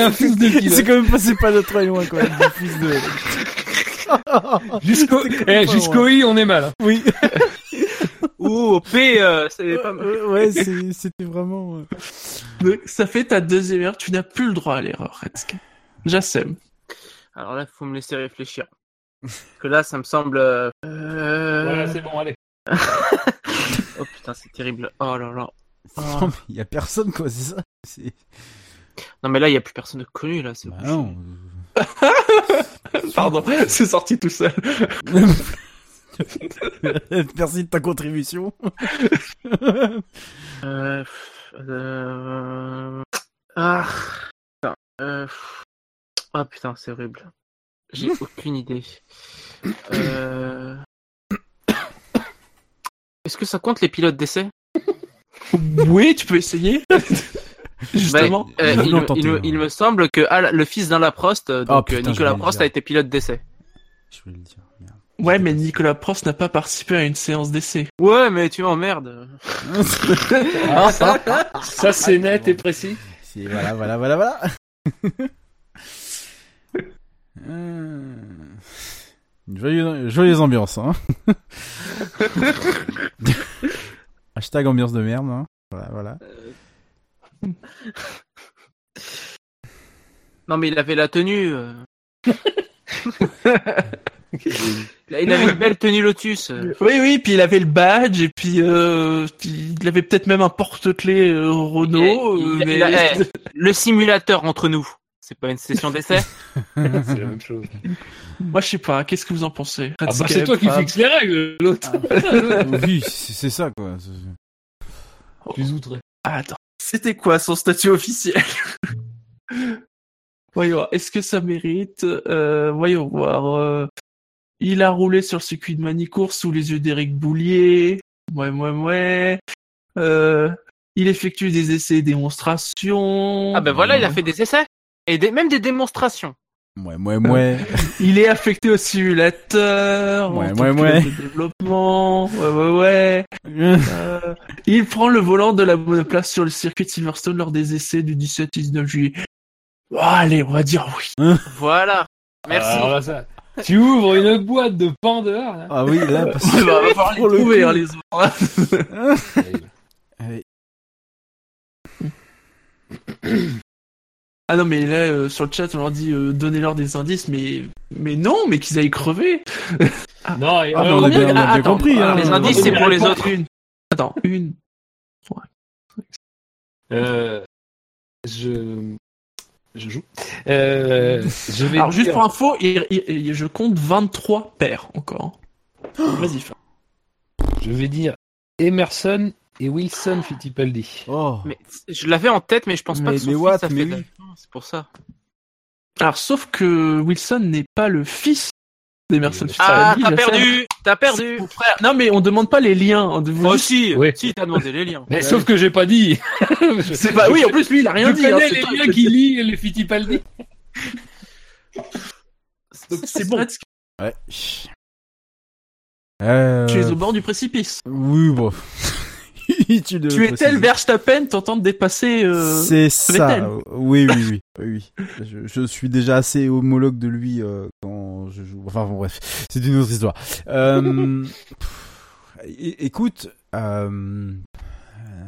un fils de qui, c'est quand même passé pas de très loin, quand même. Fils de... Jusqu'au, eh, jusqu'au I, on est mal. Oui. Ouh, P, euh, c'est pas mal. Euh, ouais, c'est, c'était vraiment... Donc, ça fait ta deuxième erreur. Tu n'as plus le droit à l'erreur, Redscape. Jassem. Alors là, il faut me laisser réfléchir. Parce que là, ça me semble... Euh... Voilà, c'est bon, allez. Oh putain, c'est terrible. Oh là là. Oh. Non, mais il y a personne, quoi, c'est ça. C'est... Non, mais là, il n'y a plus personne de connu, là. C'est bah non. Pardon, c'est sorti tout seul. Merci de ta contribution. euh, euh... Ah, putain. Euh... Ah putain, c'est horrible. J'ai aucune idée. Euh... Est-ce que ça compte les pilotes d'essai ? Oui, tu peux essayer. Justement. Bah, euh, il, tenté, il, ouais. il me semble que ah, le fils d'Alain Prost, donc oh, putain, Nicolas Prost, a été pilote d'essai. Je voulais le dire. Merde. Ouais, mais Nicolas Prost n'a pas participé à une séance d'essai. Ouais, mais tu m'emmerdes. Ça, c'est net et précis. Si, voilà, voilà, voilà, voilà. Une joyeuse, joyeuse ambiance, hein. Hashtag ambiance de merde, hein. Voilà, voilà. Euh... Non, mais il avait la tenue. Euh... Il avait une belle tenue Lotus. Oui, oui, puis il avait le badge, et puis, euh, puis il avait peut-être même un porte-clés euh, Renault. Il a, il a, mais... il a, eh, le simulateur entre nous. C'est pas une session d'essai. C'est la même chose. Moi, je sais pas. Qu'est-ce que vous en pensez ? Ah bah, c'est toi qui fixes les règles, l'autre. Ah. Oui, c'est, c'est ça, quoi. Oh. Tu les outrais. Ah, attends. C'était quoi son statut officiel ? Voyons voir. Est-ce que ça mérite ? euh, Voyons voir. Euh, il a roulé sur le circuit de Manicourt sous les yeux d'Éric Boulier. Ouais, ouais, ouais. Euh, il effectue des essais et démonstrations. Ah ben bah, voilà, ouais. Il a fait des essais. Et des, même des démonstrations. Ouais, ouais, ouais. Il est affecté au simulateur, ouais, ouais, ouais. De développement, ouais, ouais, ouais. euh, il prend le volant de la monoplace sur le circuit de Silverstone lors des essais du dix-sept dix-neuf juillet. Oh, allez, on va dire oui. Voilà. Merci. Alors, ça, tu ouvres une boîte de Pandore, là. Ah oui, là, parce que... bah, on va pouvoir les trouver, hein, les autres. Allez. Ah non, mais là, euh, sur le chat, on leur dit euh, donnez-leur des indices, mais mais non, mais qu'ils aillent crever. Ah, non, et, ah, euh, on, on a bien, on a ah, bien attends, compris. Hein, les on indices, on c'est pour les autres. Une. Attends, une. Ouais. Euh, je... Je joue. Euh, je vais Alors, dire... juste pour info, il, il, il, je compte vingt-trois paires encore. Vas-y, fin. Je vais dire Emerson... Et Wilson Fittipaldi. Oh. Mais je l'avais en tête, mais je pense mais, pas que son mais fils what, ça mais fait oui. C'est pour ça. Alors, sauf que Wilson n'est pas le fils d'Emerson Fittipaldi. Ah, t'as perdu, t'as perdu, mon frère. Non, mais on demande pas les liens. Moi aussi, oui. Si t'as demandé les liens. Mais ouais. Sauf que j'ai pas dit. C'est pas. Oui, en plus lui, il a rien je dit. Tu connais hein, les liens qui lient les Fittipaldi. Donc c'est bon. Ouais. Euh... Tu es au bord du précipice. Oui, bon. Tu es tel Verstappen, t'entends de dépasser euh, c'est ça. Vettel. Oui, oui, oui. oui. Je, je suis déjà assez homologue de lui euh, quand je joue. Enfin bon, bref, c'est une autre histoire. Euh, pff, é- écoute, euh, euh,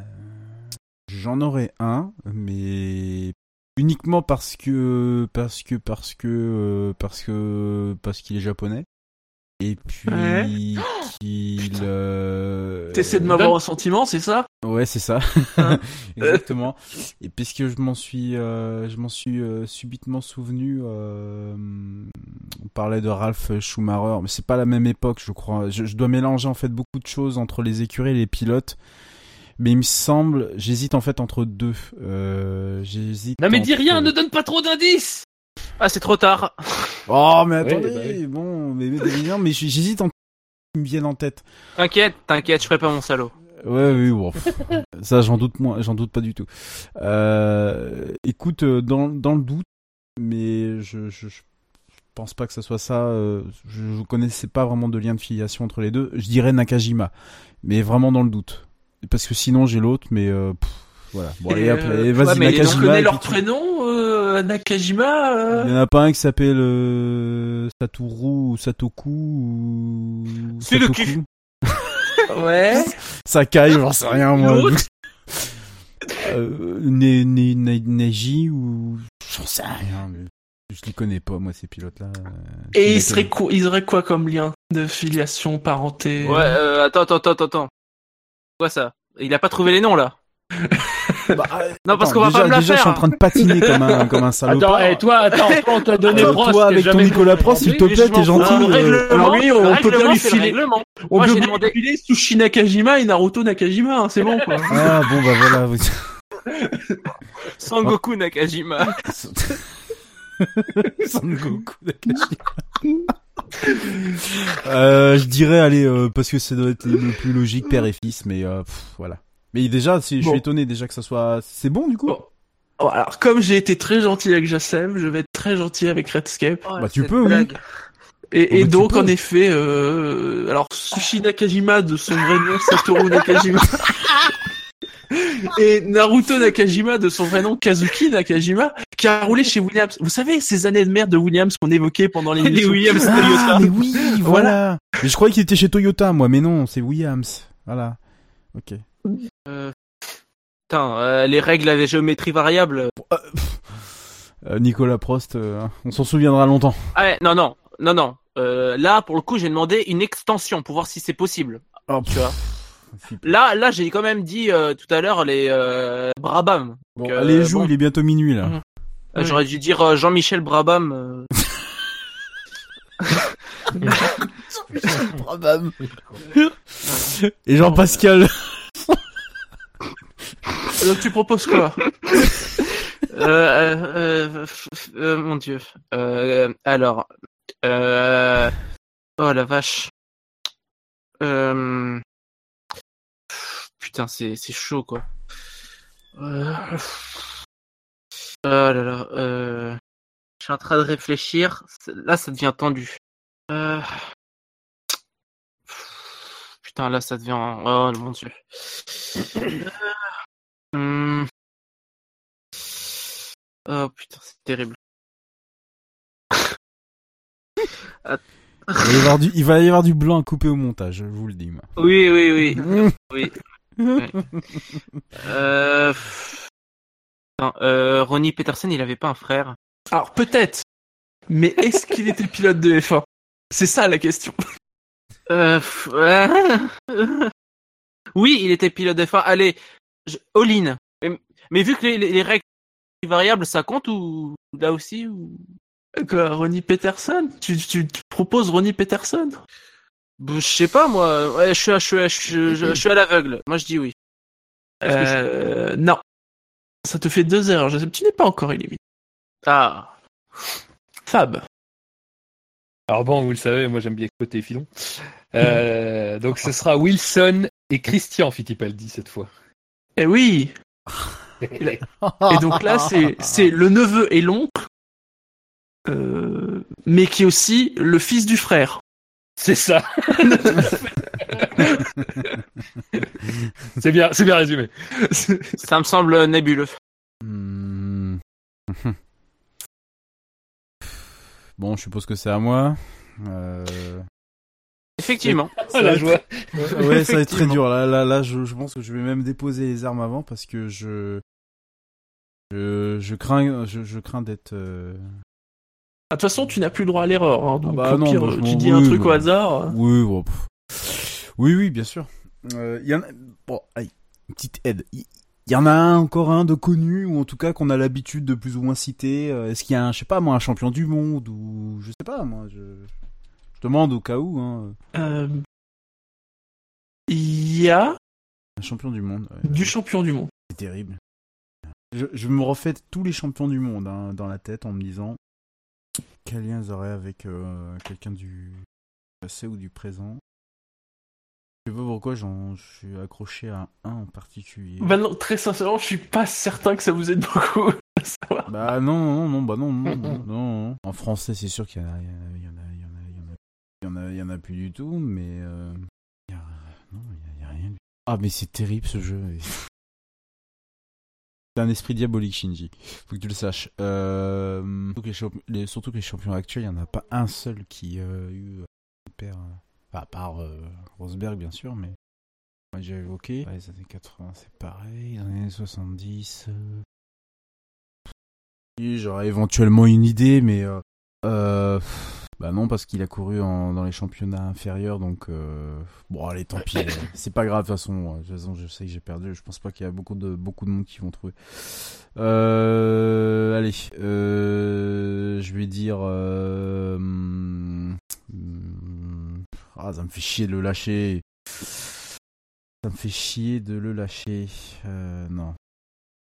j'en aurais un, mais uniquement parce que parce que parce que euh, parce que parce qu'il est japonais. Et puis ouais. qu'il... Euh... T'essaies de m'avoir un sentiment, c'est ça ? Ouais, c'est ça. Hein. Exactement. Et puisque je m'en suis, euh, je m'en suis euh, subitement souvenu, euh, on parlait de Ralf Schumacher, mais c'est pas la même époque, je crois. Je, je dois mélanger en fait beaucoup de choses entre les écuries et les pilotes. Mais il me semble, j'hésite en fait entre deux. Euh, j'hésite. Non mais entre... dis rien, ne donne pas trop d'indices. Ah, c'est trop tard. Oh, mais attendez, oui, bah oui. Bon, mais, mais, mais j'hésite en... Ils me viennent en tête. T'inquiète, t'inquiète, je ferai pas mon salaud. Ouais, oui, bon. Ça, j'en doute moins, j'en doute pas du tout. Euh, écoute, dans, dans le doute, mais je, je, je pense pas que ça soit ça. Euh, je, je connaissais pas vraiment de lien de filiation entre les deux. Je dirais Nakajima, mais vraiment dans le doute. parce que sinon j'ai l'autre, mais euh, pff, voilà. Bon, allez, hop, allez, vas-y, ouais, mais Nakajima. Mais on connaît leur prénom, euh, Nakajima. Euh... Il n'y en a pas un qui s'appelle euh, Satoru ou Satoku ou. C'est le cul. Ouais. Sakai, j'en sais rien moi. L'autre. Euh, ne, ne, ne, Neji ou j'en sais rien, mais je les connais pas moi ces pilotes là. Et ils seraient quoi, ils auraient quoi comme lien de filiation, parenté? Ouais, euh, attends, attends, attends, attends. Quoi ça? Il a pas trouvé les noms là. Bah, euh, non parce attends, qu'on va déjà, pas me la déjà, faire. Déjà je suis en train de patiner comme un comme un salopard. Attends, et toi, attends, on t'a donné Prost. Toi avec ton Nicolas Prost, s'il te plaît, t'es gentil. Alors oui, on peut bien lui filer. On peut bien lui filer Sushi Nakajima et Naruto Nakajima, hein, c'est bon quoi. Ah bon bah voilà. Sangoku Nakajima. Sangoku Nakajima. euh, je dirais allez euh, parce que ça doit être le plus logique père et fils, mais euh, pff, voilà. Mais déjà, si, bon. Je suis étonné déjà que ça soit... C'est bon, du coup bon. Oh, alors, comme j'ai été très gentil avec Jassem, je vais être très gentil avec Redscape. Oh, bah, tu peux, oui. Et, oh, et bah, donc, en effet, euh... alors, Sushi Nakajima, de son vrai nom, Satoru Nakajima. Et Naruto Nakajima, de son vrai nom, Kazuki Nakajima, qui a roulé chez Williams. Vous savez, ces années de merde de Williams qu'on évoquait pendant les... Les Williams, ah, Toyota. Mais oui, voilà. Mais je croyais qu'il était chez Toyota, moi, mais non, c'est Williams. Voilà. Ok. Euh, putain, euh, les règles à la géométrie variable. Euh, Nicolas Prost, euh, on s'en souviendra longtemps. Ah ouais, non, non, non, non. Euh, là, pour le coup, j'ai demandé une extension pour voir si c'est possible. Oh, tu vois. Là, là, j'ai quand même dit euh, tout à l'heure les euh, Brabham. Bon, euh, allez, joue, bon. Il est bientôt minuit là. Mmh. Euh, oui. J'aurais dû dire euh, Jean-Michel Brabham. Euh... Jean-Michel Brabham. Et Jean-Pascal. Donc tu proposes quoi? euh, euh, euh, euh, Mon dieu. Euh, alors. Euh, oh la vache. Euh, putain, c'est, c'est chaud quoi. Euh, oh là là. Euh, je suis en train de réfléchir. Là, ça devient tendu. Euh, putain, là, ça devient. Oh mon dieu. Euh, Hum. Oh putain, c'est terrible. Il va y avoir du, il va y avoir du blanc à couper au montage, je vous le dis. Moi. Oui, oui, oui. oui. oui. Euh... Non, euh, Ronnie Peterson, il avait pas un frère. Alors peut-être, mais est-ce qu'il était pilote de F un? C'est ça la question. euh... Oui, il était pilote de F un. Allez. Je... All-in. Mais... mais vu que les, les, les règles variables, ça compte ou là aussi ou... Quoi, Ronnie Peterson? Tu, tu, tu proposes Ronnie Peterson? Bah, je sais pas, moi. Ouais, je, suis à, je, suis à, je, je, je suis à l'aveugle. Moi, je dis oui. Euh... Je... Non. Ça te fait deux erreurs. Je... Tu n'es pas encore éliminé. Ah. Fab. Alors bon, vous le savez, moi, j'aime bien côté filon. Euh, donc, ce sera Wilson et Christian Fittipaldi cette fois. Eh oui. Et donc là, c'est c'est le neveu et l'oncle, euh, mais qui est aussi le fils du frère. C'est ça. c'est bien, c'est bien résumé. Ça me semble nébuleux. Mmh. Bon, je suppose que c'est à moi. Euh... Effectivement. Ça la joie. Être... Ouais, ça va être très dur. Là, là, là, je, je pense que je vais même déposer les armes avant parce que je, je, je crains, je, je crains d'être. Euh... Ah, de toute façon, tu n'as plus le droit à l'erreur. Hein, donc, bah, au non, pire, bah, tu bon, dis oui, un truc bah, au hasard. Oui, bon, oui, oui, bien sûr. Il euh, y en a. Bon, allez, une petite aide. Il y... y en a un, encore un de connu ou en tout cas qu'on a l'habitude de plus ou moins citer. Est-ce qu'il y a un, je sais pas, moi, un champion du monde ou je sais pas, moi, je. Demande au cas où. Hein. Euh, y a un champion du monde. Ouais. Du champion du monde. C'est terrible. Je, je me refais tous les champions du monde hein, dans la tête en me disant quel lien ils auraient avec euh, quelqu'un du passé ou du présent. Je sais pas pourquoi j'en je suis accroché à un en particulier. Bah non, très sincèrement, je suis pas certain que ça vous aide beaucoup. bah non, non, non, bah non, non, non, non. En français, c'est sûr qu'il y en a. Il y en a Il y en a, il y en a plus du tout, mais euh, y a, non, il y, y a rien du Ah mais c'est terrible ce jeu. C'est un esprit diabolique, Shinji. Faut que tu le saches. Euh... Surtout, que les champ... les... Surtout que les champions actuels, il n'y en a pas un seul qui a euh, eu super... Enfin, à part euh, Rosberg, bien sûr, mais... On l'a déjà évoqué. Ouais, les années quatre-vingts, c'est pareil. Les années soixante-dix... Euh... Oui, j'aurais éventuellement une idée, mais... Euh... Euh... Bah non, parce qu'il a couru en, dans les championnats inférieurs, donc... Euh... Bon, allez, tant pis, c'est pas grave, de toute façon, de toute façon, je sais que j'ai perdu, je pense pas qu'il y a beaucoup de, beaucoup de monde qui vont trouver. Euh... Allez, euh... je vais dire... Euh... Ah, ça me fait chier de le lâcher. Ça me fait chier de le lâcher. Euh, non.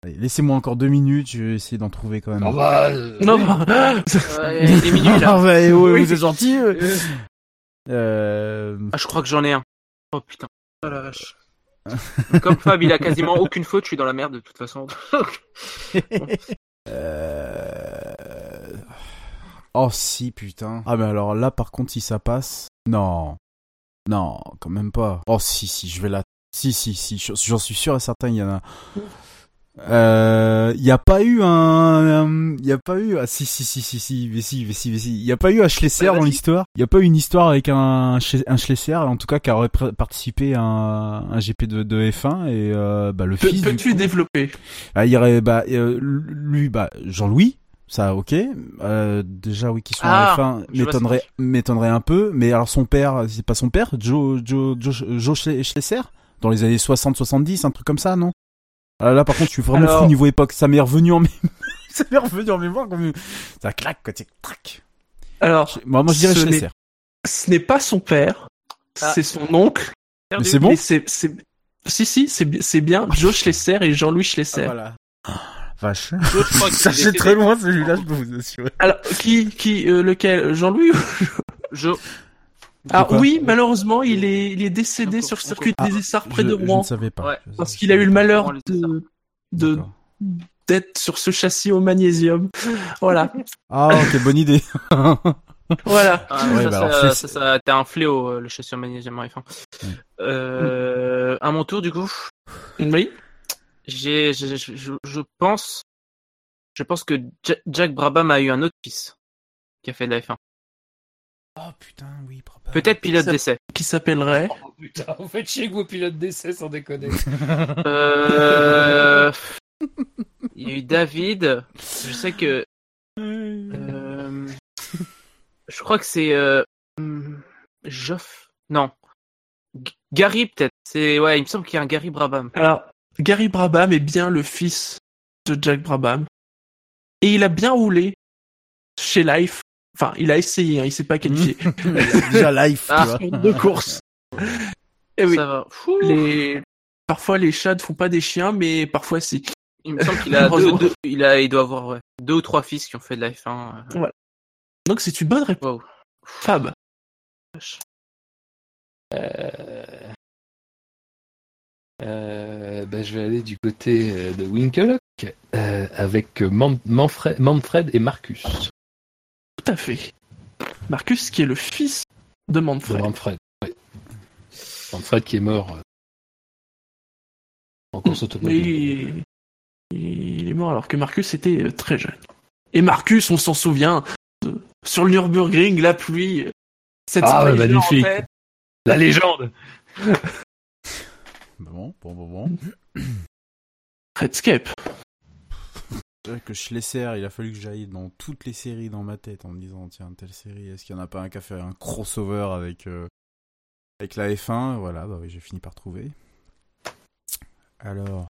Allez, laissez-moi encore deux minutes, je vais essayer d'en trouver quand même. Oh bah, euh... Non, bah... ouais, il est minuit là. Ah bah, ouais, oui, vous êtes gentil. Euh... Euh... Ah, je crois que j'en ai un. Oh putain, oh la vache. Comme Fab, il a quasiment aucune faute, je suis dans la merde de toute façon. euh... Oh si, putain. Ah mais alors là, par contre, si ça passe... Non. Non, quand même pas. Oh si, si, je vais là. La... Si, si, si, j'en suis sûr et certain, il y en a... Euh, y a pas eu un, y a pas eu, ah, si, si, si, si, si, mais si, mais si, mais si, y a pas eu un Schlesser dans l'histoire? Y a pas eu une histoire avec un, un Schlesser, en tout cas, qui aurait participé à un, un G P de, de F un, et, euh, bah, le Pe- fils. Peux-tu coup, développer? Ah, y aurait, bah, euh, lui, bah, Jean-Louis. Ça, ok. Euh, déjà, oui, qu'ils soient ah, en F un m'étonnerait, m'étonnerait un peu, mais alors son père, c'est pas son père? Joe, Joe, Joe, Joe Schlesser? Dans les années soixante soixante-dix, un truc comme ça, non? Ah là, par contre, je suis vraiment Alors... fou niveau époque. Ça m'est revenu en mémoire. Ça m'est revenu en mémoire comme ça claque quoi, tu crac. Alors, je... moi, moi, je dirais ce Schlesser. N'est... Ce n'est pas son père, ah. c'est son oncle. Mais c'est bon. Mais c'est, c'est... Si, si, c'est, c'est bien Joe Schlesser et Jean-Louis Schlesser. Ah, voilà. Vache. Ça c'est très loin celui-là, je peux vous assurer. Alors, qui, qui, euh, lequel, Jean-Louis ou Joe? Ah oui, malheureusement, il est, il est décédé sur le circuit ah, des Essarts près je, de Rouen. Je ne savais pas. Ouais, parce qu'il a eu le malheur de, de, d'être sur ce châssis au magnésium. Voilà. Ah, ok, bonne idée. Voilà. Ah, ouais, ça, bah, ça, ça, ça, t'as un fléau, le châssis au magnésium en F un. Mm. Euh, à mon tour, du coup. Oui. J'ai, j'ai, je, je pense, je pense que Jack, Jack Brabham a eu un autre fils qui a fait de la F un. Oh putain, oui, probablement. Peut-être pilote d'essai. Qui s'appellerait? Oh putain, vous faites chier que vos pilotes d'essai, sans déconner. euh... Il y a eu David. Je sais que... Euh... Je crois que c'est... Euh... Joff. Non. G- Gary, peut-être. C'est... Ouais, il me semble qu'il y a un Gary Brabham. Alors, Gary Brabham est bien le fils de Jack Brabham. Et il a bien roulé chez Life. Enfin, il a essayé, hein, il s'est pas qualifié. Déjà live, ah, tu vois. De course. Et oui. Ça va. Les... Parfois, les chats ne font pas des chiens, mais parfois, si. Il me semble qu'il a deux, deux, il a, il doit avoir ouais, deux ou trois fils qui ont fait de la F un. Euh... Voilà. Donc, c'est une bonne réponse. Wow. Fab. Euh... Euh, bah, je vais aller du côté de Winkelock euh, avec Man- Manfred, Manfred et Marcus. Tout à fait. Marcus, qui est le fils de Manfred. De Manfred, oui. Manfred qui est mort en course automobile. Il... il est mort alors que Marcus était très jeune. Et Marcus, on s'en souvient, de... sur le Nürburgring, la pluie, cette ah, ouais, magnifique. En fait. La légende. Bon, bon, bon, bon. Redscape. Que Schlesser, il a fallu que j'aille dans toutes les séries dans ma tête en me disant tiens, telle série, est-ce qu'il n'y en a pas un qui a fait un crossover avec, euh, avec la F un? Voilà, bah oui, j'ai fini par trouver. Alors.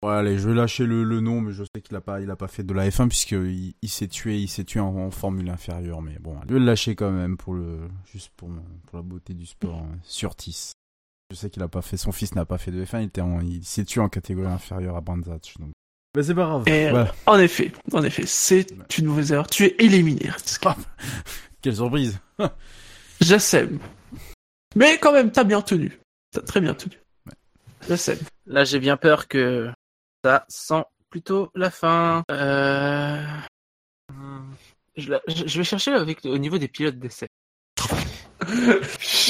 Bon, allez, je vais lâcher le, le nom, mais je sais qu'il n'a pas, pas fait de la F un puisqu'il il s'est tué, il s'est tué en, en formule inférieure. Mais bon, allez, je vais le lâcher quand même pour le, juste pour, pour la beauté du sport, hein, Surtis. Je sais qu'il a pas fait, son fils n'a pas fait de F un, il, était en, il s'est tué en catégorie inférieure à Brandzatch. Donc... Mais c'est pas grave. Et voilà. En effet, en effet, c'est ouais. une mauvaise erreur. Tu es éliminé. Ah, quelle surprise. Jassem. Mais quand même, t'as bien tenu. T'as très bien tenu. Ouais. Jassem. Là, j'ai bien peur que ça sent plutôt la fin. Euh... Je, la... Je vais chercher avec... au niveau des pilotes d'essai.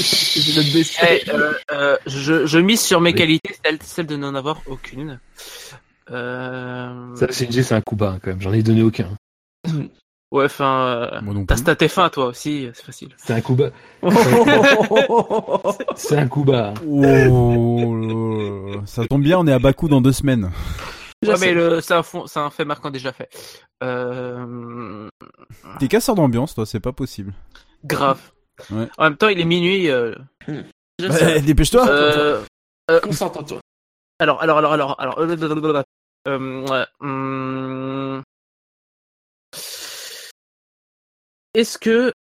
C'est notre best. Hey, euh, euh, je, je mise sur mes oui. qualités, celle, celle de n'en avoir aucune. Euh... Ça, c'est une c'est un coup bas quand même. J'en ai donné aucun. Ouais, enfin, euh, t'as staté fin, toi aussi, c'est facile. C'est un coup bas. C'est un coup bas. Oh, ça tombe bien, on est à Bakou dans deux semaines. Ouais, mais le, c'est, un fond, c'est un fait marquant déjà fait. Euh... T'es casseur d'ambiance, toi, c'est pas possible. Grave. Ouais. En même temps, il est minuit. Euh... Bah, dépêche-toi. Euh... Euh... Concentre-toi. Alors, alors, alors, alors, alors. Euh... Euh... Euh... Est-ce que...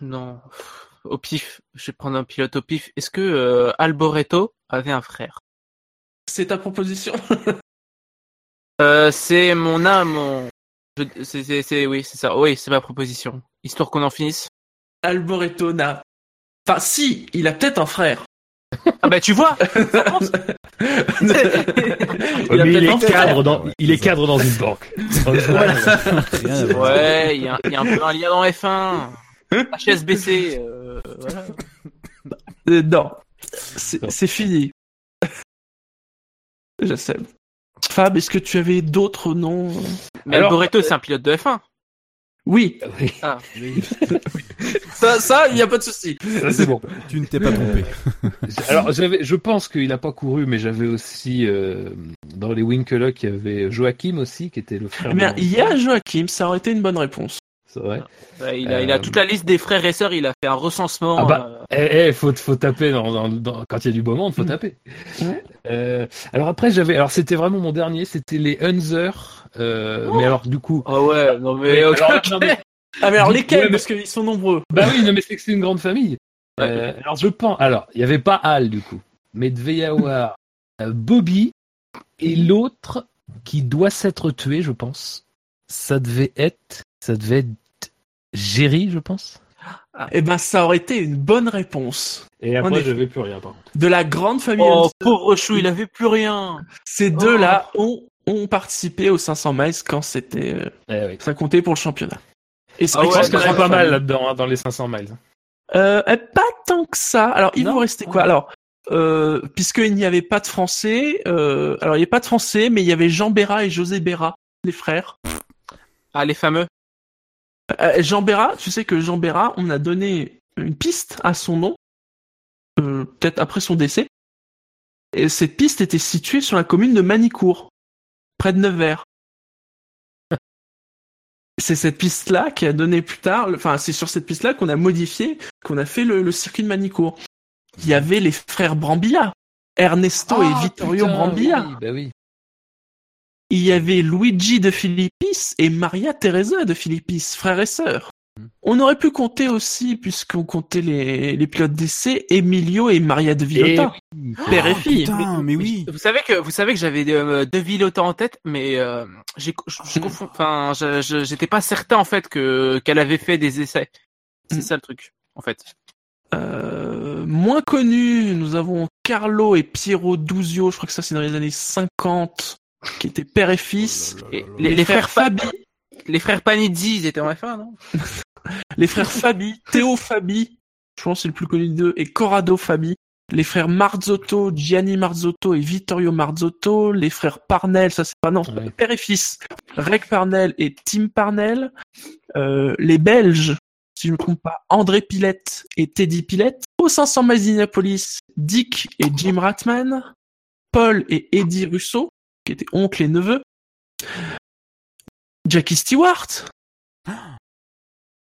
Non, au pif, je vais prendre un pilote au pif. Est-ce que euh, Alboreto avait un frère? C'est ta proposition? euh, C'est mon âme, mon... Je... C'est, c'est, c'est... Oui, c'est ça. Oui, c'est ma proposition. Histoire qu'on en finisse. Alboreto n'a... Enfin, si, il a peut-être un frère. Ah bah tu vois. Il, il, il, est cadre dans, il est cadre dans une banque. Voilà. Ouais, il y, a, il y a un peu un lien dans F un, H S B C. Euh, voilà. euh, non, c'est, non, c'est fini. Je sais. Fab, est-ce que tu avais d'autres noms? Mais alors, Alboreto, euh... c'est un pilote de F un. Oui. Oui. Ah. Oui. Ça, ça, il n'y a pas de souci. Ça, c'est bon. Tu ne t'es pas trompé. Euh, alors, j'avais, je pense qu'il n'a pas couru, mais j'avais aussi euh, dans les Winkelock, il y avait Joachim aussi, qui était le frère. Mais il y a Joachim, ça aurait été une bonne réponse. C'est vrai. Bah, il, a, euh... il a toute la liste des frères et sœurs. Il a fait un recensement. Ah bah, euh... eh, eh, faut, faut taper dans, dans, dans, quand il y a du beau monde, faut taper. Mmh. Euh, alors après, j'avais, alors c'était vraiment mon dernier, c'était les Hunzer. Euh, oh. Mais alors du coup. Ah oh ouais, non mais. mais, okay, alors, okay. Non, mais... Ah mais alors lesquels? Ouais, mais... Parce qu'ils sont nombreux. Bah oui, non mais c'est que c'est une grande famille. Euh, alors je pense, alors il y avait pas Al du coup, mais devait y avoir Bobby et l'autre qui doit s'être tué, je pense. Ça devait être. Ça devait être Jerry, je pense. Ah, eh ben, ça aurait été une bonne réponse. Et après, j'avais plus rien, par contre. De la grande famille. Oh, Hamilton. Pauvre chou, il avait plus rien. Ces oh. deux-là ont, ont participé aux cinq cents miles quand c'était. Euh, eh oui. Ça comptait pour le championnat. Et ça oh, ouais, prend pas mal là-dedans, hein, dans les cinq cents miles. Euh, eh, pas tant que ça. Alors, il non. vous restait quoi? Alors, euh, puisqu'il n'y avait pas de Français, euh, alors il n'y avait pas de Français, mais il y avait Jean Béra et José Béra, les frères. Ah, les fameux. Euh, Jean Béra, tu sais que Jean Béra, on a donné une piste à son nom, euh, peut-être après son décès, et cette piste était située sur la commune de Manicourt, près de Nevers. C'est cette piste-là qui a donné plus tard, enfin c'est sur cette piste-là qu'on a modifié, qu'on a fait le, le circuit de Manicourt. Il y avait les frères Brambilla, Ernesto oh, et Vittorio putain, Brambilla. Oui, bah oui. Il y avait Luigi de Filippis et Maria Teresa de Filippis, frères et sœurs. On aurait pu compter aussi, puisqu'on comptait les, les pilotes d'essai, Emilio et Maria de Villota, et... père oh, et fille. Putain, mais oui. Vous savez que vous savez que j'avais de, de Villota en tête, mais euh, j'ai, j'ai confond, enfin, je, je, j'étais pas certain en fait que qu'elle avait fait des essais. C'est mm. ça le truc, en fait. Euh, moins connus, nous avons Carlo et Piero Duzio. Je crois que ça c'est dans les années cinquante. Qui étaient père et fils. Oh là là là là. Les, les, les frères, frères Fabi. Les frères Panizzi, ils étaient en F un, non? Les frères Fabi, Théo Fabi, je pense que c'est le plus connu d'eux, et Corrado Fabi. Les frères Marzotto, Gianni Marzotto et Vittorio Marzotto. Les frères Parnell, ça c'est pas, non, ouais. Père et fils. Reg Parnell et Tim Parnell. Euh, les Belges, si je ne me trompe pas, André Pilette et Teddy Pilette. Au cinq cents miles d'Indianapolis, Dick et Jim Ratman. Paul et Eddie Russo, qui étaient oncles et neveux. Jackie Stewart.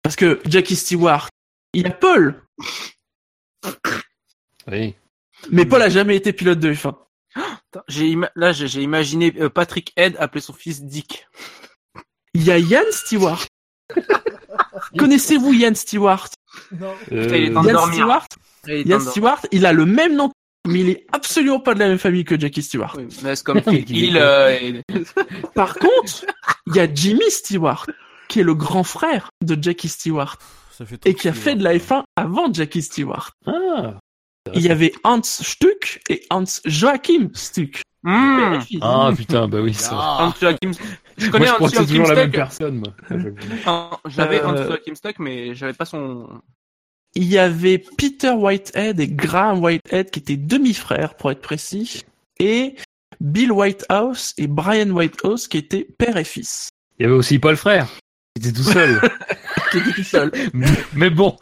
Parce que Jackie Stewart, il a Paul. Oui. Mais Paul a jamais été pilote de F un. J'ai im- là, j'ai, j'ai imaginé Patrick Head appeler son fils Dick. Il y a Ian Stewart. Connaissez-vous Ian Stewart? Non. Euh... Putain, il est temps de dormir. Stewart, il est temps Ian de... Stewart, il a le même nom. Mais il est absolument pas de la même famille que Jackie Stewart. Oui, mais c'est comme il, euh... Par contre, il y a Jimmy Stewart, qui est le grand frère de Jackie Stewart. Ça fait et qui a Stewart. Fait de la F un avant Jackie Stewart. Ah, il y avait Hans Stuck et Hans Joachim Stuck. Mmh. Ah putain, bah oui, ça. Hans Joachim. Je connais moi, je Hans Joachim Stuck. Toujours la même personne, moi. J'avais euh... Hans Joachim Stuck, mais j'avais pas son. il y avait Peter Whitehead et Graham Whitehead qui étaient demi-frères, pour être précis, et Bill Whitehouse et Brian Whitehouse qui étaient père et fils. Il y avait aussi Paul Frère, qui était tout seul. qui était tout seul. Mais bon.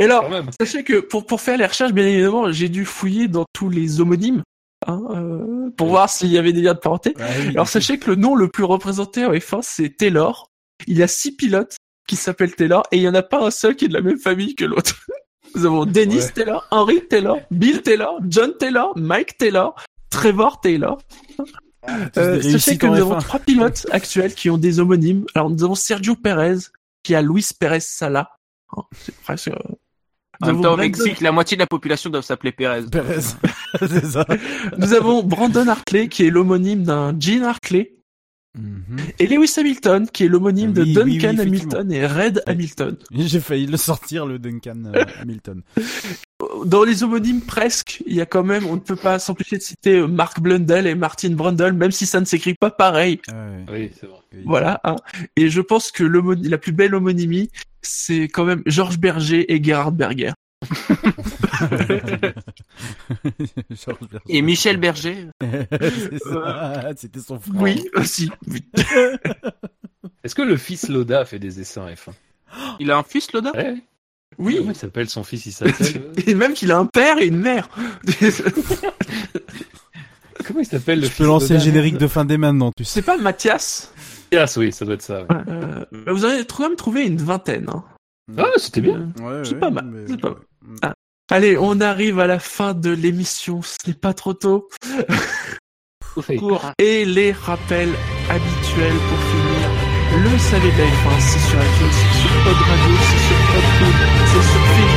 Et alors, sachez que pour, pour faire les recherches, bien évidemment, j'ai dû fouiller dans tous les homonymes. Hein, euh, pour voir s'il y avait des liens de parenté. Ouais, oui, Alors sachez oui. que le nom le plus représenté en F un, c'est Taylor. Il y a six pilotes qui s'appellent Taylor et il n'y en a pas un seul qui est de la même famille que l'autre. Nous avons Dennis ouais. Taylor, Henry Taylor, Bill Taylor, John Taylor, Mike Taylor, Trevor Taylor. Ah, euh, sachez que nous F un. Avons trois pilotes actuels qui ont des homonymes. Alors nous avons Sergio Perez qui a Luis Perez Sala. Oh, c'est presque... En même temps, au Mexique, la moitié de la population doit s'appeler Perez. Perez, c'est ça. Nous avons Brandon Hartley, qui est l'homonyme d'un Gene Hartley. Mm-hmm. Et Lewis Hamilton, qui est l'homonyme oui, de Duncan oui, oui, Hamilton et Red Hamilton. J'ai failli le sortir, le Duncan euh, Hamilton. Dans les homonymes, presque, il y a quand même, on ne peut pas s'empêcher de citer Mark Blundell et Martin Brundle, même si ça ne s'écrit pas pareil. Ouais. Oui, c'est vrai. Voilà. Hein. Et je pense que la plus belle homonymie, c'est quand même Georges Berger et Gerhard Berger. Et Michel Berger. C'est ça. C'était son frère. Oui, aussi. Est-ce que le fils Loda fait des essais en F un ? Il a un fils Loda ? Ouais. Oui. Comment il s'appelle son fils ? Il s'appelle. Et même qu'il a un père et une mère. Comment il s'appelle le Je fils peux lancer Loda, le générique de fin dès maintenant. Tu sais. C'est pas Mathias ? Mathias, oui, ça doit être ça. Ouais. Euh, vous avez quand même trouvé une vingtaine. Hein. Ah, c'était bien. Ouais, c'est ouais, pas mal. Mais... C'est pas mal. Ah. Allez, on arrive à la fin de l'émission. Ce n'est pas trop tôt. Et les rappels habituels pour finir. Le Savez de la F un, c'est sur iTunes, c'est sur Pod Radio, c'est sur Podcool, c'est sur Film.